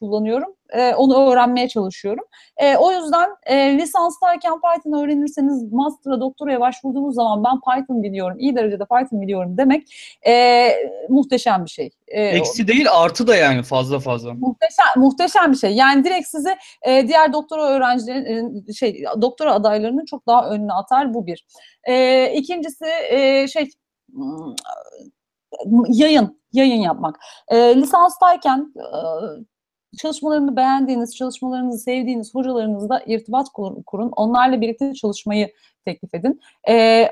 kullanıyorum. Onu öğrenmeye çalışıyorum. O yüzden lisanstayken Python öğrenirseniz master'a, doktoraya başvurduğunuz zaman ben Python biliyorum, iyi derecede Python biliyorum demek muhteşem bir şey. Eksi değil, artı da yani fazla. Muhteşem bir şey. Yani direkt sizi diğer doktora öğrencilerin, doktora adaylarının çok daha önüne atar. Bu bir. İkincisi yayın yapmak. Lisanstayken çalışmalarını beğendiğiniz, çalışmalarınızı sevdiğiniz hocalarınızla irtibat kurun. Onlarla birlikte çalışmayı teklif edin.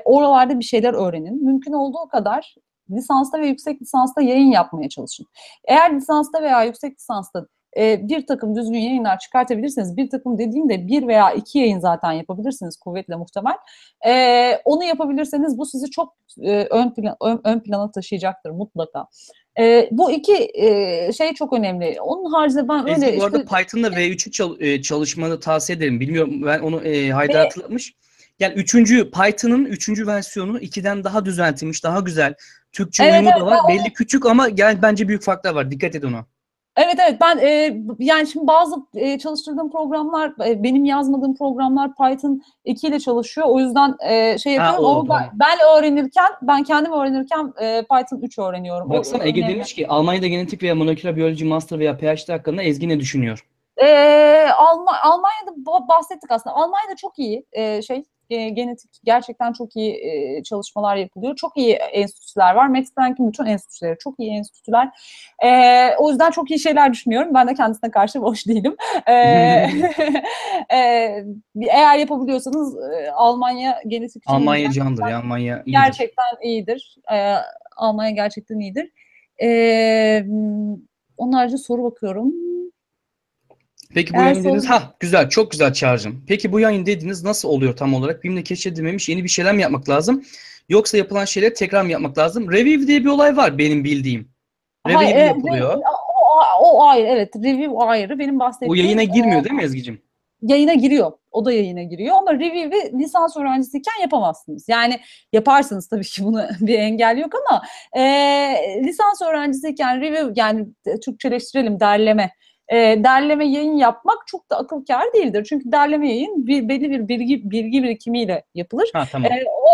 Oralarda bir şeyler öğrenin. Mümkün olduğu kadar lisansta ve yüksek lisansta yayın yapmaya çalışın. Eğer lisansta veya yüksek lisansta bir takım düzgün yayınlar çıkartabilirsiniz. Bir takım dediğimde 1 veya 2 yayın zaten yapabilirsiniz, kuvvetle muhtemel. Onu yapabilirseniz bu sizi çok ön plana taşıyacaktır mutlaka. Bu iki şey çok önemli. Onun haricinde ben öyle... Bu arada Python'da V3'ü çalışmanı tavsiye ederim. Bilmiyorum, ben onu Haydar hatırlatmış. Yani Python'ın 3. versiyonu 2'den daha düzeltilmiş, daha güzel. Türkçe uyumu da var. Belli küçük ama yani bence büyük farklar var. Dikkat edin ona. Evet, ben yani şimdi bazı çalıştırdığım programlar, benim yazmadığım programlar Python 2 ile çalışıyor. O yüzden yapıyorum. Ben kendim öğrenirken Python 3 öğreniyorum. Baksana, Ege demiş ki Almanya'da genetik veya moleküler biyoloji master veya PhD hakkında Ezgi ne düşünüyor? Almanya'da bahsettik aslında. Almanya'da çok iyi genetik, gerçekten çok iyi çalışmalar yapılıyor. Çok iyi enstitüler var. Max Planck'in bütün enstitüleri çok iyi enstitüler. O yüzden çok iyi şeyler düşünüyorum. Ben de kendisine karşı boş değilim. Eğer yapabiliyorsanız Almanya genetik... Almanya candır. Almanya iyidir. Gerçekten iyidir. Almanya gerçekten iyidir. Onun harici soru bakıyorum. Peki bu yayın dediniz, güzel, çok güzel Çağrı'cığım. Peki bu yayın dediniz nasıl oluyor tam olarak? Benimle keşfedilmemiş yeni bir şeyler mi yapmak lazım? Yoksa yapılan şeyleri tekrar mı yapmak lazım? Review diye bir olay var benim bildiğim. Review yapılıyor. O ayrı, evet. Review ayrı. Benim bahsettiğim... O yayına girmiyor değil mi Ezgi'cim? Yayına giriyor. O da yayına giriyor ama review'i lisans öğrencisiyken yapamazsınız. Yani yaparsınız tabii ki, buna bir engel yok ama lisans öğrencisiyken review, yani Türkçeleştirelim, derleme. Derleme yayın yapmak çok da akıl kâr değildir. Çünkü derleme yayın belli bir bilgi birikimiyle yapılır. Tamam.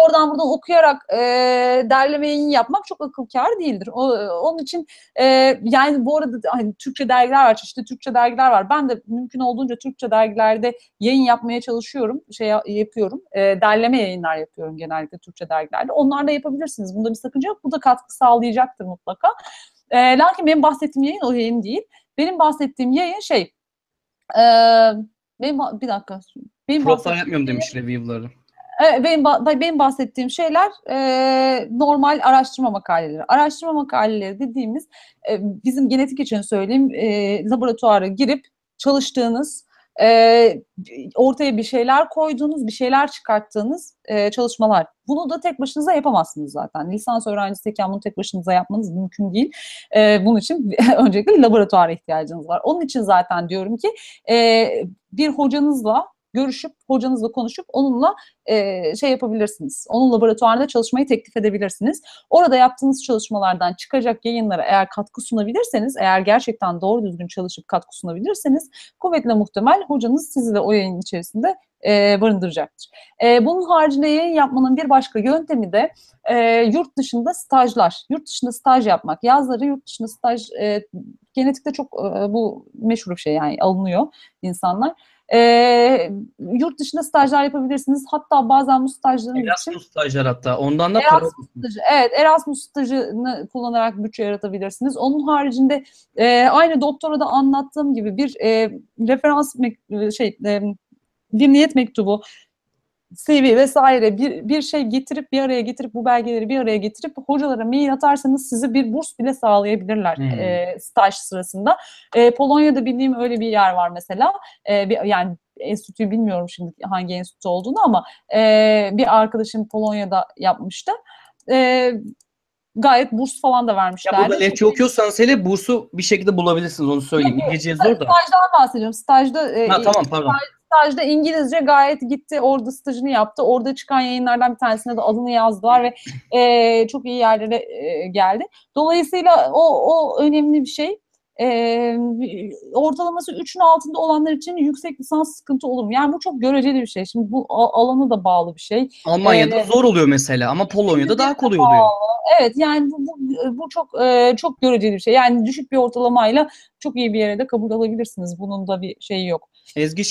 Oradan buradan okuyarak derleme yayın yapmak çok akıl kâr değildir. Onun için yani bu arada hani Türkçe dergiler var, çeşitli Türkçe dergiler var. Ben de mümkün olduğunca Türkçe dergilerde yayın yapmaya çalışıyorum. Yapıyorum. Derleme yayınlar yapıyorum genellikle Türkçe dergilerde. Onlarla yapabilirsiniz. Bunda bir sakınca yok. Bu da katkı sağlayacaktır mutlaka. Lakin benim bahsettiğim yayın o yayın değil. Benim bahsettiğim yayın profil yapmıyorum demiş review'ları. Benim bahsettiğim şeyler normal araştırma makaleleri. Araştırma makaleleri dediğimiz bizim genetik için söyleyeyim, laboratuvara girip çalıştığınız, ortaya bir şeyler koyduğunuz, bir şeyler çıkarttığınız çalışmalar. Bunu da tek başınıza yapamazsınız zaten. Lisans öğrencisiyken bunu tek başınıza yapmanız mümkün değil. Bunun için öncelikle laboratuvara ihtiyacınız var. Onun için zaten diyorum ki bir hocanızla görüşüp, hocanızla konuşup onunla yapabilirsiniz. Onun laboratuvarında çalışmayı teklif edebilirsiniz. Orada yaptığınız çalışmalardan çıkacak yayınlara eğer katkı sunabilirseniz, eğer gerçekten doğru düzgün çalışıp katkı sunabilirseniz kuvvetle muhtemel hocanız sizi de o yayın içerisinde barındıracaktır. Bunun haricinde yayın yapmanın bir başka yöntemi de yurt dışında stajlar. Yurt dışında staj yapmak. Yazları yurt dışında staj, genetikte çok bu meşhur bir şey, yani alınıyor insanlar. Yurt dışında stajlar yapabilirsiniz. Hatta hatta bazen bu stajlarım için. Erasmus stajlar hatta. Ondan da Erasmus para. Stajı. Evet, Erasmus stajını kullanarak bütçe yaratabilirsiniz. Onun haricinde aynı doktora da anlattığım gibi bir referans bir niyet mektubu, CV vesaire bir şey getirip bir araya getirip bu belgeleri bir araya getirip hocalara mail atarsanız size bir burs bile sağlayabilirler staj sırasında. Polonya'da bildiğim öyle bir yer var mesela. Yani enstitüyü bilmiyorum şimdi hangi enstitü olduğunu ama bir arkadaşım Polonya'da yapmıştı. Gayet burs falan da vermişler. Ya burada lehçe okuyorsanız hele bursu bir şekilde bulabilirsiniz, onu söyleyeyim. İngilizce zor da. Stajdan bahsediyorum. Stajda İngilizce gayet gitti. Orada stajını yaptı. Orada çıkan yayınlardan bir tanesine de adını yazdılar ve çok iyi yerlere geldi. Dolayısıyla o önemli bir şey. Ortalaması 3'ün altında olanlar için yüksek lisans sıkıntı olur mu? Yani bu çok göreceli bir şey. Şimdi bu alana da bağlı bir şey. Almanya'da zor oluyor mesela ama Polonya'da daha kolay oluyor. Evet, yani bu çok göreceli bir şey. Yani düşük bir ortalamayla çok iyi bir yere de kabul alabilirsiniz. Bunun da bir şeyi yok. Ezgi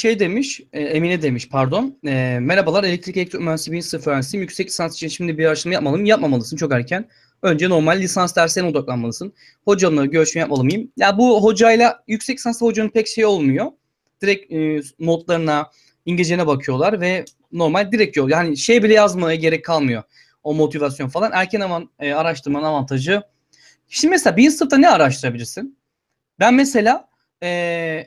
Emine demiş pardon. Merhabalar, elektrik elektronik mühendisliği 1. öğrencisiyim. Yüksek lisans için şimdi bir araştırma yapmalıyım. Yapmamalısın çok erken. Önce normal lisans derslerine odaklanmalısın. Hocamla görüşme yapmalı mıyım? Ya bu hocayla yüksek lisanslı hocanın pek şey olmuyor. Direkt notlarına, İngilizcene bakıyorlar ve normal direkt yol. Yani şey bile yazmaya gerek kalmıyor. O motivasyon falan. Erken araştırmanın avantajı. Şimdi mesela bir sınıfta ne araştırabilirsin? Ben mesela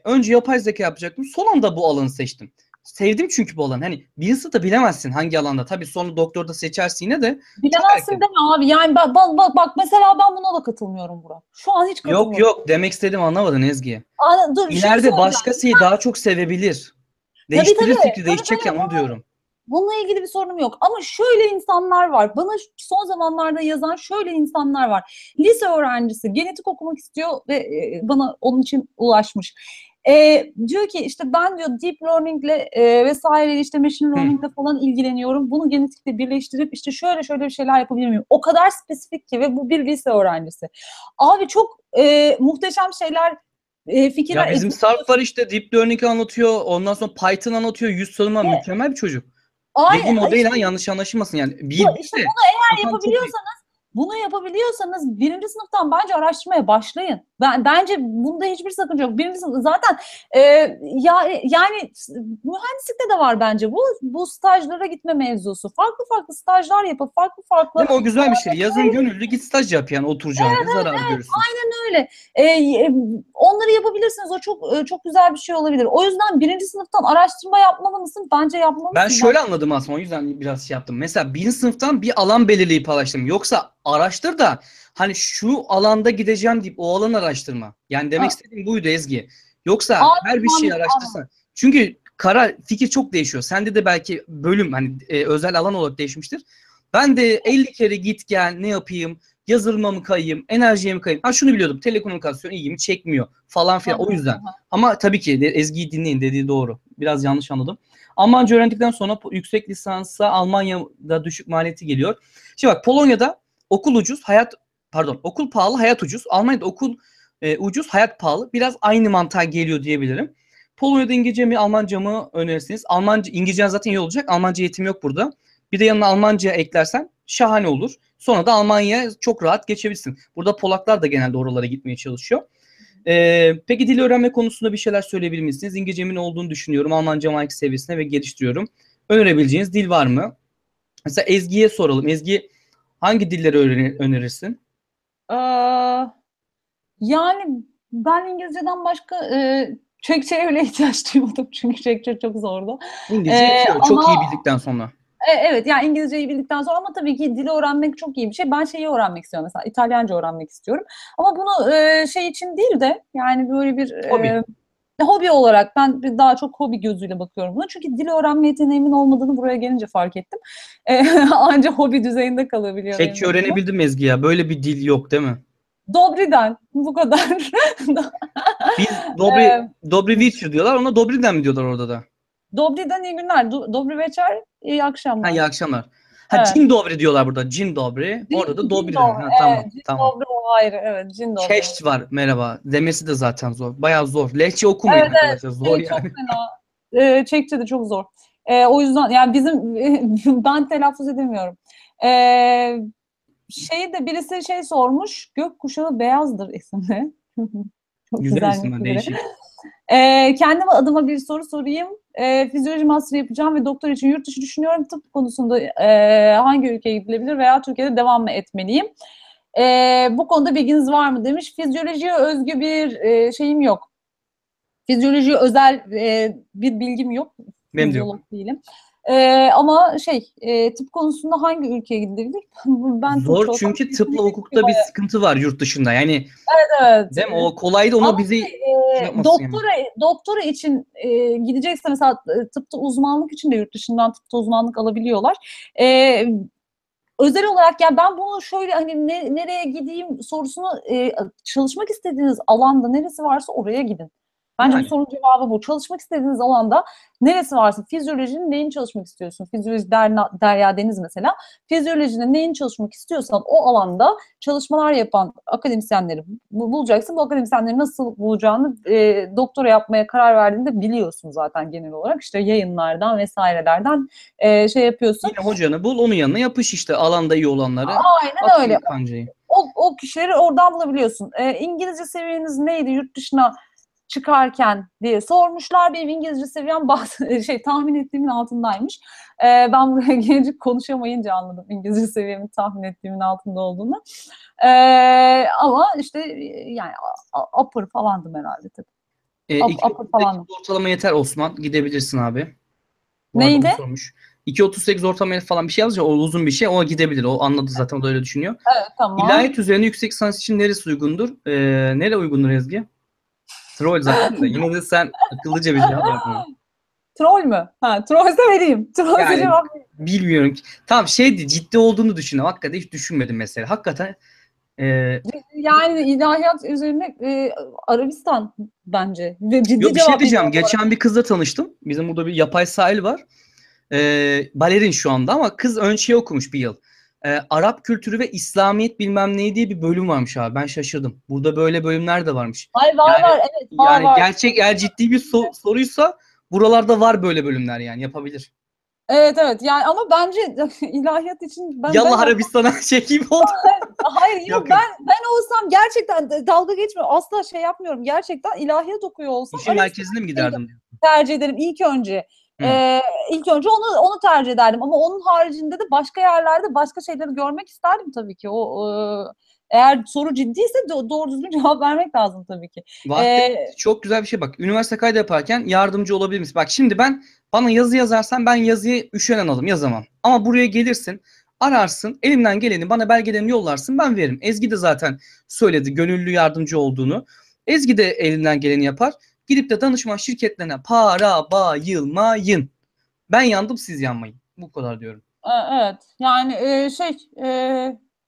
önce yapay zeka yapacaktım. Son anda bu alanı seçtim. Sevdim çünkü bu alanı. Hani bir sınıfta bilemezsin hangi alanda. Tabii sonra doktorda seçersin yine de. Bilemezsin değil mi abi? Yani bak mesela ben buna da katılmıyorum Burak. Şu an hiç katılmıyorum. Yok demek istediğimi anlamadın Ezgi. İleride başka şeyi daha çok sevebilir. Değiştirir fikri, değişecek ya onu diyorum. Bununla ilgili bir sorunum yok ama şöyle insanlar var. Bana son zamanlarda yazan şöyle insanlar var. Lise öğrencisi genetik okumak istiyor ve bana onun için ulaşmış. Diyor ki işte ben diyor deep learningle vesaire işte machine learningle falan ilgileniyorum. Bunu genetikle birleştirip işte şöyle bir şeyler yapabilir miyim? O kadar spesifik ki ve bu bir lise öğrencisi. Abi çok muhteşem şeyler fikirler. Ya bizim Sarp var işte deep learning anlatıyor. Ondan sonra Python anlatıyor. 100 sorunlar mükemmel bir çocuk. Dediğim o değil, yanlış anlaşılmasın yani. İşte bunu eğer yapabiliyorsanız birinci sınıftan bence araştırmaya başlayın. Bence bunda hiçbir sakınca yok. Birinci sınıf zaten yani mühendislikte de var bence bu stajlara gitme mevzusu. Farklı stajlar yapıp farklı. Değil mi? O güzel bir şey. Yazın gönüllü git staj yap yani oturacağında zarar görürsün. Aynen öyle. Onları yapabilirsiniz. O çok güzel bir şey olabilir. O yüzden birinci sınıftan araştırma yapmalı mısın? Bence yapmalısın. Ben şöyle anladım aslında. O yüzden biraz şey yaptım. Mesela birinci sınıftan bir alan belirleyip araştırdım. Yoksa araştır da hani şu alanda gideceğim deyip o alanı araştırma. Yani demek istediğim buydu Ezgi. Yoksa her bir şeyi araştırsan. Çünkü fikir çok değişiyor. Sende de belki bölüm hani özel alan olarak değişmiştir. Ben de 50 kere git gel ne yapayım? Yazılıma mı kayayım? Enerjiye mi kayayım? Ha şunu biliyordum. Telekomünikasyon ilgimi çekmiyor falan filan. O yüzden. Ama tabii ki Ezgi'yi dinleyin dediği doğru. Biraz yanlış anladım. Almanca öğrendikten sonra yüksek lisansa Almanya'da düşük maliyeti geliyor. Şimdi bak Polonya'da okul pahalı, hayat ucuz. Almanya'da okul ucuz, hayat pahalı. Biraz aynı mantığa geliyor diyebilirim. Polonya'da İngilizce mi, Almanca mı önerirsiniz? İngilizcen zaten iyi olacak. Almanca eğitim yok burada. Bir de yanına Almanca eklersen şahane olur. Sonra da Almanya'ya çok rahat geçebilirsin. Burada Polaklar da genelde oralara gitmeye çalışıyor. Peki dil öğrenme konusunda bir şeyler söyleyebilir misiniz? İngilizcemin olduğunu düşünüyorum. Almancam ilk seviyesine ve geliştiriyorum. Önerebileceğiniz dil var mı? Mesela Ezgi'ye soralım. Ezgi, hangi dilleri önerirsin? Yani ben İngilizceden başka Çekçe'ye bile ihtiyaç duymadım. Çünkü Çekçe çok zordu. İngilizce çok iyi bildikten sonra. Evet, yani İngilizceyi bildikten sonra ama tabii ki dili öğrenmek çok iyi bir şey. Ben şeyi öğrenmek istiyorum mesela. İtalyanca öğrenmek istiyorum. Ama bunu şey için değil de yani böyle bir... Hobi olarak ben daha çok hobi gözüyle bakıyorum buna. Çünkü dil öğrenme yeteneğimin olmadığını buraya gelince fark ettim. Ancak hobi düzeyinde kalabiliyorum. Çekçe öğrenebildin mi Ezgi ya? Böyle bir dil yok değil mi? Dobri'den. Bu kadar. Biz Dobri Witcher diyorlar. Ona Dobri'den mi diyorlar orada da? Dobri'den iyi günler. Dobri Witcher iyi akşamlar. İyi akşamlar. Cin Dobri diyorlar burada. Cin Dobri. Orada da Dobri. Tamam. Dobri o ayrı. Evet, Cin Dobri. Çeşt var. Merhaba. Demesi de zaten zor. Bayağı zor. Lehçe okumayın arkadaşlar. Zor yani. Çok fena. Çekçe de çok zor. O yüzden yani bizim ben telaffuz edemiyorum. Şeyde birisi şey sormuş. Gökkuşağı beyazdır isimli. Çok güzel isim, değişik. Kendime adıma bir soru sorayım. Fizyoloji master yapacağım ve doktor için yurt dışı düşünüyorum. Tıp konusunda hangi ülkeye gidilebilir veya Türkiye'de devam mı etmeliyim? Bu konuda bilginiz var mı demiş. Fizyolojiye özgü bir şeyim yok. Fizyolojiye özel bir bilgim yok. Ben de yok. Ama tıp konusunda hangi ülkeye gidilebilir? Ben zor, çünkü tıpla hukukta bir sıkıntı var yurt dışında. Yani evet. Değil mi? O kolaydı ona ama bizi doktora için gidecekse mesela tıpta uzmanlık için de yurt dışından tıpta uzmanlık alabiliyorlar. Özel olarak ya ben bunu şöyle hani nereye gideyim sorusunu çalışmak istediğiniz alanda neresi varsa oraya gidin. Bence bu sorunun cevabı bu. Çalışmak istediğiniz alanda neresi varsa, fizyolojinin neyini çalışmak istiyorsun? Fizyoloji Derya Deniz mesela. Fizyolojinin neyini çalışmak istiyorsan o alanda çalışmalar yapan akademisyenleri bulacaksın. Bu akademisyenleri nasıl bulacağını doktora yapmaya karar verdiğinde biliyorsun zaten genel olarak. İşte yayınlardan vesairelerden şey yapıyorsun. Yine hocanı bul, onun yanına yapış işte alanda iyi olanları. Aynen öyle. Kancayı. O kişileri oradan bulabiliyorsun. İngilizce seviyeniz neydi yurt dışına çıkarken diye sormuşlar. Benim İngilizce seviyem tahmin ettiğimin altındaymış. Ben buraya gelince konuşamayınca anladım İngilizce seviyemin tahmin ettiğimin altında olduğunu. Ama işte yani upper falandım herhalde tabii. Upper falandım. 2.38 ortalama yeter Osman. Gidebilirsin abi. Bu neydi? 2.38 ortalama falan bir şey yazacak. O uzun bir şey. O gidebilir. O anladı zaten. O da öyle düşünüyor. Evet, tamam. İlahiyat üzerine yüksek lisans için neresi uygundur? Nereye uygundur Ezgi? Troll zaten de. Yine de sen akıllıca bir cevap yapmadın. Troll mü? Ha, trollse vereyim. Trollse yani, cevap vereyim. Bilmiyorum ki. Tamam ciddi olduğunu düşünüyorum. Hakikaten hiç düşünmedim mesela. Hakikaten. Yani ilahiyat üzerine Arabistan bence. Yok bir şey diyeceğim. Geçen bir kızla tanıştım. Bizim burada bir yapay sahil var. Balerin şu anda ama kız ön şey okumuş bir yıl. Arap kültürü ve İslamiyet bilmem ne diye bir bölüm varmış abi. Ben şaşırdım. Burada böyle bölümler de varmış. Ay var yani, var evet var yani var. Gerçek eğer ciddi bir soruysa buralarda var böyle bölümler yani yapabilir. Evet yani ama bence ilahiyat için ben Arabistan'a çekeyim oldu. Hayır yok ben olsam gerçekten dalga geçmiyorum. Asla şey yapmıyorum. Gerçekten ilahiyat okuyor olsam. İşin merkezine mi giderdim? Tercih ederim ilk önce. İlk önce onu tercih ederdim ama onun haricinde de başka yerlerde başka şeyleri görmek isterdim tabii ki. O eğer soru ciddiyse doğru düzgün cevap vermek lazım tabii ki. Çok güzel bir şey bak. Üniversite kaydı yaparken yardımcı olabilir misin? Bak şimdi bana yazı yazarsan ben yazıyı üşenen alım yazamam. Ama buraya gelirsin, ararsın, elimden geleni bana belgelerini yollarsın ben veririm. Ezgi de zaten söyledi gönüllü yardımcı olduğunu. Ezgi de elinden geleni yapar. Gidip de danışman şirketlerine para bayılmayın. Ben yandım siz yanmayın. Bu kadar diyorum. Evet. Yani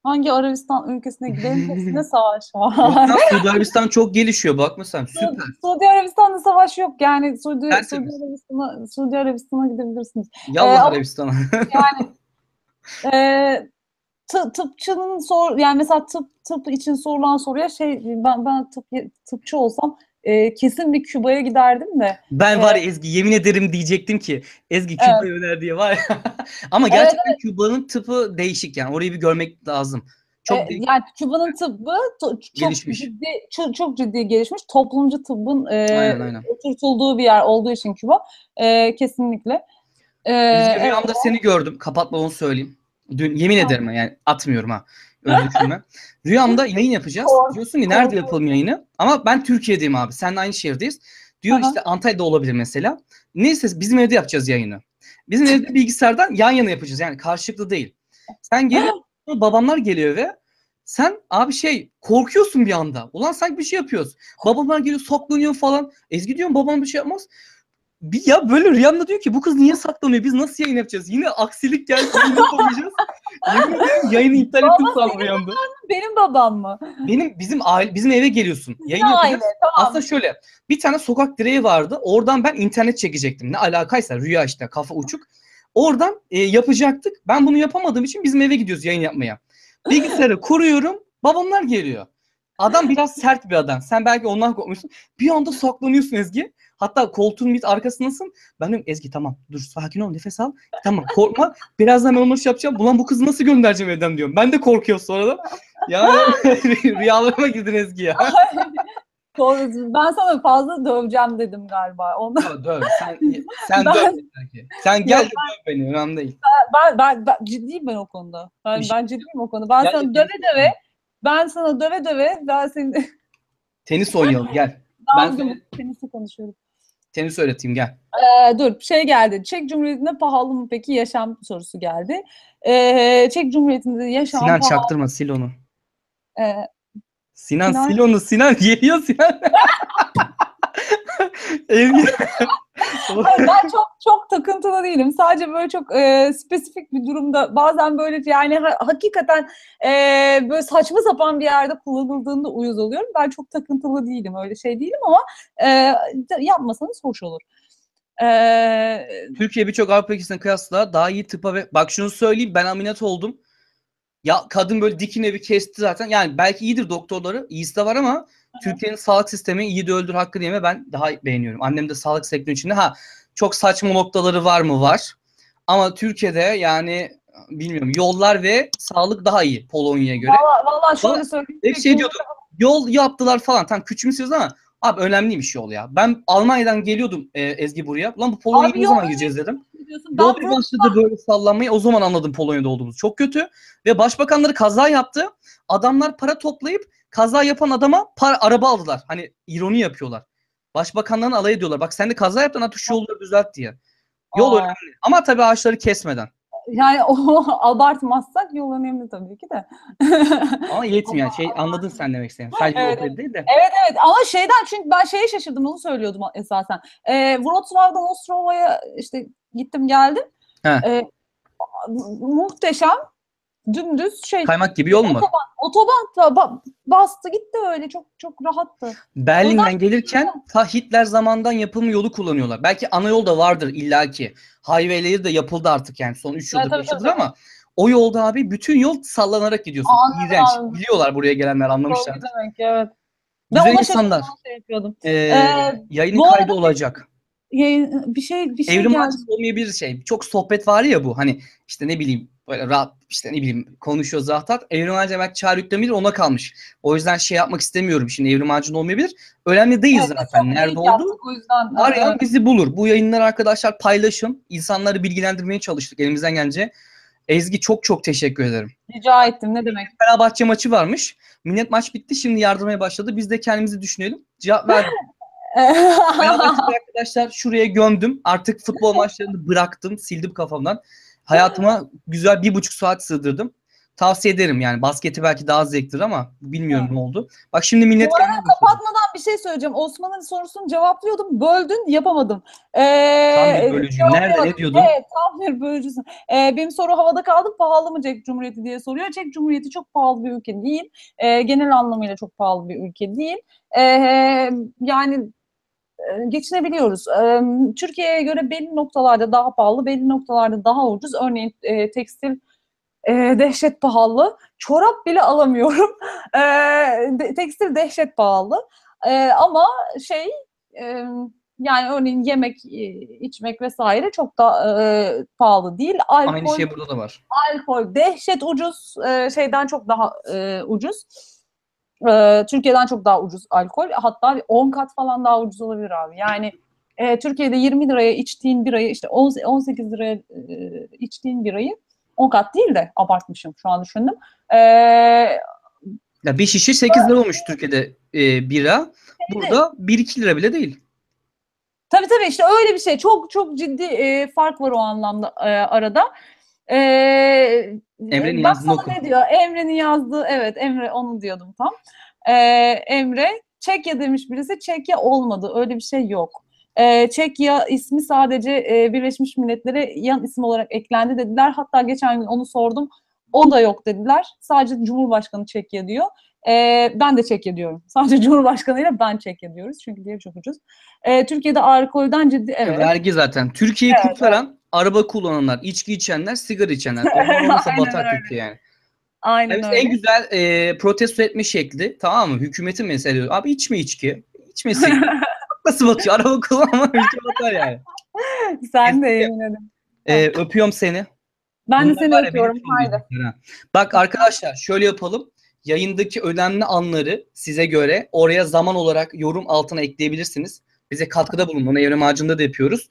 hangi Arabistan ülkesine gidelim hepsinde savaş var. Suudi Arabistan çok gelişiyor. Bakma sen süper. Suudi Arabistan'da savaş yok. Yani Suudi Arabistan'a gidebilirsiniz. Yallah Arabistan'a. Yani tıpçının yani mesela tıp için sorulan soruya ben tıpçı olsam kesin bir Küba'ya giderdim de. Ben var Ezgi yemin ederim diyecektim ki Ezgi Küba'ya öner diye var ya. Ama gerçekten evet. Küba'nın tıpı değişik yani orayı bir görmek lazım. Çok yani Küba'nın tıbbı çok ciddi gelişmiş. Toplumcu tıbbın oturtulduğu bir yer olduğu için Küba kesinlikle. Ezgi rüyamda seni gördüm. Kapatma onu söyleyeyim. Dün yemin ederim yani atmıyorum ha. Rüyamda yayın yapacağız. Diyorsun ki nerede yapalım yayını? Ama ben Türkiye'deyim abi. Seninle aynı şehirdeyiz. Diyor işte Antalya'da olabilir mesela. Neyse bizim evde yapacağız yayını. Bizim evde bilgisayardan yan yana yapacağız. Yani karşılıklı değil. Sen gelip babamlar geliyor ve sen abi korkuyorsun bir anda. Ulan sanki bir şey yapıyoruz. Babamlar geliyor saklanıyor falan. Ezgi diyorum babam bir şey yapmaz. Böyle rüyamda diyor ki bu kız niye saklanıyor? Biz nasıl yayın yapacağız? Yine aksilik geldi. Yine yapamayacağız. Yayını iptal ettim sanırım rüyamda. Benim babam mı? Bizim eve geliyorsun. Yayın yapacağız. Tamam. Aslında şöyle. Bir tane sokak direği vardı. Oradan ben internet çekecektim. Ne alakaysa rüya işte kafa uçuk. Oradan yapacaktık. Ben bunu yapamadığım için bizim eve gidiyoruz yayın yapmaya. Bilgisayarı kuruyorum. Babamlar geliyor. Adam biraz sert bir adam. Sen belki ondan korkmuşsun. Bir anda saklanıyorsun Ezgi. Hatta koltuğun bir arkasındasın. Ben dedim Ezgi tamam dur sakin ol nefes al. Tamam korkma. Birazdan ben onu şey yapacağım. Ulan bu kızı nasıl göndereceğim evden diyorum. Ben de korkuyorum sonra da. Ya rüyalarıma girdin Ezgi ya. Ben sana fazla döveceğim dedim galiba. Ondan... Döv. Sen ben... döv. Sen gel de döv beni. Önemli değil. Ben ciddiyim ben o konuda. Ben ciddiyim o konuda. Ben gel sana döve. Ben sana döve. Ben seni... Tenis oynayalım gel. Ben sana... Tenisi konuşuyorum. Tenis öğreteyim gel. Dur şey geldi. Çek Cumhuriyeti'nde pahalı mı peki yaşam sorusu geldi. Çek Cumhuriyeti'nde yaşam Sinan pahalı... çaktırma sil onu. Sinan sil onu Sinan geliyor Sinan. Ben çok takıntılı değilim. Sadece böyle çok spesifik bir durumda bazen böyle yani hakikaten böyle saçma sapan bir yerde kullanıldığında uyuz oluyorum. Ben çok takıntılı değilim. Öyle şey değilim ama yapmasanız hoş olur. Türkiye birçok Avrupa ülkesine kıyasla daha iyi tıpa ve bak şunu söyleyeyim ben ameliyat oldum. Ya kadın böyle dikine bir kesti zaten. Yani belki iyidir doktorları. İyisi de var ama Türkiye'nin sağlık sistemi iyi de öldür hakkı diyeme ben daha beğeniyorum. Annem de sağlık sektörü içinde. Ha çok saçma noktaları var mı? Var. Ama Türkiye'de yani bilmiyorum yollar ve sağlık daha iyi Polonya'ya göre. Valla şöyle söyleyeyim. Hep şey diyordum. Yol yaptılar falan. Tam küçümsüyoruz ama abi önemliymiş yol ya. Ben Almanya'dan geliyordum Ezgi buraya. Lan bu Polonya'ya ne zaman gireceğiz dedim. Yol bir başladı böyle sallanmayı. O zaman anladım Polonya'da olduğumuzu. Çok kötü. Ve başbakanları kaza yaptı. Adamlar para toplayıp kaza yapan adama araba aldılar. Hani ironi yapıyorlar. Başbakanların alay ediyorlar. Bak sen de kaza yaptın artık şu yolları düzelt diye. Yol önemli. Ama tabii ağaçları kesmeden. Yani o abartmazsak yol önemli tabii ki de. Ama yetmiyor yani. Şey, anladın sen demek istediğim. Sadece evet, evet. Değil de. Evet evet ama şeyden çünkü ben şeye şaşırdım onu söylüyordum esasen. Wrocław'dan Ostrova'ya işte gittim geldim. Muhteşem. Dümdüz şey. Kaymak gibi yol mu? Otoban bastı gitti öyle çok rahattı. Berlin'den oradan gelirken ta Hitler zamandan yapılmış yolu kullanıyorlar. Belki ana yol da vardır illaki. Highway'leri de yapıldı artık yani son 3 yıldır 5 yıldır ama o yolda abi bütün yol sallanarak gidiyorsun. İğrenç. Biliyorlar buraya gelenler anlamışlar. Evet. Güzel insanlar. Yayının kaydı olacak. Yayın, bir şey Evrim Ağacı olmuyor bir şey. Çok sohbet var ya bu hani işte ne bileyim böyle rahat işte ne bileyim konuşuyor zaten. Evrim Ağacı belki Çağrı yüklemedir ona kalmış. O yüzden şey yapmak istemiyorum şimdi Evrim Ağacı'nın olmayabilir. Önemli değil evet, zaten nerede oldu. Arayan bizi bulur. Bu yayınları arkadaşlar paylaşın. İnsanları bilgilendirmeye çalıştık elimizden gelince. Ezgi çok teşekkür ederim. Rica ettim ne demek. Fenerbahçe maçı varmış. Millet maç bitti şimdi yardırmaya başladı. Biz de kendimizi düşünelim. Cevap verdim. Arkadaşlar şuraya gömdüm. Artık futbol maçlarını bıraktım. Sildim kafamdan. Hayatıma güzel 1,5 saat sığdırdım. Tavsiye ederim yani. Basketi belki daha zevktir ama bilmiyorum ne oldu. Bak şimdi millet... Bu arada kapatmadan bir şey söyleyeceğim. Osman'ın sorusunu cevaplıyordum. Böldün yapamadım. Tam bir bölücüyüm. Nerede ne diyordun? Evet tam bir bölücüsün. Benim soru havada kaldı. Pahalı mı Çek Cumhuriyeti diye soruyor. Çek Cumhuriyeti çok pahalı bir ülke değil. Genel anlamıyla çok pahalı bir ülke değil. Yani... geçinebiliyoruz. Türkiye'ye göre belli noktalarda daha pahalı, belli noktalarda daha ucuz. Örneğin tekstil dehşet pahalı. Çorap bile alamıyorum. Tekstil dehşet pahalı. Ama şey yani örneğin yemek, içmek vesaire çok da pahalı değil. Alkol, aynı şey burada da var. Alkol dehşet ucuz. Şeyden çok daha ucuz. Türkiye'den çok daha ucuz alkol. Hatta 10 kat falan daha ucuz olabilir abi. Yani Türkiye'de 20 liraya içtiğin birayı, işte 18 liraya içtiğin birayı 10 kat değil de abartmışım şu an düşündüm. Ya bir şişe 8 lira olmuş Türkiye'de bira. Burada 1-2 lira bile değil. Tabii işte öyle bir şey. Çok ciddi fark var o anlamda arada. Emre'nin yazdığı ne diyor? Emre'nin yazdığı evet Emre onu diyordum tam. Emre Çekya demiş birisi Çekya olmadı öyle bir şey yok. Çekya ismi sadece Birleşmiş Milletler'e yan isim olarak eklendi dediler. Hatta geçen gün onu sordum o da yok dediler. Sadece Cumhurbaşkanı Çekya diyor. Ben de Çekya diyorum. Sadece Cumhurbaşkanı'yla ben Çekya diyoruz. Çünkü diğeri çok ucuz. Türkiye'de alkolden ciddi evet. Vergi zaten. Türkiye'yi kurtaran araba kullananlar, içki içenler, sigara içenler. Onlar olmasa bataklık yani. Aynen yani öyle. En güzel protesto etme şekli, tamam mı? Hükümetin meselesi. Abi içme içki. İçmesi. Nasıl batıyor? Araba kullanma ülke batar yani. Sen de eminim. Öpüyorum seni. Ben bunlar de seni öpüyorum. Haydi. Bak arkadaşlar şöyle yapalım. Yayındaki önemli anları size göre oraya zaman olarak yorum altına ekleyebilirsiniz. Bize katkıda bulunun. Ona Evrim Ağacı'nda da yapıyoruz.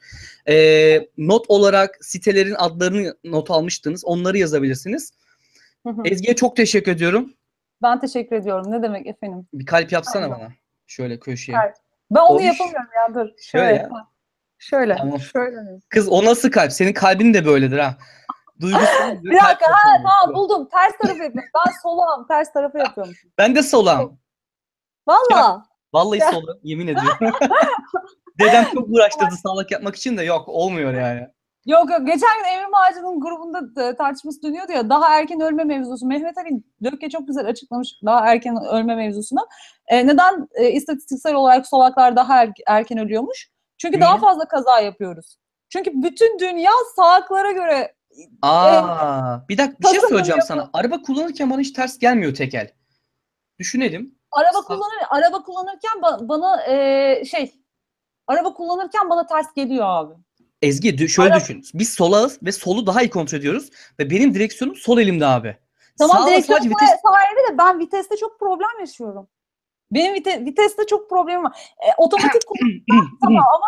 Not olarak sitelerin adlarını not almıştınız. Onları yazabilirsiniz. Ezgi'ye çok teşekkür ediyorum. Ben teşekkür ediyorum. Ne demek efendim? Bir kalp yapsana aynen bana. Şöyle köşeye. Evet. Ben onu yapamıyorum ya. Dur. Şöyle. Ya. Şöyle. Tamam. Şöyle. Kız o nasıl kalp? Senin kalbin de böyledir ha. Duygusal. Bir dakika. Ha, tamam buldum. Ters tarafı yapıyorum. Ben solağım. Ters tarafı yapıyorum. Ben de solağım. Vallahi. Vallahi solağım. Yemin ediyorum. Dedem çok uğraştırdı sağlık yapmak için de yok. Olmuyor yani. Yok yok. Geçen gün Evrim Ağacı'nın grubunda tartışması dönüyordu ya. Daha erken ölme mevzusu. Mehmet Abi Dökke çok güzel açıklamış daha erken ölme mevzusunu. Neden istatistiksel olarak solaklar daha erken ölüyormuş? Çünkü daha fazla kaza yapıyoruz. Çünkü bütün dünya sağaklara göre... bir dakika bir şey söyleyeceğim sana. Araba kullanırken bana hiç ters gelmiyor tekel. Düşünelim. Araba kullanırken bana ters geliyor abi. Ezgi şöyle düşün. Biz solağız ve solu daha iyi kontrol ediyoruz. Ve benim direksiyonum sol elimde abi. Tamam sağla direksiyonum sahilde de ben viteste çok problem yaşıyorum. Benim viteste çok problemim var. Otomatik kullanamam ama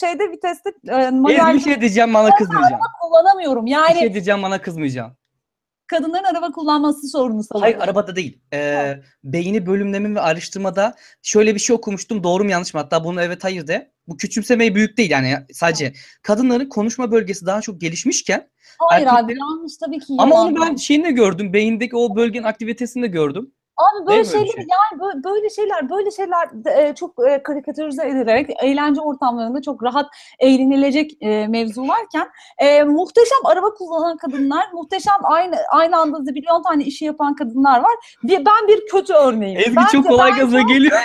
şeyde viteste... bir şey diyeceğim bana kızmayacağım. Kullanamıyorum yani. Bir şey diyeceğim bana kızmayacağım. Kadınların araba kullanması sorunu sanırım. Hayır arabada değil. Beyni bölümlemin ve ayrıştırmada şöyle bir şey okumuştum. Doğru mu yanlış mı? Hatta bunu evet hayır de. Bu küçümsemeyi büyük değil yani sadece. Ha. Kadınların konuşma bölgesi daha çok gelişmişken... Hayır abi yanlış tabii ki. Ama onu ben şeyini gördüm. Beyindeki o bölgenin aktivitesini de gördüm. Abi böyle şeyler çok karikatürize edilerek eğlence ortamlarında çok rahat eğlenilecek mevzu varken muhteşem araba kullanan kadınlar, muhteşem aynı anda zibilyon tane işi yapan kadınlar var. Ben bir kötü örneğim. Ezgi bence çok kolay gaza geliyor.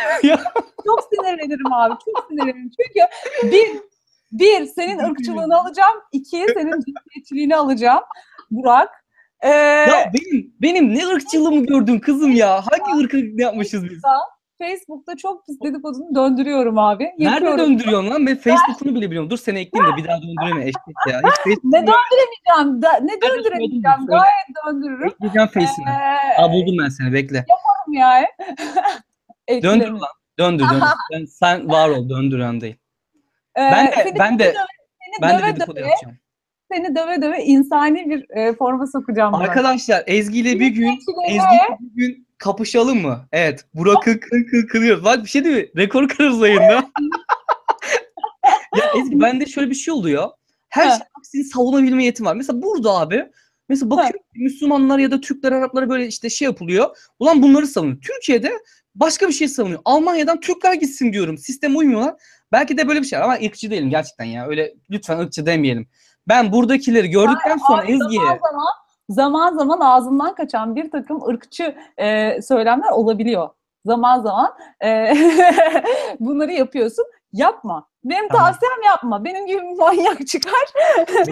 Çok sinirlenirim abi. Çok sinirlenirim. Çünkü bir senin ırkçılığını alacağım. İki senin cinsiyetçiliğini alacağım. Burak. Ya benim ne ırkçılığımı gördün kızım ya? Hangi ırkı yapmışız biz? Facebook'ta çok pis dedikodunu döndürüyorum abi. Yapıyorum. Nerede döndürüyorsun lan? Ben Facebook'unu bile biliyorum. Dur seni ekleyeyim de bir daha döndüreme eşlik ya. Ne döndüremeyeceğim? Ne döndüremeyeceğim? Gayet döndürürüm. Ekleyeceğim Face'ini. Buldum ben seni bekle. Yaparım ya. Döndür lan. Döndür. Sen var ol döndüren değil. Ben de dedikodu yapacağım. Seni döve insani bir forma sokacağım. Arkadaşlar Ezgi'yle bir gün kapışalım mı? Evet. Burak'ı kırıyoruz. Bak bir şey değil mi? Rekor kırarız yayında. Ya Ezgi bende şöyle bir şey oluyor. Her şey aksini savunabilme yetim var. Mesela burada abi. Mesela bakıyorum Müslümanlar ya da Türkler, Araplara böyle işte şey yapılıyor. Ulan bunları savunuyor. Türkiye'de başka bir şey savunuyor. Almanya'dan Türkler gitsin diyorum. Sisteme uymuyorlar. Belki de böyle bir şey var ama ırkçı değilim gerçekten ya. Öyle lütfen ırkçı demeyelim. Ben buradakileri gördükten sonra Ezgi'ye... Zaman zaman ağzımdan kaçan bir takım ırkçı söylemler olabiliyor. Zaman zaman bunları yapıyorsun. Yapma. Benim tavsiyem yapma. Benim gibi manyak çıkar. Ben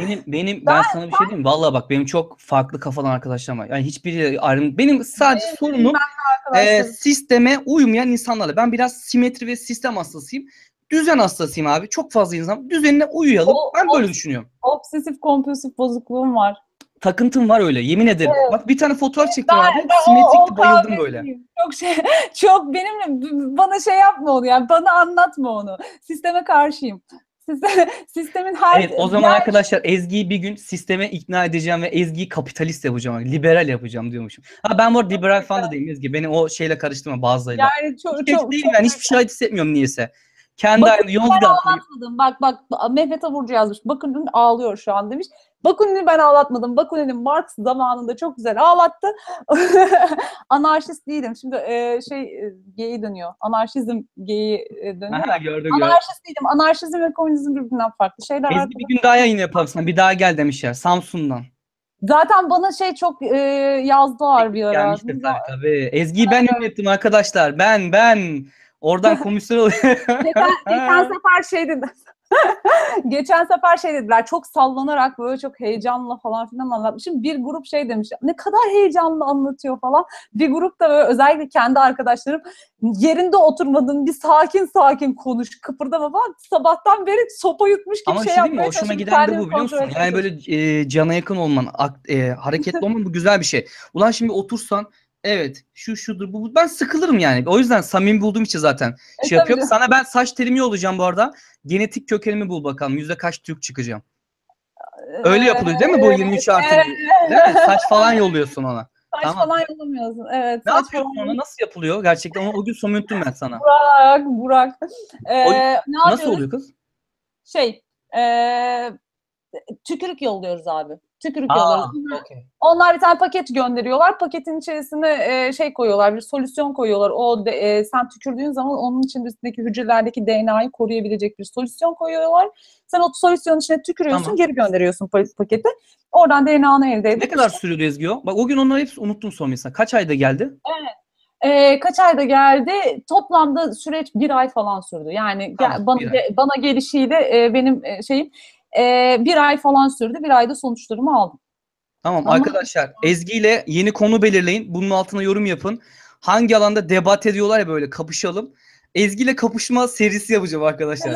sana bir şey diyeyim. Vallahi bak benim çok farklı kafadan arkadaşlarım var. Yani hiçbiri ayrım. Benim sadece sorunum sisteme uymayan insanlarla. Ben biraz simetri ve sistem hastasıyım. Düzen hastasıyım abi. Çok fazla insan. Düzenine uyuyalım. Ben böyle düşünüyorum. Obsesif kompulsif bozukluğum var. Takıntım var öyle. Yemin ederim. Evet. Bak bir tane fotoğraf çektim abi. Simetrikti. Bayıldım böyle. Çok benimle bana şey yapma onu yani. Bana anlatma onu. Sisteme karşıyım. Sistemin her... Evet o zaman arkadaşlar Ezgi'yi bir gün sisteme ikna edeceğim ve Ezgi'yi kapitalist yapacağım. Liberal yapacağım diyormuşum. Ha ben bu arada liberal falan da değilim Ezgi. Beni o şeyle karıştırma bazılarıyla. Yani çok değil ben hiçbir şey hissetmiyorum niyeyse. Kendi aynı Yozgat'ı. Bak Mehmet Abi yazmış. Bakunin ağlıyor şu an demiş. Bakunin'i ben ağlatmadım. Bakunin'in Marx zamanında çok güzel ağlattı. Anarşist değilim. Şimdi geyi dönüyor. Anarşizm geyi dönüyor. Aha, Anarşist değilim. Anarşizm ve komünizm birbirinden farklı şeyler. Biz bir gün daha yayın yaparsın. Bir daha gel demişler. Samsun'dan. Zaten bana çok yazdılar bir ara. Tabii. Ezgi'yi ben yönettim arkadaşlar. Ben. Oradan komisyon oluyor. Geçen sefer Geçen sefer şey dediler, çok sallanarak böyle çok heyecanla falan filan anlatmışım. Bir grup şey demiş, ne kadar heyecanlı anlatıyor falan. Bir grup da böyle, özellikle kendi arkadaşlarım, yerinde oturmadın, bir sakin sakin konuş, kıpırdama falan. Sabahtan beri sopa yutmuş gibi ama şey yapmaya çalışıyorum. Ama hoşuma giden de bu, biliyor musun? Yani böyle cana yakın olman, hareketli olman, bu güzel bir şey. Ulan şimdi otursan, evet şu şudur bu, ben sıkılırım yani. O yüzden samimi bulduğum için zaten şey yapıyorum. Sana ben saç telimi olacağım bu arada. Genetik kökenimi bul bakalım. Yüzde kaç Türk çıkacağım. Öyle yapılıyor değil mi bu 23+1? Değil mi? Saç falan yolluyorsun ona. Saç tamam. Falan yollamıyorsun. Evet. Ne yapıyorsun ona? Nasıl yapılıyor? Gerçekten o gün somuttum ben sana. Burak. Nasıl oluyor kız? Tükürük yolluyoruz abi. Tükürük yolluyoruz. Okay. Onlar bir tane paket gönderiyorlar. Paketin içerisine şey koyuyorlar, bir solüsyon koyuyorlar. Sen tükürdüğün zaman onun içindeki hücrelerdeki DNA'yı koruyabilecek bir solüsyon koyuyorlar. Sen o solüsyonun içine tükürüyorsun, tamam. Geri gönderiyorsun paketi. Oradan DNA'nı elde ediyorsun. Ne kadar sürüyor Ezgi o? Bak o gün onları hepsi unuttum sormayı. Kaç ayda geldi? Evet. Kaç ayda geldi? Toplamda süreç 1 ay falan sürdü. Yani tamam, bana gelişiyle benim şeyim. 1 ay falan sürdü. 1 ayda sonuçlarımı aldım. Tamam ama... Arkadaşlar Ezgi ile yeni konu belirleyin. Bunun altına yorum yapın. Hangi alanda debat ediyorlar ya böyle, kapışalım. Ezgi ile kapışma serisi yapacağım arkadaşlar.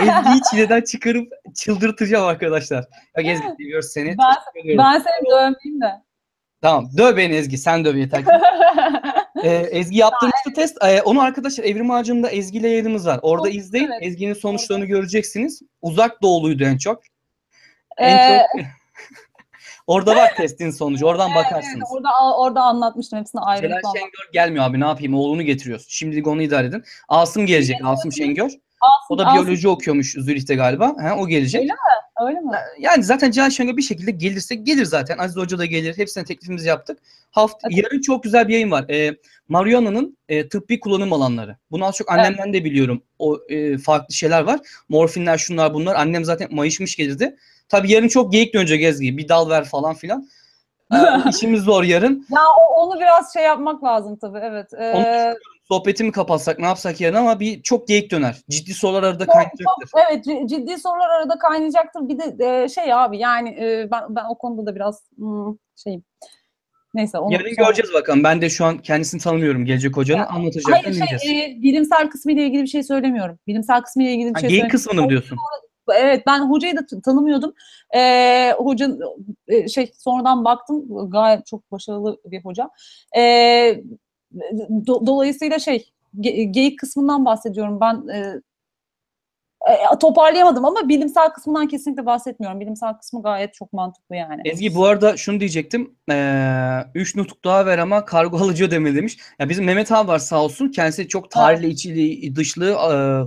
Ezgi'yi çileden çıkarıp çıldırtacağım arkadaşlar. Bak Ezgi seviyoruz seni. Ben seni dövmeyeyim de. Tamam döv beni Ezgi. Sen döv yeter ki. Ezgi yaptığımızda test. Onu arkadaşlar Evrim Ağacı'nda Ezgi ile yayınımız var. Orada izleyin. Evet. Ezgi'nin sonuçlarını göreceksiniz. Uzak doğuluydu en çok. En çok... Orada var testin sonucu. Oradan bakarsınız. Orada anlatmıştım hepsini ayrı. Celal Şengör gelmiyor abi, ne yapayım? Oğlunu getiriyorsun. Şimdilik onu idare edin. Asım gelecek. Asım Şengör. O da biyoloji okuyormuş Zürih'te galiba. O gelecek. Öyle mi? Öyle mi? Yani zaten Celal Şengör bir şekilde gelirse gelir zaten. Aziz Hoca da gelir. Hepsine teklifimizi yaptık. Yarın çok güzel bir yayın var. Marihuana'nın tıbbi kullanım alanları. Bunu az çok annemden de biliyorum. O farklı şeyler var. Morfinler, şunlar bunlar. Annem zaten mayışmış gelirdi. Tabii yarın çok geyik dönecek Ezgi. Bir dal ver falan filan. İşimiz zor yarın. Ya onu biraz şey yapmak lazım tabii. Evet. Sohbetimi kapatsak, ne yapsak yarın, ama bir çok geyik döner. Ciddi sorular arada kaynayacaktır. Evet, ciddi sorular arada kaynayacaktır. Bir de şey abi, yani ben o konuda da biraz şeyim. Neyse, onu yarın göreceğiz bakalım. Ben de şu an kendisini tanımıyorum, gelecek hocanı anlatacak. Hayır, bilimsel kısmı ile ilgili bir şey söylemiyorum. Bilimsel kısmı ile ilgili bir şey. Geyik kısmını mı diyorsun? Evet, ben hocayı da tanımıyordum. Hocanın sonradan baktım, gayet çok başarılı bir hoca. Dolayısıyla geyik kısmından bahsediyorum. Ben toparlayamadım ama bilimsel kısmından kesinlikle bahsetmiyorum. Bilimsel kısmı gayet çok mantıklı yani. Ezgi bu arada şunu diyecektim. 3 nutuk daha ver ama kargo alıcı ödeme demiş. Ya bizim Mehmet Abi var sağ olsun. Kendisi çok tarihli, içli, dışlı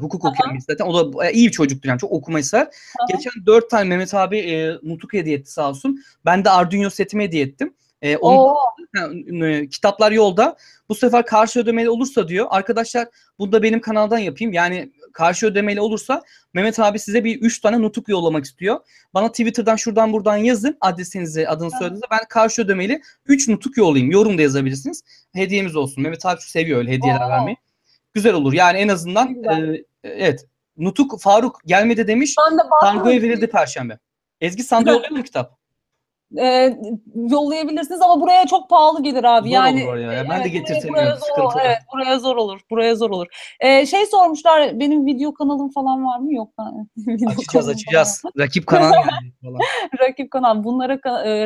hukuk okuyor zaten. O da iyi bir çocuktur yani. Çok okumayı sever. Geçen 4 tane Mehmet Abi nutuk hediye etti sağ olsun. Ben de Arduino setimi hediye ettim. Kitaplar yolda. Bu sefer karşı ödemeli olursa diyor. Arkadaşlar bunu da benim kanaldan yapayım. Yani karşı ödemeli olursa Mehmet Abi size bir 3 tane nutuk yollamak istiyor. Bana Twitter'dan şuradan buradan yazın. Adresinizi, adını söylediğinizde ben karşı ödemeli 3 nutuk yollayayım. Yorumda yazabilirsiniz. Hediyemiz olsun. Mehmet Abi seviyor öyle hediyeler vermeyi. Güzel olur. Yani en azından evet. Nutuk Faruk gelmedi demiş. Tango'ya verildi Perşembe. Ezgi sende oluyor mu kitap? Yollayabilirsiniz ama buraya çok pahalı gelir abi. Zor yani olur ya. Ben de getirtemiyorum. Buraya zor olur. Buraya zor olur. Sormuşlar, benim video kanalım falan var mı? Yok. Açacağız. Rakip kanal. Rakip kanal. Bunlara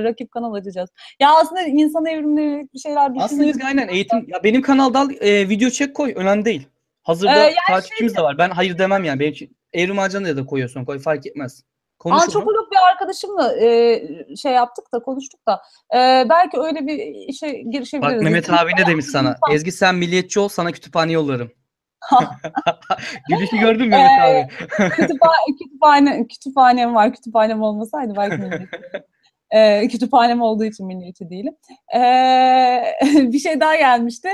rakip kanal açacağız. Ya aslında insan evrimine bir şeyler düşünüyoruz. Aslında aynen eğitim. Ya benim kanalda video çek koy. Önemli değil. Hazırda takipçimiz de var. Ben hayır demem yani. Benim için Evrim Ağacı'na da koyuyorsun. Koy, fark etmez. Antropolog bir arkadaşımla yaptık da, konuştuk da belki öyle bir işe girişebiliriz. Bak Mehmet abi ne demiş sana? Ezgi sen milliyetçi ol, sana kütüphane yollarım. Gülüşü gördün mü Mehmet abi? Kütüphanem var. Kütüphanem olmasaydı belki milliyetçi. Kütüphanem olduğu için milliyetçi değilim. Bir şey daha gelmişti.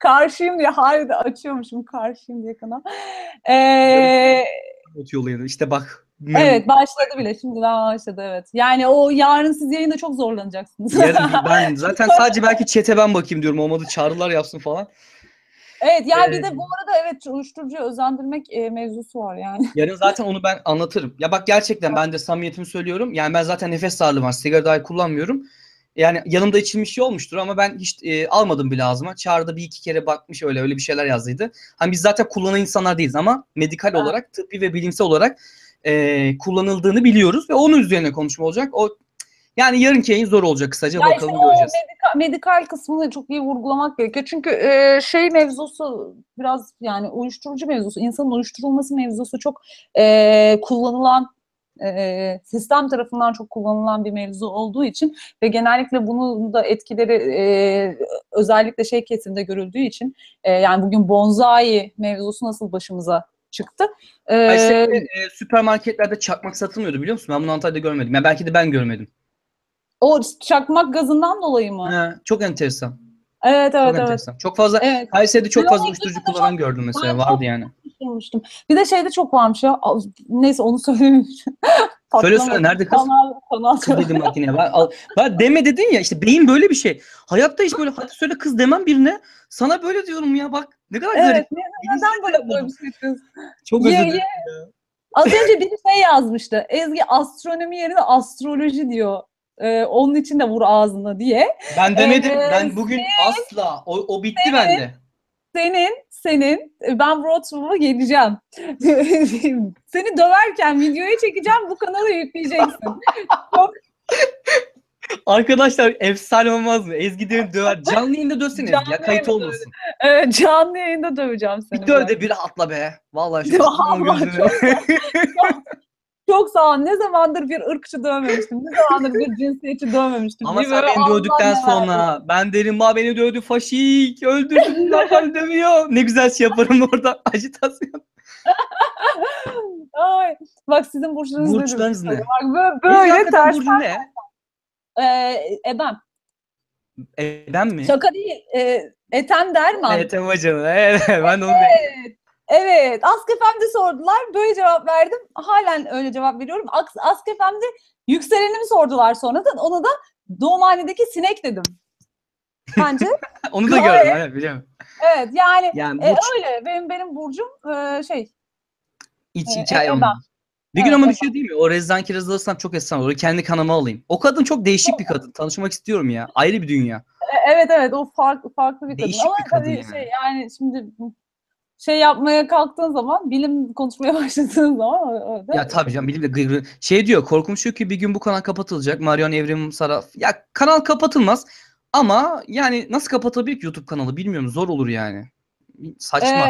Karşıyım diye harbi açıyormuşum. Karşıyım diye kanal. İşte bak. Evet, başladı bile. Şimdi daha başladı, evet. Yani o yarın siz yayında çok zorlanacaksınız. Yarın ben zaten sadece belki chat'e ben bakayım diyorum. Olmadı çağrılar yapsın falan. Evet yani bir de bu arada evet uyuşturucuya özendirmek mevzusu var yani. Yarın zaten onu ben anlatırım. Ya bak gerçekten ben de samimiyetimi söylüyorum. Yani ben zaten nefes darlığı var. Sigara dahi kullanmıyorum. Yani yanımda içilmiş şey olmuştur ama ben hiç almadım bile ağzıma. Çağrı'da bir iki kere bakmış öyle bir şeyler yazdıydı. Hani biz zaten kullanan insanlar değiliz ama medikal olarak, tıbbi ve bilimsel olarak kullanıldığını biliyoruz ve onun üzerine konuşma olacak. O yani yarınki yayın zor olacak kısaca. Yani bakalım göreceğiz. Medikal kısmını çok iyi vurgulamak gerekiyor. Çünkü şey mevzusu biraz yani uyuşturucu mevzusu, insanın uyuşturulması mevzusu çok kullanılan, sistem tarafından çok kullanılan bir mevzu olduğu için ve genellikle bunun da etkileri özellikle şey kesimde görüldüğü için yani bugün bonzai mevzusu nasıl başımıza çıktı. Süpermarketlerde çakmak satılmıyordu biliyor musun? Ben bunu Antalya'da görmedim. Yani belki de ben görmedim. O çakmak gazından dolayı mı? He, çok enteresan. Evet. Çok fazla, evet. Kayseri'de çok fazla uyuşturucu kullanan gördüm mesela, vardı yani. Bir de şeyde çok varmış ya, neyse onu söyleyeyim. Söyle nerede kız? Kanal. Kız dedim makineye. Ben deme dedin ya, işte beyin böyle bir şey. Hayatta hiç böyle hadi söyle kız demem birine, sana böyle diyorum ya bak ne kadar güzel. Evet, neden böyle koymuşsunuz? Çok özür dilerim. Az önce biri şey yazmıştı, Ezgi astronomi yerine astroloji diyor. Onun için de vur ağzına diye. Ben demedim. Ben bugün asla. O bitti bende. Senin. Ben Wrocław'a geleceğim. Seni döverken videoya çekeceğim. Bu kanala yükleyeceksin. Arkadaşlar efsane olmaz mı? Ezgi diye döver. Canlı yayında dövsene Ezgi ya. Kayıt olmasın. Evet, canlı yayında döveceğim seni. Bir döv de bir atla be. Vallahi şu Çok sağ ol. Ne zamandır bir ırkçı dövmemiştim. Ne zamandır bir cinsiyetçi dövmemiştim. Ama sen beni dövdükten sonra ben derim ma beni dövdü faşik öldürdü. Zaten dövüyor. Ne güzel şey yaparım orada. Ajitasyon. Ay, bak sizin burçlarınız ne? Bak böyle ters. Burcun ne? Ebem. Ebem mi? Şaka değil. Ethem Derman. Ethem hocam. Evet. Ben de onu beğendim. Evet, Ask FM'de sordular, böyle cevap verdim. Halen öyle cevap veriyorum. Ask FM'de yükselenimi sordular sonradan. Ona da doğumhanedeki sinek dedim. Bence. Onu da gördüm, evet, biliyorum. Evet, yani öyle. Benim burcum şey. İç ama. Bir gün ama bir şey değil mi? O Rezdan Kiraz alırsam çok esnaf olur. Kendi kanama alayım. O kadın çok değişik bir kadın. Tanışmak istiyorum ya. Ayrı bir dünya. Evet, o farklı bir kadın. Değişik ama bir kadın yani. Şey, yani şimdi... Şey yapmaya kalktığın zaman, bilim konuşmaya başladığın zaman... Öyle. Ya tabii canım, bilim de gırgır. Şey diyor, korkum şu ki bir gün bu kanal kapatılacak. Marion Evrim Saraf. Ya kanal kapatılmaz ama yani nasıl kapatabilir ki YouTube kanalı bilmiyorum. Zor olur yani. Saçma.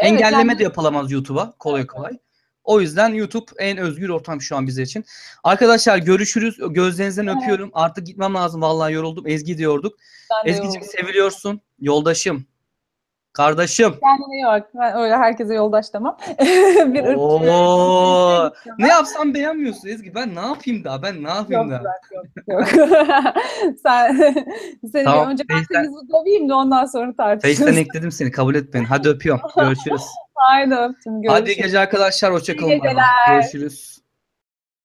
Engelleme yani... de yapılamaz YouTube'a kolay. O yüzden YouTube en özgür ortam şu an bizler için. Arkadaşlar görüşürüz. Gözlerinizden öpüyorum. Artık gitmem lazım. Vallahi yoruldum. Ezgi diyorduk. Ezgi'cim seviliyorsun. Yoldaşım. Kardeşim. Kendine yok. Ben öyle herkese yoldaş demem. Ne yapsam beğenmiyorsun Ezgi. Ben ne yapayım daha? Yok. Seni tamam, önce herkesi döveyim de ondan sonra tartışırız. Face'ten ekledim seni. Kabul et beni. Hadi öpüyorum. Görüşürüz. Haydi öptüm. Görüşürüz. Hadi gece arkadaşlar. Hoşçakalın. Görüşürüz.